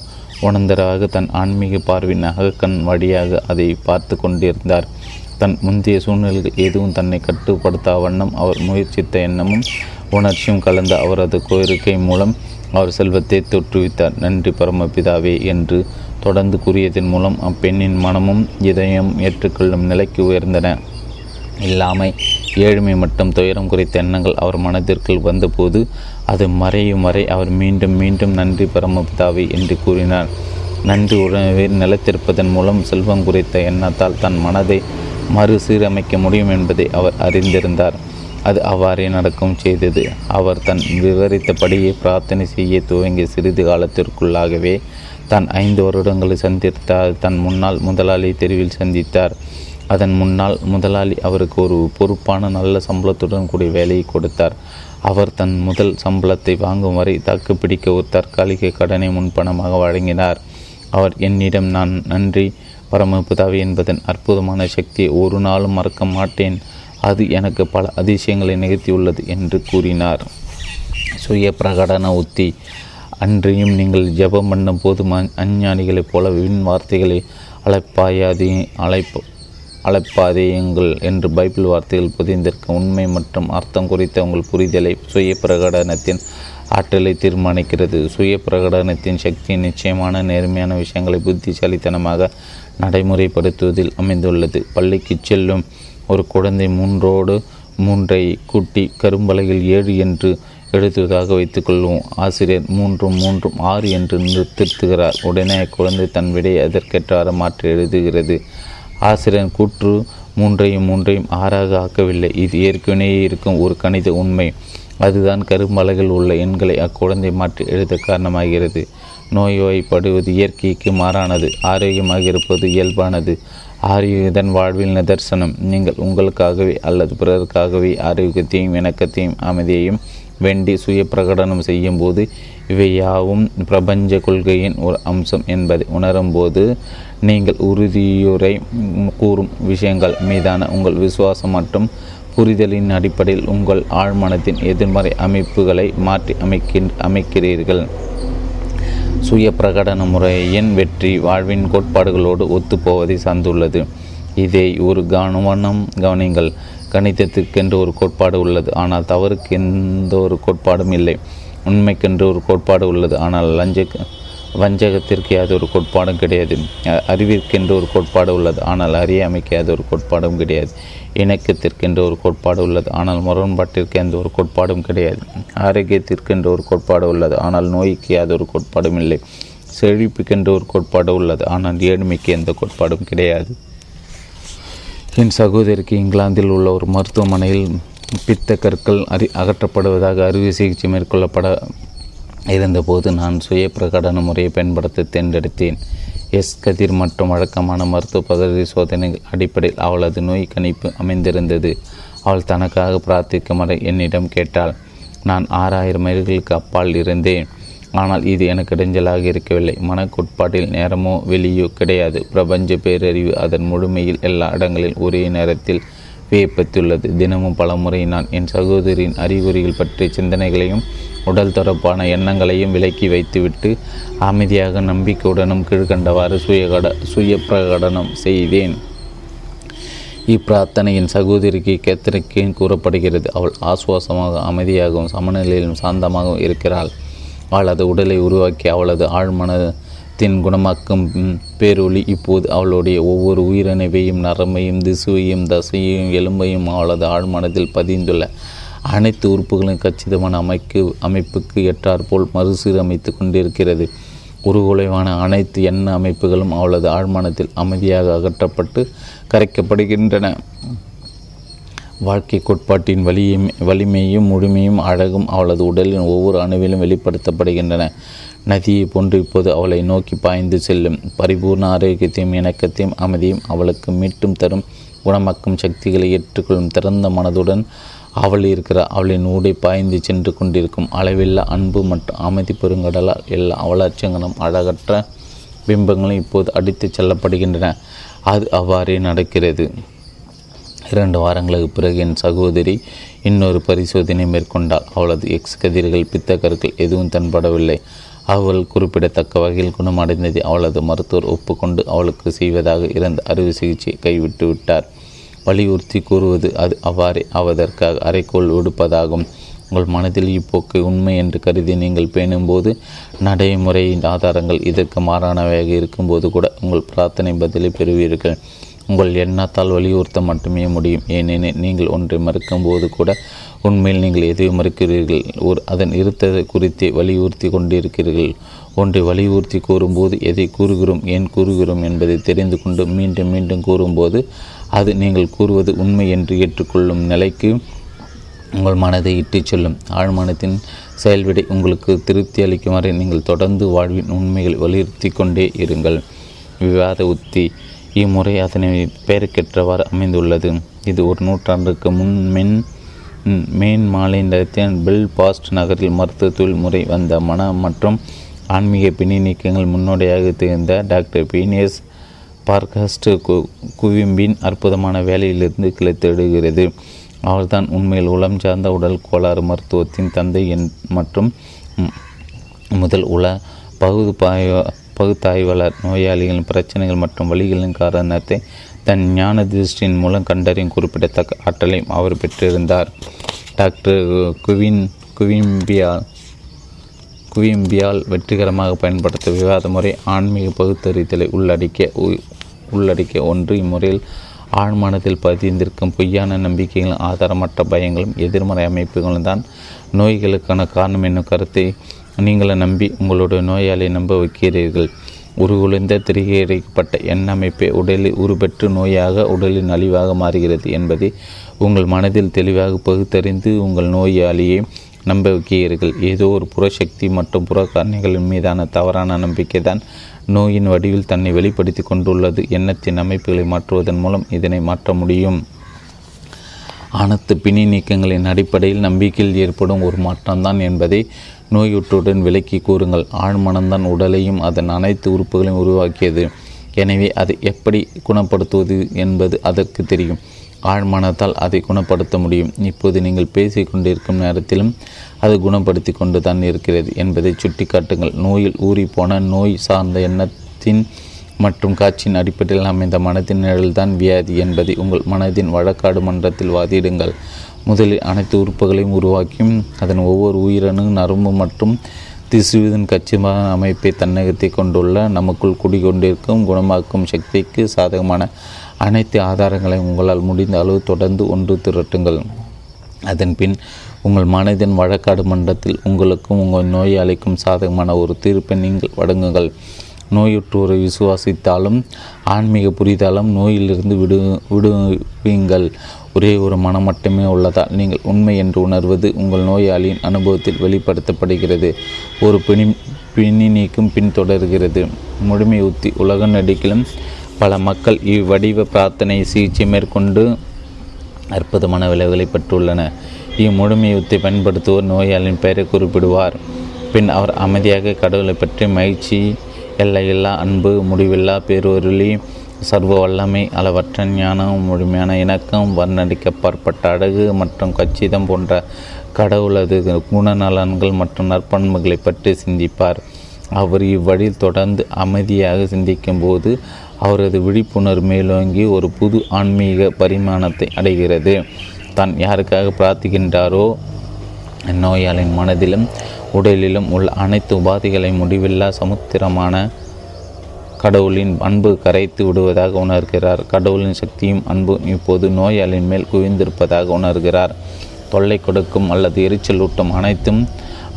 உணர்ந்தராக தன் ஆன்மீக பார்வையின் அகக்கண் வழியாக அதை பார்த்து கொண்டிருந்தார். தன் முந்தைய சூழ்நிலைகள் எதுவும் தன்னை கட்டுப்படுத்தா வண்ணம் அவர் முயற்சித்த எண்ணமும் உணர்ச்சியும் கலந்த அவரது கோரிக்கை மூலம் அவர் செல்வத்தை தொற்றுவித்தார். நன்றி பரமபிதாவே என்று தொடர்ந்து கூறியதன் மூலம் அப்பெண்ணின் மனமும் இதயம் ஏற்றுக்கொள்ளும் நிலைக்கு உயர்ந்தன. இல்லாமை, ஏழ்மை மற்றும் துயரம் குறித்த எண்ணங்கள் அவர் மனதிற்குள் வந்தபோது அது மறையும் வரை அவர் மீண்டும் மீண்டும் நன்றி பரமபிதாவை என்று கூறினார். நன்றி உணர்வை நிலைத்திருப்பதன் மூலம் செல்வம் குறித்த எண்ணத்தால் தன் மனதை மறுசீரமைக்க முடியும் என்பதை அவர் அறிந்திருந்தார். அது அவ்வாறே நடக்கும் செய்தது. அவர் தன் விவரித்தபடியே பிரார்த்தனை செய்ய துவங்கிய சிறிது காலத்திற்குள்ளாகவே தான் ஐந்து வருடங்களை சந்தித்தார். தன் முன்னாள் முதலாளி தெருவில் சந்தித்தார். அதன் முன்னால் முதலாளி அவருக்கு ஒரு பொறுப்பான நல்ல சம்பளத்துடன் கூடிய வேலையை கொடுத்தார். அவர் தன் முதல் சம்பளத்தை வாங்கும் வரை தாக்குப்பிடிக்க ஒரு தற்காலிக கடனை முன்பணமாக வழங்கினார். அவர் என்னிடம், நான் நன்றி பரமபிதாவே என்பதன் அற்புதமான சக்தியை ஒரு நாளும் மறக்க மாட்டேன், அது எனக்கு பல அதிசயங்களை நிகழ்த்தியுள்ளது என்று கூறினார். சுய பிரகடன உத்தி. அன்றியும் நீங்கள் ஜபம் பண்ணும் போது அஞ்ஞானிகளைப் போல வீண் வார்த்தைகளை அழைப்பாயாதி அழைப்ப அழைப்பாதேயுங்கள் என்று பைபிள் வார்த்தைகள் புதிந்திருக்க உண்மை மற்றும் அர்த்தம் குறித்த உங்கள் புரிதலை சுய பிரகடனத்தின் ஆற்றலை தீர்மானிக்கிறது. சுய பிரகடனத்தின் சக்தி நிச்சயமான நேர்மையான விஷயங்களை புத்திசாலித்தனமாக நடைமுறைப்படுத்துவதில் அமைந்துள்ளது. பள்ளிக்கு செல்லும் ஒரு குழந்தை மூன்றோடு மூன்றை கூட்டி கரும்பலையில் ஏழு என்று எழுதுவதாக வைத்துக்கொள்வோம். ஆசிரியர் மூன்றும் மூன்றும் ஆறு என்று திருத்துகிறார். உடனே குழந்தை தன் விடையை அதற்கேற்றாறு மாற்றி எழுதுகிறது. ஆசிரியர் கூற்று மூன்றையும் மூன்றையும் ஆறாக ஆக்கவில்லை. இது ஏற்கனவே இருக்கும் ஒரு கணித உண்மை. அதுதான் கரும்பலையில் உள்ள எண்களை அக்குழந்தை மாற்றி எழுத காரணமாகிறது. நோய்வாய்ப்படுவது இயற்கைக்கு மாறானது, ஆரோக்கியமாக இருப்பது இயல்பானது. ஆரோக்கியதன் வாழ்வில் நிதர்சனம். நீங்கள் உங்களுக்காகவே அல்லது பிறருக்காகவே ஆரோக்கியத்தையும் இணக்கத்தையும் அமைதியையும் வேண்டி சுய பிரகடனம் செய்யும் போது இவையாவும் பிரபஞ்ச கொள்கையின் ஒரு அம்சம் என்பதை உணரும்போது நீங்கள் உறுதியுரை கூறும் விஷயங்கள் மீதான உங்கள் விசுவாசம் மற்றும் புரிதலின் அடிப்படையில் உங்கள் ஆழ்மனத்தின் எதிர்மறை அமைப்புகளை மாற்றி அமைக்கிறீர்கள். சுய பிரகடன முறையின் வெற்றி வாழ்வின் கோட்பாடுகளோடு ஒத்துப்போவதை சார்ந்துள்ளது. இதை ஒரு கவனம் கவனிங்கள். கணிதத்திற்கென்று ஒரு கோட்பாடு உள்ளது, ஆனால் தவறுக்கு எந்த ஒரு கோட்பாடும் இல்லை. உண்மைக்கென்று ஒரு கோட்பாடு உள்ளது, ஆனால் லஞ்ச வஞ்சகத்திற்கு அது ஒரு கோட்பாடும் கிடையாது. அறிவிற்கென்று ஒரு கோட்பாடு உள்ளது, ஆனால் அறியாமைக்கு அது ஒரு கோட்பாடும் கிடையாது. இணக்கத்திற்கென்று ஒரு கோட்பாடு உள்ளது, ஆனால் முரண்பாட்டிற்கு எந்த ஒரு கோட்பாடும் கிடையாது. ஆரோக்கியத்திற்கென்று ஒரு கோட்பாடு உள்ளது, ஆனால் நோய்க்கு அது ஒரு கோட்பாடும் இல்லை. செழிப்புக்கென்று ஒரு கோட்பாடு உள்ளது, ஆனால் ஏழ்மைக்கு எந்த கோட்பாடும் கிடையாது. என் சகோதரிக்கு இங்கிலாந்தில் உள்ள ஒரு மருத்துவமனையில் பித்த கற்கள் அறி அகற்றப்படுவதாக அறுவை சிகிச்சை மேற்கொள்ளப்பட இருந்தபோது நான் சுய பிரகடன முறையை பயன்படுத்த தேர்ந்தெடுத்தேன். எஸ் கதிர் மற்றும் வழக்கமான மருத்துவ பரிசோதனைகள் அடிப்படையில் அவளது நோய் கணிப்பு அமைந்திருந்தது. அவள் தனக்காக பிரார்த்திக்குமாறு என்னிடம் கேட்டாள். நான் ஆறாயிரம் மைல்களுக்கு அப்பால் இருந்தேன், ஆனால் இது எனக்கு இடைஞ்சலாக இருக்கவில்லை. மனக்கோட்பாட்டில் நேரமோ வெளியோ கிடையாது. பிரபஞ்ச பேரறிவு அதன் முழுமையில் எல்லா இடங்களில் ஒரே நேரத்தில் வியப்பத்துள்ளது. தினமும் பல முறை நான் என் சகோதரியின் அறிகுறிகள் பற்றிய சிந்தனைகளையும் உடல் தொடர்பான எண்ணங்களையும் விலக்கி வைத்துவிட்டு அமைதியாக நம்பிக்கையுடனும் கீழ்கண்டவாறு சுயகட சுய பிரகடனம் செய்தேன். இப்பிரார்த்தனை என் சகோதரிக்கு கேத்திரிக்கேன் கூறப்படுகிறது. அவள் ஆசுவாசமாக அமைதியாகவும் சமநிலையிலும் சாந்தமாகவும் இருக்கிறாள். அவளது உடலை உருவாக்கி அவளது ஆழ்மனத்தின் குணமாக்கும் பேரொளி இப்போது அவளுடைய ஒவ்வொரு உயிரணுவையும் நரம்பையும் திசுவையும் தசையையும் எலும்பையும் அவளது ஆழ்மனத்தில் பதிந்துள்ள அனைத்து உறுப்புகளும் கச்சிதமான அமைக்கு அமைப்புக்கு எட்டாற்போல் மறுசீரமைத்து கொண்டிருக்கிறது. உருகுலைவான அனைத்து எண்ண அமைப்புகளும் அவளது ஆழ்மானத்தில் அமைதியாக அகற்றப்பட்டு கரைக்கப்படுகின்றன. வாழ்க்கை கோட்பாட்டின் வலியும் வலிமையும் முழுமையும் அழகும் அவளது உடலின் ஒவ்வொரு அணுவிலும் வெளிப்படுத்தப்படுகின்றன. நதியை போன்று இப்போது அவளை நோக்கி பாய்ந்து செல்லும். பரிபூர்ண ஆரோக்கியத்தையும் இணக்கத்தையும் அமைதியும் அவளுக்கு மீட்டும் தரும் குணமாக்கும் சக்திகளை ஏற்றுக்கொள்ளும் திறந்த மனதுடன் அவள் இருக்கிறார். அவளின் ஊடை பாய்ந்து சென்று கொண்டிருக்கும் அளவில்லா அன்பு மற்றும் அமைதி பெருங்கடலால் எல்லா அவலாட்சங்களும் அழகற்ற பிம்பங்களும் இப்போது அடித்து செல்லப்படுகின்றன. அது அவ்வாறே நடக்கிறது. இரண்டு வாரங்களுக்கு பிறகு என் சகோதரி இன்னொரு பரிசோதனை மேற்கொண்டாள். அவளது எக்ஸ் கதிர்கள், பித்த கற்கள் எதுவும் தென்படவில்லை. அவள் குறிப்பிடத்தக்க வகையில் குணமடைந்தது. அவளது மருத்துவர் ஒப்புக்கொண்டு அவளுக்கு செய்வதாக இருந்த அறுவை சிகிச்சையை கைவிட்டு விட்டார். வலியுறுத்தி கூறுவது அது அவ்வாறே அவதற்காக அறைக்கோள் விடுப்பதாகும். உங்கள் மனதில் இப்போக்கு உண்மை என்று கருதி நீங்கள் பேணும்போது நடைமுறையின் ஆதாரங்கள் இதற்கு மாறானவையாக இருக்கும்போது கூட உங்கள் பிரார்த்தனை பதிலை பெறுவீர்கள். உங்கள் எண்ணத்தால் வலியுறுத்த மட்டுமே முடியும். ஏனெனில் நீங்கள் ஒன்றை மறுக்கும்போது கூட உண்மையில் நீங்கள் எதையும் மறுக்கிறீர்கள், ஒரு அதன் இருத்தது குறித்து வலியுறுத்தி கொண்டிருக்கிறீர்கள். ஒன்றை வலியுறுத்தி கூறும்போது எதை கூறுகிறோம், ஏன் கூறுகிறோம் என்பதை தெரிந்து கொண்டு மீண்டும் மீண்டும் கூறும்போது அது நீங்கள் கூறுவது உண்மை என்று ஏற்றுக்கொள்ளும் நிலைக்கு உங்கள் மனதை இட்டுச் செல்லும். ஆழ்மனத்தின் செயல்விடை உங்களுக்கு திருப்தி அளிக்கும் வரை நீங்கள் தொடர்ந்து வாழ்வின் உண்மைகளை வலியுறுத்தி கொண்டே இருங்கள். விவாத உத்தி இம்முறை அதனை பெயருக்கேற்றவாறு அமைந்துள்ளது. இது ஒரு நூற்றாண்டுக்கு முன் மென் மேன் மாநிலத்தின் பெல்பாஸ்ட் நகரில் மருத்துவ தொழில்முறை வந்த மன மற்றும் ஆன்மீக பிணி நீக்கங்கள் முன்னோடியாக திகழ்ந்த டாக்டர் பீனியஸ் பார்கஸ்ட் கு குவிம்பின் அற்புதமான வேலையிலிருந்து கிளைத்தெடுகிறது. அவர்தான் உண்மையில் உளம் சார்ந்த உடல் கோளாறு மருத்துவத்தின் தந்தை என் மற்றும் முதல் உல பகுது பாய பகுத்தாய்வாளர். நோயாளிகளின் பிரச்சனைகள் மற்றும் வழிகளின் காரணத்தை தன் ஞான திருஷ்டின் மூலம் கண்டறியும் குறிப்பிடத்தக்க ஆற்றலையும் அவர் பெற்றிருந்தார். டாக்டர் குவின் குவிம்பியால் குவிம்பியால் வெற்றிகரமாக பயன்படுத்த விவாத முறை ஆன்மீக பகுத்தறிதலை உள்ளடக்கிய உள்ளடக்கிய ஒன்று. இம்முறையில் ஆழ்மானத்தில் பதிந்திருக்கும் பொய்யான நம்பிக்கைகளும் ஆதாரமற்ற பயங்களும் எதிர்மறை அமைப்புகளும் தான் நோய்களுக்கான காரணம் என்னும் கருத்தை நீங்களை நம்பி உங்களுடைய நோயாளி நம்ப வைக்கிறீர்கள். உருகுலைந்த திரிகரிக்கப்பட்ட எண்ண அமைப்பை உடலில் உருபெற்று நோயாக உடலின் அழிவாக மாறுகிறது என்பதை உங்கள் மனதில் தெளிவாக பகுத்தறிந்து உங்கள் நோயாளியை நம்ப வைக்கிறீர்கள். ஏதோ ஒரு புறசக்தி மற்றும் புற காரணிகளின் மீதான தவறான நம்பிக்கை தான் நோயின் வடிவில் தன்னை வெளிப்படுத்தி கொண்டுள்ளது. எண்ணத்தின் அமைப்புகளை மாற்றுவதன் மூலம் இதனை மாற்ற முடியும். அனைத்து பிணி நீக்கங்களின் அடிப்படையில் நம்பிக்கையில் ஏற்படும் ஒரு மாற்றம்தான் என்பதை நோயுற்றுடன் விலக்கி கூறுங்கள். ஆழ்மனம்தான் உடலையும் அதன் அனைத்து உறுப்புகளையும் உருவாக்கியது. எனவே அதை எப்படி குணப்படுத்துவது என்பது அதற்கு தெரியும். ஆழ்மனத்தால் அதை குணப்படுத்த முடியும். இப்போது நீங்கள் பேசி கொண்டிருக்கும் நேரத்திலும் அது குணப்படுத்தி கொண்டு தான் இருக்கிறது என்பதை சுட்டி காட்டுங்கள். நோயில் ஊறிப்போன நோய் சார்ந்த எண்ணத்தின் மற்றும் காட்சியின் அடிப்படையில் அமைந்த மனத்தின் நிழல்தான் வியாதி என்பதை உங்கள் மனதின் வழக்காடு மன்றத்தில் வாதிடுங்கள். முதலில் அனைத்து உறுப்புகளையும் உருவாக்கியும் அதன் ஒவ்வொரு உயிரணு நரம்பு மற்றும் திசுவின் கச்சிதமான அமைப்பை தன்னகத்தை கொண்டுள்ள நமக்குள் குடிகொண்டிருக்கும் குணமாக்கும் சக்திக்கு சாதகமான அனைத்து ஆதாரங்களையும் உங்களால் முடிந்த அளவு தொடர்ந்து ஒன்று திரட்டுங்கள். அதன் பின் உங்கள் மனதின் வழக்காடு மன்றத்தில் உங்களுக்கும் உங்கள் நோயாளிக்கும் சாதகமான ஒரு தீர்ப்பை நீங்கள் வழங்குங்கள். நோயுற்றோரை விசுவாசித்தாலும் ஆன்மீக புரிதாலும் நோயிலிருந்து விடு விடுவீங்கள் ஒரே ஒரு மனம் மட்டுமே உள்ளதால் நீங்கள் உண்மை என்று உணர்வது உங்கள் நோயாளியின் அனுபவத்தில் வெளிப்படுத்தப்படுகிறது. ஒரு பிணி பிணி நீக்கும் பின்தொடர்கிறது. முழுமை உத்தி உலக நடிக்கிலும் பல மக்கள் இவ்வடிவ பிரார்த்தனை சிகிச்சை மேற்கொண்டு அற்புதமான விளைவுகளை பெற்றுள்ளன. இம்முழுமை உத்தி பயன்படுத்துவோர் நோயாளியின் பெயரை குறிப்பிடுவார். பின் அவர் அமைதியாக கடவுளை பற்றி மகிழ்ச்சி, எல்லையில்லா அன்பு, முடிவில்லா பேரொருளி, சர்வ வல்லமை, அளவற்ற ஞானம், முழுமையான இணக்கம், வர்ணடிக்கப்பட்ட அழகு மற்றும் கச்சிதம் போன்ற கடவுளது குணநலன்கள் மற்றும் நற்பண்புகளை பற்றி சிந்திப்பார். அவர் இவ்வழியில் தொடர்ந்து அமைதியாக சிந்திக்கும் போது அவரது விழிப்புணர்வு மேலோங்கி ஒரு புது ஆன்மீக பரிமாணத்தை அடைகிறது. தான் யாருக்காக பிரார்த்திக்கின்றாரோ நோயாளின் மனதிலும் உடலிலும் உள்ள அனைத்து உபாதைகளை முடிவில்லா சமுத்திரமான கடவுளின் அன்பு கரைத்து விடுவதாக உணர்கிறார். கடவுளின் சக்தியும் அன்பும் இப்போது நோயாளின் மேல் குவிந்திருப்பதாக உணர்கிறார். தொல்லை கொடுக்கும் அல்லது எரிச்சலூட்டும் அனைத்தும்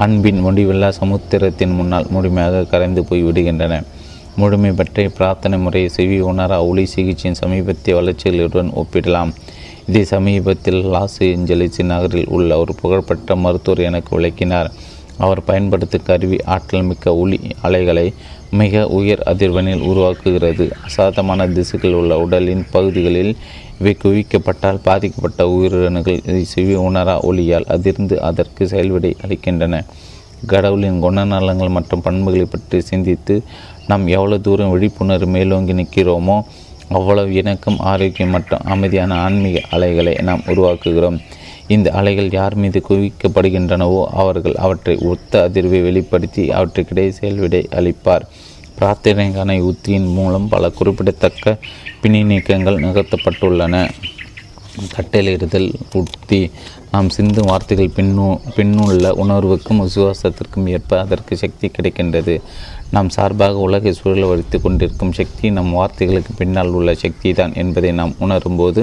அன்பின் முடிவில்லா சமுத்திரத்தின் முன்னால் முழுமையாக கரைந்து போய்விடுகின்றன. முழுமை பற்றிய பிரார்த்தனை முறையை செவி உணரா ஒளி சிகிச்சையின் சமீபத்திய வளர்ச்சிகளுடன் ஒப்பிடலாம். இதே சமீபத்தில் லாஸ் ஏஞ்சலிஸ் நகரில் உள்ள ஒரு புகழ்பெற்ற மருத்துவர் எனக்கு விளக்கினார். அவர் பயன்படுத்தும் கருவி ஆற்றல் மிக்க ஒளி அலைகளை மிக உயர் அதிர்வெண்ணில் உருவாக்குகிறது. அசாதமான திசுக்கள் உள்ள உடலின் பகுதிகளில் இவை குவிக்கப்பட்டால் பாதிக்கப்பட்ட உயிரினங்கள் இதை செவி உணரா ஒளியால் அதிர்ந்து அதற்கு செயல்விடை அளிக்கின்றன. கடவுளின் குணநலங்கள் மற்றும் பண்புகளை பற்றி சிந்தித்து நாம் எவ்வளோ தூரம் விழிப்புணர்வு மேலோங்கி நிற்கிறோமோ அவ்வளவு இணக்கம், ஆரோக்கியம் மற்றும் அமைதியான ஆன்மீக அலைகளை நாம் உருவாக்குகிறோம். இந்த அலைகள் யார் மீது குவிக்கப்படுகின்றனவோ அவர்கள் அவற்றை ஒத்த அதிர்வை வெளிப்படுத்தி அவற்றுக்கிடையே செயல்விடை அளிப்பார். பிரார்த்தனைக்கான யுத்தியின் மூலம் பல குறிப்பிடத்தக்க பிணி நீக்கங்கள் நிகழ்த்தப்பட்டுள்ளன. கட்டளையிடுதல் உத்தி நாம் சிந்தும் வார்த்தைகள் பின்னு பின்னுள்ள உணர்வுக்கும் விசுவாசத்திற்கும் ஏற்ப அதற்கு சக்தி கிடைக்கின்றது. நாம் சார்பாக உலகை சூழல் வடித்து கொண்டிருக்கும் சக்தி நம் வார்த்தைகளுக்கு பின்னால் உள்ள சக்தி தான் என்பதை நாம் உணரும்போது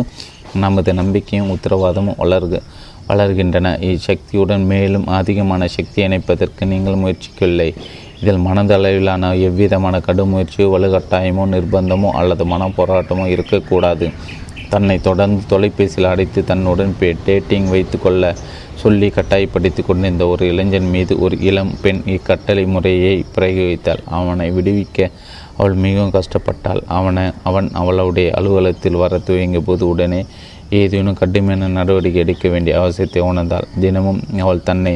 நமது நம்பிக்கையும் உத்தரவாதமும் வளர்கு வளர்கின்றன. இச்சக்தியுடன் மேலும் அதிகமான சக்தியை இணைப்பதற்கு நீங்கள் முயற்சிக்கவில்லை. இதில் மனதளவிலான எவ்விதமான கடும் முயற்சியோ வலுக்கட்டாயமோ நிர்பந்தமோ அல்லது மன போராட்டமோ இருக்கக்கூடாது. தன்னை தொடர்ந்து தொலைபேசியில் அடைத்து தன்னுடன் பே டேட்டிங் வைத்து கொள்ள சொல்லி கட்டாயப்படுத்தி கொண்டிருந்த ஒரு இளைஞன் மீது ஒரு இளம் பெண் இக்கட்டளை முறையை பிரயோகித்தாள். அவனை விடுவிக்க அவள் மிகவும் கஷ்டப்பட்டாள். அவனை அவன் அவளுடைய அலுவலகத்தில் வர துவங்கிய போது உடனே ஏதேனும் கடுமையான நடவடிக்கை எடுக்க வேண்டிய அவசியத்தை உணர்ந்தாள். தினமும் அவள் தன்னை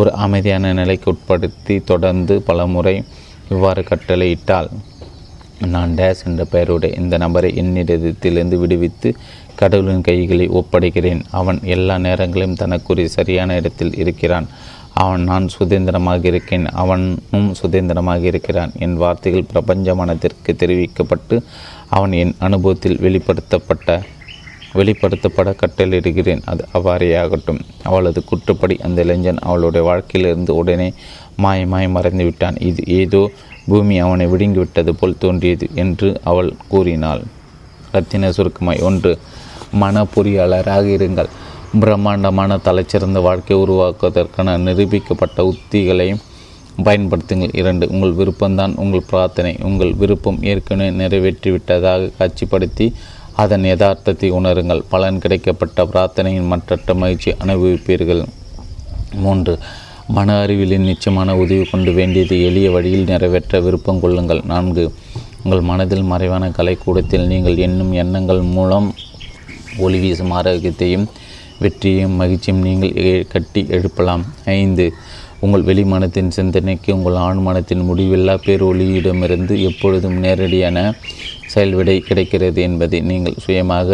ஒரு அமைதியான நிலைக்கு உட்படுத்தி தொடர்ந்து பல முறை இவ்வாறு கட்டளையிட்டாள். நான் டேஸ் என்ற பெயருடைய இந்த நபரை என்னிடத்திலிருந்து விடுவித்து கடவுளின் கைகளை ஒப்படைக்கிறேன். அவன் எல்லா நேரங்களையும் தனக்குரிய சரியான இடத்தில் இருக்கிறான். அவன் நான் சுதந்திரமாக இருக்கேன், அவனும் சுதந்திரமாக இருக்கிறான். என் வார்த்தைகள் பிரபஞ்ச மனத்திற்கு தெரிவிக்கப்பட்டு அவன் என் அனுபவத்தில் வெளிப்படுத்தப்பட்ட வெளிப்படுத்தப்பட கட்டளையிடுகிறேன். அது அவ்வாறேயாகட்டும். அவளது குற்றப்படி அந்த இளைஞன் அவளுடைய வாழ்க்கையிலிருந்து உடனே மாயமாய் மறைந்து விட்டான். இது ஏதோ பூமி அவனை விடுங்கிவிட்டது போல் தோன்றியது என்று அவள் கூறினாள். ரத்தின சுருக்கமாய் ஒன்று, மன பொறியாளராக இருங்கள். பிரம்மாண்டமான தலைச்சிறந்த வாழ்க்கை உருவாக்குவதற்கான நிரூபிக்கப்பட்ட உத்திகளை பயன்படுத்துங்கள். இரண்டு, உங்கள் விருப்பம்தான் உங்கள் பிரார்த்தனை. உங்கள் விருப்பம் ஏற்கனவே நிறைவேற்றிவிட்டதாக காட்சிப்படுத்தி அதன் யதார்த்தத்தை உணருங்கள். பலன் கிடைக்கப்பட்ட பிரார்த்தனையின் மற்றற்ற மகிழ்ச்சி அனுபவிப்பீர்கள். மூன்று, மன அறிவிலின் நிச்சயமான உதவி கொண்டு வேண்டியது எளிய வழியில் நிறைவேற்ற விருப்பம் கொள்ளுங்கள். நான்கு, உங்கள் மனதில் மறைவான கலைக்கூடத்தில் நீங்கள் எண்ணும் எண்ணங்கள் மூலம் ஒளி வீசும் ஆரோக்கியத்தையும் வெற்றியையும் மகிழ்ச்சியும் நீங்கள் கட்டி எழுப்பலாம். ஐந்து, உங்கள் வெளிமனத்தின் சிந்தனைக்கு உங்கள் ஆண்மனத்தின் முடிவில்லா பேர் ஒளியிடமிருந்து எப்பொழுதும் நேரடியான செயல்விடை கிடைக்கிறது என்பதை நீங்கள் சுயமாக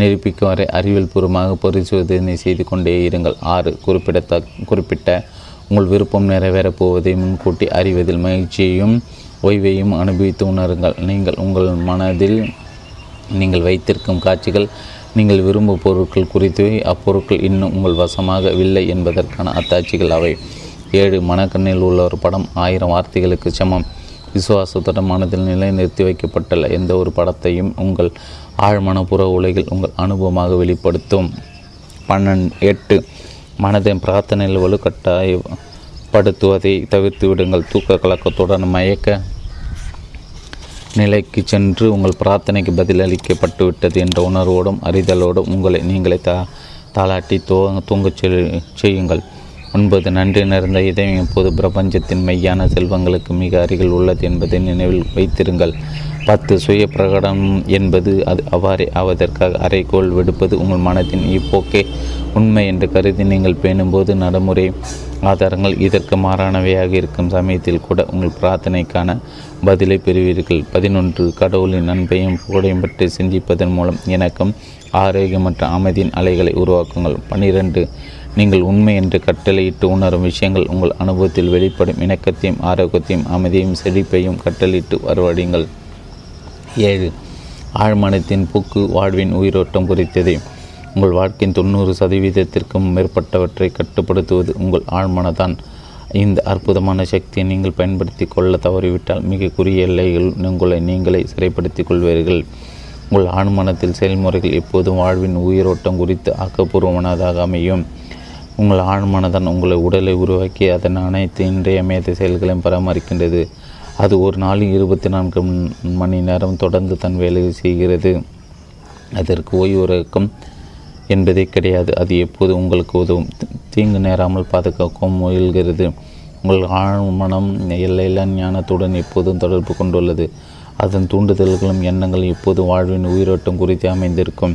நிரூபிக்கும் வரை அறிவியல் பூர்வமாக பரிசோதனை செய்து கொண்டே இருங்கள். ஆறு, குறிப்பிடத்த குறிப்பிட்ட உங்கள் விருப்பம் நிறைவேறப் போவதை முன்கூட்டி அறிவதில் மகிழ்ச்சியையும் ஓய்வையும் அனுபவித்து உணருங்கள். நீங்கள் உங்கள் மனதில் நீங்கள் வைத்திருக்கும் காட்சிகள் நீங்கள் விரும்பும் பொருட்கள் குறித்தவை. அப்பொருட்கள் இன்னும் உங்கள் வசமாகவில்லை என்பதற்கான அத்தாட்சிகள் அவை. ஏழு, மனக்கண்ணில் உள்ள ஒரு படம் ஆயிரம் வார்த்தைகளுக்கு சமம். விசுவாசத்துடன் மனதில் நிலை நிறுத்தி வைக்கப்பட்டுள்ள எந்த ஒரு படத்தையும் உங்கள் ஆழ்மனப்புற உலகில் உங்கள் அனுபவமாக வெளிப்படுத்தும். பன்னெண்டு, எட்டு, மனதின் பிரார்த்தனையில் வலுக்கட்டாயப்படுத்துவதை தவிர்த்து விடுங்கள். தூக்க கலக்கத்துடன் மயக்க நிலைக்கு சென்று உங்கள் பிரார்த்தனைக்கு பதிலளிக்கப்பட்டுவிட்டது என்ற உணர்வோடும் அறிதலோடும் உங்களை நீங்களே தா தாளாட்டி தூ தூங்கச் செய்யுங்கள். ஒன்பது, நன்றி நிறைந்த இதயம் இப்போது பிரபஞ்சத்தின் மெய்யான செல்வங்களுக்கு மிக அருகில் உள்ளது என்பதை நினைவில் வைத்திருங்கள். பத்து, சுய பிரகடனம் என்பது அது அவ்வாறே ஆவதற்காக அறைகோள் விடுப்பது. உங்கள் மனத்தின் இப்போக்கே உண்மை என்று கருதி நீங்கள் பேணும்போது நடைமுறை ஆதாரங்கள் இதற்கு மாறானவையாக இருக்கும் சமயத்தில் கூட உங்கள் பிரார்த்தனைக்கான பதிலை பெறுவீர்கள். பதினொன்று, கடவுளின் அன்பையும் புகழையும் பற்றி சிந்திப்பதன் மூலம் எனக்கும் ஆரோக்கியம் மற்றும் அமைதியின் அலைகளை உருவாக்குங்கள். பன்னிரண்டு, நீங்கள் உண்மை என்று கட்டளையிட்டு உணரும் விஷயங்கள் உங்கள் அனுபவத்தில் வெளிப்படும் இணக்கத்தையும் ஆரோக்கியத்தையும் அமைதியையும் செழிப்பையும் கட்டளையிட்டு வரவழைங்கள். ஏழு, ஆழ்மனத்தின் போக்கு வாழ்வின் உயிரோட்டம் குறித்தது. உங்கள் வாழ்க்கையின் தொண்ணூறு சதவீதத்திற்கும் மேற்பட்டவற்றை கட்டுப்படுத்துவது உங்கள் ஆழ்மனதான். இந்த அற்புதமான சக்தியை நீங்கள் பயன்படுத்தி கொள்ள தவறிவிட்டால் மிக குறுகிய எல்லைகள் உங்களை நீங்களே சிறைப்படுத்திக் கொள்வீர்கள். உங்கள் ஆழ்மனத்தில் செயல்முறைகள் எப்போதும் வாழ்வின் உயிரோட்டம் குறித்து ஆக்கப்பூர்வமானதாக அமையும். உங்கள் ஆழ்மனதான் உங்களை உடலை உருவாக்கி அதன் அனைத்து இன்றையமையத்தை செயல்களையும் பராமரிக்கின்றது. அது ஒரு நாளில் இருபத்தி நான்கு மணி நேரம் தொடர்ந்து தன் வேலையை செய்கிறது. அதற்கு ஓய்வுறக்கம் என்பதே கிடையாது. அது எப்போது உங்களுக்கு உதவும் தீங்கு நேராமல் பாதுகாக்கவும் முயல்கிறது. உங்கள் ஆழ்மனம் எல்லையெல்லாம் ஞானத்துடன் எப்போதும் தொடர்பு கொண்டுள்ளது. அதன் தூண்டுதல்களும் எண்ணங்களும் எப்போது வாழ்வின் உயிரோட்டம் குறித்து அமைந்திருக்கும்.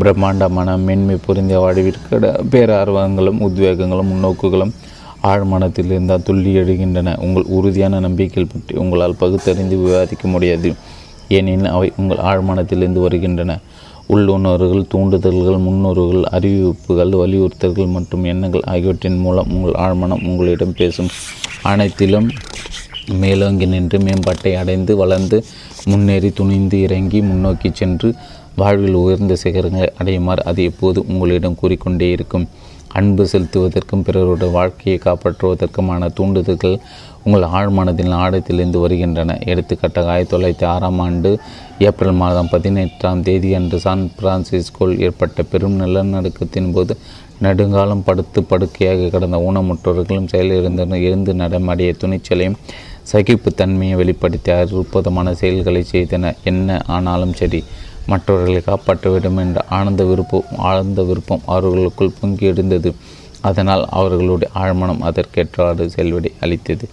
பிரம்மாண்டமான மேன்மை பொருந்திய வாழ்விற்கிட பேரார்வங்களும் உத்வேகங்களும் முன்னோக்குகளும் ஆழ்மனத்தில் இருந்தால் துள்ளி எழுகின்றன. உங்கள் உறுதியான நம்பிக்கைகள் பற்றி உங்களால் பகுத்தறிந்து விவாதிக்க முடியாது, ஏனெனில் அவை உங்கள் ஆழ்மனத்திலிருந்து வருகின்றன. உள்ளுணர்வுகள், தூண்டுதல்கள், முன்னுறுகள், அறிவிப்புகள், வலியுறுத்தல்கள் மற்றும் எண்ணங்கள் ஆகியவற்றின் மூலம் உங்கள் ஆழ்மனம் உங்களிடம் பேசும் அனைத்திலும் மேலோங்கி நின்று மேம்பாட்டை அடைந்து வளர்ந்து முன்னேறி துணிந்து இறங்கி முன்னோக்கி சென்று வாழ்வில் உயர்ந்த சிகரங்களை அடையுமாறு அது எப்போது உங்களிடம் கூறிக்கொண்டே இருக்கும். அன்பு செலுத்துவதற்கும் பிறருடைய வாழ்க்கையை காப்பாற்றுவதற்குமான தூண்டுதல்கள் உங்கள் ஆழ்மனதின் ஆழத்திலிருந்து வருகின்றன. எடுத்துக்காட்டாக ஆயிரத்தி தொள்ளாயிரத்தி ஆறாம் ஆண்டு ஏப்ரல் மாதம் பதினெட்டாம் தேதி அன்று சான் பிரான்சிஸ்கோவில் ஏற்பட்ட பெரும் நிலநடுக்கத்தின் போது நெடுங்காலம் படுத்து படுக்கையாக கடந்த ஊனமுற்றவர்களும் செயலிழந்தனர் எழுந்து நடமாடிய துணிச்சலையும் சகிப்புத்தன்மையை வெளிப்படுத்தி அற்புதமான செயல்களை செய்தனர். என்ன ஆனாலும் சரி, மற்றவர்களை காப்பாற்ற வேண்டும் என்ற ஆனந்த விருப்பம் ஆழ்ந்த விருப்பம் அவர்களுக்குள் பொங்கி எழுந்தது. அதனால் அவர்களுடைய ஆழ்மனம் அதற்கேற்றாறு செயல்படி அளித்தது.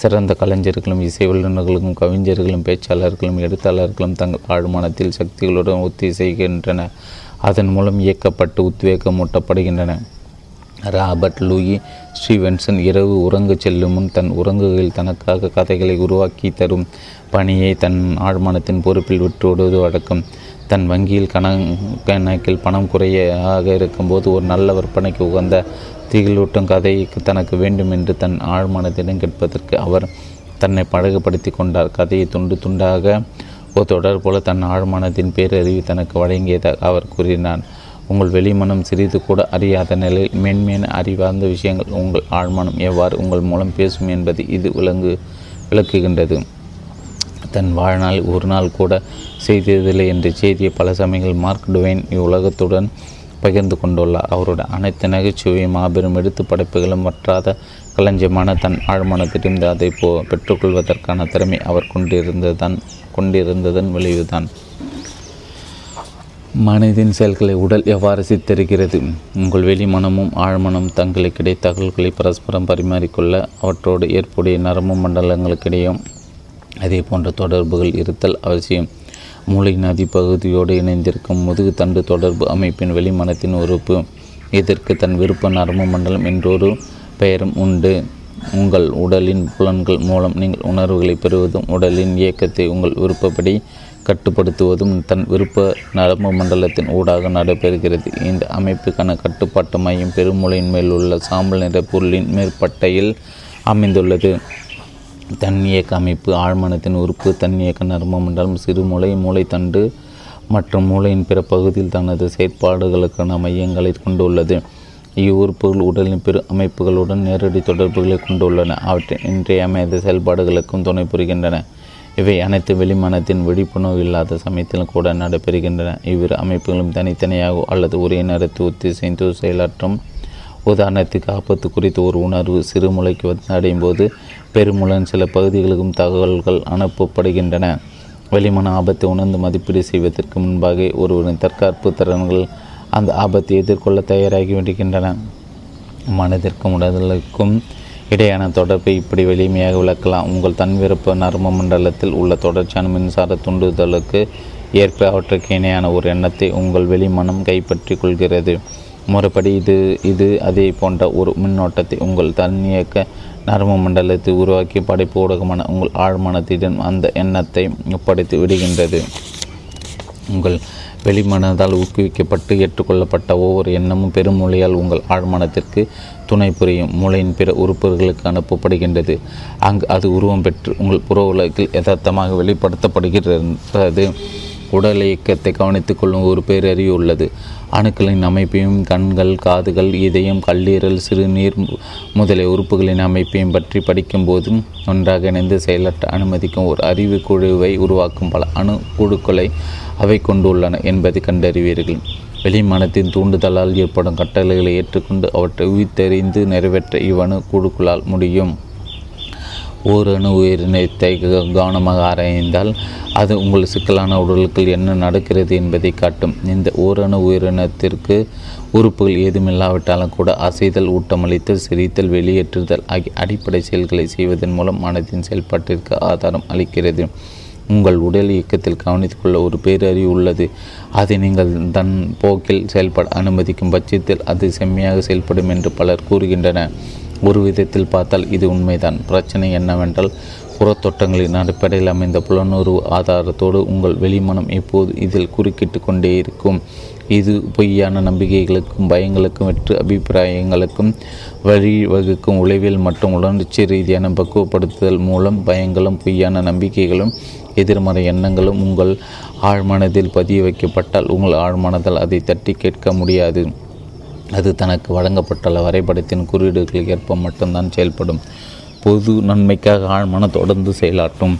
சிறந்த கலைஞர்களும் இசை வல்லுநர்களும் கவிஞர்களும் பேச்சாளர்களும் எழுத்தாளர்களும் தங்கள் ஆழ்மனத்தில் சக்திகளுடன் ஒத்தி செய்கின்றனர். அதன் மூலம் இயக்கப்பட்டு உத்வேகமூட்டப்படுகின்றன. ராபர்ட் லூயி ஸ்டீவென்சன் இரவு உறங்கு செல்லும் முன் தன் உறங்குகளில் தனக்காக கதைகளை உருவாக்கி தரும் பணியை தன் ஆழ்மனத்தின் பொறுப்பில் விட்டுவிடுவது வழக்கம். தன் வங்கியில் கணக்கில் பணம் குறையாக இருக்கும்போது ஒரு நல்ல விற்பனைக்கு உகந்த திகிலூட்டும் கதையை தனக்கு வேண்டும் என்று தன் ஆழ்மனத்திடம் கேட்பதற்கு அவர் தன்னை பழகுபடுத்தி கொண்டார். கதையை துண்டு துண்டாக தொடர் போல தன் ஆழ்மனத்தின் பேரறிவு தனக்கு வழங்கியதாக அவர் கூறினார். உங்கள் வெளிமனம் சிறிது கூட அறியாத நிலையில் மேன்மையான அறிவார்ந்த விஷயங்கள் உங்கள் ஆழ்மனம் எவ்வாறு உங்கள் மூலம் பேசும் என்பது இது விளங்கு விளக்குகின்றது. தன் வாழ்நாள் ஒரு நாள் கூட செய்ததில்லை என்ற செய்தியை பல சமயங்கள் மார்க் டுவேன் இவ்வுலகத்துடன் பகிர்ந்து கொண்டுள்ளார். அவருடைய அனைத்து நகைச்சுவையும் மாபெரும் எடுத்து படைப்புகளும் வற்றாத களஞ்சியமான தன் ஆழ்மனத்திலிருந்து அதை போ பெற்றுக்கொள்வதற்கான திறமை அவர் கொண்டிருந்ததான் கொண்டிருந்ததன் விளைவுதான். மனதின் செயல்களை உடல் எவ்வாறு சித்தரிக்கிறது? உங்கள் வெளிமனமும் ஆழ்மனம் தங்களுக்கிடையே தகவல்களை பரஸ்பரம் பரிமாறிக்கொள்ள அவற்றோடு ஏற்புடைய நரம்பு மண்டலங்களுக்கிடையும் அதே போன்ற தொடர்புகள் இருத்தல் அவசியம். மூளையின் அதிப்பகுதியோடு இணைந்திருக்கும் முதுகு தண்டு தொடர்பு அமைப்பின் வெளிமனத்தின் உறுப்பு. இதற்கு தன் விருப்ப நரம்பு மண்டலம் என்றொரு பெயரும் உண்டு. உங்கள் உடலின் புலன்கள் மூலம் நீங்கள் உணர்வுகளை பெறுவதும் உடலின் இயக்கத்தை உங்கள் விருப்பப்படி கட்டுப்படுத்துவதும் தன் விருப்ப நரம்பு மண்டலத்தின் ஊடாக நடைபெறுகிறது. இந்த அமைப்புக்கான கட்டுப்பாட்டு மையம் பெருமூளையின் மேல் உள்ள சாம்பல் நிற பொருளின் மேற்பட்டையில் அமைந்துள்ளது. தன் இயக்க அமைப்பு ஆழ்மனத்தின் உறுப்பு தன் இயக்க நரம்பு மண்டலம் சிறுமூளை மூளைத்தண்டு மற்றும் மூளையின் பிற பகுதியில் தனது செயற்பாடுகளுக்கான மையங்களை கொண்டுள்ளது. இவ்வுறுப்புகள் உடலின் பிற அமைப்புகளுடன் நேரடி தொடர்புகளை கொண்டுள்ளன. அவற்றின் இன்றையமைந்த செயல்பாடுகளுக்கும் துணை புரிகின்றன. இவை அனைத்து வெளிமனத்தின் விழிப்புணர்வு இல்லாத சமயத்திலும் கூட நடைபெறுகின்றன. இவ்விரு அமைப்புகளும் தனித்தனியாக அல்லது ஒரே நேரத்தை ஒத்தி செய்து செயலாற்றும். உதாரணத்துக்கு ஆபத்து குறித்து ஒரு உணர்வு சிறுமுளைக்கு வந்தடையும் போது பெருமுளையின் சில பகுதிகளுக்கும் தகவல்கள் அனுப்பப்படுகின்றன. வெளிமன ஆபத்தை உணர்ந்து மதிப்பீடு செய்வதற்கு முன்பாக ஒருவரின் தற்காப்பு திறன்கள் அந்த ஆபத்தை எதிர்கொள்ள தயாராகிவிடுகின்றன. மனதிற்கும் உடலுக்கும் இடையான தொடர்பை இப்படி எளிமையாக விளக்கலாம். உங்கள் தன்விருப்ப நரம்பு மண்டலத்தில் உள்ள தொடர்ச்சியான மின்சார தூண்டுதலுக்கு ஏற்ப அவற்றுக்கு இணையான ஒரு எண்ணத்தை உங்கள் வெளிமனம் கைப்பற்றி கொள்கிறது. முறைப்படி இது இது அதே போன்ற ஒரு மின்னோட்டத்தை உங்கள் தன்னியக்க நரம்பு மண்டலத்தை உருவாக்கி படைப்பு ஊடகமான உங்கள் ஆழ்மனத்திடம் அந்த எண்ணத்தை ஒப்படைத்து விடுகின்றது. உங்கள் வெளிமனதால் ஊக்குவிக்கப்பட்டு ஏற்றுக்கொள்ளப்பட்ட ஒவ்வொரு எண்ணமும் பெருமூளையால் உங்கள் ஆழ்மனத்திற்கு துணை புரியும் மூளையின் பிற உறுப்புகளுக்கு அனுப்பப்படுகின்றது. அங்கு அது உருவம் பெற்று உங்கள் புற உலகில் யதார்த்தமாக வெளிப்படுத்தப்படுகிறது. உடல் இயக்கத்தை கவனித்துக் கொள்ளும் ஒரு பேரறிவு உள்ளது. அணுக்களின் அமைப்பையும் கண்கள், காதுகள், இதயம், கல்லீரல், சிறுநீர் முதலிய உறுப்புகளின் அமைப்பையும் பற்றி படிக்கும்போதும் ஒன்றாக இணைந்து செயலாற்ற அனுமதிக்கும் ஒரு அறிவு குழுவை உருவாக்கும் பல அணு குழுக்களை அவை கொண்டுள்ளன என்பதை கண்டறிவீர்கள். வெளிமானத்தின் தூண்டுதலால் ஏற்படும் கட்டளைகளை ஏற்றுக்கொண்டு அவற்றை உயிர்த்தெறிந்து நிறைவேற்ற இவ்வணு குழுக்களால் முடியும். ஓரணு உயிரினத்தை கவனமாக ஆராய்ந்தால் அது உங்கள் சிக்கலான உடலுக்குள் என்ன நடக்கிறது என்பதை காட்டும். இந்த ஓரணு உயிரினத்திற்கு உறுப்புகள் ஏதுமில்லாவிட்டாலும் கூட அசைதல், ஊட்டமளித்தல், சிரித்தல், வெளியேற்றுதல் ஆகிய அடிப்படை செயல்களை செய்வதன் மூலம் மனதின் செயல்பாட்டிற்கு ஆதாரம் அளிக்கிறது. உங்கள் உடல் இயக்கத்தில் கவனித்துக்கொள்ள ஒரு பேரறிவு உள்ளது. அதை நீங்கள் தன் போக்கில் செயல்பட அனுமதிக்கும் பட்சத்தில் அது செம்மையாக செயல்படும் என்று பலர் கூறுகின்றனர். ஒரு விதத்தில் பார்த்தால் இது உண்மைதான். பிரச்சனை என்னவென்றால், புறத்தோட்டங்களின் அடிப்படையில் அமைந்த புலனுணர்வு ஆதாரத்தோடு உங்கள் வெளிமனம் எப்போது இதில் குறுக்கிட்டு கொண்டே இருக்கும். இது பொய்யான நம்பிக்கைகளுக்கும் பயங்களுக்கும் வெற்று அபிப்பிராயங்களுக்கும் வழிவகுக்கும். உளவியல் மற்றும் உணர்ச்சி ரீதியான பக்குவப்படுத்துதல் மூலம் பயங்களும் பொய்யான நம்பிக்கைகளும் எதிர்மறை எண்ணங்களும் உங்கள் ஆழ்மனதில் பதிய வைக்கப்பட்டால் உங்கள் ஆழ்மனதால் அதை தட்டி கேட்க முடியாது. அது தனக்கு வழங்கப்பட்டுள்ள வரைபடத்தின் குறியீடுகளுக்கு ஏற்ப மட்டும்தான் செயல்படும். பொது நன்மைக்காக ஆழ்மனம் தொடர்ந்து செயலாட்டும்.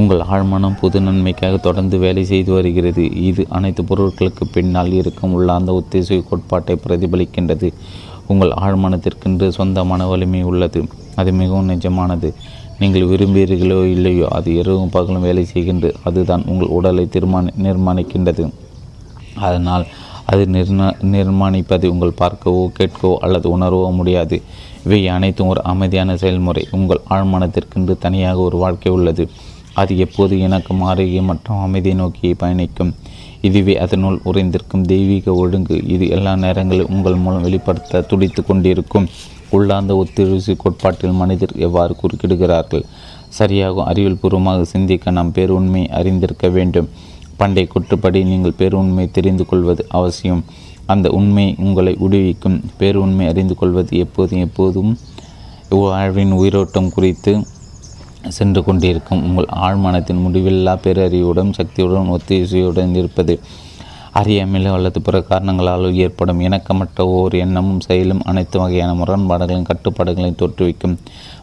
உங்கள் ஆழ்மனம் பொது நன்மைக்காக தொடர்ந்து வேலை செய்து வருகிறது. இது அனைத்து பொருட்களுக்கு பின்னால் இருக்கும் உள்ளார்ந்த உத்தேச கோட்பாட்டை பிரதிபலிக்கின்றது. உங்கள் ஆழ்மனத்திற்கென்று சொந்தமான வலிமை உள்ளது. அது மிகவும் நிஜமானது. நீங்கள் விரும்புகிறீர்களோ இல்லையோ அது இரவும் பகலும் வேலை செய்கின்றது. அதுதான் உங்கள் உடலை தீர்மானி நிர்மாணிக்கின்றது. அதனால் அது நிர்ண நிர்மாணிப்பதை உங்கள் பார்க்கவோ கேட்கவோ அல்லது உணரவோ முடியாது. இவை அனைத்தும் ஒரு அமைதியான செயல்முறை. உங்கள் ஆழ்மனத்திற்கென்று தனியாக ஒரு வாழ்க்கை உள்ளது. அது எப்போது எனக்கு மாறுகை மற்றும் அமைதியை நோக்கியை பயணிக்கும். இதுவே அதனுள் உறைந்திருக்கும் தெய்வீக ஒழுங்கு. இது எல்லா நேரங்களிலும் உங்கள் மூலம் வெளிப்படுத்த துடித்து கொண்டிருக்கும். உள்ளார்ந்த ஒத்திசை கோட்பாட்டில் மனிதர் எவ்வாறு குறுக்கிடுகிறார்கள்? சரியாக அறிவியல் பூர்வமாக சிந்திக்க நாம் பேருண்மையை அறிந்திருக்க வேண்டும். பண்டை கூற்றுப்படி நீங்கள் பேருண்மையை தெரிந்து கொள்வது அவசியம். அந்த உண்மை உங்களை விடுவிக்கும். பேருண்மை அறிந்து கொள்வது எப்போதும் எப்போதும் வாழ்வின் உயிரோட்டம் குறித்து சென்று கொண்டிருக்கும். உங்கள் ஆழ்மனத்தின் முடிவில்லா பேரறிவுடன் சக்தியுடன் ஒத்திசையுடன் இருப்பது. அறியாமலோ அல்லது பிற காரணங்களாலோ ஏற்படும் இணக்கமற்ற ஓர் எண்ணமும் செயலும் அனைத்து வகையான முரண்பாடுகளையும் கட்டுப்பாடுகளையும் தோற்றுவிக்கும்.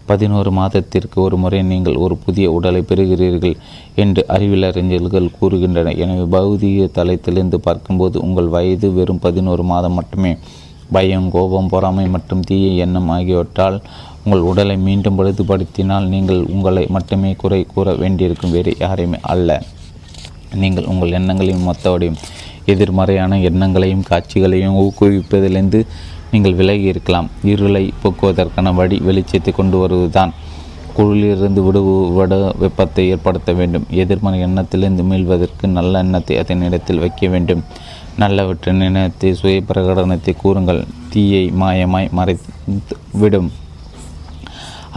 பதினோரு மாதத்திற்கு ஒரு முறை நீங்கள் ஒரு புதிய உடலை பெறுகிறீர்கள் என்று அறிவியலறிஞர்கள் கூறுகின்றனர். எனவே பௌதிக தளத்திலிருந்து பார்க்கும்போது உங்கள் வயது வெறும் பதினோரு மாதம் மட்டுமே. பயம், கோபம், பொறாமை மற்றும் தீய எண்ணம் ஆகியவற்றால் உங்கள் உடலை மீண்டும் பழுதுபடுத்தினால் நீங்கள் உங்களை மட்டுமே குறை கூற வேண்டியிருக்கும், வேறு யாரையுமே அல்ல. நீங்கள் உங்கள் எண்ணங்களையும் மொத்தவடையும் எதிர்மறையான எண்ணங்களையும் காட்சிகளையும் ஊக்குவிப்பதிலிருந்து நீங்கள் விலகி இருக்கலாம். இருளை போக்குவதற்கான வழி வெளிச்சத்தை கொண்டு வருவதுதான். குழுவிலிருந்து விடுவிட வெப்பத்தை ஏற்படுத்த வேண்டும். எதிர்மறை எண்ணத்திலிருந்து மீள்வதற்கு நல்ல எண்ணத்தை அதன் இடத்தில் வைக்க வேண்டும். நல்லவற்றின் இனத்தை சுய பிரகடனத்தை கூறுங்கள். தீயை மாயமாய் மறைத்து விடும்.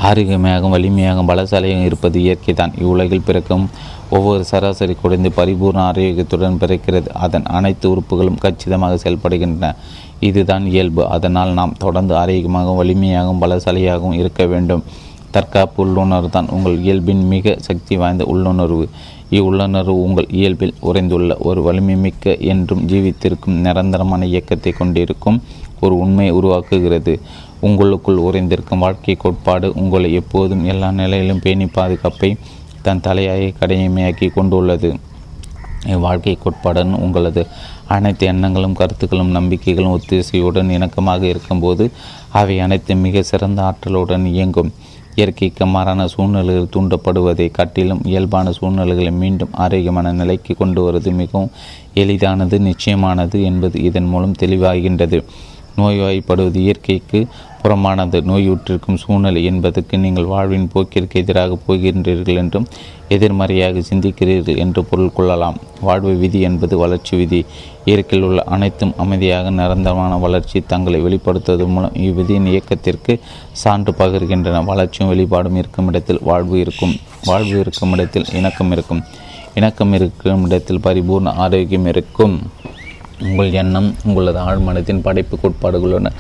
ஆரோக்கியமாகவும் வலிமையாகவும் பலசாலையும் இருப்பது இயற்கை தான். இவ்வுலகில் பிறக்கும் ஒவ்வொரு சராசரி குறைந்து பரிபூர்ண ஆரோக்கியத்துடன் பிறக்கிறது. அதன் அனைத்து உறுப்புகளும் கச்சிதமாக செயல்படுகின்றன. இதுதான் இயல்பு. அதனால் நாம் தொடர்ந்து ஆரோக்கியமாகவும் வலிமையாகவும் பலசாலையாகவும் இருக்க வேண்டும். தற்காப்பு உள்ளுணர்வு தான் உங்கள் இயல்பின் மிக சக்தி வாய்ந்த உள்ளுணர்வு. இவ்வுள்ளுணர்வு உங்கள் இயல்பில் உறைந்துள்ள ஒரு வலிமை மிக்க என்றும் ஜீவித்திருக்கும் நிரந்தரமான இயக்கத்தை கொண்டிருக்கும் ஒரு உண்மையை உருவாக்குகிறது. உங்களுக்குள் உறைந்திருக்கும் வாழ்க்கை கோட்பாடு உங்களை எப்போதும் எல்லா நிலையிலும் பேணி பாதுகாப்பை தன் தலையாயை கடமையாக்கி கொண்டுள்ளது. இவ்வாழ்க்கை கோட்பாடன் உங்களது அனைத்து எண்ணங்களும் கருத்துக்களும் நம்பிக்கைகளும் ஒத்திசையுடன் இணக்கமாக இருக்கும்போது அவை அனைத்து மிக சிறந்த ஆற்றலுடன் இயங்கும். இயற்கைக்கு மாறான சூழ்நிலைகள் தூண்டப்படுவதை காட்டிலும் இயல்பான சூழ்நிலைகளை மீண்டும் ஆரோக்கியமான நிலைக்கு கொண்டு வருவது மிகவும் எளிதானது, நிச்சயமானது என்பது இதன் மூலம் தெளிவாகின்றது. நோய்வாய்ப்படுவது இயற்கைக்கு புறமானது. நோயுற்றிருக்கும் சூழ்நிலை என்பதற்கு நீங்கள் வாழ்வின் போக்கிற்கு எதிராக போகின்றீர்கள் என்றும் எதிர்மறையாக சிந்திக்கிறீர்கள் என்று பொருள் கொள்ளலாம். வாழ்வு விதி என்பது வளர்ச்சி விதி. இயற்கையில் உள்ள அனைத்தும் அமைதியாக நிரந்தரமான வளர்ச்சி தங்களை வெளிப்படுத்துவதன் மூலம் இவ்விதியின் இயக்கத்திற்கு சான்று பகிர்கின்றன. வளர்ச்சியும் வெளிப்பாடும் இருக்கும் இடத்தில் வாழ்வு இருக்கும். வாழ்வு இருக்கும் இடத்தில் இணக்கம் இருக்கும். இணக்கம் இருக்கும் இடத்தில் பரிபூர்ண ஆரோக்கியம் இருக்கும். உங்கள் எண்ணம் உங்களது ஆழ்மனத்தின் படைப்பு கோட்பாடுகளுடன்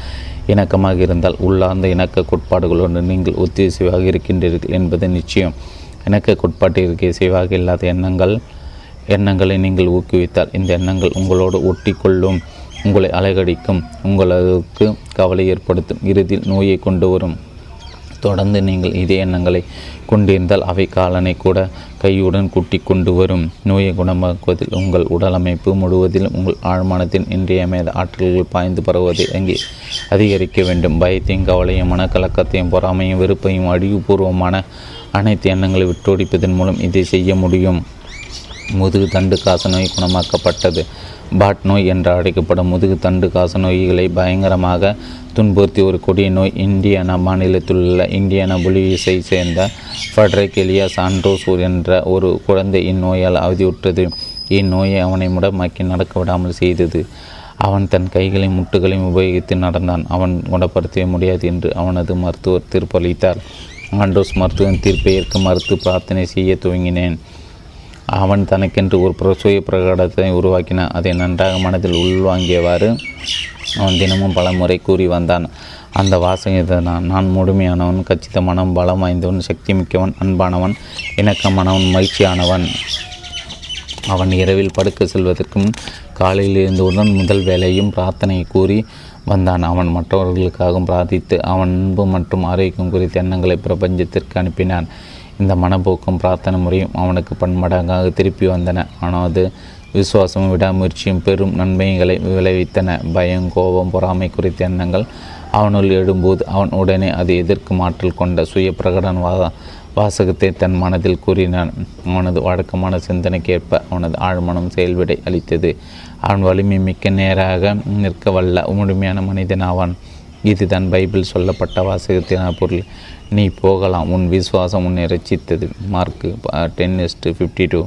இணக்கமாக இருந்தால் உள்ளார்ந்த இணக்க கோட்பாடுகளுடன் நீங்கள் ஒத்திசைவாக இருக்கின்றீர்கள் என்பது நிச்சயம். இணக்க கோட்பாட்டிற்கு இசைவாக இல்லாத எண்ணங்கள் எண்ணங்களை நீங்கள் ஊக்குவித்தால் இந்த எண்ணங்கள் உங்களோடு ஒட்டிக்கொள்ளும், உங்களை அலைகடிக்கும், உங்களுக்கு கவலை ஏற்படுத்தும், இறுதியில் நோயை கொண்டு வரும். தொடர்ந்து நீங்கள் இதே எண்ணங்களை கொண்டிருந்தால் அவை காலனை கூட கையுடன் கூட்டி கொண்டு வரும். நோயை குணமாக்குவதில் உங்கள் உடலமைப்பு முழுவதிலும் உங்கள் ஆழ்மானத்தின் இன்றியமையாத ஆற்றல்கள் பாய்ந்து பரவுவதை அங்கே அதிகரிக்க வேண்டும். பயத்தையும் கவலையும் மனக்கலக்கத்தையும் பொறாமையும் வெறுப்பையும் அழிவுபூர்வமான அனைத்து எண்ணங்களை விட்டொடிப்பதன் மூலம் இதை செய்ய முடியும். முதுகு தண்டு காச நோய் குணமாக்கப்பட்டது. பாட் நோய் என்று அழைக்கப்படும் முதுகு தண்டு காச நோய்களை பயங்கரமாக துன்புறுத்தி ஒரு கொடிய நோய் இந்தியானா மாநிலத்தில் உள்ள இந்தியானா புலிவிசை சேர்ந்த ஃபட்ரிக் எலியா சான்டோசூர் என்ற ஒரு குழந்தை இந்நோயால் அவதியுற்றது. இந்நோயை அவனை முடமாக்கி நடக்க விடாமல் செய்தது. அவன் தன் கைகளையும் முட்டுகளையும் உபயோகித்து நடந்தான். அவன் குணப்படுத்தவே முடியாது என்று அவனது மருத்துவர் தீர்ப்பளித்தார். ஆண்டோஸ் மருத்துவன் தீர்ப்பை ஏற்க மறுத்து பிரார்த்தனை செய்ய துவங்கினேன். அவன் தனக்கென்று ஒரு பிரசுய பிரகடனத்தை உருவாக்கினான். அதை நன்றாக மனதில் உள்வாங்கியவாறு அவன் தினமும் பல முறை கூறி வந்தான். அந்த வாசகத்தான் நான் முழுமையானவன், கச்சிதமானவன், பலம் வாய்ந்தவன், சக்தி மிக்கவன், அன்பானவன், இணக்கமானவன், மகிழ்ச்சியானவன். அவன் இரவில் படுக்க செல்வதற்கும் காலையில் இருந்தவுடன் முதல் வேலையும் பிரார்த்தனை கூறி வந்தான். அவன் மற்றவர்களுக்காகவும் பிரார்த்தித்து அவன் அன்பு மற்றும் ஆரோக்கியம் குறித்த எண்ணங்களை பிரபஞ்சத்திற்கு அனுப்பினான். இந்த மனப்போக்கும் பிரார்த்தனை முறையும் அவனுக்கு பன்மடங்காக திருப்பி வந்தன. ஆனால் அது விசுவாசமும் விடாமுயற்சியும் பெரும் நன்மைகளை விளைவித்தன. பயம், கோபம், பொறாமை குறித்த எண்ணங்கள் அவனுள் எழும்போது அவன் உடனே அதை எதிர்க்கும் ஆற்றல் கொண்ட சுய பிரகடன வா வாசகத்தை தன் மனதில் கூறினான். அவனது வழக்கமான சிந்தனைக்கேற்ப அவனது ஆழ்மனம் செயல்விடை அளித்தது. அவன் வலிமை மிக்க நேராக நிற்க வல்ல முழுமையான மனிதன் ஆவான். இதுதான் பைபிள் சொல்லப்பட்ட வாசகத்தின பொருள். நீ போகலாம், உன் விசுவாசம் உன்னை ரசித்தது. Mark ten is to fifty two.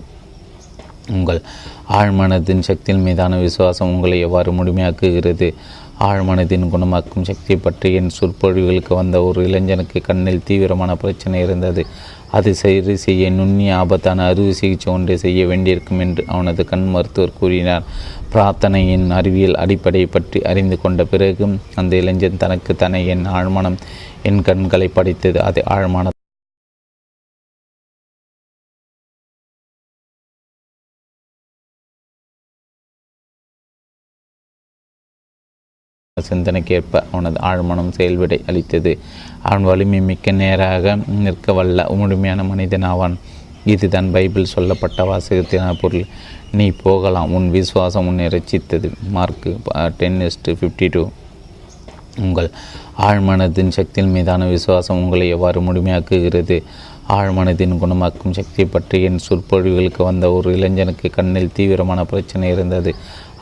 உங்கள் ஆழ்மனதின் சக்தியின் மீதான விசுவாசம் உங்களை எவ்வாறு முழுமையாக்குகிறது? ஆழ்மனதின் குணமாக்கும் சக்தியை பற்றி என் சொற்பொழிவுகளுக்கு வந்த ஒரு இளைஞனுக்கு கண்ணில் தீவிரமான பிரச்சனை இருந்தது. அது சரி செய்ய நுண்ணிய ஆபத்தான அறுவை சிகிச்சை ஒன்றை செய்ய வேண்டியிருக்கும் என்று அவனது கண் மருத்துவர் கூறினார். பிரார்த்தனையின் அறிவியல் அடிப்படையை பற்றி அறிந்து கொண்ட பிறகு அந்த இளைஞன் தனக்கு தன்னை என் ஆழ்மனம் என் கண்களை படைத்தது. அது ஆழ்மன சிந்தனைக்கேற்ப அவனது ஆழ்மனம் செயல்விடை அளித்தது. அவன் வலிமை மிக்க நேராக நிற்க வல்ல முழுமையான மனிதன் ஆவான். இதுதான் பைபிள் சொல்லப்பட்ட வாசகத்தின பொருள். நீ போகலாம், உன் விசுவாசம் உன்னை ரசித்தது. Mark ten is to fifty two. உங்கள் ஆழ்மனதின் சக்தியின் மீதான விசுவாசம் உங்களை எவ்வாறு முழுமையாக்குகிறது? ஆழ்மனதின் குணமாக்கும் சக்தியை பற்றி என் சொற்பொழிவுகளுக்கு வந்த ஒரு இளைஞனுக்கு கண்ணில் தீவிரமான பிரச்சனை இருந்தது.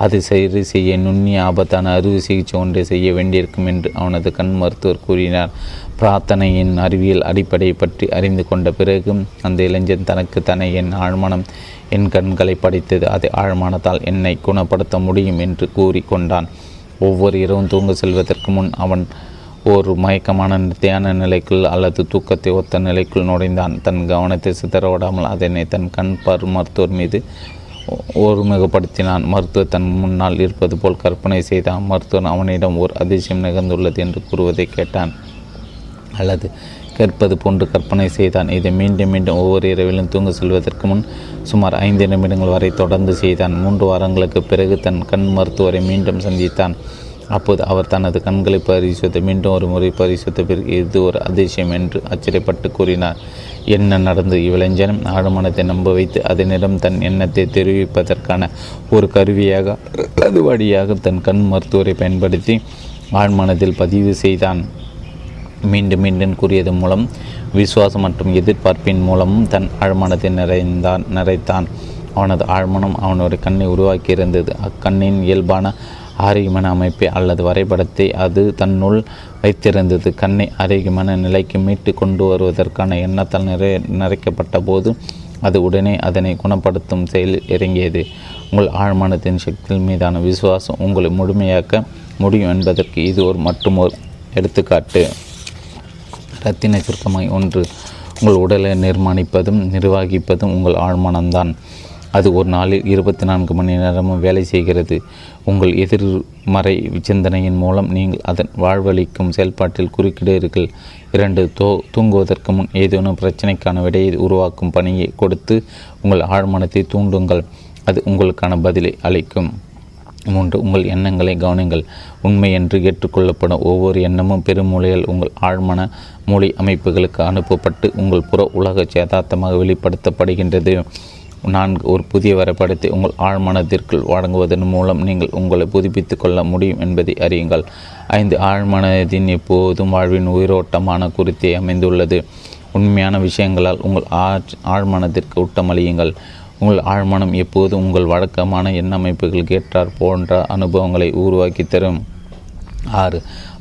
அது சரி செய்ய நுண்ணிய ஆபத்தான அறுவை சிகிச்சை ஒன்றை செய்ய வேண்டியிருக்கும் என்று அவனது கண் மருத்துவர் கூறினார். பிரார்த்தனையின் அறிவியல் அடிப்படையை பற்றி அறிந்து கொண்ட பிறகு அந்த இளைஞன் தனக்கு தன்னை என் ஆழ்மனம் என் கண்களை படைத்தது. அது ஆழ்மனத்தால் என்னை குணப்படுத்த முடியும் என்று கூறி கொண்டான். ஒவ்வொரு இரவும் தூங்க செல்வதற்கு முன் அவன் ஒரு மயக்கமான தியான நிலைக்குள் அல்லது தூக்கத்தை ஒத்த நிலைக்குள் நுழைந்தான். தன் கவனத்தை சிதறவிடாமல் அதனை தன் கண் பார் மருத்துவர் மீது ஒருமுகப்படுத்தினான். மருத்துவர் தன் முன்னால் இருப்பது போல் கற்பனை செய்தான். மருத்துவர் அவனிடம் ஒரு அதிசயம் நிகழ்ந்துள்ளது என்று கூறுவதை கேட்டான் அல்லது கேட்பது போன்று கற்பனை செய்தான். இதை மீண்டும் மீண்டும் ஒவ்வொரு இரவிலும் தூங்க செல்வதற்கு முன் சுமார் ஐந்து நிமிடங்கள் வரை தொடர்ந்து செய்தான். மூன்று வாரங்களுக்கு பிறகு தன் கண் மருத்துவரை மீண்டும் சந்தித்தான். அப்போது அவர் தனது கண்களை பரிசோதித்து மீண்டும் ஒரு முறை பரிசோதித்த பிறகு இது ஒரு அதிசயம் என்று ஆச்சரியப்பட்டு கூறினார். என்ன நடந்தது? இவ்விளைஞன் ஆழ்மனத்தை நம்ப வைத்து அதனிடம் தன் எண்ணத்தை தெரிவிப்பதற்கான ஒரு கருவியாக அது வழியாக தன் கண் மருத்துவரை பயன்படுத்தி ஆழ்மனத்தில் பதிவு செய்தான். மீண்டும் மீண்டும் கூறியதன் மூலம் விசுவாசம் மற்றும் எதிர்பார்ப்பின் மூலமும் தன் ஆழ்மனத்தை நிறைந்தான் நிறைத்தான் அவனது ஆழ்மனம் அவனுடைய கண்ணை உருவாக்கியிருந்தது. அக்கண்ணின் இயல்பான ஆரோக்கியமான அமைப்பை அல்லது வரைபடத்தை அது தன்னுள் வைத்திருந்தது. கண்ணை ஆரோக்கியமான நிலைக்கு மீட்டு கொண்டு வருவதற்கான எண்ணத்தால் நிறை நிறைக்கப்பட்ட போது அது உடனே அதனை குணப்படுத்தும் செயலில் இறங்கியது. உங்கள் ஆழ்மனத்தின் சக்தியின் மீதான விசுவாசம் உங்களை முழுமையாக்க முடியும் என்பதற்கு இது ஒரு மற்றும் ஒரு எடுத்துக்காட்டு. இரத்தின சுருக்கமாய் ஒன்று, உங்கள் உடலை நிர்மாணிப்பதும் நிர்வகிப்பதும் உங்கள் ஆழ்மனம்தான். அது ஒரு நாளில் இருபத்தி நான்கு மணி நேரமும் வேலை செய்கிறது. உங்கள் எதிர்மறை சிந்தனையின் மூலம் நீங்கள் அதன் வாழ்வளிக்கும் செயல்பாட்டில் குறுக்கிடுகிறீர்கள். இரண்டு, தோ தூங்குவதற்கு முன் ஏதேனும் பிரச்சனைக்கான விடையை உருவாக்கும் பணியை கொடுத்து உங்கள் ஆழ்மனத்தை தூண்டுங்கள். அது உங்களுக்கான பதிலை அளிக்கும். மூன்று உங்கள் எண்ணங்களை கவனிங்கள். உண்மை என்று ஏற்றுக்கொள்ளப்படும் ஒவ்வொரு எண்ணமும் பெருமூளையால் உங்கள் ஆழ்மன மூளை அமைப்புகளுக்கு அனுப்பப்பட்டு உங்கள் புற உலக சேதார்த்தமாக வெளிப்படுத்தப்படுகின்றது. நான்கு, ஒரு புதிய வரைபடத்தை உங்கள் ஆழ்மனத்திற்குள் வழங்குவதன் மூலம் நீங்கள் உங்களை புதுப்பித்து கொள்ள முடியும் என்பதை அறியுங்கள். ஐந்து, ஆழ்மனதின் எப்போதும் வாழ்வின் உயிரோட்டமான குறித்தே அமைந்துள்ளது. உண்மையான விஷயங்களால் உங்கள் ஆழ்மனத்திற்கு ஊட்டமளியுங்கள். உங்கள் ஆழ்மனம் எப்போது உங்கள் வழக்கமான எண்ணமைப்புகள் கேட்டார் போன்ற அனுபவங்களை உருவாக்கி தரும். ஆறு,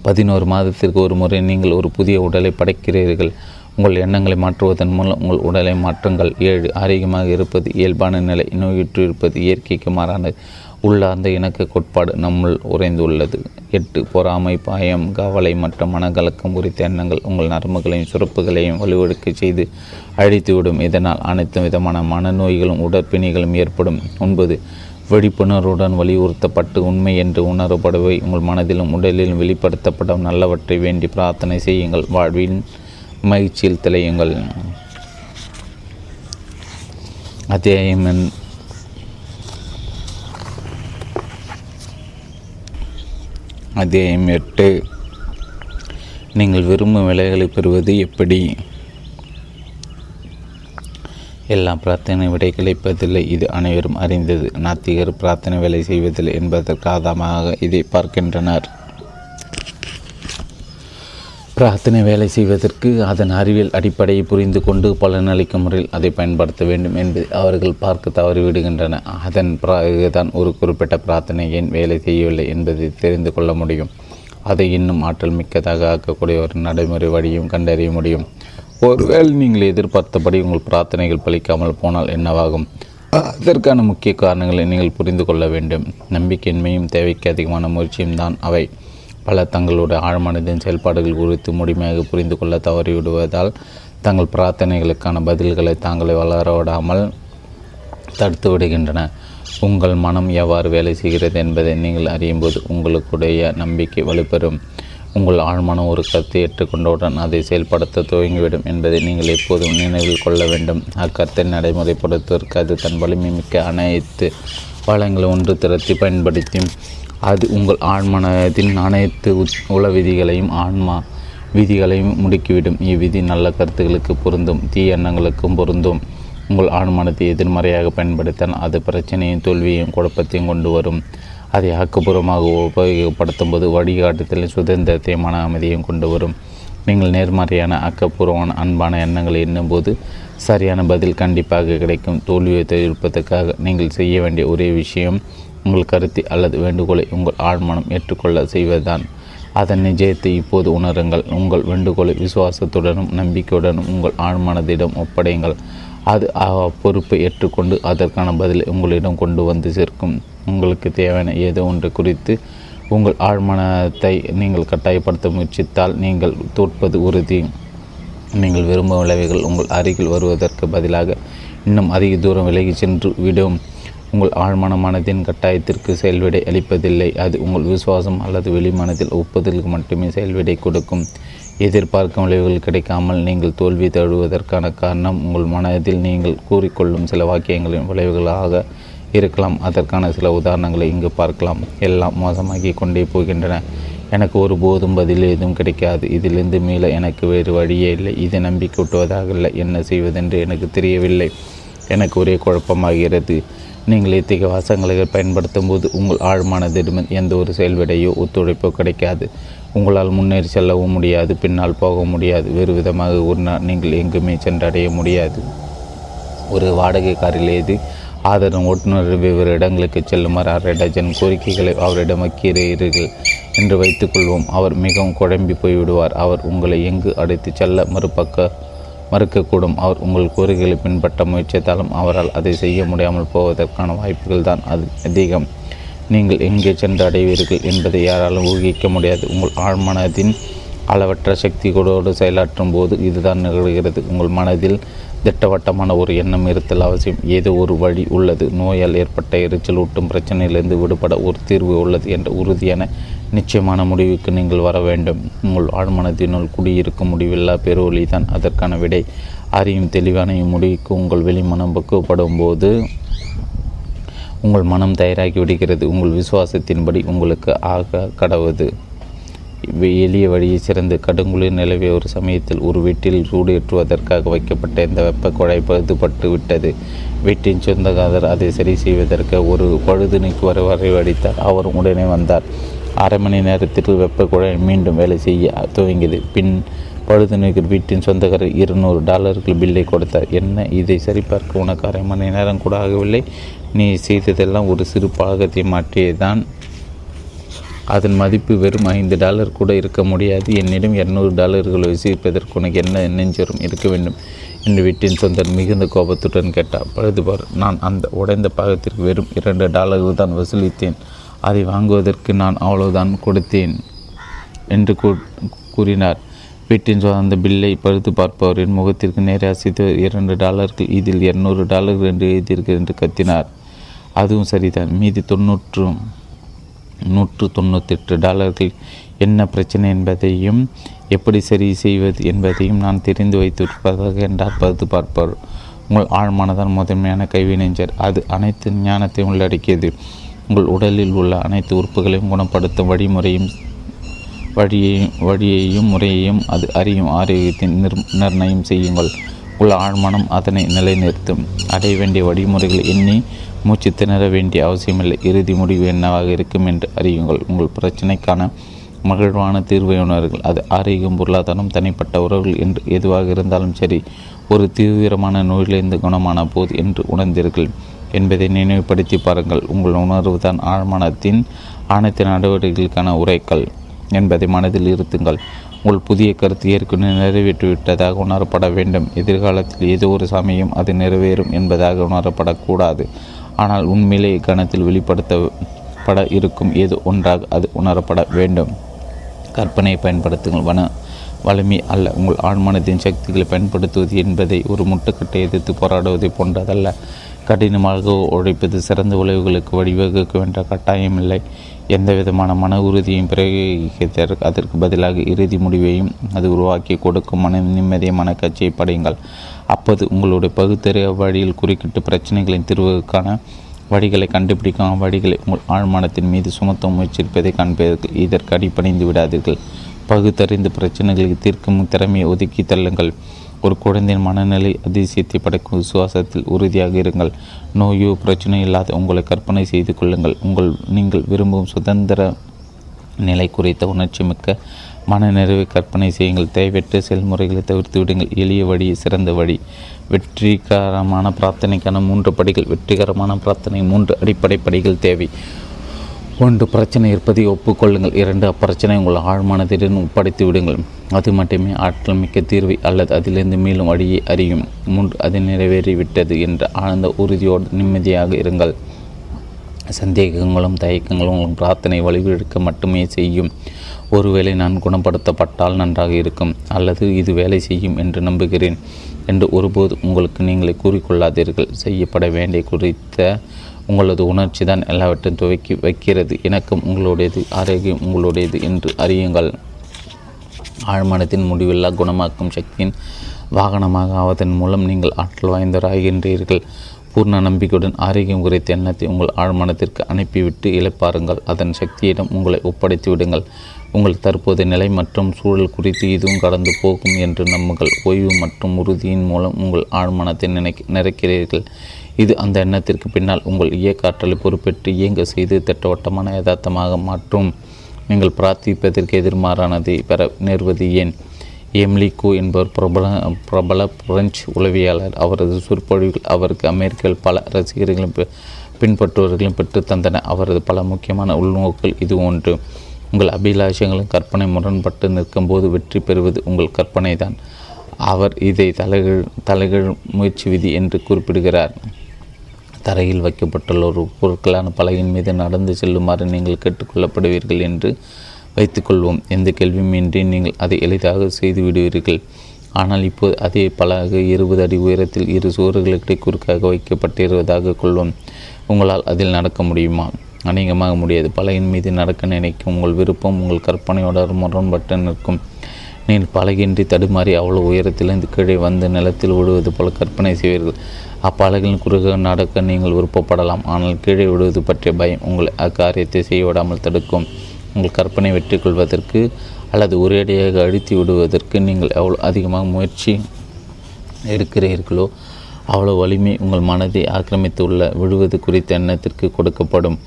பதினோரு மாதத்திற்கு ஒரு முறை நீங்கள் ஒரு புதிய உடலை படைக்கிறீர்கள். உங்கள் எண்ணங்களை மாற்றுவதன் மூலம் உங்கள் உடலை மாற்றுங்கள். ஏழு, ஆரோக்கியமாக இருப்பது இயல்பான நிலை, நோயுற்று இருப்பது இயற்கைக்கு மாறானது. உள்ளார்ந்த இணக்க கோட்பாடு நம்முள் உறைந்துள்ளது. எட்டு, பொறாமை, பாயம், கவலை மற்றும் மனக்கலக்கம் குறித்த எண்ணங்கள் உங்கள் நரம்புகளையும் சுரப்புகளையும் வலுவெடுக்க செய்து அழித்துவிடும். இதனால் அனைத்து விதமான மனநோய்களும் உடற்பிணிகளும் ஏற்படும். ஒன்பது, விழிப்புணர்வுடன் வலியுறுத்தப்பட்டு உண்மை என்று உணரப்படுவை உங்கள் மனதிலும் உடலிலும் வெளிப்படுத்தப்படும் நல்லவற்றை வேண்டி பிரார்த்தனை செய்யுங்கள். வாழ்வின் மகிழ்ச்சியில் திளையுங்கள். அத்தியாயம் எண் அத்தியாயம் எட்டு. நீங்கள் விரும்பும் வேலைகளை பெறுவது எப்படி? எல்லா பிரார்த்தனை விடை கிடைப்பதில்லை, இது அனைவரும் அறிந்தது. நாத்திகர் பிரார்த்தனை வேலை செய்வதில்லை என்பதற்கு ஆதாரமாக இதை பார்க்கின்றனர். பிரார்த்தனை வேலை செய்வதற்கு அதன் அறிவியல் அடிப்படையை புரிந்து கொண்டு பலனளிக்கும் முறையில் அதை பயன்படுத்த வேண்டும் என்பதை அவர்கள் பார்க்க தவறிவிடுகின்றன. அதன் பிறகுதான் ஒரு குறிப்பிட்ட பிரார்த்தனை ஏன் வேலை செய்யவில்லை என்பதை தெரிந்து கொள்ள முடியும். அதை இன்னும் ஆற்றல் மிக்கதாக ஆக்கக்கூடிய ஒரு நடைமுறை வழியும் கண்டறிய முடியும். ஒருவேளை நீங்கள் எதிர்பார்த்தபடி உங்கள் பிரார்த்தனைகள் பலிக்காமல் போனால் என்னவாகும்? அதற்கான முக்கிய காரணங்களை நீங்கள் புரிந்து கொள்ள வேண்டும். நம்பிக்கையின்மையும் தேவைக்கு அதிகமான முயற்சியும் தான் அவை. பல தங்களுடைய ஆழ்மனதின் செயல்பாடுகள் குறித்து முழுமையாக புரிந்து கொள்ள தவறிவிடுவதால் தங்கள் பிரார்த்தனைகளுக்கான பதில்களை தாங்களை வளரவிடாமல் தடுத்து விடுகின்றன. உங்கள் மனம் எவ்வாறு வேலை செய்கிறது என்பதை நீங்கள் அறியும்போது உங்களுடைய நம்பிக்கை வலுப்பெறும். உங்கள் ஆழ்மனம் ஒரு கருத்தை ஏற்றுக்கொண்டவுடன் அதை செயல்படுத்த துவங்கிவிடும் என்பதை நீங்கள் எப்போதும் நினைவில் கொள்ள வேண்டும். அக்கருத்தை நடைமுறைப்படுத்துவதற்கு அது தன் வலிமை மிக்க அனைத்து வளங்களை ஒன்று திரட்டி பயன்படுத்தும். அது உங்கள் ஆழ்மனத்தின் அனைத்து உல விதிகளையும் ஆன்மா விதிகளையும் முடுக்கிவிடும். இவ்விதி நல்ல கருத்துக்களுக்கு பொருந்தும், தீய எண்ணங்களுக்கும் பொருந்தும். உங்கள் ஆழ்மனத்தை எதிர்மறையாக பயன்படுத்த அது பிரச்சனையும் தோல்வியையும் குழப்பத்தையும் கொண்டு வரும். அதை ஆக்கப்பூர்வமாக உபயோகப்படுத்தும் போது வழிகாட்டுதலின் சுதந்திரத்தையும் மன அமைதியையும் கொண்டு வரும். நீங்கள் நேர்மறையான ஆக்கப்பூர்வமான அன்பான எண்ணங்களை எண்ணும்போது சரியான பதில் கண்டிப்பாக கிடைக்கும். தோல்வியை தவிர்ப்பதற்காக நீங்கள் செய்ய வேண்டிய ஒரே விஷயம் உங்கள் கருத்தை அல்லது வேண்டுகோளை உங்கள் ஆழ்மனம் ஏற்றுக்கொள்ள செய்வதுதான். அதன் நிஜத்தை இப்போது உணருங்கள். உங்கள் வேண்டுகோளை விசுவாசத்துடனும் நம்பிக்கையுடனும் உங்கள் ஆழ்மனதிடம் ஒப்படையுங்கள். அது பொறுப்பை ஏற்றுக்கொண்டு அதற்கான பதிலை உங்களிடம் கொண்டு வந்து சேர்க்கும். உங்களுக்கு தேவையான ஏதோ ஒன்று குறித்து உங்கள் ஆழ்மனத்தை நீங்கள் கட்டாயப்படுத்த முயற்சித்தால் நீங்கள் தோற்பது உறுதி. நீங்கள் விரும்பும் விளைவுகள் உங்கள் அருகில் வருவதற்கு பதிலாக இன்னும் அதிக தூரம் விலகி சென்று விடும். உங்கள் ஆழ்மனமானதின் கட்டாயத்திற்கு செயல்விடை அளிப்பதில்லை. அது உங்கள் விசுவாசம் அல்லது வெளிமனத்தில் ஒப்புதலுக்கு மட்டுமே செயல்விடை கொடுக்கும். எதிர்பார்க்கும் விளைவுகள் கிடைக்காமல் நீங்கள் தோல்வி தழுவதற்கான காரணம் உங்கள் மனதில் நீங்கள் கூறிக்கொள்ளும் சில வாக்கியங்களின் விளைவுகளாக இருக்கலாம். அதற்கான சில உதாரணங்களை இங்கு பார்க்கலாம். எல்லாம் மோசமாகி கொண்டே போகின்றன. எனக்கு ஒருபோதும் பதில் எதுவும் கிடைக்காது. இதிலிருந்து மீள எனக்கு வேறு வழியே இல்லை. இது நம்பிக்கை ஊட்டுவதாக இல்லை. என்ன செய்வதென்று எனக்கு தெரியவில்லை. எனக்கு ஒரே குழப்பமாகிறது. நீங்கள் இத்தகைய வாசகங்களை பயன்படுத்தும் போது உங்கள் ஆழ்மனதிடம் எந்த ஒரு செயல்விடையோ ஒத்துழைப்போ கிடைக்காது. உங்களால் முன்னேறி செல்லவும் முடியாது, பின்னால் போக முடியாது. வேறு விதமாக ஒரு நாள் நீங்கள் எங்குமே சென்றடைய முடியாது. ஒரு வாடகை காரில் ஏது ஆதரவு ஓட்டுநர் வெவ்வேறு இடங்களுக்கு செல்லுமாறு அரை டஜன் கோரிக்கைகளை அவரிடம் வைக்கிறீர்கள் என்று வைத்துக்கொள்வோம். அவர் மிகவும் குழம்பி போய்விடுவார். அவர் உங்களை எங்கு அடைத்து செல்ல மறுபக்க மறுக்கக்கூடும். அவர் உங்கள் கோரிக்கைகளை பின்பற்ற முயற்சித்தாலும் அவரால் அதை செய்ய முடியாமல் போவதற்கான வாய்ப்புகள் தான் அது அதிகம். நீங்கள் எங்கே சென்று அடைவீர்கள் என்பதை யாராலும் ஊகிக்க முடியாது. உங்கள் ஆழ்மனதின் அளவற்ற சக்திகளோடு செயலாற்றும் போது இதுதான் நிகழ்கிறது. உங்கள் மனதில் திட்டவட்டமான ஒரு எண்ணம் இருத்தல் அவசியம். ஏதோ ஒரு வழி உள்ளது. நோயால் ஏற்பட்ட எரிச்சல் ஊட்டும் பிரச்சனையிலிருந்து விடுபட ஒரு தீர்வு உள்ளது என்ற உறுதியான நிச்சயமான முடிவுக்கு நீங்கள் வர வேண்டும். உங்கள் ஆழ்மனத்தினுள் குடியிருக்கும் முடிவில்லா பெருவொலி தான் அதற்கான விடை. அறியும் தெளிவான முடிவுக்கு உங்கள் வெளிமனம் பக்குவப்படும் போது உங்கள் மனம் தயாராகி விடுகிறது. உங்கள் விசுவாசத்தின்படி உங்களுக்கு ஆக கடவுது. எளிய வழியை சிறந்து கடுங்குளிர் நிலவிய ஒரு சமயத்தில் ஒரு வீட்டில் சூடு ஏற்றுவதற்காக வைக்கப்பட்ட இந்த வெப்ப குழாய் பழுதுபட்டு விட்டது. வீட்டின் சொந்தக்காரர் அதை சரி செய்வதற்கு ஒரு பழுது நீக்குவரை வரவழைத்தார். அவர் உடனே வந்தார். அரை மணி நேரத்திற்கு வெப்ப குழாய் மீண்டும் வேலை செய்ய துவங்கியது. பின் பழுது நீக்கிற வீட்டின் சொந்தக்காரர் இருநூறு டாலருக்கு பில்லை கொடுத்தார். என்ன, இதை சரிபார்க்க உனக்கு அரை மணி நேரம் கூட ஆகவில்லை, நீ செய்ததெல்லாம் ஒரு சிறு பாகத்தை மாற்றியதான், அதன் மதிப்பு வெறும் ஐந்து டாலர் கூட இருக்க முடியாது, என்னிடம் இரநூறு டாலர்களை வசிப்பதற்கு உனக்கு என்ன நெஞ்சரும் இருக்க வேண்டும் என்று வீட்டின் சொந்தன் மிகுந்த கோபத்துடன் கேட்டார். பழுதுபார், நான் அந்த உடைந்த பாகத்திற்கு வெறும் இரண்டு டாலர்கள் தான் வசூலித்தேன், அதை வாங்குவதற்கு நான் அவ்வளவுதான் கொடுத்தேன் என்று கூறினார். வீட்டின் அந்த பில்லை பழுது பார்ப்பவரின் முகத்திற்கு நேரே அசைத்து இரண்டு டாலர்கள், இதில் இரநூறு டாலர்கள் என்று எழுதியிருக்கிறது என்று கத்தினார். அதுவும் சரிதான், மீதி தொன்னூற்று நூற்று தொண்ணூற்றெட்டு டாலர்கள் என்ன பிரச்சனை என்பதையும் எப்படி சரி செய்வது என்பதையும் நான் தெரிந்து வைத்திருப்பதாக என்றார் பழுது பார்ப்பவர். உங்கள் ஆழ்மானதான் முதன்மையான கைவினைஞர், அது அனைத்து ஞானத்தையும் உள்ளடக்கியது. உங்கள் உடலில் உள்ள அனைத்து உறுப்புகளையும் குணப்படுத்தும் வழிமுறையும் வழியையும் வழியையும் முறையையும் அது அறியும் ஆரோக்கியத்தின் நிர் நிர்ணயம் செய்யுங்கள். உள்ள ஆழ்மனம் அதனை நிலைநிறுத்தும். அடைய வேண்டிய வழிமுறைகளை எண்ணி மூச்சு திணற வேண்டிய அவசியமில்லை. இறுதி முடிவு என்னவாக இருக்கும் என்று அறியுங்கள். உங்கள் பிரச்சனைக்கான மகிழ்வான தீர்வை உணர்கள். அது ஆரோக்கியம், பொருளாதாரம், தனிப்பட்ட உறவுகள் என்று எதுவாக இருந்தாலும் சரி, ஒரு தீவிரமான நோயிலிருந்து குணமான போது என்று உணர்ந்தீர்கள் என்பதை நினைவுபடுத்தி பாருங்கள். உங்கள் உணர்வு தான் ஆழ்மனத்தின் அனைத்து நடவடிக்கைகளுக்கான உரைக்கல் என்பதை மனதில் இருத்துங்கள். உங்கள் புதிய கருத்து ஏற்கனவே நிறைவேற்றிவிட்டதாக உணரப்பட வேண்டும். எதிர்காலத்தில் ஏதோ ஒரு சமயம் அது நிறைவேறும் என்பதாக உணரப்படக்கூடாது, ஆனால் உண்மையிலேயே கணத்தில் வெளிப்படுத்தப்பட இருக்கும் ஏதோ ஒன்றாக அது உணரப்பட வேண்டும். கற்பனையை பயன்படுத்துங்கள், வன வலிமை அல்ல. உங்கள் ஆழ்மனத்தின் சக்திகளை பயன்படுத்துவது என்பதை ஒரு முட்டுக்கட்டை எதிர்த்து போராடுவதை போன்றதல்ல. கடினமாக உழைப்பது சிறந்த உழைவுகளுக்கு வழிவகுக்கும் என்ற கட்டாயமில்லை. எந்த விதமான மன உறுதியையும் பிரயோகிக்க அதற்கு பதிலாக இறுதி முடிவையும் அது உருவாக்கி கொடுக்கும் மன நிம்மதியை மனக்கட்சியை படையுங்கள். அப்போது உங்களுடைய பகுத்தறிவு வழியில் குறுக்கிட்டு பிரச்சனைகளின் தீர்வுக்கான வழிகளை கண்டுபிடிக்கும் வழிகளை உங்கள் ஆழ்மனத்தின் மீது சுமத்த முயற்சிப்பதை காண்பீர்கள். இதற்கு அடிபணிந்து விடாதீர்கள். பகுத்தறிந்து பிரச்சனைகளுக்கு தீர்க்கும் திறமையை ஒதுக்கி தள்ளுங்கள். ஒரு குழந்தையின் மனநிலை அதிசயத்தை படைக்கும் விசுவாசத்தில் உறுதியாக இருங்கள். நோயோ பிரச்சனை இல்லாத உங்களை கற்பனை செய்து கொள்ளுங்கள். உங்கள் நீங்கள் விரும்பும் சுதந்திர நிலை குறித்த உணர்ச்சி மிக்க மனநிறைவை கற்பனை செய்யுங்கள். தேவையற்ற செயல்முறைகளை தவிர்த்து விடுங்கள். எளிய வழி சிறந்த வழி. வெற்றிகரமான பிரார்த்தனைக்கான மூன்று படிகள். வெற்றிகரமான பிரார்த்தனை மூன்று அடிப்படை படிகள் தேவை. ஒன்று, பிரச்சனை இருப்பதை ஒப்புக்கொள்ளுங்கள். இரண்டு, அப்பிரச்சனை உங்கள் ஆழ்மனதிடம் ஒப்படைத்து விடுங்கள். அது மட்டுமே ஆற்றல் மிக்க தீர்வை அல்லது அதிலிருந்து மேலும் வழியை அறியும். மூன்று, அது நிறைவேறிவிட்டது என்ற ஆழ்ந்த உறுதியோடு நிம்மதியாக இருங்கள். சந்தேகங்களும் தயக்கங்களும் உங்கள் பிரார்த்தனை வலிவிழுக்க மட்டுமே செய்யும். ஒருவேளை நான் குணப்படுத்தப்பட்டால் நன்றாக இருக்கும் அல்லது இது வேலை செய்யும் என்று நம்புகிறேன் என்று ஒருபோது உங்களுக்கு நீங்களே கூறிக்கொள்ளாதீர்கள். செய்யப்பட வேண்டிய குறித்த உங்களது உணர்ச்சி தான் எல்லாவற்றையும் துவக்கி வைக்கிறது. இணக்கம் உங்களுடையது, ஆரோக்கியம் உங்களுடையது என்று அறியுங்கள். ஆழ்மனத்தின் முடிவில்லா குணமாக்கும் சக்தியின் வாகனமாக ஆவதன் மூலம் நீங்கள் ஆற்றல் வாய்ந்தவராகின்றீர்கள். பூர்ண நம்பிக்கையுடன் ஆரோக்கியம் குறித்த எண்ணத்தை உங்கள் ஆழ்மனத்திற்கு அனுப்பிவிட்டு இழப்பாருங்கள். அதன் சக்தியிடம் உங்களை ஒப்படைத்து விடுங்கள். உங்கள் தற்போதைய நிலை மற்றும் சூழல் குறித்து இதுவும் கடந்து போகும் என்று நம்புங்கள். ஓய்வு மற்றும் உறுதியின் மூலம் உங்கள் ஆழ்மனத்தை நினை நிறைக்கிறீர்கள். இது அந்த எண்ணத்திற்கு பின்னால் உங்கள் இயக்காற்றலை பொறுப்பேற்று இயங்க செய்து திட்டவட்டமான யதார்த்தமாக மாற்றும். நீங்கள் பிரார்த்திப்பதற்கு எதிர்மாறானதை பெற நேர்வது ஏன்? எம்லிகோ என்பவர் பிரபல பிரபல பிரெஞ்சு உளவியாளர். அவரது சொற்பொழிவுகள் அவருக்கு அமெரிக்காவில் பல ரசிகர்களும் பின்பற்றுவர்களும் பெற்றுத்தந்தன. அவரது பல முக்கியமான உள்நோக்கள் இது ஒன்று. உங்கள் அபிலாஷங்களும் கற்பனை முரண்பட்டு நிற்கும் போது வெற்றி பெறுவது உங்கள் கற்பனை தான். அவர் இதை தலைகீழ் தலைகீழ் முயற்சி விதி என்று குறிப்பிடுகிறார். தரையில் வைக்கப்பட்டுள்ள ஒரு பொருட்களான பலகையின் மீது நடந்து செல்லுமாறு நீங்கள் கேட்டுக்கொள்ளப்படுவீர்கள் என்று வைத்துக்கொள்வோம். எந்த கேள்வியுமின்றி நீங்கள் அதை எளிதாக செய்து விடுவீர்கள். ஆனால் இப்போது அதே பலகை இருபது அடி உயரத்தில் இரு சுவர்களுக்கு குறுக்காக வைக்கப்பட்டிருப்பதாக கொள்வோம். உங்களால் அதில் நடக்க முடியுமா? அநேகமாக முடியாது. பலகையின் மீது நடக்க நினைக்கும் உங்கள் விருப்பம் உங்கள் கற்பனையோட முரண்பட்டு நிற்கும். நீர் பலகையின்றி தடுமாறி அவ்வளோ உயரத்திலிருந்து கீழே வந்து நிலத்தில் விடுவது போல கற்பனை செய்வீர்கள். அப்பலகையின் குறுக நடக்க நீங்கள் விருப்பப்படலாம், ஆனால் கீழே விடுவது பற்றிய பயம் உங்களை அக்காரியத்தை செய்யவிடாமல் தடுக்கும். உங்கள் கற்பனை வெற்றி கொள்வதற்கு அல்லது ஒரேடியாக அழித்து விடுவதற்கு நீங்கள் எவ்வளோ அதிகமாக முயற்சி எடுக்கிறீர்களோ அவ்வளோ வலிமை உங்கள் மனதை ஆக்கிரமித்துள்ள விடுவது குறித்த எண்ணத்திற்கு கொடுக்கப்படும்.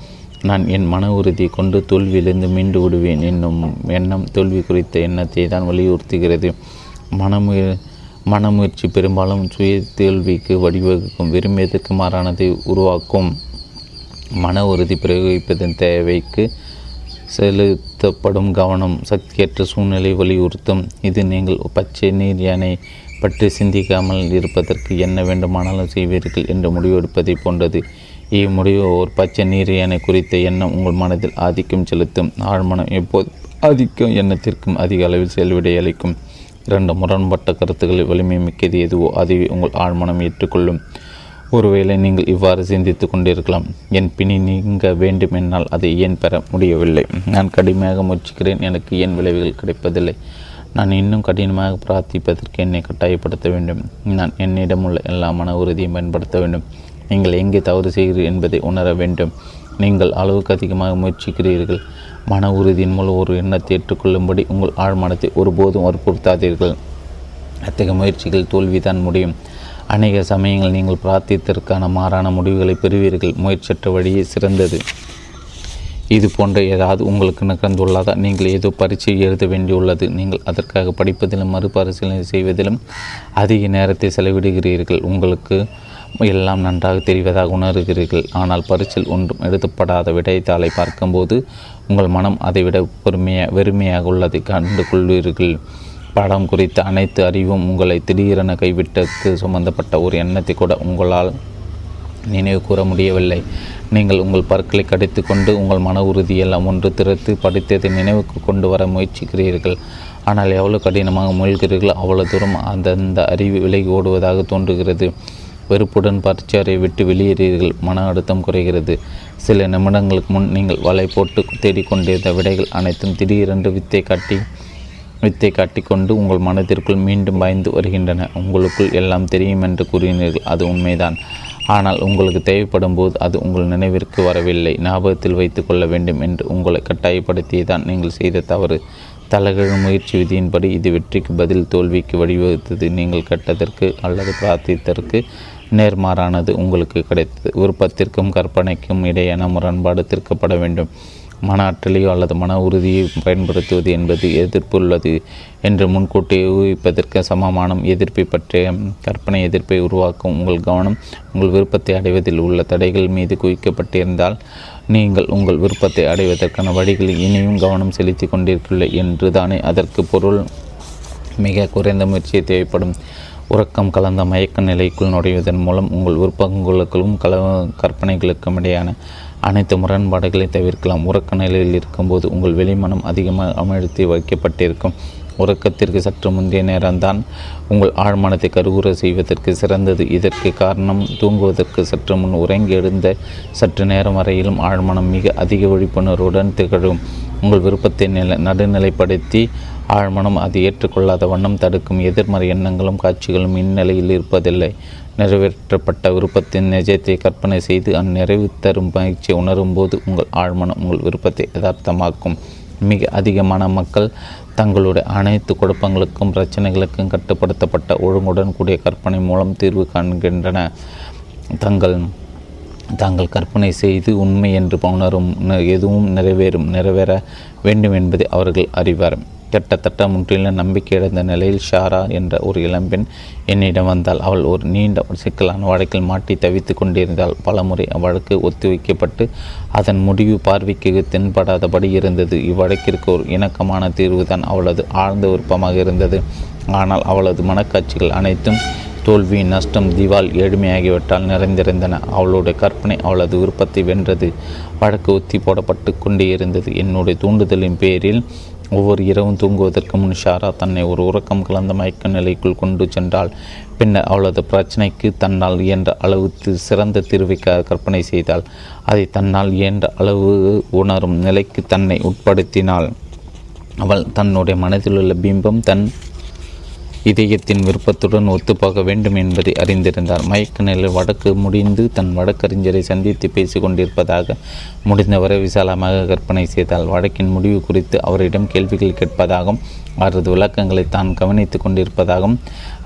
நான் என் மன உறுதியை கொண்டு தோல்வியிலிருந்து மீண்டு விடுவேன் என்னும் எண்ணம் தோல்வி குறித்த எண்ணத்தை தான் வலியுறுத்துகிறது. மனமுய மனமுயற்சி பெரும்பாலும் சுய தோல்விக்கு வழிவகுக்கும், விரும்பியதற்கு மாறானதை உருவாக்கும். மன உறுதி பிரயோகிப்பதன் தேவைக்கு செலுத்தப்படும் கவனம் சக்தியற்ற சூழ்நிலை வலியுறுத்தும். இது நீங்கள் பச்சை நீர் யானை பற்றி சிந்திக்காமல் இருப்பதற்கு என்ன வேண்டுமானாலும் செய்வீர்கள் என்று முடிவெடுப்பதை போன்றது. இம்முடிவு ஒரு பச்சை நீர் யானை குறித்த எண்ணம் உங்கள் மனத்தில் ஆதிக்கம் செலுத்தும். ஆழ்மனம் எப்போது ஆதிக்கம் எண்ணத்திற்கும் அதிக அளவில் செல்விடை அளிக்கும். இரண்டு முரண்பட்ட கருத்துக்களில் வலிமை மிக்கது எதுவோ அதுவே உங்கள் ஆழ்மனம் ஏற்றுக்கொள்ளும். ஒருவேளை நீங்கள் இவ்வாறு சிந்தித்து கொண்டிருக்கலாம், என் பிணி நீங்க வேண்டும், என்னால் அதை ஏன் பெற முடியவில்லை, நான் கடுமையாக முயற்சிக்கிறேன், எனக்கு ஏன் விளைவுகள் கிடைப்பதில்லை, நான் இன்னும் கடினமாக பிரார்த்திப்பதற்கு என்னை கட்டாயப்படுத்த வேண்டும், நான் என்னிடமுள்ள எல்லா மன உறுதியும் பயன்படுத்த வேண்டும். நீங்கள் எங்கே தவறு செய்கிறீர்கள் என்பதை உணர வேண்டும். நீங்கள் அளவுக்கு அதிகமாக முயற்சிக்கிறீர்கள். மன உறுதியின் மூலம் ஒரு எண்ணத்தை ஏற்றுக்கொள்ளும்படி உங்கள் ஆழ்மனத்தை ஒருபோதும் வற்புறுத்தாதீர்கள். அத்தகைய முயற்சிகள் தோல்விதான் முடியும். அநேக சமயங்கள் நீங்கள் பிரார்த்தித்தற்கான மாறான முடிவுகளை பெறுவீர்கள். முயற்சியற்ற வழியே சிறந்தது. இது போன்ற ஏதாவது உங்களுக்கு நிகழ்ந்துள்ளதா? நீங்கள் ஏதோ பரீட்சை எழுத வேண்டியுள்ளது, நீங்கள் அதற்காக படிப்பதிலும் மறுபரிசீலனை செய்வதிலும் அதிக நேரத்தை செலவிடுகிறீர்கள். உங்களுக்கு எல்லாம் நன்றாக தெரிவதாக உணர்கிறீர்கள், ஆனால் பரிசில் ஒன்றும் எழுதப்படாத விடைத்தாளை பார்க்கும்போது உங்கள் மனம் அதைவிட பொறுமையா வெறுமையாக உள்ளதை கண்டு கொள்வீர்கள். பாடம் குறித்த அனைத்து அறிவும் உங்களை திடீரென கைவிட்டது சம்பந்தப்பட்ட ஒரு எண்ணத்தை கூட உங்களால் நினைவு கூற முடியவில்லை. நீங்கள் உங்கள் பற்களை கடித்து கொண்டு உங்கள் மன உறுதியெல்லாம் ஒன்று திறத்து படித்ததை நினைவுக்கு கொண்டு வர முயற்சிக்கிறீர்கள். ஆனால் எவ்வளோ கடினமாக முயல்கிறீர்களோ அவ்வளோ தூரம் அந்தந்த அறிவு விலகி ஓடுவதாக தோன்றுகிறது. வெறுப்புடன் பரீட்சையை விட்டு வெளியேறீர்கள். மன அழுத்தம் குறைகிறது. சில நிமிடங்களுக்கு முன் நீங்கள் வலை போட்டு தேடிக்கொண்டிருந்த விடைகள் அனைத்தும் திடீரென்று வித்தை காட்டி வித்தை காட்டிக்கொண்டு உங்கள் மனத்திற்குள் மீண்டும் பாய்ந்து வருகின்றன. உங்களுக்குள் எல்லாம் தெரியும் என்று கூறினீர்கள், அது உண்மைதான், ஆனால் உங்களுக்கு தேவைப்படும் போது அது உங்கள் நினைவிற்கு வரவில்லை. ஞாபகத்தில் வைத்து கொள்ள வேண்டும் என்று உங்களை கட்டாயப்படுத்தியே தான் நீங்கள் செய்த தவறு. தலைகீழ் முயற்சி விதியின்படி இது வெற்றிக்கு பதில் தோல்விக்கு வழிவகுத்தது. நீங்கள் கட்டதற்கு அல்லது பிரார்த்தித்தற்கு நேர்மாறானது உங்களுக்கு கிடைத்தது. விருப்பத்திற்கும் கற்பனைக்கும் இடையேயான முரண்பாடு தீர்க்கப்பட வேண்டும். மன ஆற்றலையோ அல்லது மன உறுதியை பயன்படுத்துவது என்பது எதிர்ப்பு உள்ளது என்று முன்கூட்டியே ஊகிப்பதற்கு சமமான எதிர்ப்பை பற்றிய கற்பனை எதிர்ப்பை உருவாக்கும். உங்கள் கவனம் உங்கள் விருப்பத்தை அடைவதில் உள்ள தடைகள் மீது குவிக்கப்பட்டிருந்தால் நீங்கள் உங்கள் விருப்பத்தை அடைவதற்கான வழிகளில் இனியும் கவனம் செலுத்தி கொண்டிருக்கவில்லை என்று தானே அதற்கு பொருள். மிக குறைந்த முயற்சி தேவைப்படும். உறக்கம் கலந்த மயக்க நிலைக்குள் நுழைவதன் மூலம் உங்கள் விருப்பங்களுக்கும் கல கற்பனைகளுக்கும் இடையான அனைத்து முரண்பாடுகளை தவிர்க்கலாம். உறக்க நிலையில் இருக்கும்போது உங்கள் வெளிமனம் அதிகமாக அமிழ்த்தி வைக்கப்பட்டிருக்கும். உறக்கத்திற்கு சற்று முந்தைய நேரம்தான் உங்கள் ஆழ்மனத்தை கருவுற செய்வதற்கு சிறந்தது. இதற்கு காரணம், தூங்குவதற்கு சற்று முன் உறங்கி எழுந்த சற்று நேரம் வரையிலும் ஆழ்மனம் மிக அதிக விழிப்புணர்வுடன் திகழும். உங்கள் விருப்பத்தை நில நடுநிலைப்படுத்தி ஆழ்மனம் அதை ஏற்றுக்கொள்ளாத வண்ணம் தடுக்கும். எதிர்மறை எண்ணங்களும் காட்சிகளும் இந்நிலையில் இருப்பதில்லை. நிறைவேற்றப்பட்ட விருப்பத்தின் நிஜத்தை கற்பனை செய்து அந்நிறைவு தரும் பயிற்சியை உணரும் போது உங்கள் ஆழ்மனம் உங்கள் விருப்பத்தை யதார்த்தமாக்கும். மிக அதிகமான மக்கள் தங்களுடைய அனைத்து குழப்பங்களுக்கும் பிரச்சனைகளுக்கும் கட்டுப்படுத்தப்பட்ட ஒழுங்குடன் கூடிய கற்பனை மூலம் தீர்வு காண்கின்றன. தங்கள் தாங்கள் கற்பனை செய்து உண்மை என்று உணரும் எதுவும் நிறைவேறும் நிறைவேற வேண்டும் என்பதை அவர்கள் அறிவார். கிட்டத்தட்ட முற்றிலும் நம்பிக்கை இழந்த நிலையில் ஷாரா என்ற ஒரு இளம்பெண் என்னிடம் வந்தால், அவள் ஒரு நீண்ட சிக்கலான வழக்கில் மாட்டி தவித்து கொண்டிருந்தால் பல முறை அவ்வழக்கு ஒத்திவைக்கப்பட்டு அதன் முடிவு பார்வைக்கு தென்படாதபடி இருந்தது. இவ்வழக்கிற்கு ஒரு இணக்கமான தீர்வு தான் அவளது ஆழ்ந்த விருப்பமாக இருந்தது. ஆனால் அவளது மனக்காட்சிகள் அனைத்தும் தோல்வி, நஷ்டம், திவால், ஏழ்மை ஆகியவற்றால் நிறைந்திருந்தன. அவளுடைய கற்பனை அவளது விருப்பத்தை வென்றது. வழக்கு ஒத்தி போடப்பட்டு கொண்டே இருந்தது. என்னுடைய தூண்டுதலின் பேரில் ஒவ்வொரு இரவும் தூங்குவதற்கு முன் ஷாரா தன்னை ஒரு உறக்கம் கலந்த மயக்க நிலைக்குள் கொண்டு சென்றாள். பின்னர் அவளது பிரச்சனைக்கு தன்னால் இயன்ற அளவு சிறந்த தீர்வை கற்பனை செய்தாள். அதை தன்னால் இயன்ற அளவு உணரும் நிலைக்கு தன்னை உட்படுத்தினாள். அவள் தன்னுடைய மனதிலுள்ள பிம்பம் தன் இதயத்தின் விருப்பத்துடன் ஒத்துப்பாக வேண்டும் என்பதை அறிந்திருந்தார். மயக்க நிலையில் வடக்கு முடிந்து தன் வடக்கறிஞரை சந்தித்து பேசி கொண்டிருப்பதாக முடிந்தவரை விசாலமாக கற்பனை செய்தாள். வழக்கின் முடிவு குறித்து அவரிடம் கேள்விகள் கேட்பதாகவும் அவரது விளக்கங்களை தான் கவனித்து கொண்டிருப்பதாகவும்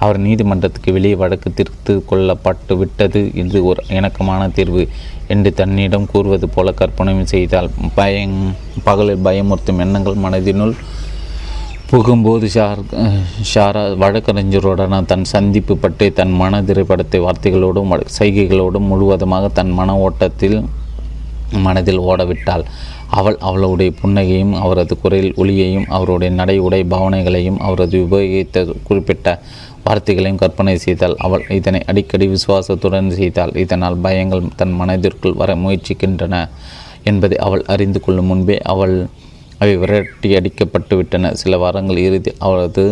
அவர் நீதிமன்றத்துக்கு வெளியே வழக்கு தீர்த்து கொள்ளப்பட்டு விட்டது, இது ஒரு இணக்கமான தீர்வு என்று தன்னிடம் கூறுவது போல கற்பனையும் செய்தால் பயங் பகலில் பயமுறுத்தும் எண்ணங்கள் மனதினுள் புகும்போது ஷார் ஷாரா வழக்கறிஞரோடான தன் சந்திப்பு பற்றி தன் மன திரைப்படத்தை வார்த்தைகளோடும் சைகைகளோடும் முழுவதுமாக தன் மன ஓட்டத்தில் மனதில் ஓடவிட்டாள். அவள் அவளுடைய புன்னகையும் அவரது குரல் ஒளியையும் அவருடைய நடை உடை பாவனைகளையும் அவரது உபயோகித்த குறிப்பிட்ட வார்த்தைகளையும் கற்பனை செய்தாள். அவள் இதனை அடிக்கடி விசுவாசத்துடன் செய்தாள். இதனால் பயங்கள் தன் மனதிற்குள் வர முயற்சிக்கின்றன என்பதை அவள் அறிந்து கொள்ளும் முன்பே அவள் அவை விரட்டி அடிக்கப்பட்டு விட்டன. சில வாரங்கள் இறுதி அவளது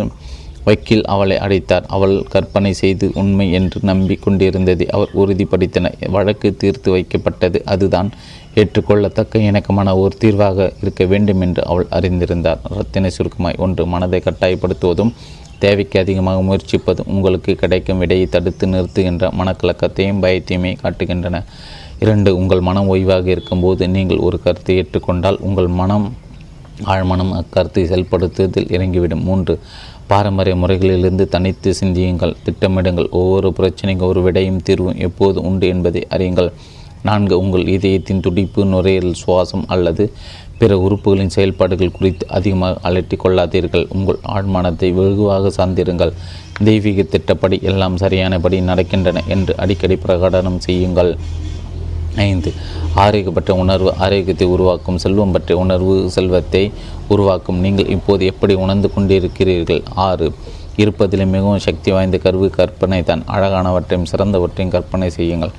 வக்கீல் அவளை அடைத்தார். அவள் கற்பனை செய்து உண்மை என்று நம்பி கொண்டிருந்ததை அவர் உறுதிப்படுத்தினார். வழக்கு தீர்த்து வைக்கப்பட்டது. அதுதான் ஏற்றுக்கொள்ளத்தக்க இணக்கமான ஒரு தீர்வாக இருக்க வேண்டும் என்று அவள் அறிந்திருந்தார். ரத்தினை சுருக்கமாய்: ஒன்று, மனதை கட்டாயப்படுத்துவதும் தேவைக்கு அதிகமாக முயற்சிப்பதும் உங்களுக்கு கிடைக்கும் விடையை தடுத்து நிறுத்துகின்ற மனக்கலக்கத்தையும் பயத்தையுமே காட்டுகின்றன. இரண்டு, உங்கள் மனம் ஓய்வாக இருக்கும்போது நீங்கள் ஒரு கருத்தை ஏற்றுக்கொண்டால் உங்கள் மனம் ஆழ்மனம் அக்கருத்தை செயல்படுத்துவதில் இறங்கிவிடும். மூன்று, பாரம்பரிய முறைகளிலிருந்து தனித்து சிந்தியுங்கள், திட்டமிடுங்கள். ஒவ்வொரு பிரச்சனைக்கு ஒரு விடையும் தீர்வும் எப்போது உண்டு என்பதை அறியுங்கள். நான்கு, உங்கள் இதயத்தின் துடிப்பு, நுரையீரல், சுவாசம் அல்லது பிற உறுப்புகளின் செயல்பாடுகள் குறித்து அதிகமாக அலட்டி கொள்ளாதீர்கள். உங்கள் ஆழ்மனத்தை வெகுவாக சார்ந்திருங்கள். தெய்வீக திட்டப்படி எல்லாம் சரியானபடி நடக்கின்றன என்று அடிக்கடி பிரகடனம் செய்யுங்கள். ஐந்து, ஆரோக்கியம் பற்றிய உணர்வு ஆரோக்கியத்தை உருவாக்கும், செல்வம் பற்றிய உணர்வு செல்வத்தை உருவாக்கும். நீங்கள் இப்போது எப்படி உணர்ந்து கொண்டிருக்கிறீர்கள்? ஆறு, இருப்பதில் மிகவும் சக்தி வாய்ந்த கருவி கற்பனை தான். அழகானவற்றையும் சிறந்தவற்றையும் கற்பனை செய்யுங்கள்.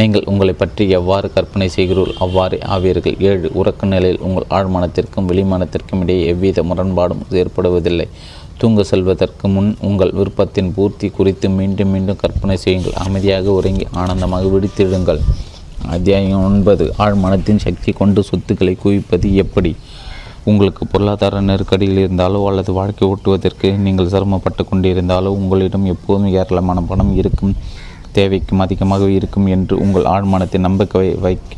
நீங்கள் உங்களை பற்றி எவ்வாறு கற்பனை செய்கிறீர்கள் அவ்வாறே ஆவீர்கள். ஏழு, உறக்க நிலையில் உங்கள் ஆழ்மனத்திற்கும் வெளிமனத்திற்கும் இடையே எவ்வித முரண்பாடும் ஏற்படுவதில்லை. தூங்க செல்வதற்கு முன் உங்கள் விருப்பத்தின் பூர்த்தி குறித்து மீண்டும் மீண்டும் கற்பனை செய்யுங்கள். அமைதியாக உறங்கி ஆனந்தமாக விடுத்திடுங்கள். அத்தியாயம் ஒன்பது, ஆழ்மனத்தின் சக்தி கொண்டு சொத்துக்களை குவிப்பது எப்படி? உங்களுக்கு பொருளாதார நெருக்கடியில் இருந்தாலோ அல்லது வாழ்க்கை ஓட்டுவதற்கு நீங்கள் சிரமப்பட்டு கொண்டிருந்தாலோ உங்களிடம் எப்போதும் ஏராளமான பணம் இருக்கும், தேவைக்கும் அதிகமாக இருக்கும் என்று உங்கள் ஆழ்மனத்தை நம்பிக்கை வைக்க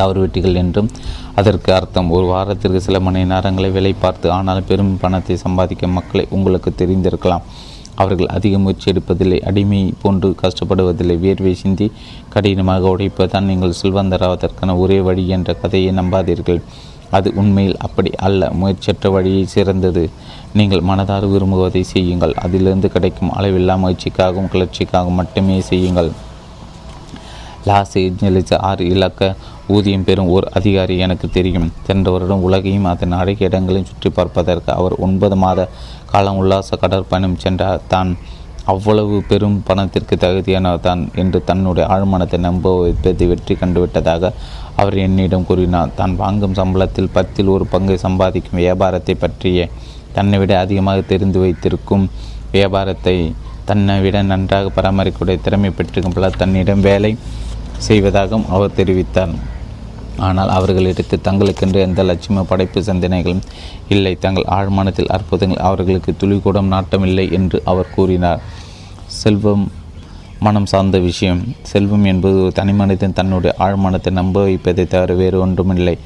தவறுவிட்டீர்கள் என்றும் அதற்கு அர்த்தம். ஒரு வாரத்திற்கு சில மணி நேரங்களை வேலை பார்த்து ஆனால் பெரும் பணத்தை சம்பாதிக்கும் மக்களை உங்களுக்கு தெரிந்திருக்கலாம். அவர்கள் அதிக முயற்சி எடுப்பதில்லை, அடிமை போன்று கஷ்டப்படுவதில்லை, வேர்வை சிந்தி கடினமாக உடைப்பதான் நீங்கள் செல்வந்தராவதற்கான ஒரே வழி என்ற கதையை நம்பாதீர்கள். அது உண்மையில் அப்படி அல்ல. முயற்சியற்ற வழியை சிறந்தது. நீங்கள் மனதார விரும்புவதை செய்யுங்கள். அதிலிருந்து கிடைக்கும் அளவில்லா முயற்சிக்காகவும் கிளர்ச்சிக்காகவும் மட்டுமே செய்யுங்கள். லாஸ் ஏஞ்சலிஸ் ஆறு இலக்க ஊதியம் பெறும் ஒரு அதிகாரி எனக்கு தெரியும். சென்ற வருடம் உலகையும் அதன் அழகிய இடங்களையும் சுற்றி பார்ப்பதற்கு அவர் ஒன்பது மாத காலம் உல்லாச கடற்பயணம் சென்றார். தான் அவ்வளவு பெரும் பணத்திற்கு தகுதியானவர் தான் என்று தன்னுடைய ஆழ்மனத்தை நம்ப வைப்பது வெற்றி கண்டுவிட்டதாக அவர் என்னிடம் கூறினார். தான் வாங்கும் சம்பளத்தில் பத்தில் ஒரு பங்கை சம்பாதிக்கும் வியாபாரத்தை பற்றிய தன்னை விட அதிகமாக தெரிந்து வைத்திருக்கும், வியாபாரத்தை தன்னை விட நன்றாக பராமரிக்கக்கூடிய திறமை பெற்றிருக்கும் பலர் தன்னிடம் வேலை செய்வதாகவும் அவர் தெரிவித்தார். ஆனால் அவர்களிடத்து தங்களுக்கென்று எந்த லட்சியமோ படைப்பு சிந்தனைகளும் இல்லை. தங்கள் ஆழ்மனத்தில் அற்புதங்கள் அவர்களுக்கு துளிக்கூடம் நாட்டமில்லை என்று அவர் கூறினார். செல்வம் மனம் சார்ந்த விஷயம். செல்வம் என்பது தனிமனிதன் தன்னுடைய ஆழ்மனத்தை நம்ப வைப்பதை தவிர வேறு ஒன்றுமில்லை.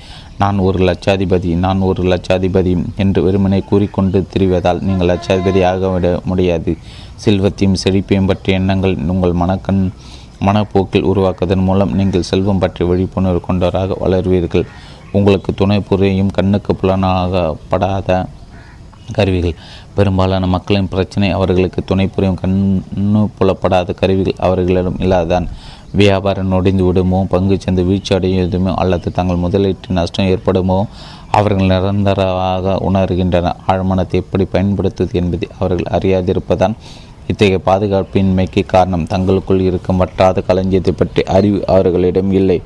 நான் ஒரு லட்சாதிபதி நான் ஒரு லட்சாதிபதி என்று வெறுமனை கூறிக்கொண்டு திரிவதால் நீங்கள் லட்சாதிபதி ஆகவிட முடியாது. செல்வத்தையும் செழிப்பையும் பற்றிய எண்ணங்கள் உங்கள் மனக்கண் மனப்போக்கில் உருவாக்குவதன் மூலம் நீங்கள் செல்வம் பற்றி விழிப்புணர்வு கொண்டவராக வளர்வீர்கள். உங்களுக்கு துணை புரியும் கண்ணுக்கு புலனாகப்படாத கருவிகள். பெரும்பாலான மக்களின் பிரச்சனை அவர்களுக்கு துணை புரியும் கண்ணு புலப்படாத கருவிகள் அவர்களிடம் இல்லாதான். வியாபாரம் நொடிந்து விடுமோ, பங்கு சந்தை வீழ்ச்சி அடையுமோ அல்லது தங்கள் முதலீட்டு நஷ்டம் ஏற்படுமோ அவர்கள் நிரந்தரமாக உணர்கின்றனர். ஆழ்மனத்தை எப்படி பயன்படுத்துவது என்பதை அவர்கள் அறியாதிருப்பதான் இத்தகைய பாதுகாப்பின்மைக்கு காரணம். தங்களுக்குள் இருக்கும் வற்றாத களஞ்சியத்தை பற்றி அறிவு அவர்களிடம் இல்லை.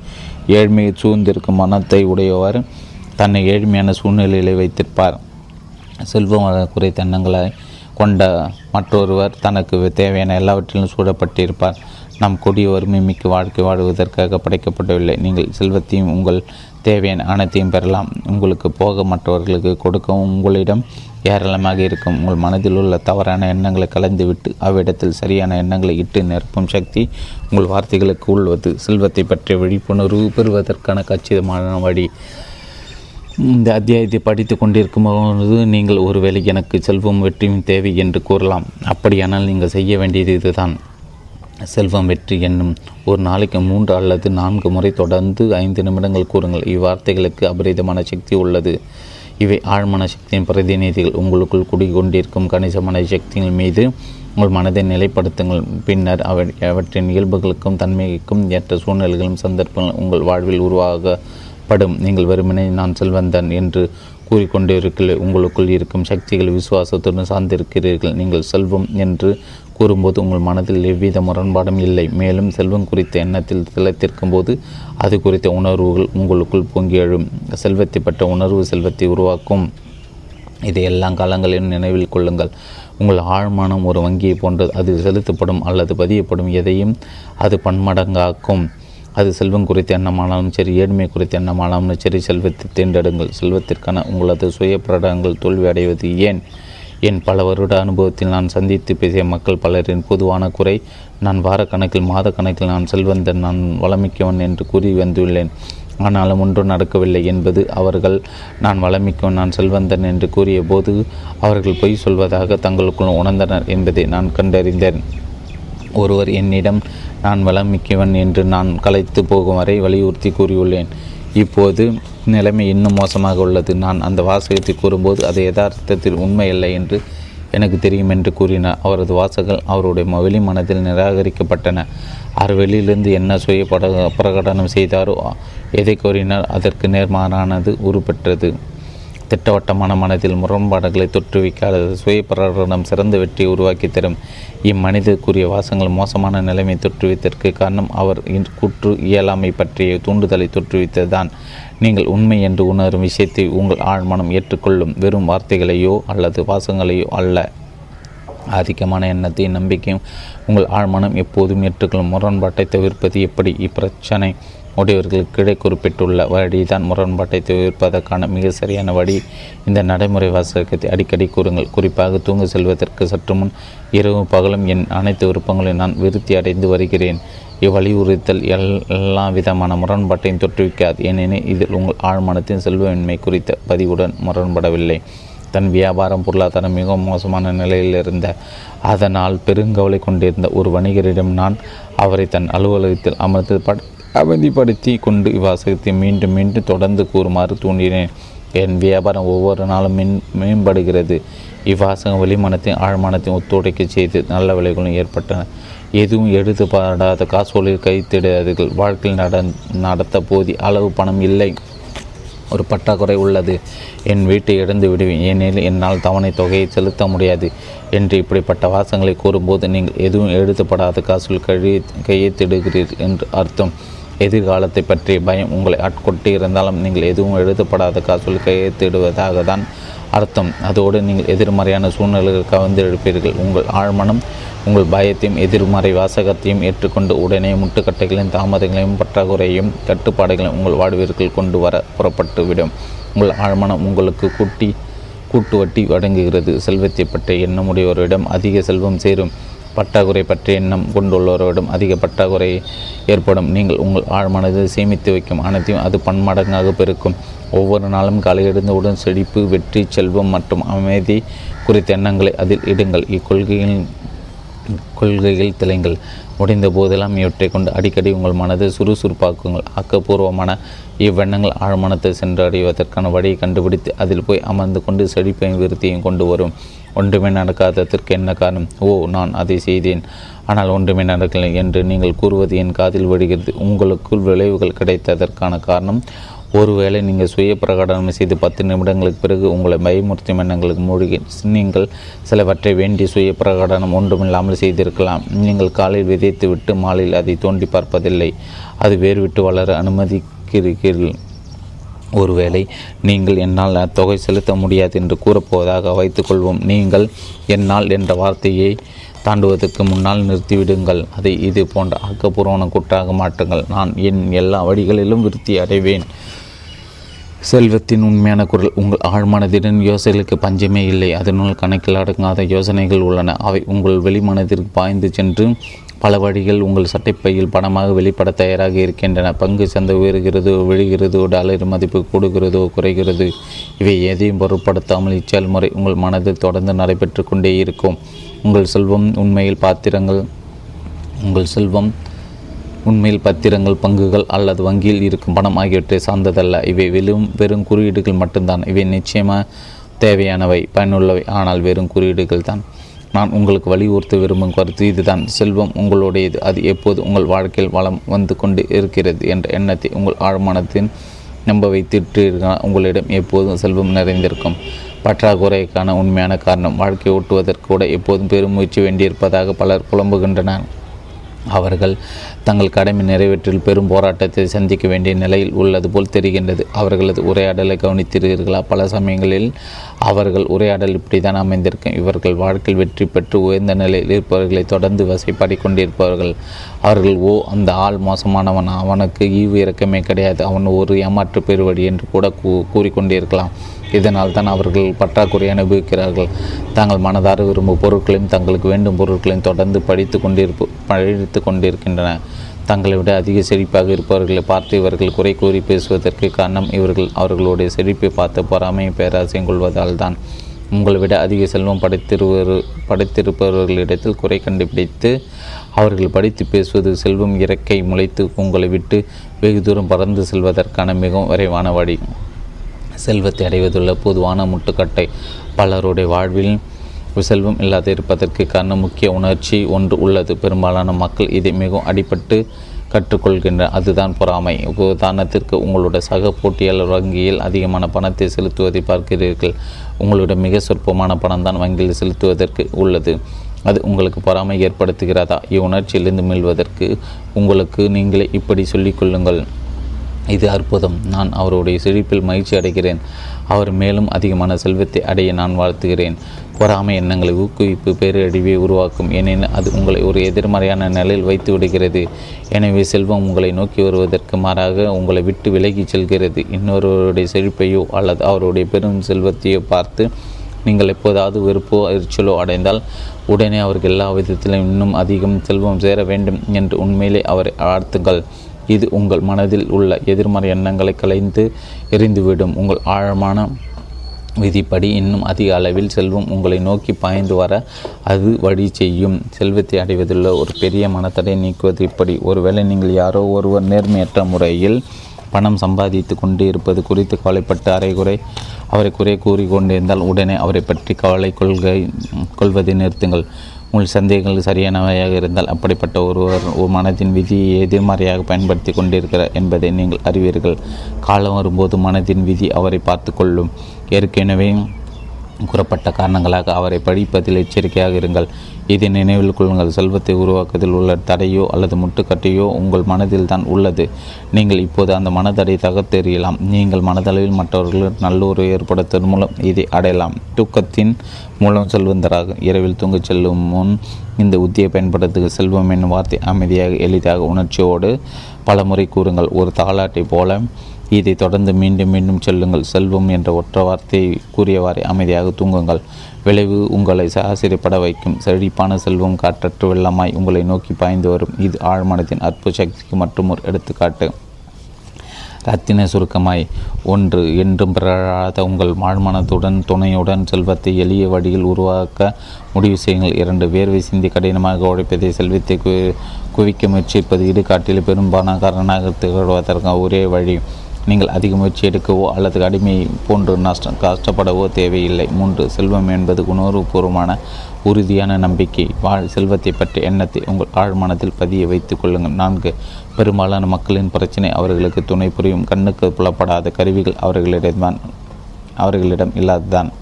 ஏழ்மையை சூழ்ந்திருக்கும் மனத்தை உடையவர் தன்னை ஏழ்மையான சூழ்நிலையிலே வைத்திருப்பார். செல்வம் குறை தன்னங்களை கொண்ட மற்றொருவர் தனக்கு தேவையான எல்லாவற்றிலும் சூழப்பட்டிருப்பார். நாம் கொடிய வறுமை மிக்க வாழ்க்கை வாழ்வதற்காக படைக்கப்படவில்லை. நீங்கள் செல்வத்தையும் உங்கள் தேவையான அனைத்தையும் பெறலாம். உங்களுக்கு போக மற்றவர்களுக்கு கொடுக்கவும் உங்களிடம் ஏராளமாக இருக்கும். உங்கள் மனதில் உள்ள தவறான எண்ணங்களை கலந்துவிட்டு அவ்விடத்தில் சரியான எண்ணங்களை இட்டு நிரப்பும் சக்தி உங்கள் வார்த்தைகளுக்கு உள்ளது. செல்வத்தை பற்றிய விழிப்புணர்வு பெறுவதற்கான கச்சிதமான வழி. இந்த அத்தியாயத்தை படித்து கொண்டிருக்கும் போது நீங்கள் ஒருவேளை எனக்கு செல்வம் வெற்றியும் தேவை என்று கூறலாம். அப்படியானால் நீங்கள் செய்ய வேண்டியது இதுதான். செல்வம் வெற்றி என்னும் ஒரு நாளைக்கு மூன்று அல்லது நான்கு முறை தொடர்ந்து ஐந்து நிமிடங்கள் கூறுங்கள். இவ்வார்த்தைகளுக்கு அபரிதமான சக்தி உள்ளது. இவை ஆழ்மன சக்தியின் பிரதிநிதிகள். உங்களுக்குள் குடிகொண்டிருக்கும் கணிசமான சக்திகள் மீது உங்கள் மனதை நிலைப்படுத்துங்கள். பின்னர் அவை அவற்றின் இயல்புகளுக்கும் தன்மைக்கும் ஏற்ற சூழ்நிலைகளும் சந்தர்ப்பங்கள் உங்கள் வாழ்வில் உருவாகப்படும். நீங்கள் வெறுமனே நான் செல்வந்தன் என்று கூறிக்கொண்டிருக்கலை. உங்களுக்குள் இருக்கும் சக்திகள் விசுவாசத்துடன் சார்ந்திருக்கிறீர்கள். நீங்கள் செல்வம் என்று கூறும்போது உங்கள் மனதில் எவ்வித முரண்பாடும் இல்லை. மேலும் செல்வம் குறித்த எண்ணத்தில் திளைத்திருக்கும் போது அது குறித்த உணர்வுகள் உங்களுக்குள் பொங்கி எழும். செல்வத்தை பற்ற உணர்வு செல்வத்தை உருவாக்கும். இதை எல்லா காலங்களிலும் நினைவில் கொள்ளுங்கள். உங்கள் ஆழ்மானம் ஒரு வங்கியை போன்றது. அது செலுத்தப்படும் அல்லது பதியப்படும் எதையும் அது பன்மடங்காக்கும். அது செல்வம் குறித்த எண்ணமானாலும் சரி, ஏழ்மை குறித்த எண்ணமானாலும் சரி, செல்வத்தை தேர்ந்தெடுங்கள். செல்வத்திற்கான உங்களது சுய பிரடங்கள் தோல்வி அடைவது ஏன்? என் பல வருட அனுபவத்தில் நான் சந்தித்து பேசிய மக்கள் பலரின் பொதுவான குறை, நான் வாரக்கணக்கில் மாத கணக்கில் நான் செல்வந்தன், நான் வளமிக்கவன் என்று கூறி வந்துள்ளேன், ஆனாலும் ஒன்றும் நடக்கவில்லை என்பது. அவர்கள் நான் வளமிக்கவன், நான் செல்வந்தன் என்று கூறிய போது அவர்கள் பொய் சொல்வதாக தங்களுக்குள் உணர்ந்தனர் என்பதை நான் கண்டறிந்தேன். ஒருவர் என்னிடம் நான் வளமிக்கவன் என்று நான் களைத்து போகும் வரை வலியுறுத்தி கூறியுள்ளேன். இப்போது நிலைமை இன்னும் மோசமாக உள்ளது. நான் அந்த வாசகத்தை கூறும்போது அது யதார்த்தத்தில் உண்மையில்லை என்று எனக்கு தெரியும் என்று கூறினார். அவரது வாசகங்கள் அவருடைய வெளி மனத்தில் நிராகரிக்கப்பட்டன. அவர் வெளியிலிருந்து என்ன சுய பட பிரகடனம் செய்தாரோ, எதை கூறினார், அதற்கு நேர்மாறானது உருப்பெற்றது. திட்டவட்டமான மனத்தில் முரண்பாடுகளை தொற்றுவிக்காதது சுய பிரகடனம் சிறந்த வெற்றியை உருவாக்கி தரும். இம்மனிதர் கூறிய வாசகங்கள் மோசமான நிலைமை தொற்றுவித்தற்கு காரணம் அவர் கூற்று இயலாமை பற்றிய தூண்டுதலை தொற்றுவித்ததுதான். நீங்கள் உண்மை என்று உணரும் விஷயத்தை உங்கள் ஆழ்மனம் ஏற்றுக்கொள்ளும். வெறும் வார்த்தைகளையோ அல்லது வாசங்களையோ அல்ல, ஆதிக்கமான எண்ணத்தையும் நம்பிக்கையும் உங்கள் ஆழ்மனம் எப்போதும் ஏற்றுக்கொள்ளும். முரண்பாட்டை தவிர்ப்பது எப்படி? இப்பிரச்சனை உடையவர்கள் கீழே குறிப்பிட்டுள்ள வழிதான் முரண்பாட்டை தவிர்ப்பதற்கான மிக சரியான வழி. இந்த நடைமுறை வாசகத்தை அடிக்கடி கூறுங்கள். குறிப்பாக தூங்கு செல்வதற்கு சற்று முன் இரவு பகலும் என் அனைத்து விருப்பங்களையும் நான் விருத்தி அடைந்து வருகிறேன். இவ்வலியுறுத்தல் எல்லா விதமான முரண்பாட்டையும் தொற்றுவிக்காது. ஏனெனில் இதில் உங்கள் ஆழ்மனத்தின் செல்வமின்மை குறித்த பதிவுடன் முரண்படவில்லை. தன் வியாபாரம் பொருளாதாரம் மிகவும் மோசமான நிலையில் இருந்த அதனால் பெருங்கவலை கொண்டிருந்த ஒரு வணிகரிடம் நான் அவரை தன் அலுவலகத்தில் அமர்ந்து பட அவதிப்படுத்தி கொண்டு இவ்வாசகத்தை மீண்டும் மீண்டும் தொடர்ந்து கூறுமாறு தூண்டினேன். என் வியாபாரம் ஒவ்வொரு நாளும் மின் மேம்படுகிறது. இவ்வாசகம் வெளிமனத்தையும் ஆழ்மனத்தையும் ஒத்துழைக்க செய்து நல்ல விளைவுகளும் ஏற்பட்டன. எதுவும் எடுத்துப்படாத காசோலில் கைத்திடாதீர்கள். வாழ்க்கையில் நட நடத்த போதிய அளவு பணம் இல்லை, ஒரு பற்றாக்குறை உள்ளது. என் வீட்டை இழந்து விடுவேன், ஏனெனில் என்னால் தவணை தொகையை செலுத்த முடியாது என்று இப்படிப்பட்ட வாசங்களை கூறும்போது நீங்கள் எதுவும் எழுதப்படாத காசோல் கழிய கையெழுத்திடுகிறீர்கள் என்று அர்த்தம். எதிர்காலத்தை பற்றிய பயம் உங்களை ஆட்கொட்டி இருந்தாலும் நீங்கள் எதுவும் எழுதப்படாத காசோல் கையெழுத்திடுவதாக தான் அர்த்தம். அதோடு நீங்கள் எதிர்மறையான சூழ்நிலைகள் கவர்ந்து எடுப்பீர்கள். உங்கள் ஆழ்மனம் உங்கள் பயத்தையும் எதிர்மறை வாசகத்தையும் ஏற்றுக்கொண்டு உடனே முட்டுக்கட்டைகளையும் தாமதங்களையும் பற்றாக்குறையும் கட்டுப்பாடுகளையும் உங்கள் வாழ்விற்குள் கொண்டு வர புறப்பட்டுவிடும். உங்கள் ஆழ்மனம் உங்களுக்கு கூட்டி கூட்டுவட்டி வழங்குகிறது. செல்வத்தை பற்றிய எண்ணம் உடையவரிடம் அதிக செல்வம் சேரும். பற்றாக்குறை பற்றிய எண்ணம் கொண்டுள்ளவரிடம் அதிக பற்றாக்குறை ஏற்படும். நீங்கள் உங்கள் ஆழ்மனதை சேமித்து வைக்கும் அனைத்தையும் அது பன்மடங்காக பெருக்கும். ஒவ்வொரு நாளும் காலை எழுந்தவுடன் செழிப்பு, வெற்றி, செல்வம் மற்றும் அமைதி குறித்த எண்ணங்களை அதில் இடுங்கள். இக்கொள்கையின் கொள்கையில் திளைங்கள். முடிந்த போதெல்லாம் இவற்றை கொண்டு அடிக்கடி உங்கள் மனதை சுறுசுறுப்பாக்குங்கள். ஆக்கப்பூர்வமான இவ்வெண்ணங்கள் ஆழ்மனத்தை சென்றடைவதற்கான வழியை கண்டுபிடித்து அதில் போய் அமர்ந்து கொண்டு செழிப்பையும் விருத்தியும் கொண்டு வரும். ஒன்றுமே நடக்காததற்கு என்ன காரணம்? ஓ, நான் அதை செய்தேன், ஆனால் ஒன்றுமே நடக்கலை என்று நீங்கள் கூறுவது என் காதில் விழுகிறது. உங்களுக்குள் விளைவுகள் கிடைத்ததற்கான காரணம் ஒருவேளை நீங்கள் சுய பிரகடனம் செய்து பத்து நிமிடங்களுக்கு பிறகு உங்களை பயமுறுத்தும் எண்ணங்களுக்கு மூழ்கி நீங்கள் சிலவற்றை வேண்டி சுய பிரகடனம் ஒன்றுமில்லாமல் செய்திருக்கலாம். நீங்கள் காலில் விதைத்து விட்டு மாலையில் அதை தோண்டி பார்ப்பதில்லை, அது வேறு விட்டு வளர அனுமதிக்கிறீர்கள். ஒருவேளை நீங்கள் என்னால் தொகை செலுத்த முடியாது என்று கூறப்போவதாக வைத்துக்கொள்வோம். நீங்கள் என்னால் என்ற வார்த்தையை தாண்டுவதற்கு முன்னால் நிறுத்திவிடுங்கள். அதை இது போன்ற ஆக்கப்பூர்வமான குற்றாக மாற்றுங்கள். நான் என் எல்லா வழிகளிலும் விருத்தி அடைவேன். செல்வத்தின் உண்மையான குரல் உங்கள் ஆழ்மனதிடன் யோசனைகளுக்கு பஞ்சமே இல்லை. அதனுள் கணக்கில் அடங்காத யோசனைகள் உள்ளன. அவை உங்கள் வெளிமனத்திற்கு பாய்ந்து சென்று பல வழிகள் உங்கள் சட்டைப்பையில் பணமாக வெளிப்பட தயாராக இருக்கின்றன. பங்கு சந்தை உயர்கிறதோ விழுகிறதோ, டாலர் மதிப்பு கூடுகிறதோ குறைகிறது, இவை எதையும் பொருட்படுத்தாமல் இச்செயல் முறை உங்கள் மனதில் தொடர்ந்து நடைபெற்று கொண்டே இருக்கும். உங்கள் செல்வம் உண்மையில் பாத்திரங்கள் உங்கள் செல்வம் உண்மையில் பத்திரங்கள், பங்குகள் அல்லது வங்கியில் இருக்கும் பணம் ஆகியவற்றை சார்ந்ததல்ல. இவை வெறும் வெறும் குறியீடுகள் மட்டும்தான். இவை நிச்சயமாக தேவையானவை, பயனுள்ளவை, ஆனால் வெறும் குறியீடுகள் தான். நான் உங்களுக்கு வலியுறுத்த விரும்பும் கருத்து இதுதான். செல்வம் உங்களுடையது. அது எப்போது உங்கள் வாழ்க்கையில் வளம் வந்து கொண்டு இருக்கிறது என்ற எண்ணத்தை உங்கள் ஆழ்மானத்தின் நம்ப வைத்திருக்கிறீர்கள். உங்களிடம் எப்போதும் செல்வம் நிறைந்திருக்கும். பற்றாக்குறைக்கான உண்மையான காரணம் வாழ்க்கை ஓட்டுவதற்கு கூட எப்போதும் பெருமூச்சு வேண்டியிருப்பதாக பலர் புலம்புகின்றனர். அவர்கள் தங்கள் கடமை நிறைவேற்றில் பெரும் போராட்டத்தை சந்திக்க வேண்டிய நிலையில் உள்ளது போல் தெரிகின்றது. அவர்களது உரையாடலை கவனித்திருக்கிறீர்களா? பல சமயங்களில் அவர்கள் உரையாடல் இப்படி தான் அமைந்திருக்கும். இவர்கள் வாழ்க்கையில் வெற்றி பெற்று உயர்ந்த நிலையில் இருப்பவர்களை தொடர்ந்து வசைப்பாடி கொண்டிருப்பவர்கள். அவர்கள் ஓ அந்த ஆள் மோசமானவன், அவனுக்கு ஈவு இறக்கமே கிடையாது, அவன் ஒரு ஏமாற்று பெறுவடி என்று கூட கூ கூறிக்கொண்டிருக்கலாம். இதனால் தான் அவர்கள் பற்றாக்குறை அனுபவிக்கிறார்கள். தாங்கள் மனதார விரும்பும் பொருட்களையும் தங்களுக்கு வேண்டும் பொருட்களையும் தொடர்ந்து படித்து கொண்டிருப்பு படித்து கொண்டிருக்கின்றன. தங்களை விட அதிக செழிப்பாக இருப்பவர்களை பார்த்து இவர்கள் குறை கூறி பேசுவதற்கு காரணம் இவர்கள் அவர்களுடைய செழிப்பை பார்த்து பொறாமையை பேராசையும் கொள்வதால் தான். உங்களை விட அதிக செல்வம் படைத்திருவரு படைத்திருப்பவர்களிடத்தில் குறை கண்டுபிடித்து அவர்கள் படித்து பேசுவது செல்வம் இறக்கை முளைத்து உங்களை விட்டு வெகு தூரம் பறந்து செல்வதற்கான மிகவும் விரைவான வழி. செல்வத்தை அடைவதுள்ள பொதுவான முட்டுக்கட்டை. பலருடைய வாழ்வில் செல்வம் இல்லாத இருப்பதற்கு காரணம் முக்கிய உணர்ச்சி ஒன்று உள்ளது. பெரும்பாலான மக்கள் இதை மிகவும் அடிபட்டு கற்றுக்கொள்கின்றனர். அதுதான் பொறாமை. உதாரணத்திற்கு, உங்களோட சக போட்டியாளர் வங்கியில் அதிகமான பணத்தை செலுத்துவதை பார்க்கிறீர்கள். உங்களுடைய மிக சொற்பமான பணம் தான் வங்கியில் செலுத்துவதற்கு உள்ளது. அது உங்களுக்கு பொறாமை ஏற்படுத்துகிறதா? இவ்வுணர்ச்சியிலிருந்து மீள்வதற்கு உங்களுக்கு நீங்களே இப்படி சொல்லிக்கொள்ளுங்கள்: இது அற்புதம், நான் அவருடைய செழிப்பில் மகிழ்ச்சி அடைகிறேன், அவர் மேலும் அதிகமான செல்வத்தை அடைய நான் வாழ்த்துகிறேன். பொறாமை எண்ணங்களை ஊக்குவிப்பு பேரழிவை உருவாக்கும். ஏனெனில் அது உங்களை ஒரு எதிர்மறையான நிலையில் வைத்து விடுகிறது. எனவே செல்வம் உங்களை நோக்கி வருவதற்கு மாறாக உங்களை விட்டு விலகி செல்கிறது. இன்னொருவருடைய செழிப்பையோ அல்லது அவருடைய பெரும் செல்வத்தையோ பார்த்து நீங்கள் எப்போதாவது வெறுப்போ எரிச்சலோ அடைந்தால் உடனே அவருக்கு எல்லா விதத்திலும் இன்னும் அதிகம் செல்வம் சேர வேண்டும் என்று உண்மையிலே அவரை வாழ்த்துங்கள். இது உங்கள் மனதில் உள்ள எதிர்மறை எண்ணங்களை களைந்து எரிந்துவிடும். உங்கள் ஆழமான விதிப்படி இன்னும் அதிக அளவில் செல்வம் உங்களை நோக்கி பாய்ந்து வர அது வழி செய்யும். செல்வத்தை அடைவதுள்ள ஒரு பெரிய மனத்தடை நீக்குவது இப்படி. ஒருவேளை நீங்கள் யாரோ ஒருவர் நேர்மையற்ற முறையில் பணம் சம்பாதித்து கொண்டு இருப்பது குறித்து கவலைப்பட்டு அரைகுறை அவரை குறை கூறிக்கொண்டிருந்தால் உடனே அவரை பற்றி கவலை கொள்கை கொள்வதை நிறுத்துங்கள். உங்கள் சந்தேகங்கள் சரியானவையாக இருந்தால் அப்படிப்பட்ட ஒருவர் மனதின் விதியை எதிர்மறையாக பயன்படுத்தி கொண்டிருக்கிறார் என்பதை நீங்கள் அறிவீர்கள். காலம் வரும்போது மனதின் விதி அவரை பார்த்து கொள்ளும். ஏற்கனவே கூறப்பட்ட காரணங்களாக அவரை படிப்பதில் எச்சரிக்கையாக இருங்கள். இதை நினைவில் கொள்ளுங்கள். செல்வத்தை உருவாக்குவதில் உள்ள தடையோ அல்லது முட்டுக்கட்டையோ உங்கள் மனதில் தான் உள்ளது. நீங்கள் இப்போது அந்த மனதடையை தகர்த்தெறியலாம். நீங்கள் மனதளவில் மற்றவர்கள் நல்லுறவு ஏற்படுத்துவதன் மூலம் இதை அடையலாம். தூக்கத்தின் மூலம் செல்வந்தராக இரவில் தூங்கச் செல்லும் முன் இந்த உத்தியை பயன்படுத்துக. செல்வம் என்னும் வார்த்தை அமைதியாக எளிதாக உணர்ச்சியோடு பல முறை கூறுங்கள், ஒரு தாலாட்டை போல. இதை தொடர்ந்து மீண்டும் மீண்டும் சொல்லுங்கள். செல்வம் என்ற ஒற்ற வார்த்தையை கூறியவாறு அமைதியாக தூங்குங்கள். விளைவு உங்களை சாசிரியப்பட வைக்கும். செழிப்பான செல்வம் காற்றற்று வெள்ளமாய் உங்களை நோக்கி பாய்ந்து வரும். இது ஆழ்மனத்தின் அற்புத சக்திக்கு மற்றும் ஒரு எடுத்துக்காட்டு. இரத்தின சுருக்கமாய் ஒன்று, என்றும் பிறழாத உங்கள் ஆழ்மனத்துடன் துணையுடன் செல்வத்தை எளிய வழியில் உருவாக்க முடிவு செய்யுங்கள். இரண்டு, வேர்வை சிந்தி கடினமாக உழைப்பதை செல்வத்தை கு குவிக்க முயற்சிப்பது இடுகாட்டில் பெரும்பாலான திகழ்வதற்கு ஒரே வழி. நீங்கள் அதிக முயற்சி எடுக்கவோ அல்லது கடுமையை போன்று நஷ்ட கஷ்டப்படவோ தேவையில்லை. மூன்று, செல்வம் என்பது உணர்வுபூர்வமான உறுதியான நம்பிக்கை. வாழ் செல்வத்தை பற்றிய எண்ணத்தை உங்கள் ஆழ்மனத்தில் பதிய வைத்துக் கொள்ளுங்கள். நான்கு, பெரும்பாலான மக்களின் பிரச்சனை அவர்களுக்கு துணை புரியும் கண்ணுக்கு புலப்படாத கருவிகள் அவர்களிடம்தான் அவர்களிடம் இல்லாததான்.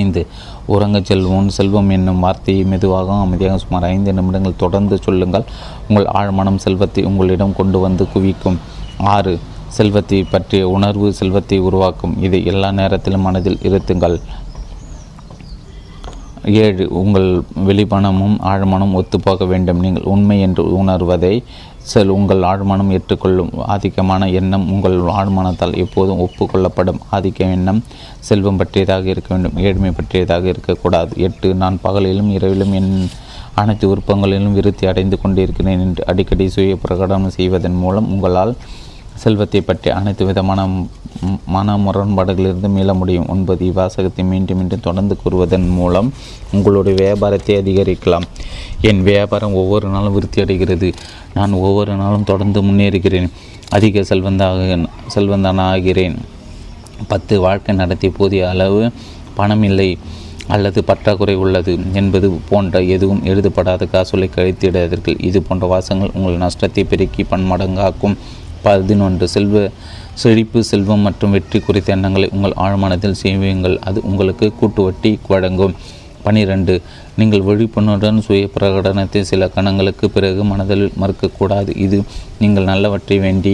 ஐந்து, உறங்க செல்வோம். செல்வம் என்னும் வார்த்தையை மெதுவாக அமைதியாக சுமார் ஐந்து நிமிடங்கள் தொடர்ந்து சொல்லுங்கள். உங்கள் ஆழ்மனம் செல்வத்தை உங்களிடம் கொண்டு வந்து குவிக்கும். ஆறு, செல்வத்தை பற்றிய உணர்வு செல்வத்தை உருவாக்கும். இதை எல்லா நேரத்திலும் மனதில் இருத்துங்கள். ஏழு, உங்கள் வெளிப்பணமும் ஆழ்மனம் ஒத்துப்போக வேண்டும். நீங்கள் உண்மை என்று உணர்வதை செல் உங்கள் ஆழ்மனம் ஏற்றுக்கொள்ளும். ஆதிக்கமான எண்ணம் உங்கள் ஆழ்மனத்தால் எப்போதும் ஒப்புக்கொள்ளப்படும். ஆதிக்க எண்ணம் செல்வம் பற்றியதாக இருக்க வேண்டும், ஏழ்மை பற்றியதாக இருக்கக்கூடாது. எட்டு, நான் பகலிலும் இரவிலும் என் அனைத்து விருப்பங்களிலும் விருத்தி அடைந்து கொண்டிருக்கிறேன் என்று அடிக்கடி சுய பிரகடனம் செய்வதன் மூலம் உங்களால் செல்வத்தை பற்றி அனைத்து விதமான மன முரண்பாடுகளிலிருந்து மீள முடியும். ஒன்பது, இவ்வாசகத்தை மீண்டும் மீண்டும் தொடர்ந்து கூறுவதன் மூலம் உங்களுடைய வியாபாரத்தை அதிகரிக்கலாம். என் வியாபாரம் ஒவ்வொரு நாளும் விருத்தி அடைகிறது. நான் ஒவ்வொரு நாளும் தொடர்ந்து முன்னேறுகிறேன். அதிக செல்வந்தாக செல்வந்தான ஆகிறேன். பத்து, வாழ்க்கை நடத்திய போதிய அளவு பணம் இல்லை அல்லது பற்றாக்குறை உள்ளது என்பது போன்ற எதுவும் எழுதப்படாத காசோலை கழித்திடாதீர்கள். இது போன்ற வாசங்கள் உங்கள் நஷ்டத்தை பெருக்கி பன்மடங்காக்கும். பதினொன்று, செல்வ செழிப்பு செல்வம் மற்றும் வெற்றி குறித்த எண்ணங்களை உங்கள் ஆழ்மனத்தில் செய்வீங்கள். அது உங்களுக்கு கூட்டு வட்டி வழங்கும். பனிரெண்டு, நீங்கள் விழிப்புணர்வுடன் சுய பிரகடனத்தை சில கணங்களுக்கு பிறகு மனதில் மறுக்கக்கூடாது. இது நீங்கள் நல்லவற்றை வேண்டி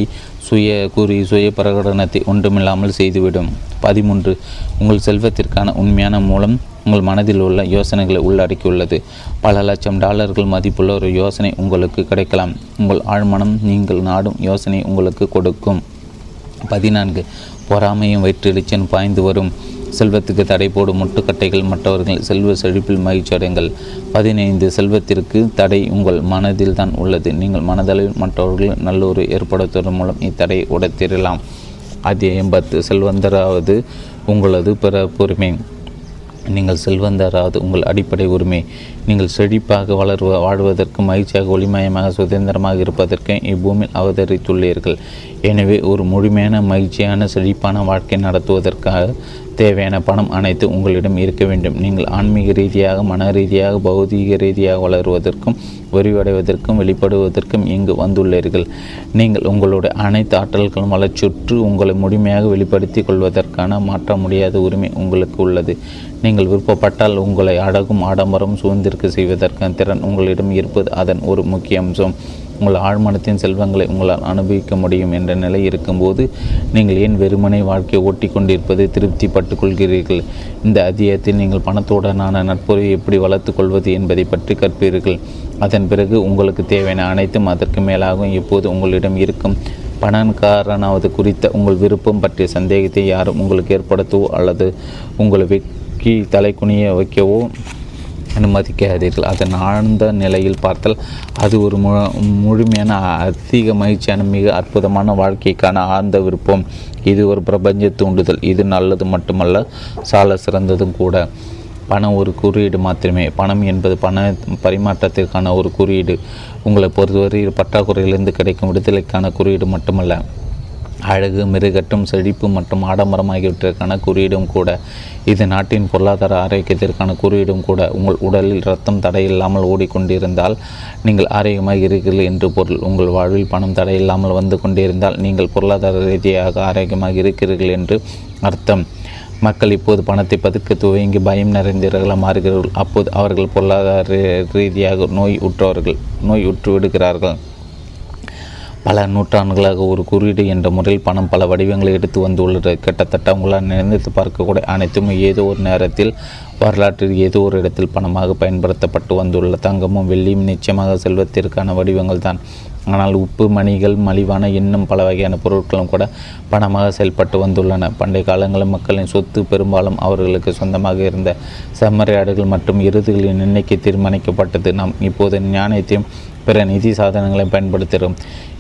சுய கூறி சுய பிரகடனத்தை ஒன்றுமில்லாமல் செய்துவிடும். பதிமூன்று, உங்கள் செல்வத்திற்கான உண்மையான மூலம் உங்கள் மனதில் உள்ள யோசனைகளை உள்ளடக்கியுள்ளது. பல லட்சம் டாலர்கள் மதிப்புள்ள ஒரு யோசனை உங்களுக்கு கிடைக்கலாம். உங்கள் ஆழ்மனம் நீங்கள் நாடும் யோசனை உங்களுக்கு கொடுக்கும். பதினான்கு, பொறாமையும் வயிற்றெழுச்சியும் பாய்ந்து வரும். செல்வத்துக்கு தடை போடும் முட்டுக்கட்டைகள் மற்றவர்கள் செல்வ செழிப்பில் மகிழ்ச்சியடைங்கள். பதினைந்து, செல்வத்திற்கு தடை உங்கள் மனதில் தான் உள்ளது. நீங்கள் மனதளவில் மற்றவர்கள் நல்லுறவு ஏற்படுத்துவதன் மூலம் இத்தடையை உடைத்திடலாம். அது எண்பத்து, செல்வந்தராவது உங்களது பிற பொறுமை. நீங்கள் செல்வந்தராவது உங்கள் அடிப்படை உரிமை. நீங்கள் செழிப்பாக வளர்வ வாழ்வதற்கு மகிழ்ச்சியாக ஒளிமயமாக சுதந்திரமாக இருப்பதற்கு இப்பூமியில் அவதரித்துள்ளீர்கள். எனவே ஒரு முழுமையான மகிழ்ச்சியான செழிப்பான வாழ்க்கை நடத்துவதற்காக தேவையான பணம் அனைத்து உங்களிடம் இருக்க வேண்டும். நீங்கள் ஆன்மீக ரீதியாக மன ரீதியாக பௌதீக ரீதியாக வளருவதற்கும் விரிவடைவதற்கும் வெளிப்படுவதற்கும் இங்கு வந்துள்ளீர்கள். நீங்கள் உங்களுடைய அனைத்து ஆற்றல்களும் வளர்ச்சுற்று உங்களை முழுமையாக வெளிப்படுத்தி கொள்வதற்கான மாற்ற முடியாத உரிமை உங்களுக்கு உள்ளது. நீங்கள் விருப்பப்பட்டால் உங்களை அடகும் ஆடம்பரம் சூழ்ந்திற்கு செய்வதற்கான திறன் உங்களிடம் இருப்பது அதன் ஒரு முக்கிய அம்சம். உங்கள் ஆழ்மனத்தின் செல்வங்களை உங்களால் அனுபவிக்க முடியும் என்ற நிலை இருக்கும்போது நீங்கள் ஏன் வெறுமனை வாழ்க்கையை ஓட்டி கொண்டிருப்பதை திருப்தி பட்டுக் கொள்கிறீர்கள்? இந்த அத்தியாயத்தில் நீங்கள் பணத்துடனான நட்புறவை எப்படி வளர்த்து கொள்வது என்பதை பற்றி கற்பீர்கள். அதன் பிறகு உங்களுக்கு தேவையான அனைத்தும் அதற்கு மேலாகவும் எப்போது உங்களிடம் இருக்கும். பணக்காரனாவது குறித்த உங்கள் விருப்பம் பற்றிய சந்தேகத்தை யாரும் உங்களுக்கு ஏற்படுத்தவோ அல்லது உங்களை வெக்கி தலைக்குனிய வைக்கவோ அனுமதிக்காதீர்கள். அதன் ஆழ்ந்த நிலையில் பார்த்தால் அது ஒரு மு முழுமையான அதிக மகிழ்ச்சியான மிக அற்புதமான வாழ்க்கைக்கான ஆழ்ந்த விருப்பம். இது ஒரு பிரபஞ்ச தூண்டுதல். இது நல்லது மட்டுமல்ல, சால சிறந்ததும் கூட. பணம் ஒரு குறியீடு மாத்திரமே. பணம் என்பது பண பரிமாற்றத்திற்கான ஒரு குறியீடு. உங்களை பொறுத்தவரை பற்றாக்குறையிலிருந்து கிடைக்கும் விடுதலைக்கான குறியீடு மட்டுமல்ல, அழகு மெருகட்டும் செழிப்பு மற்றும் ஆடம்பரம் ஆகியவற்றிற்கான குறியீடும் கூட. இது நாட்டின் பொருளாதார ஆரோக்கியத்திற்கான குறியீடும் கூட. உங்கள் உடலில் இரத்தம் தடையில்லாமல் ஓடிக்கொண்டிருந்தால் நீங்கள் ஆரோக்கியமாக இருக்கிறீர்கள் என்று பொருள். உங்கள் வாழ்வில் பணம் தடையில்லாமல் வந்து கொண்டிருந்தால் நீங்கள் பொருளாதார ரீதியாக ஆரோக்கியமாக இருக்கிறீர்கள் என்று அர்த்தம். மக்கள் இப்போது பணத்தை பதுக்க துவங்கி பயம் நிறைந்தவர்களாக மாறுகிறார்கள். அப்போது அவர்கள் பொருளாதார ரீதியாக நோய் உற்றவர்கள் நோய் உற்று விடுகிறார்கள். பல நூற்றாண்டுகளாக ஒரு குறியீடு என்ற முறையில் பணம் பல வடிவங்களை எடுத்து வந்துள்ளது. கிட்டத்தட்ட உங்களால் நினைத்து பார்க்கக்கூடிய அனைத்துமே ஏதோ ஒரு நேரத்தில் வரலாற்றில் ஏதோ ஒரு இடத்தில் பணமாக பயன்படுத்தப்பட்டு வந்துள்ள தங்கமும் வெள்ளியும் நிச்சயமாக செல்வத்திற்கான வடிவங்கள் தான். ஆனால் உப்பு மணிகள் மலிவான இன்னும் பல வகையான பொருட்களும் கூட பணமாக செயல்பட்டு வந்துள்ளன. பண்டைய காலங்களில் மக்களின் சொத்து பெரும்பாலும் அவர்களுக்கு சொந்தமாக இருந்த செம்மறையாடுகள் மற்றும் எருதுகளின் எண்ணிக்கை தீர்மானிக்கப்பட்டது. நாம் இப்போது ஞானத்தையும் பிற நிதி சாதனங்களை பயன்படுத்துகிறோம்.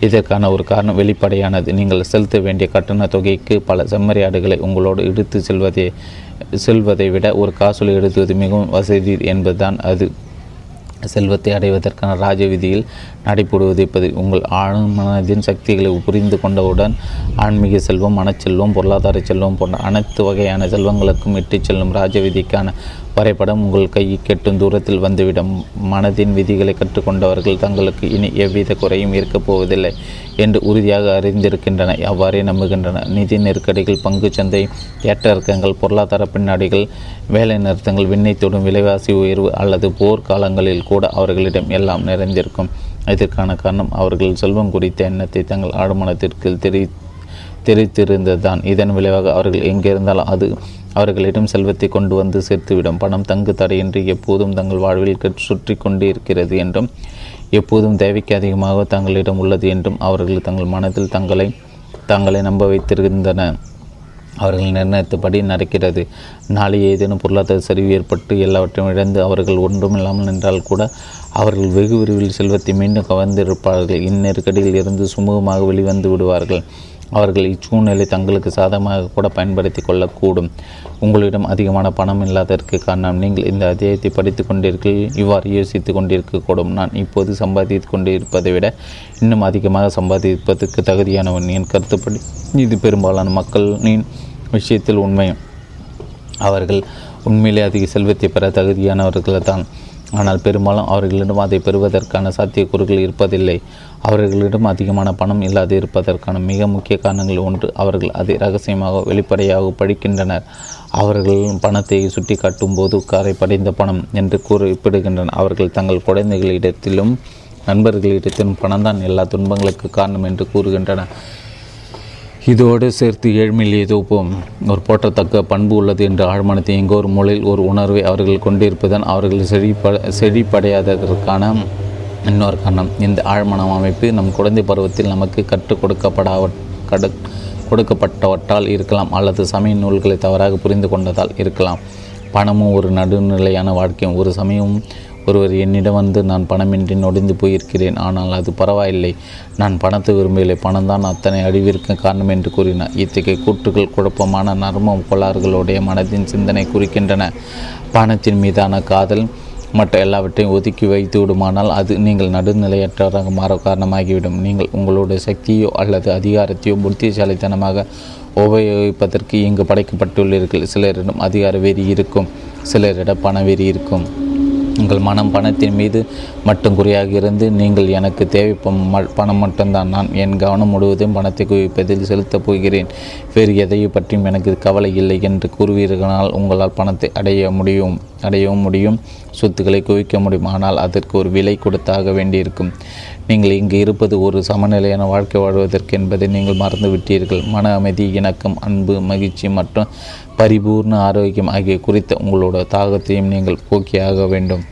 இதற்கான ஒரு காரணம் வெளிப்படையானது. நீங்கள் செலுத்த வேண்டிய கட்டண தொகைக்கு பல செம்மறியாடுகளை உங்களோடு எடுத்து செல்வதை செல்வதை விட ஒரு காசோலை எடுத்துவது மிகவும் வசதி என்பதுதான் அது. செல்வத்தை அடைவதற்கான ராஜவிதியில் நடைபெறுவது இப்பது. உங்கள் ஆழ்மனதின் சக்திகளை புரிந்து கொண்டவுடன் ஆன்மீக செல்வம், மனச்செல்வம், பொருளாதார செல்வம் போன்ற அனைத்து வகையான செல்வங்களுக்கும் இட்டுச் செல்லும் ராஜவிதிக்கான வரைபடம் உங்கள் கையை கெட்டும் தூரத்தில் வந்துவிடும். மனதின் விதிகளை கற்றுக்கொண்டவர்கள் தங்களுக்கு இனி எவ்வித குறையும் இருக்கப் போவதில்லை என்று உறுதியாக அறிந்திருக்கின்றன, அவ்வாறே நம்புகின்றன. நிதி நெருக்கடிகள், பங்குச்சந்தை ஏற்ற இறக்கங்கள், பொருளாதார பின்னடைகள், வேலை நிறுத்தங்கள், விண்ணை தொடும் விலைவாசி உயர்வு அல்லது போர்க்காலங்களில் கூட அவர்களிடம் எல்லாம் நிறைந்திருக்கும். இதற்கான காரணம் அவர்கள் செல்வம் குறித்த எண்ணத்தை தங்கள் ஆழ்மனத்திற்கு தெரி தெரிவித்திருந்ததுதான். இதன் விளைவாக அவர்கள் எங்கிருந்தாலும் அது அவர்களிடம் செல்வத்தை கொண்டு வந்து சேர்த்துவிடும். பணம் தங்கு தடையின்றி எப்போதும் தங்கள் வாழ்வில் சுற்றி கொண்டே இருக்கிறது என்றும், எப்போதும் தேவைக்கு அதிகமாக தங்களிடம் உள்ளது என்றும் அவர்கள் தங்கள் மனத்தில் தங்களை தாங்களை நம்ப வைத்திருந்தனர். அவர்கள் நிர்ணயித்தபடி நடக்கிறது. நாளை ஏதேனும் பொருளாதார சரிவு ஏற்பட்டு எல்லாவற்றையும் இழந்து அவர்கள் ஒன்றுமில்லாமல் நின்றால் கூட அவர்கள் வெகு விரைவில் செல்வத்தை மீண்டும் கவர்ந்திருப்பார்கள். இந்நெருக்கடியில் இருந்து சுமூகமாக வெளிவந்து விடுவார்கள். அவர்கள் இச்சூழ்நிலை தங்களுக்கு சாதகமாக கூட பயன்படுத்தி கொள்ளக்கூடும். உங்களிடம் அதிகமான பணம் இல்லாததற்கு காரணம் நீங்கள் இந்த அத்தியாயத்தை படித்து கொண்டிருக்கையில் இவ்வாறு யோசித்து கொண்டிருக்கக்கூடும். நான் இப்போது சம்பாதித்து கொண்டு இருப்பதை விட இன்னும் அதிகமாக சம்பாதிப்பதற்கு தகுதியானவன். என் கருத்துப்படி இது பெரும்பாலான மக்களின் விஷயத்தில் உண்மை. அவர்கள் உண்மையிலே அதிக செல்வத்தை பெற தகுதியானவர்கள் தான். ஆனால் பெரும்பாலும் அவர்களிடம் அதை பெறுவதற்கான சாத்தியக்கூறுகள் இருப்பதில்லை. அவர்களிடம் அதிகமான பணம் இல்லாது இருப்பதற்கான மிக முக்கிய காரணங்கள் ஒன்று, அவர்கள் அதை இரகசியமாக வெளிப்படையாக படிக்கின்றனர். அவர்கள் பணத்தை சுட்டி காட்டும் போது கரை படைந்த பணம் என்று குறிப்பிடுகின்றனர். அவர்கள் தங்கள் குழந்தைகளிடத்திலும் நண்பர்களிடத்திலும் பணம்தான் எல்லா துன்பங்களுக்கு காரணம் என்று கூறுகின்றனர். இதோடு சேர்த்து ஏழ்மையில் ஏதோ ஒரு போற்றத்தக்க பண்பு உள்ளது என்ற ஆழ்மனத்தை எங்கோ ஒரு மூலையில் ஒரு உணர்வை அவர்கள் கொண்டிருப்பதுதான் அவர்கள் செழிப்ப செழிப்படையாததற்கான இன்னொரு காரணம். இந்த ஆழ்மனம் அமைப்பு நம் குழந்தை பருவத்தில் நமக்கு கற்றுக் கொடுக்கப்படாவ கடு கொடுக்கப்பட்டவற்றால் இருக்கலாம், அல்லது சமய நூல்களை தவறாக புரிந்து கொண்டதால் இருக்கலாம். பணமும் ஒரு நடுநிலையான வாழ்க்கையும். ஒரு சமயமும் ஒருவர் என்னிடம் வந்து, நான் பணமின்றி நொடிந்து போயிருக்கிறேன், ஆனால் அது பரவாயில்லை, நான் பணத்தை விரும்பவில்லை, பணம் தான் அத்தனை அழிவிற்க காரணம் என்று கூறினார். இத்தகைய கூற்றுகள் குழப்பமான நர்மம் கோளாறுகளுடைய மனதின் சிந்தனை குறிக்கின்றன. பணத்தின் மீதான காதல் மற்ற எல்லாவற்றையும் ஒதுக்கி வைத்து விடுமானால் அது நீங்கள் நடுநிலையற்றவராக மாற காரணமாகிவிடும். நீங்கள் உங்களுடைய சக்தியோ அல்லது அதிகாரத்தையோ புத்திசாலித்தனமாக உபயோகிப்பதற்கு இங்கு படைக்கப்பட்டுள்ளீர்கள். சிலரிடம் அதிகார வெறி இருக்கும், சிலரிடம் பண வெறி இருக்கும். உங்கள் மனம் பணத்தின் மீது மட்டும் குறியாக இருந்து, நீங்கள் எனக்கு தேவை பணம் மட்டும்தான், நான் என் கவனம் முழுவதும் பணத்தை குவிப்பதில் செலுத்தப் போகிறேன், வேறு எதையும் பற்றியும் எனக்கு கவலை இல்லை என்று கூறுவீர்களால் உங்களால் பணத்தை அடைய முடியும் அடையவும் முடியும் சொத்துக்களை குவிக்க முடியும். ஆனால் அதற்கு ஒரு விலை கொடுத்தாக வேண்டியிருக்கும். நீங்கள் இங்கு இருப்பது ஒரு சமநிலையான வாழ்க்கை வாழ்வதற்கு என்பதை நீங்கள் மறந்துவிட்டீர்கள். மன அமைதி, இணக்கம், அன்பு, மகிழ்ச்சி மற்றும் பரிபூர்ண ஆரோக்கியம் ஆகிய குறித்த உங்களோட தாகத்தையும் நீங்கள் போக்கியாக வேண்டும்.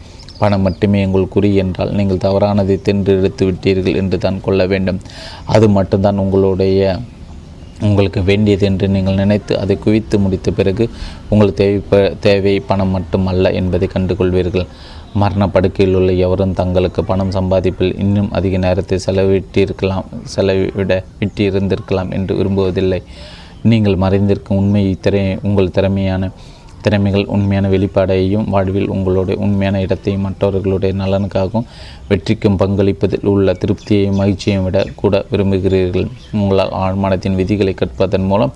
பணம் மட்டுமே உங்கள் குறி என்றால் நீங்கள் தவறானதை தேர்ந்தெடுத்து விட்டீர்கள் என்று தான் கொள்ள வேண்டும். அது மட்டும்தான் உங்களுடைய உங்களுக்கு வேண்டியது என்று நீங்கள் நினைத்து அதை குவித்து முடித்த பிறகு உங்களுக்கு தேவை தேவை பணம் மட்டுமல்ல என்பதை கண்டுகொள்வீர்கள். மரணப்படுக்கையில் உள்ள எவரும் தங்களுக்கு பணம் சம்பாதிப்பில் இன்னும் அதிக நேரத்தை செலவிட்டிருக்கலாம் செலவிட விட்டிருந்திருக்கலாம் என்று விரும்புவதில்லை. நீங்கள் மறைந்திருக்கும் உண்மை திற உங்கள் திறமையான திறமைகள் உண்மையான வெளிப்பாடையும் வாழ்வில் உங்களுடைய உண்மையான இடத்தையும் மற்றவர்களுடைய நலனுக்காகவும் வெற்றிக்கும் பங்களிப்பதில் உள்ள திருப்தியையும் மகிழ்ச்சியையும் விட கூட விரும்புகிறீர்கள். உங்களால் ஆழ்மனத்தின் விதிகளை கற்பதன் மூலம்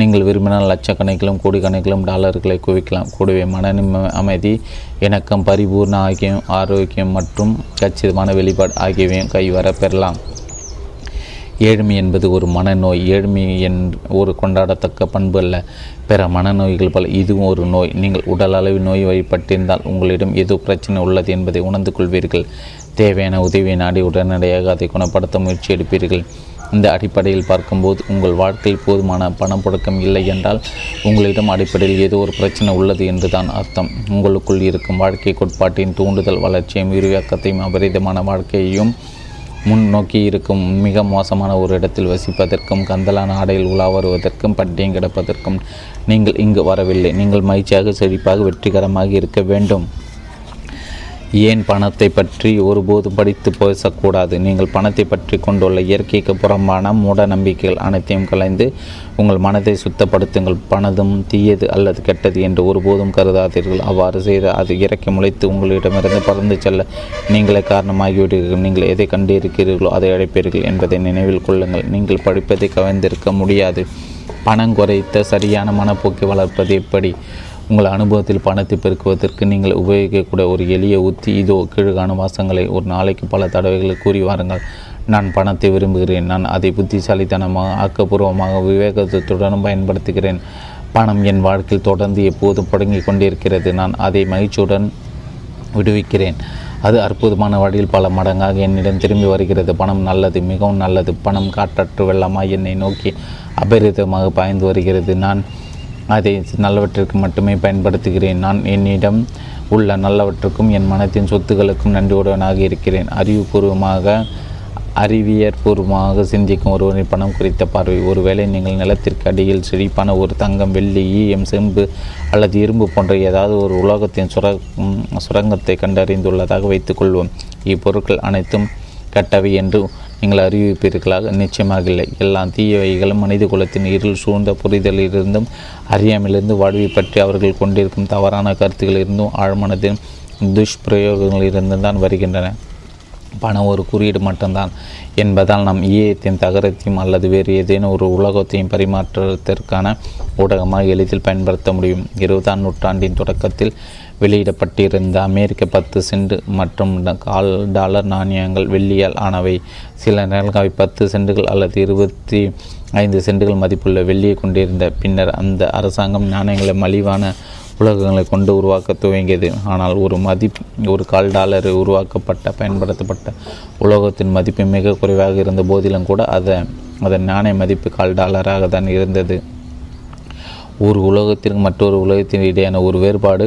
நீங்கள் விரும்பினால் லட்சக்கணக்கிலும் கோடிக்கணக்கிலும் டாலர்களை குவிக்கலாம். கூடவே மன அமைதி, இணக்கம், பரிபூர்ண ஆகிய ஆரோக்கியம் மற்றும் கச்சிதமான வெளிப்பாடு ஆகியவையும் கைவர பெறலாம். ஏழ்மை என்பது ஒரு மனநோய். ஏழ்மை என் ஒரு கொண்டாடத்தக்க பண்பு அல்ல. பிற மனநோய்கள் பல. இதுவும் ஒரு நோய். நீங்கள் உடல் அளவு நோய் வழிபட்டிருந்தால் உங்களிடம் ஏதோ பிரச்சனை உள்ளது என்பதை உணர்ந்து கொள்வீர்கள். தேவையான உதவியை நாடி உடனடியாக அதை குணப்படுத்த முயற்சி எடுப்பீர்கள். இந்த அடிப்படையில் பார்க்கும்போது உங்கள் வாழ்க்கையில் போதுமான பணம் புழக்கம் இல்லை என்றால் உங்களிடம் அடிப்படையில் ஏதோ ஒரு பிரச்சனை உள்ளது என்று தான் அர்த்தம். உங்களுக்குள் இருக்கும் வாழ்க்கை கோட்பாட்டின் தூண்டுதல் வளர்ச்சியும் விரிவாக்கத்தையும் அபரிதமான வாழ்க்கையையும் முன்னோக்கி இருக்கும் மிக மோசமான ஒரு இடத்தில் வசிப்பதற்கும் கந்தலான ஆடையில் உலா வருவதற்கும் பட்டியம் கிடப்பதற்கும் நீங்கள் இங்கு வரவில்லை. நீங்கள் மகிழ்ச்சியாக, செழிப்பாக, வெற்றிகரமாக இருக்க வேண்டும். ஏன் பணத்தை பற்றி ஒருபோதும் படித்து பேசக்கூடாது? நீங்கள் பணத்தை பற்றி கொண்டுள்ள இயற்கைக்கு புறம்பான மூட நம்பிக்கைகள் அனைத்தையும் கலைந்து உங்கள் மனதை சுத்தப்படுத்துங்கள். பணதும் தீயது அல்லது கெட்டது என்று ஒருபோதும் கருதாதீர்கள். அவ்வாறு செய்து அது இறக்கி முளைத்து உங்களிடமிருந்து பறந்து செல்ல நீங்களே காரணமாகிவிடுவீர்கள். நீங்கள் எதை கண்டிருக்கிறீர்களோ அதை அழைப்பீர்கள் என்பதை நினைவில் கொள்ளுங்கள். நீங்கள் படிப்பதை கவர்ந்திருக்க முடியாது. பணம் குறைத்த சரியான மனப்போக்கை வளர்ப்பது எப்படி? உங்கள் அனுபவத்தில் பணத்தை பெருக்குவதற்கு நீங்கள் உபயோகிக்கக்கூடிய ஒரு எளிய உத்தி இதோ. கீழ்கான வாசங்களை ஒரு நாளைக்கு பல தடவைகளை கூறி வாருங்கள். நான் பணத்தை விரும்புகிறேன். நான் அதை புத்திசாலித்தனமாக, ஆக்கப்பூர்வமாக, விவேகத்துடனும் பயன்படுத்துகிறேன். பணம் என் வாழ்க்கையில் தொடர்ந்து எப்போதும் தொடங்கி கொண்டிருக்கிறது. நான் அதை மகிழ்ச்சியுடன் விடுவிக்கிறேன். அது அற்புதமான வழியில் பல மடங்காக என்னிடம் திரும்பி வருகிறது. பணம் நல்லது, மிகவும் நல்லது. பணம் காற்றற்று வெள்ளமாக என்னை நோக்கி அபரிதமாக பாய்ந்து வருகிறது. நான் அதை நல்லவற்றிற்கு மட்டுமே பயன்படுத்துகிறேன். நான் என்னிடம் உள்ள நல்லவற்றுக்கும் என் மனத்தின் சொத்துக்களுக்கும் நன்றியுடனாக இருக்கிறேன். அறிவுபூர்வமாக அறிவியற்பூர்வமாக சிந்திக்கும் ஒருவரின் பணம் குறித்த பார்வை. ஒருவேளை நீங்கள் நிலத்திற்கு அடியில் செழிப்பான ஒரு தங்கம், வெள்ளி, ஈயம், செம்பு அல்லது இரும்பு போன்ற ஏதாவது ஒரு உலோகத்தின் சுர சுரங்கத்தை கண்டறிந்துள்ளதாக வைத்துக்கொள்வோம். இப்பொருட்கள் அனைத்தும் கெட்டவை என்று நீங்கள் அறிவிப்பீர்களாக? நிச்சயமாக இல்லை. எல்லா தீயவைகளும் மனித குலத்தின் இருள் சூழ்ந்த புரிதலிலிருந்தும் அறியாமிலிருந்து வாழ்வை பற்றி அவர்கள் கொண்டிருக்கும் தவறான கருத்துகளிலிருந்தும் ஆழ்மனதின் துஷ்பிரயோகங்களிலிருந்து தான் வருகின்றன. பணம் ஒரு குறியீடு மட்டும்தான் என்பதால் நாம் ஈயத்தையும் தகரத்தையும் அல்லது வேறு ஏதேனும் ஒரு உலோகத்தையும் பரிமாற்றத்திற்கான ஊடகமாக எளிதில் பயன்படுத்த முடியும். இருபதாம் நூற்றாண்டின் தொடக்கத்தில் வெளியிடப்பட்டிருந்த அமெரிக்க பத்து சென்ட் மற்றும் கால் டாலர் நாணயங்கள் வெள்ளியால் ஆனவை. சில நேரங்கள் பத்து சென்டுகள் அல்லது இருபத்தி ஐந்து சென்டுகள் மதிப்புள்ள வெள்ளியை கொண்டிருந்த. பின்னர் அந்த அரசாங்கம் நாணயங்களை மலிவான உலகங்களை கொண்டு உருவாக்க துவங்கியது. ஆனால் ஒரு மதிப்பு ஒரு கால் டாலர் உருவாக்கப்பட்ட பயன்படுத்தப்பட்ட உலோகத்தின் மதிப்பு மிக குறைவாக இருந்த போதிலும் கூட அதை அதன் நாணய மதிப்பு கால் டாலராக தான் இருந்தது. ஒரு உலோகத்திற்கு மற்றொரு உலோகத்தின் இடையான ஒரு வேறுபாடு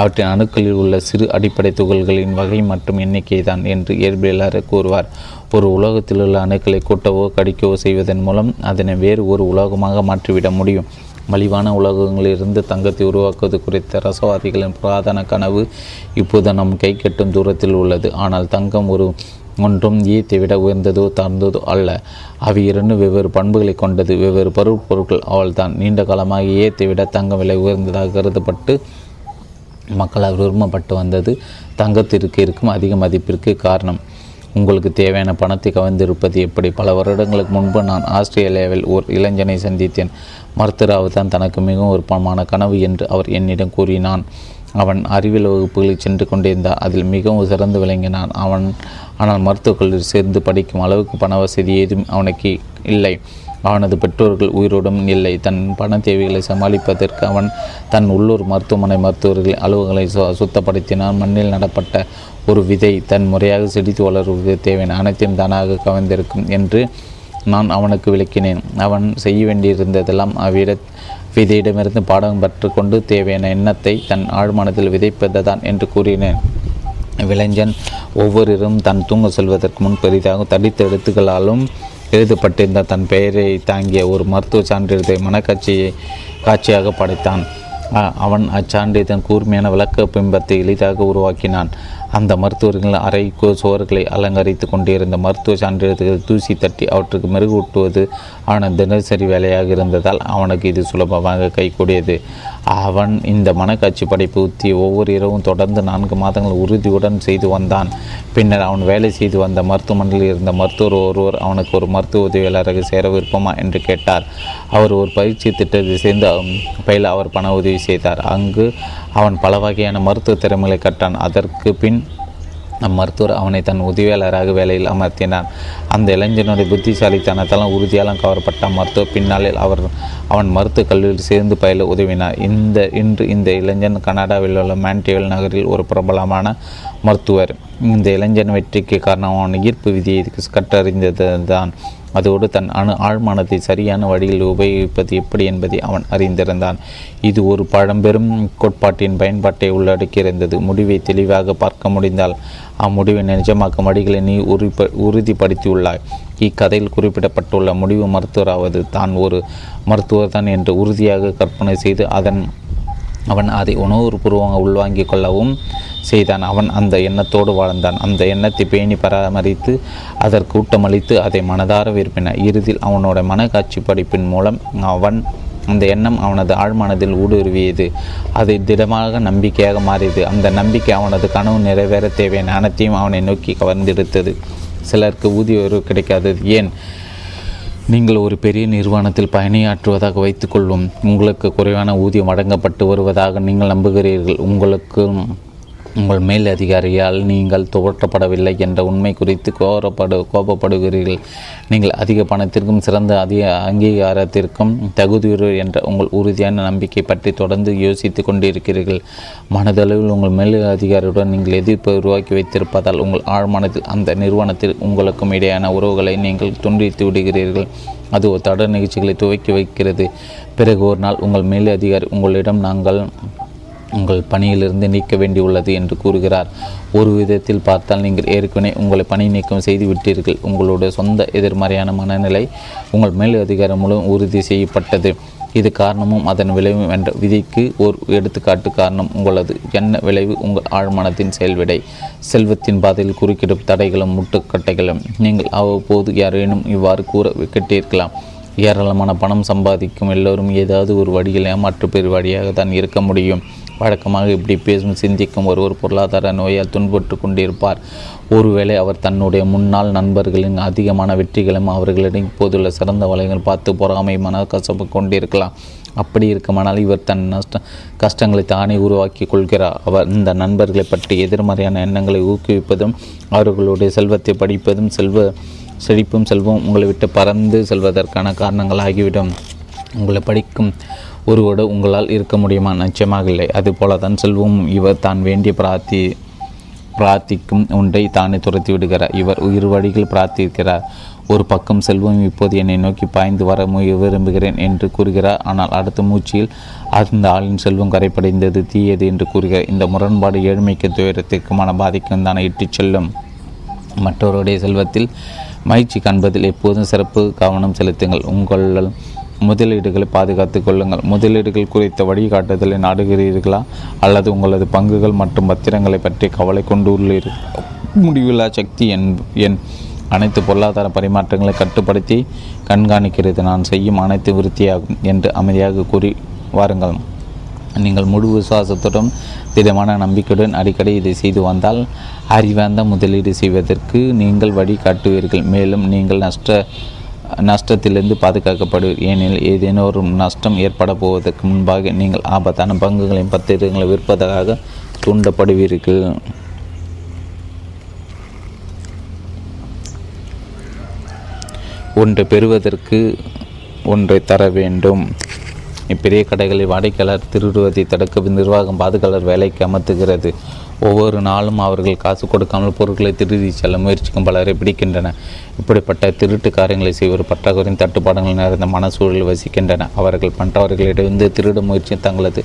அவற்றின் அணுக்களில் உள்ள சிறு அடிப்படை துகள்களின் வகை மற்றும் எண்ணிக்கை தான் என்று இயற்பியலார் கூறுவார். ஒரு உலோகத்தில் உள்ள அணுக்களை கூட்டவோ கடிக்கவோ செய்வதன் மூலம் அதனை வேறு ஒரு உலோகமாக மாற்றிவிட முடியும். மலிவான உலோகங்களிலிருந்து தங்கத்தை உருவாக்குவது குறித்த ரசவாதிகளின் புராதன கனவு இப்போது நம் கை கட்டும் தூரத்தில் உள்ளது. ஆனால் தங்கம் ஒரு ஒன்றும் ஈயத்தை விட உயர்ந்ததோ தாழ்ந்ததோ அல்ல. அவை இரண்டு வெவ்வேறு பண்புகளை கொண்டது, வெவ்வேறு பருவ பொருட்கள். அவள் தான் நீண்ட காலமாக ஈயத்தை விட தங்கம் விலை உயர்ந்ததாக கருதப்பட்டு மக்களால் விரும்பப்பட்டு வந்தது. தங்கத்திற்கு இருக்கும் அதிக மதிப்பிற்கு காரணம் உங்களுக்கு தேவையான பணத்தை கவர்ந்திருப்பது எப்படி? பல வருடங்களுக்கு முன்பு நான் ஆஸ்திரேலியாவில் ஒரு இளைஞனை சந்தித்தேன். மருத்துராவு தான் தனக்கு மிகவும் விருப்பமான கனவு என்று அவர் என்னிடம் கூறினான். அவன் அறிவியல் வகுப்புகளில் சென்று கொண்டிருந்தான். அதில் மிகவும் சிறந்து விளங்கினான். அவன் ஆனால் மருத்துவக் கல்லூரியில் சேர்ந்து படிக்கும் அளவுக்கு பண வசதி ஏதும் அவனுக்கு இல்லை. அவனது பெற்றோர்கள் உயிரோடும் இல்லை. தன் பண தேவைகளை சமாளிப்பதற்கு அவன் தன் உள்ளூர் மருத்துவமனை மருத்துவர்களின் அலுவல்களை சு சுத்தப்படுத்தினான். மண்ணில் நடப்பட்ட ஒரு விதை தன் முறையாக செடித்து வளர்வது தேவையான அனைத்தையும் தானாக கவர்ந்திருக்கும் என்று நான் அவனுக்கு விளக்கினேன். அவன் செய்ய வேண்டியிருந்ததெல்லாம் அவ்விட விதையிடமிருந்து பாடம் பெற்றுக்கொண்டு தேவையான எண்ணத்தை தன் ஆழ்மனத்தில் விதைப்பதுதான் என்று கூறினேன். விளைஞன் ஒவ்வொருவரும் தான் தூங்க செல்வதற்கு முன் பெரிதாக தடித்த எழுத்துக்களாலும் எழுதப்பட்டிருந்த தன் பெயரை தாங்கிய ஒரு மருத்துவ சான்றிதழை மனக்காட்சியை காட்சியாக படைத்தான். அவன் அச்சான்றிதழின் கூர்மையான விளக்க பிம்பத்தை எளிதாக உருவாக்கினான். அந்த மருத்துவர்கள் அறைக்கோ சுவர்களை அலங்கரித்து கொண்டிருந்த மருத்துவ சான்றிதழ்கள் தூசி தட்டி அவற்றுக்கு மெருகூட்டுவது அவன தினசரி வேலையாக இருந்ததால் அவனுக்கு இது சுலபமாக கைகூடியது. அவன் இந்த மனக்காட்சி படைப்பு உத்தி ஒவ்வொரு இரவும் தொடர்ந்து நான்கு மாதங்கள் உறுதியுடன் செய்து வந்தான். பின்னர் அவன் வேலை செய்து வந்த மருத்துவமனையில் இருந்த மருத்துவர் ஒருவர் அவனுக்கு ஒரு மருத்துவ உதவியாளராக சேர விருப்பமா என்று கேட்டார். அவர் ஒரு பயிற்சி திட்டத்தை சேர்ந்து பயில அவர் பண உதவி செய்தார். அங்கு அவன் பல வகையான மருத்துவ திறமைகளை கற்றான். அதற்கு பின் அம்மருத்துவர் அவனை தன் உதவியாளராக வேலையில் அமர்த்தினான். அந்த இளைஞனுடைய புத்திசாலித்தனத்தாலும் உறுதியாலும் கவரப்பட்ட மருத்துவர் பின்னாளில் அவர் அவன் மருத்துவக் கல்லூரியில் சேர்ந்து பயில உதவினார். இந்த இன்று இந்த இளைஞன் கனடாவில் உள்ள மான்ட்ரியல் நகரில் ஒரு பிரபலமான மருத்துவர். இந்த இளைஞன் வெற்றிக்கு காரணம் அவன் ஈர்ப்பு விதியை கற்றறிந்ததுதான். அதோடு தன் அணு ஆழ்மானத்தை சரியான வழியில் உபயோகிப்பது எப்படி என்பதை அவன் அறிந்திருந்தான். இது ஒரு பழம்பெரும் கோட்பாட்டின் பயன்பாட்டை உள்ளடக்கியிருந்தது. முடிவை தெளிவாக பார்க்க முடிந்தால் அம்முடிவை நிஜமாக்கும் அடிகளை நீ உறுப்ப உறுதிப்படுத்தியுள்ளாய். இக்கதையில் குறிப்பிடப்பட்டுள்ள முடிவு மருத்துவராவது தான் ஒரு மருத்துவர்தான் என்று உறுதியாக கற்பனை செய்து அதன் அவன் அதை உணவுபூர்வமாக உள்வாங்கிக் கொள்ளவும் செய்தான். அவன் அந்த எண்ணத்தோடு வாழ்ந்தான். அந்த எண்ணத்தை பேணி பராமரித்து அதற்கு ஊட்டமளித்து அதை மனதார விரும்பினான். இறுதியில் அவனோட மனக்காட்சி படிப்பின் மூலம் அவன் அந்த எண்ணம் அவனது ஆழ்மனதில் ஊடுருவியது. அது திடமாக நம்பிக்கையாக மாறியது. அந்த நம்பிக்கை அவனது கனவு நிறைவேற தேவையான அனைத்தையும் அவனை நோக்கி கவர்ந்தெடுத்தது. சிலருக்கு ஊதிய உயர்வு கிடைக்காதது ஏன்? நீங்கள் ஒரு பெரிய நிறுவனத்தில் பணியாற்றுவதாக வைத்துக்கொள்வோம். உங்களுக்கு குறைவான ஊதியம் வழங்கப்பட்டு வருவதாக நீங்கள் நம்புகிறீர்கள். உங்களுக்கு உங்கள் மேல் அதிகாரியால் நீங்கள் துவற்றப்படவில்லை என்ற உண்மை குறித்து கோரப்படு கோபப்படுகிறீர்கள். நீங்கள் அதிக பணத்திற்கும் சிறந்த அதிக அங்கீகாரத்திற்கும் தகுதியுறவு என்ற உங்கள் உறுதியான நம்பிக்கை பற்றி தொடர்ந்து யோசித்து கொண்டிருக்கிறீர்கள். மனதளவில் உங்கள் மேல் அதிகாரியுடன் நீங்கள் எதிர்ப்பை உருவாக்கி வைத்திருப்பதால் உங்கள் ஆழ்மனத்தில் அந்த நிறுவனத்தில் உங்களுக்கும் இடையான உறவுகளை நீங்கள் துண்டித்து விடுகிறீர்கள். அது ஒரு தொடர் நிகழ்ச்சிகளை துவக்கி வைக்கிறது. பிறகு ஒரு நாள் உங்கள் மேல் அதிகாரி உங்களிடம் நாங்கள் உங்கள் பணியிலிருந்து நீக்க வேண்டியுள்ளது என்று கூறுகிறார். ஒரு விதத்தில் பார்த்தால் நீங்கள் ஏற்கனவே உங்களை பணி நீக்கம் செய்து விட்டீர்கள். உங்களுடைய சொந்த எதிர்மறையான மனநிலை உங்கள் மேல் அதிகாரி மூலம் உறுதி செய்யப்பட்டது. இது காரணமும் அதன் விளைவும் என்ற விதிக்கு ஒரு எடுத்துக்காட்டு. காரணம் உங்களது என்ன விளைவு உங்கள் ஆழ்மனத்தின் செயல்விடை. செல்வத்தின் பாதையில் குறுக்கிடும் தடைகளும் முட்டுக்கட்டைகளும். நீங்கள் அவ்வப்போது யாரேனும் இவ்வாறு கூற கேட்டிருக்கலாம், ஏராளமான பணம் சம்பாதிக்கும் எல்லோரும் ஏதாவது ஒரு வழியில் ஏமாற்று பெரு வழியாக தான் இருக்க முடியும். வழக்கமாக இப்படி பேசும் சிந்திக்கும் ஒருவர் பொருளாதார நோயால் துன்புற்று கொண்டிருப்பார். ஒருவேளை அவர் தன்னுடைய முன்னாள் நண்பர்களின் அதிகமான வெற்றிகளும் அவர்களிடம் இப்போதுள்ள சிறந்த வலைகள் பார்த்து பொறாமை மன கசப்பு கொண்டிருக்கலாம். அப்படி இருக்குமானால் இவர் தன் நஷ்ட கஷ்டங்களை தானே உருவாக்கி கொள்கிறார். அவர் இந்த நண்பர்களை பற்றி எதிர்மறையான எண்ணங்களை ஊக்குவிப்பதும் அவர்களுடைய செல்வத்தை படிப்பதும் செல்வ செழிப்பும் செல்வம் உங்களை விட்டு பறந்து செல்வதற்கான காரணங்களாகிவிடும். உங்களை படிக்கும் ஒருவோடு உங்களால் இருக்க முடியுமா? நிச்சயமாக இல்லை. அதுபோல தான் செல்வம் இவர் தான் வேண்டிய பிரார்த்தி பிரார்த்திக்கும் ஒன்றை தானே துரத்தி விடுகிறார். இவர் இரு வழிகள் பிரார்த்திக்கிறார். ஒரு பக்கம் செல்வம் இப்போது என்னை நோக்கி பாய்ந்து வர முய விரும்புகிறேன் என்று கூறுகிறார். ஆனால் அடுத்த மூச்சில் அந்த ஆளின் செல்வம் கரைப்படைந்தது தீயது என்று கூறுகிறார். இந்த முரண்பாடு ஏழ்மைக்கு துயரத்திற்குமான பாதிக்கும் தானே இட்டுச் செல்லும். மற்றவருடைய செல்வத்தில் மகிழ்ச்சி காண்பதில் எப்போதும் சிறப்பு கவனம் செலுத்துங்கள். உங்கள் முதலீடுகளை பாதுகாத்து கொள்ளுங்கள். முதலீடுகள் குறித்த வழிகாட்டுதலை நாடுகிறீர்களா அல்லது உங்களது பங்குகள் மற்றும் பத்திரங்களை பற்றி கவலை கொண்டுள்ளீர்கள்? முடிவில்லா சக்தி என் என் அனைத்து பொருளாதார பரிமாற்றங்களை கட்டுப்படுத்தி கண்காணிக்கிறது. நான் செய்யும் அனைத்து விருத்தியாகும் என்று அமைதியாக கூறி வாருங்கள். நீங்கள் முழு விசுவாசத்துடன் திடமான நம்பிக்கையுடன் அடிக்கடி இதை செய்து வந்தால் அறிவார்ந்த முதலீடு செய்வதற்கு நீங்கள் வழி காட்டுவீர்கள். மேலும் நீங்கள் நஷ்ட நஷ்டத்திலிருந்து பாதுகாக்கப்படுவர். ஏனெனில் ஏதேனும் ஒரு நஷ்டம் ஏற்பட போவதற்கு முன்பாக நீங்கள் ஆபத்தான பங்குகளையும் பத்திரங்களை விற்பதற்காக தூண்டப்படுவீர்கள். ஒன்றை பெறுவதற்கு ஒன்றை தர வேண்டும். இப்பெரிய கடைகளில் வாடிக்கையாளர் திருடுவதை தடுக்க நிர்வாகம் பாதுகாவலர் வேலைக்கு அமர்த்துகிறது. ஒவ்வொரு நாளும் அவர்கள் காசு கொடுக்காமல் பொருட்களை திருடி செல்ல முயற்சிக்கும் பலரை பிடிக்கின்றன. இப்படிப்பட்ட திருட்டு காரியங்களை செய்வோர் பற்றாக்குறையின் தட்டுப்பாடுகள் நிறைந்த மனசூழலில் வசிக்கின்றன. அவர்கள் பண்றவர்களிடமிருந்து திருட முயற்சி தங்களது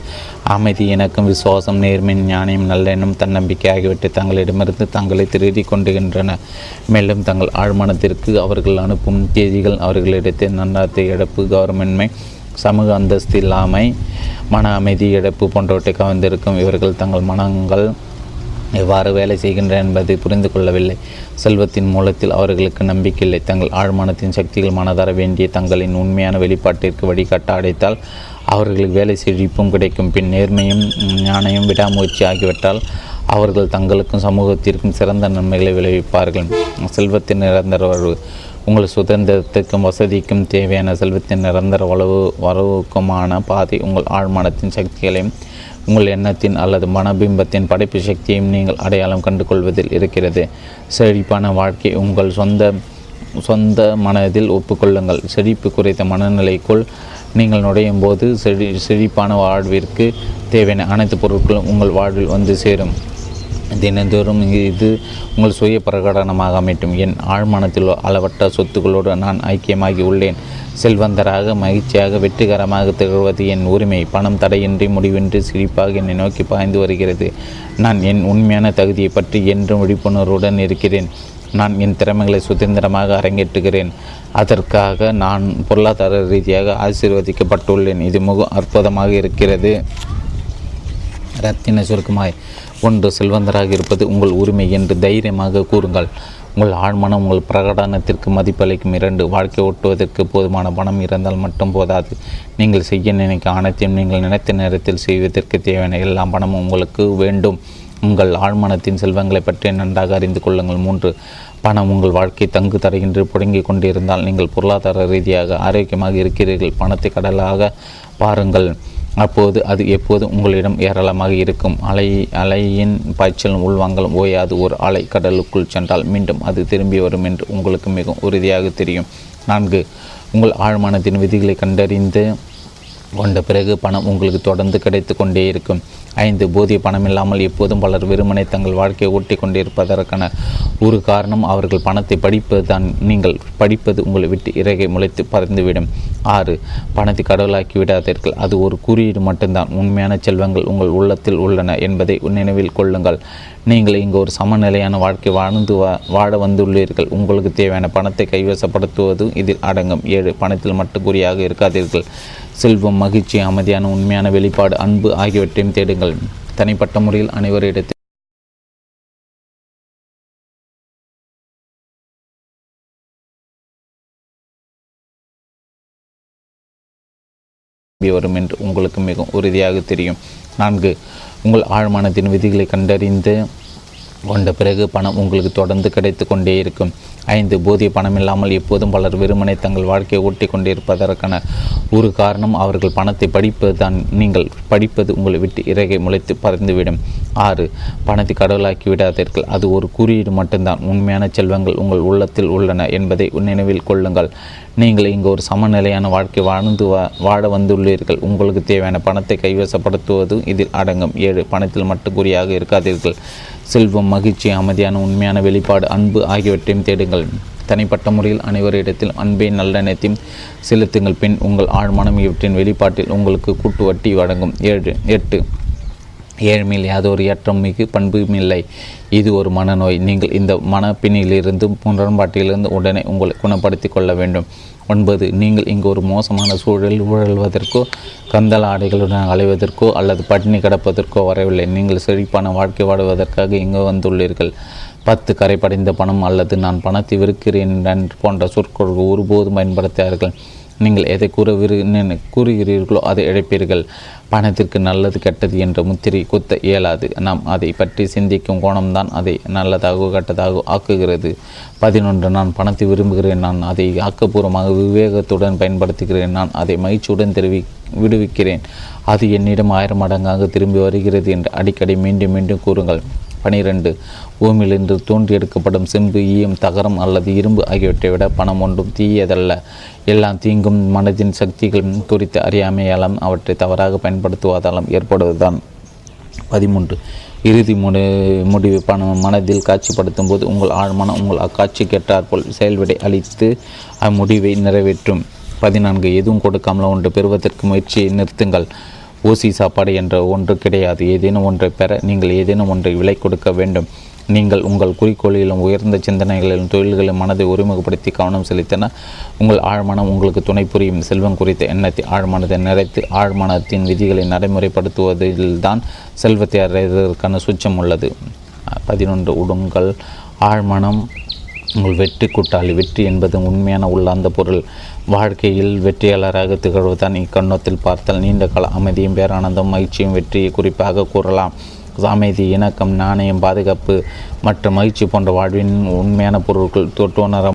அமைதி, இணக்கம், விசுவாசம், நேர்மை, ஞானியம், நல்லெண்ணம், தன்னம்பிக்கை ஆகியவற்றை தங்களிடமிருந்து தங்களை திருடி கொண்டுகின்றன. மேலும் தங்கள் ஆழ்மனத்திற்கு அவர்கள் அனுப்பும் தேதிகள் அவர்களிடத்தில் நன்னாத்தை இழப்பு, கவர்மெண்ட்மை, சமூக அந்தஸ்து இல்லாமை, மன அமைதி இழப்பு போன்றவற்றை கவர்ந்திருக்கும். இவர்கள் தங்கள் மனங்கள் எவ்வாறு வேலை செய்கின்றன என்பதை புரிந்து கொள்ளவில்லை. செல்வத்தின் மூலத்தில் அவர்களுக்கு நம்பிக்கையில்லை. தங்கள் ஆழ்மனத்தின் சக்திகள் மனதார வேண்டிய தங்களின் உண்மையான வெளிப்பாட்டிற்கு வழிகாட்ட அடைத்தால் அவர்களுக்கு வேலை செழிப்பும் கிடைக்கும். பின் நேர்மையும் ஞானமும் விடாமுயற்சி ஆகிவிட்டால் அவர்கள் தங்களுக்கும் சமூகத்திற்கும் சிறந்த நன்மைகளை விளைவிப்பார்கள். செல்வத்தின் நிரந்தர வரவு. உங்கள் சுதந்திரத்துக்கும் வசதிக்கும் தேவையான செல்வத்தின் நிரந்தர வளவு வரவுக்குமான பாதை உங்கள் ஆழ்மனத்தின் சக்திகளையும் உங்கள் எண்ணத்தின் அல்லது மனபிம்பத்தின் படைப்பு சக்தியையும் நீங்கள் அடையாளம் கண்டு கொள்வதில் இருக்கிறது. செழிப்பான வாழ்க்கை உங்கள் சொந்த சொந்த மனதில் ஒப்புக்கொள்ளுங்கள். செழிப்பு குறைந்த மனநிலைக்குள் நீங்கள் நுழையும் போது செழி செழிப்பான வாழ்விற்கு தேவையான அனைத்து பொருட்களும் உங்கள் வாழ்வில் வந்து சேரும். தினந்தோறும் இது உங்கள் சுய பிரகடனமாக அமைட்டும். என் ஆழ்மனத்தில் அளவற்ற சொத்துக்களோடு நான் ஐக்கியமாகி உள்ளேன். செல்வந்தராக, மகிழ்ச்சியாக, வெற்றிகரமாக திகழ்வது என் உரிமை. பணம் தடையின்றி, முடிவின்றி, சிரிப்பாக என்னை நோக்கி பாய்ந்து வருகிறது. நான் என் உண்மையான தகுதியை பற்றி என்றும் விழிப்புணர்வுடன் இருக்கிறேன். நான் என் திறமைகளை சுதந்திரமாக அரங்கேற்றுகிறேன். அதற்காக நான் பொருளாதார ரீதியாக ஆசீர்வதிக்கப்பட்டுள்ளேன். இது மிக அற்புதமாக இருக்கிறது. ரத்தின சுருக்குமாய். ஒன்று, செல்வந்தராக இருப்பது உங்கள் உரிமை என்று தைரியமாக கூறுங்கள். உங்கள் ஆழ்மனம் உங்கள் பிரகடனத்திற்கு மதிப்பளிக்கும். இரண்டு, வாழ்க்கை ஓட்டுவதற்கு போதுமான பணம் இருந்தால் மட்டும் போதாது. நீங்கள் செய்ய நினைக்க அனைத்தையும் நீங்கள் நினைத்த நேரத்தில் செய்வதற்கு தேவையான எல்லா பணமும் உங்களுக்கு வேண்டும். உங்கள் ஆழ்மனத்தின் செல்வங்களை பற்றி நன்றாக அறிந்து கொள்ளுங்கள். மூன்று, பணம் உங்கள் வாழ்க்கை தங்கு தடையின்றி புடங்கி கொண்டிருந்தால் நீங்கள் பொருளாதார ரீதியாக ஆரோக்கியமாக இருக்கிறீர்கள். பணத்தை கடலாக பாருங்கள். அப்போது அது எப்போதும் உங்களிடம் ஏராளமாக இருக்கும். அலை அலையின் பாய்ச்சலும் உள்வாங்கலும் ஓயாது ஒரு அலை கடலுக்குள் சென்றால் மீண்டும் அது திரும்பி வரும் என்று உங்களுக்கு மிகவும் உறுதியாக தெரியும். நான்கு, உங்கள் ஆழ்மானத்தின் விதிகளை கண்டறிந்து கொண்ட பிறகு பணம் உங்களுக்கு தொடர்ந்து கிடைத்து கொண்டே இருக்கும். ஐந்து, போதிய பணம் இல்லாமல் எப்போதும் பலர் வெறுமனை தங்கள் வாழ்க்கையை ஓட்டி கொண்டே இருப்பதற்கான ஒரு காரணம் அவர்கள் பணத்தை படிப்பது தான். நீங்கள் படிப்பது உங்களை விட்டு இறகை முளைத்து பறந்துவிடும். ஆறு, பணத்தை கடவுளாக்கி விடாதீர்கள். அது ஒரு குறியீடு மட்டும்தான். உண்மையான செல்வங்கள் உங்கள் உள்ளத்தில் உள்ளன என்பதை நினைவில் கொள்ளுங்கள். நீங்கள் இங்கு ஒரு சமநிலையான வாழ்க்கை வாழ்ந்து வாழ வந்துள்ளீர்கள். உங்களுக்கு தேவையான பணத்தை கைவசப்படுத்துவதும் இதில் அடங்கும். ஏழு, பணத்தில் மட்டும் குறியாக இருக்காதீர்கள். செல்வம், மகிழ்ச்சி, அமைதியான உண்மையான வெளிப்பாடு, அன்பு ஆகியவற்றையும் தேடுங்கள். தனிப்பட்ட முறையில் அனைவரிடத்தில் வரும் என்று உங்களுக்கு மிகவும் உறுதியாக தெரியும். நான்கு, உங்கள் ஆழ்மானத்தின் விதிகளை கண்டறிந்து கொண்ட பிறகு பணம் உங்களுக்கு தொடர்ந்து கிடைத்து கொண்டே இருக்கும். ஐந்து, போதிய பணம் இல்லாமல் எப்போதும் பலர் வெறுமனை தங்கள் வாழ்க்கையை ஓட்டி கொண்டே இருப்பதற்கான ஒரு காரணம் அவர்கள் பணத்தை படிப்பது தான். நீங்கள் படிப்பது உங்களை விட்டு இறகை முளைத்து பறந்துவிடும். ஆறு, பணத்தை கடவுளாக்கி விடாதீர்கள். அது ஒரு குறியீடு மட்டும்தான். உண்மையான செல்வங்கள் உங்கள் உள்ளத்தில் உள்ளன என்பதை நினைவில் கொள்ளுங்கள். நீங்கள் இங்கு ஒரு சமநிலையான வாழ்க்கை வாழ்ந்து வாழ வந்துள்ளீர்கள். உங்களுக்கு தேவையான பணத்தை கைவசப்படுத்துவதும் இதில் அடங்கும். ஏழு, பணத்தில் மட்டும் குறியாக இருக்காதீர்கள். செல்வம், மகிழ்ச்சி, அமைதியான உண்மையான வெளிப்பாடு, அன்பு ஆகியவற்றையும் தேடுங்கள். தனிப்பட்ட முறையில் அனைவரிடத்தில் அன்பை நல்லெண்ணத்தையும் செலுத்துங்கள். பின் உங்கள் ஆழ்மானம் இவற்றின் வெளிப்பாட்டில் உங்களுக்கு கூட்டு வட்டி வழங்கும். ஏழு எட்டு ஏழ்மையில் யாதொரு ஏற்றம் மிகு பண்பும் இல்லை. இது ஒரு மனநோய். நீங்கள் இந்த மனப்பினியிலிருந்து முரண்பாட்டிலிருந்து உடனே உங்களை குணப்படுத்தி கொள்ள வேண்டும். ஒன்பது, நீங்கள் இங்கு ஒரு மோசமான சூழலில் உழல்வதற்கோ கந்தள ஆடைகளுடன் அலைவதற்கோ அல்லது பட்டினி கிடப்பதற்கோ வரவில்லை. நீங்கள் செழிப்பான வாழ்க்கை வாடுவதற்காக இங்கு வந்துள்ளீர்கள். பத்து, கரை படைந்த பணம் அல்லது நான் பணத்தை விற்கிறேன் போன்ற சொற்கள் ஒருபோதும் பயன்படுத்தார்கள். நீங்கள் எதை கூற விரு கூறுகிறீர்களோ அதை இழைப்பீர்கள். பணத்திற்கு நல்லது கெட்டது என்ற முத்திரை குத்த இயலாது. நாம் அதை பற்றி சிந்திக்கும் கோணம்தான் அதை நல்லதாக கெட்டதாக ஆக்குகிறது. பதினொன்று, நான் பணத்தை விரும்புகிறேன். நான் அதை ஆக்கப்பூர்வமாக விவேகத்துடன் பயன்படுத்துகிறேன். நான் அதை மகிழ்ச்சியுடன் தெரிவி விடுவிக்கிறேன். அது என்னிடம் ஆயிரம் மடங்காக திரும்பி வருகிறது என்று அடிக்கடி மீண்டும் மீண்டும் கூறுங்கள். பனிரெண்டு, பூமியிலிருந்து தோன்றி எடுக்கப்படும் செம்பு, ஈயம், தகரம் அல்லது இரும்பு ஆகியவற்றை விட பணம் ஒன்றும் தீயதல்ல. எல்லாம் தீங்கும் மனதின் சக்திகள் குறித்த அறியாமையாலும் அவற்றை தவறாக பயன்படுத்துவதாலும் ஏற்படுவதுதான். பதிமூன்று, இறுதி முடி முடிவு பணம் மனதில் காட்சிப்படுத்தும் போது உங்கள் ஆழ்மனம் உங்கள் அக்காட்சி கேட்டாற்போல் செயல்விடை அளித்து அம்முடிவை நிறைவேற்றும். பதினான்கு, எதுவும் கொடுக்காமல் ஒன்று பெறுவதற்கு முயற்சியை நிறுத்துங்கள். ஊசி சாப்பாடு என்ற ஒன்று கிடையாது. ஏதேனும் ஒன்றை பெற நீங்கள் ஏதேனும் ஒன்றை விலை கொடுக்க வேண்டும். நீங்கள் உங்கள் குறிக்கோளிலும் உயர்ந்த சிந்தனைகளிலும் தொழில்களிலும் மனதை ஒருமுகப்படுத்தி கவனம் செலுத்தின உங்கள் ஆழ்மனம் உங்களுக்கு துணை புரியும். செல்வம் குறித்த எண்ணத்தை ஆழ்மனத்தை நிறைத்து ஆழ்மனத்தின் விதிகளை நடைமுறைப்படுத்துவதில்தான் செல்வத்தை அடைவதற்கான சுச்சம் உள்ளது. பதினொன்று, உங்கள் ஆழ்மனம் உங்கள் வெற்றி கூட்டாளி. வெற்றி என்பது உண்மையான உள்ளாந்த பொருள். வாழ்க்கையில் வெற்றியாளராக திகழ்வதுதான் இக்கண்ணத்தில் பார்த்தால். நீண்ட கால அமைதியும் பேரானந்தம் மகிழ்ச்சியும் வெற்றியை குறிப்பாக கூறலாம். அமைதி, இணக்கம், நாணயம், பாதுகாப்பு மற்றும் மகிழ்ச்சி போன்ற வாழ்வின் உண்மையான பொருட்கள் தொட்டுணர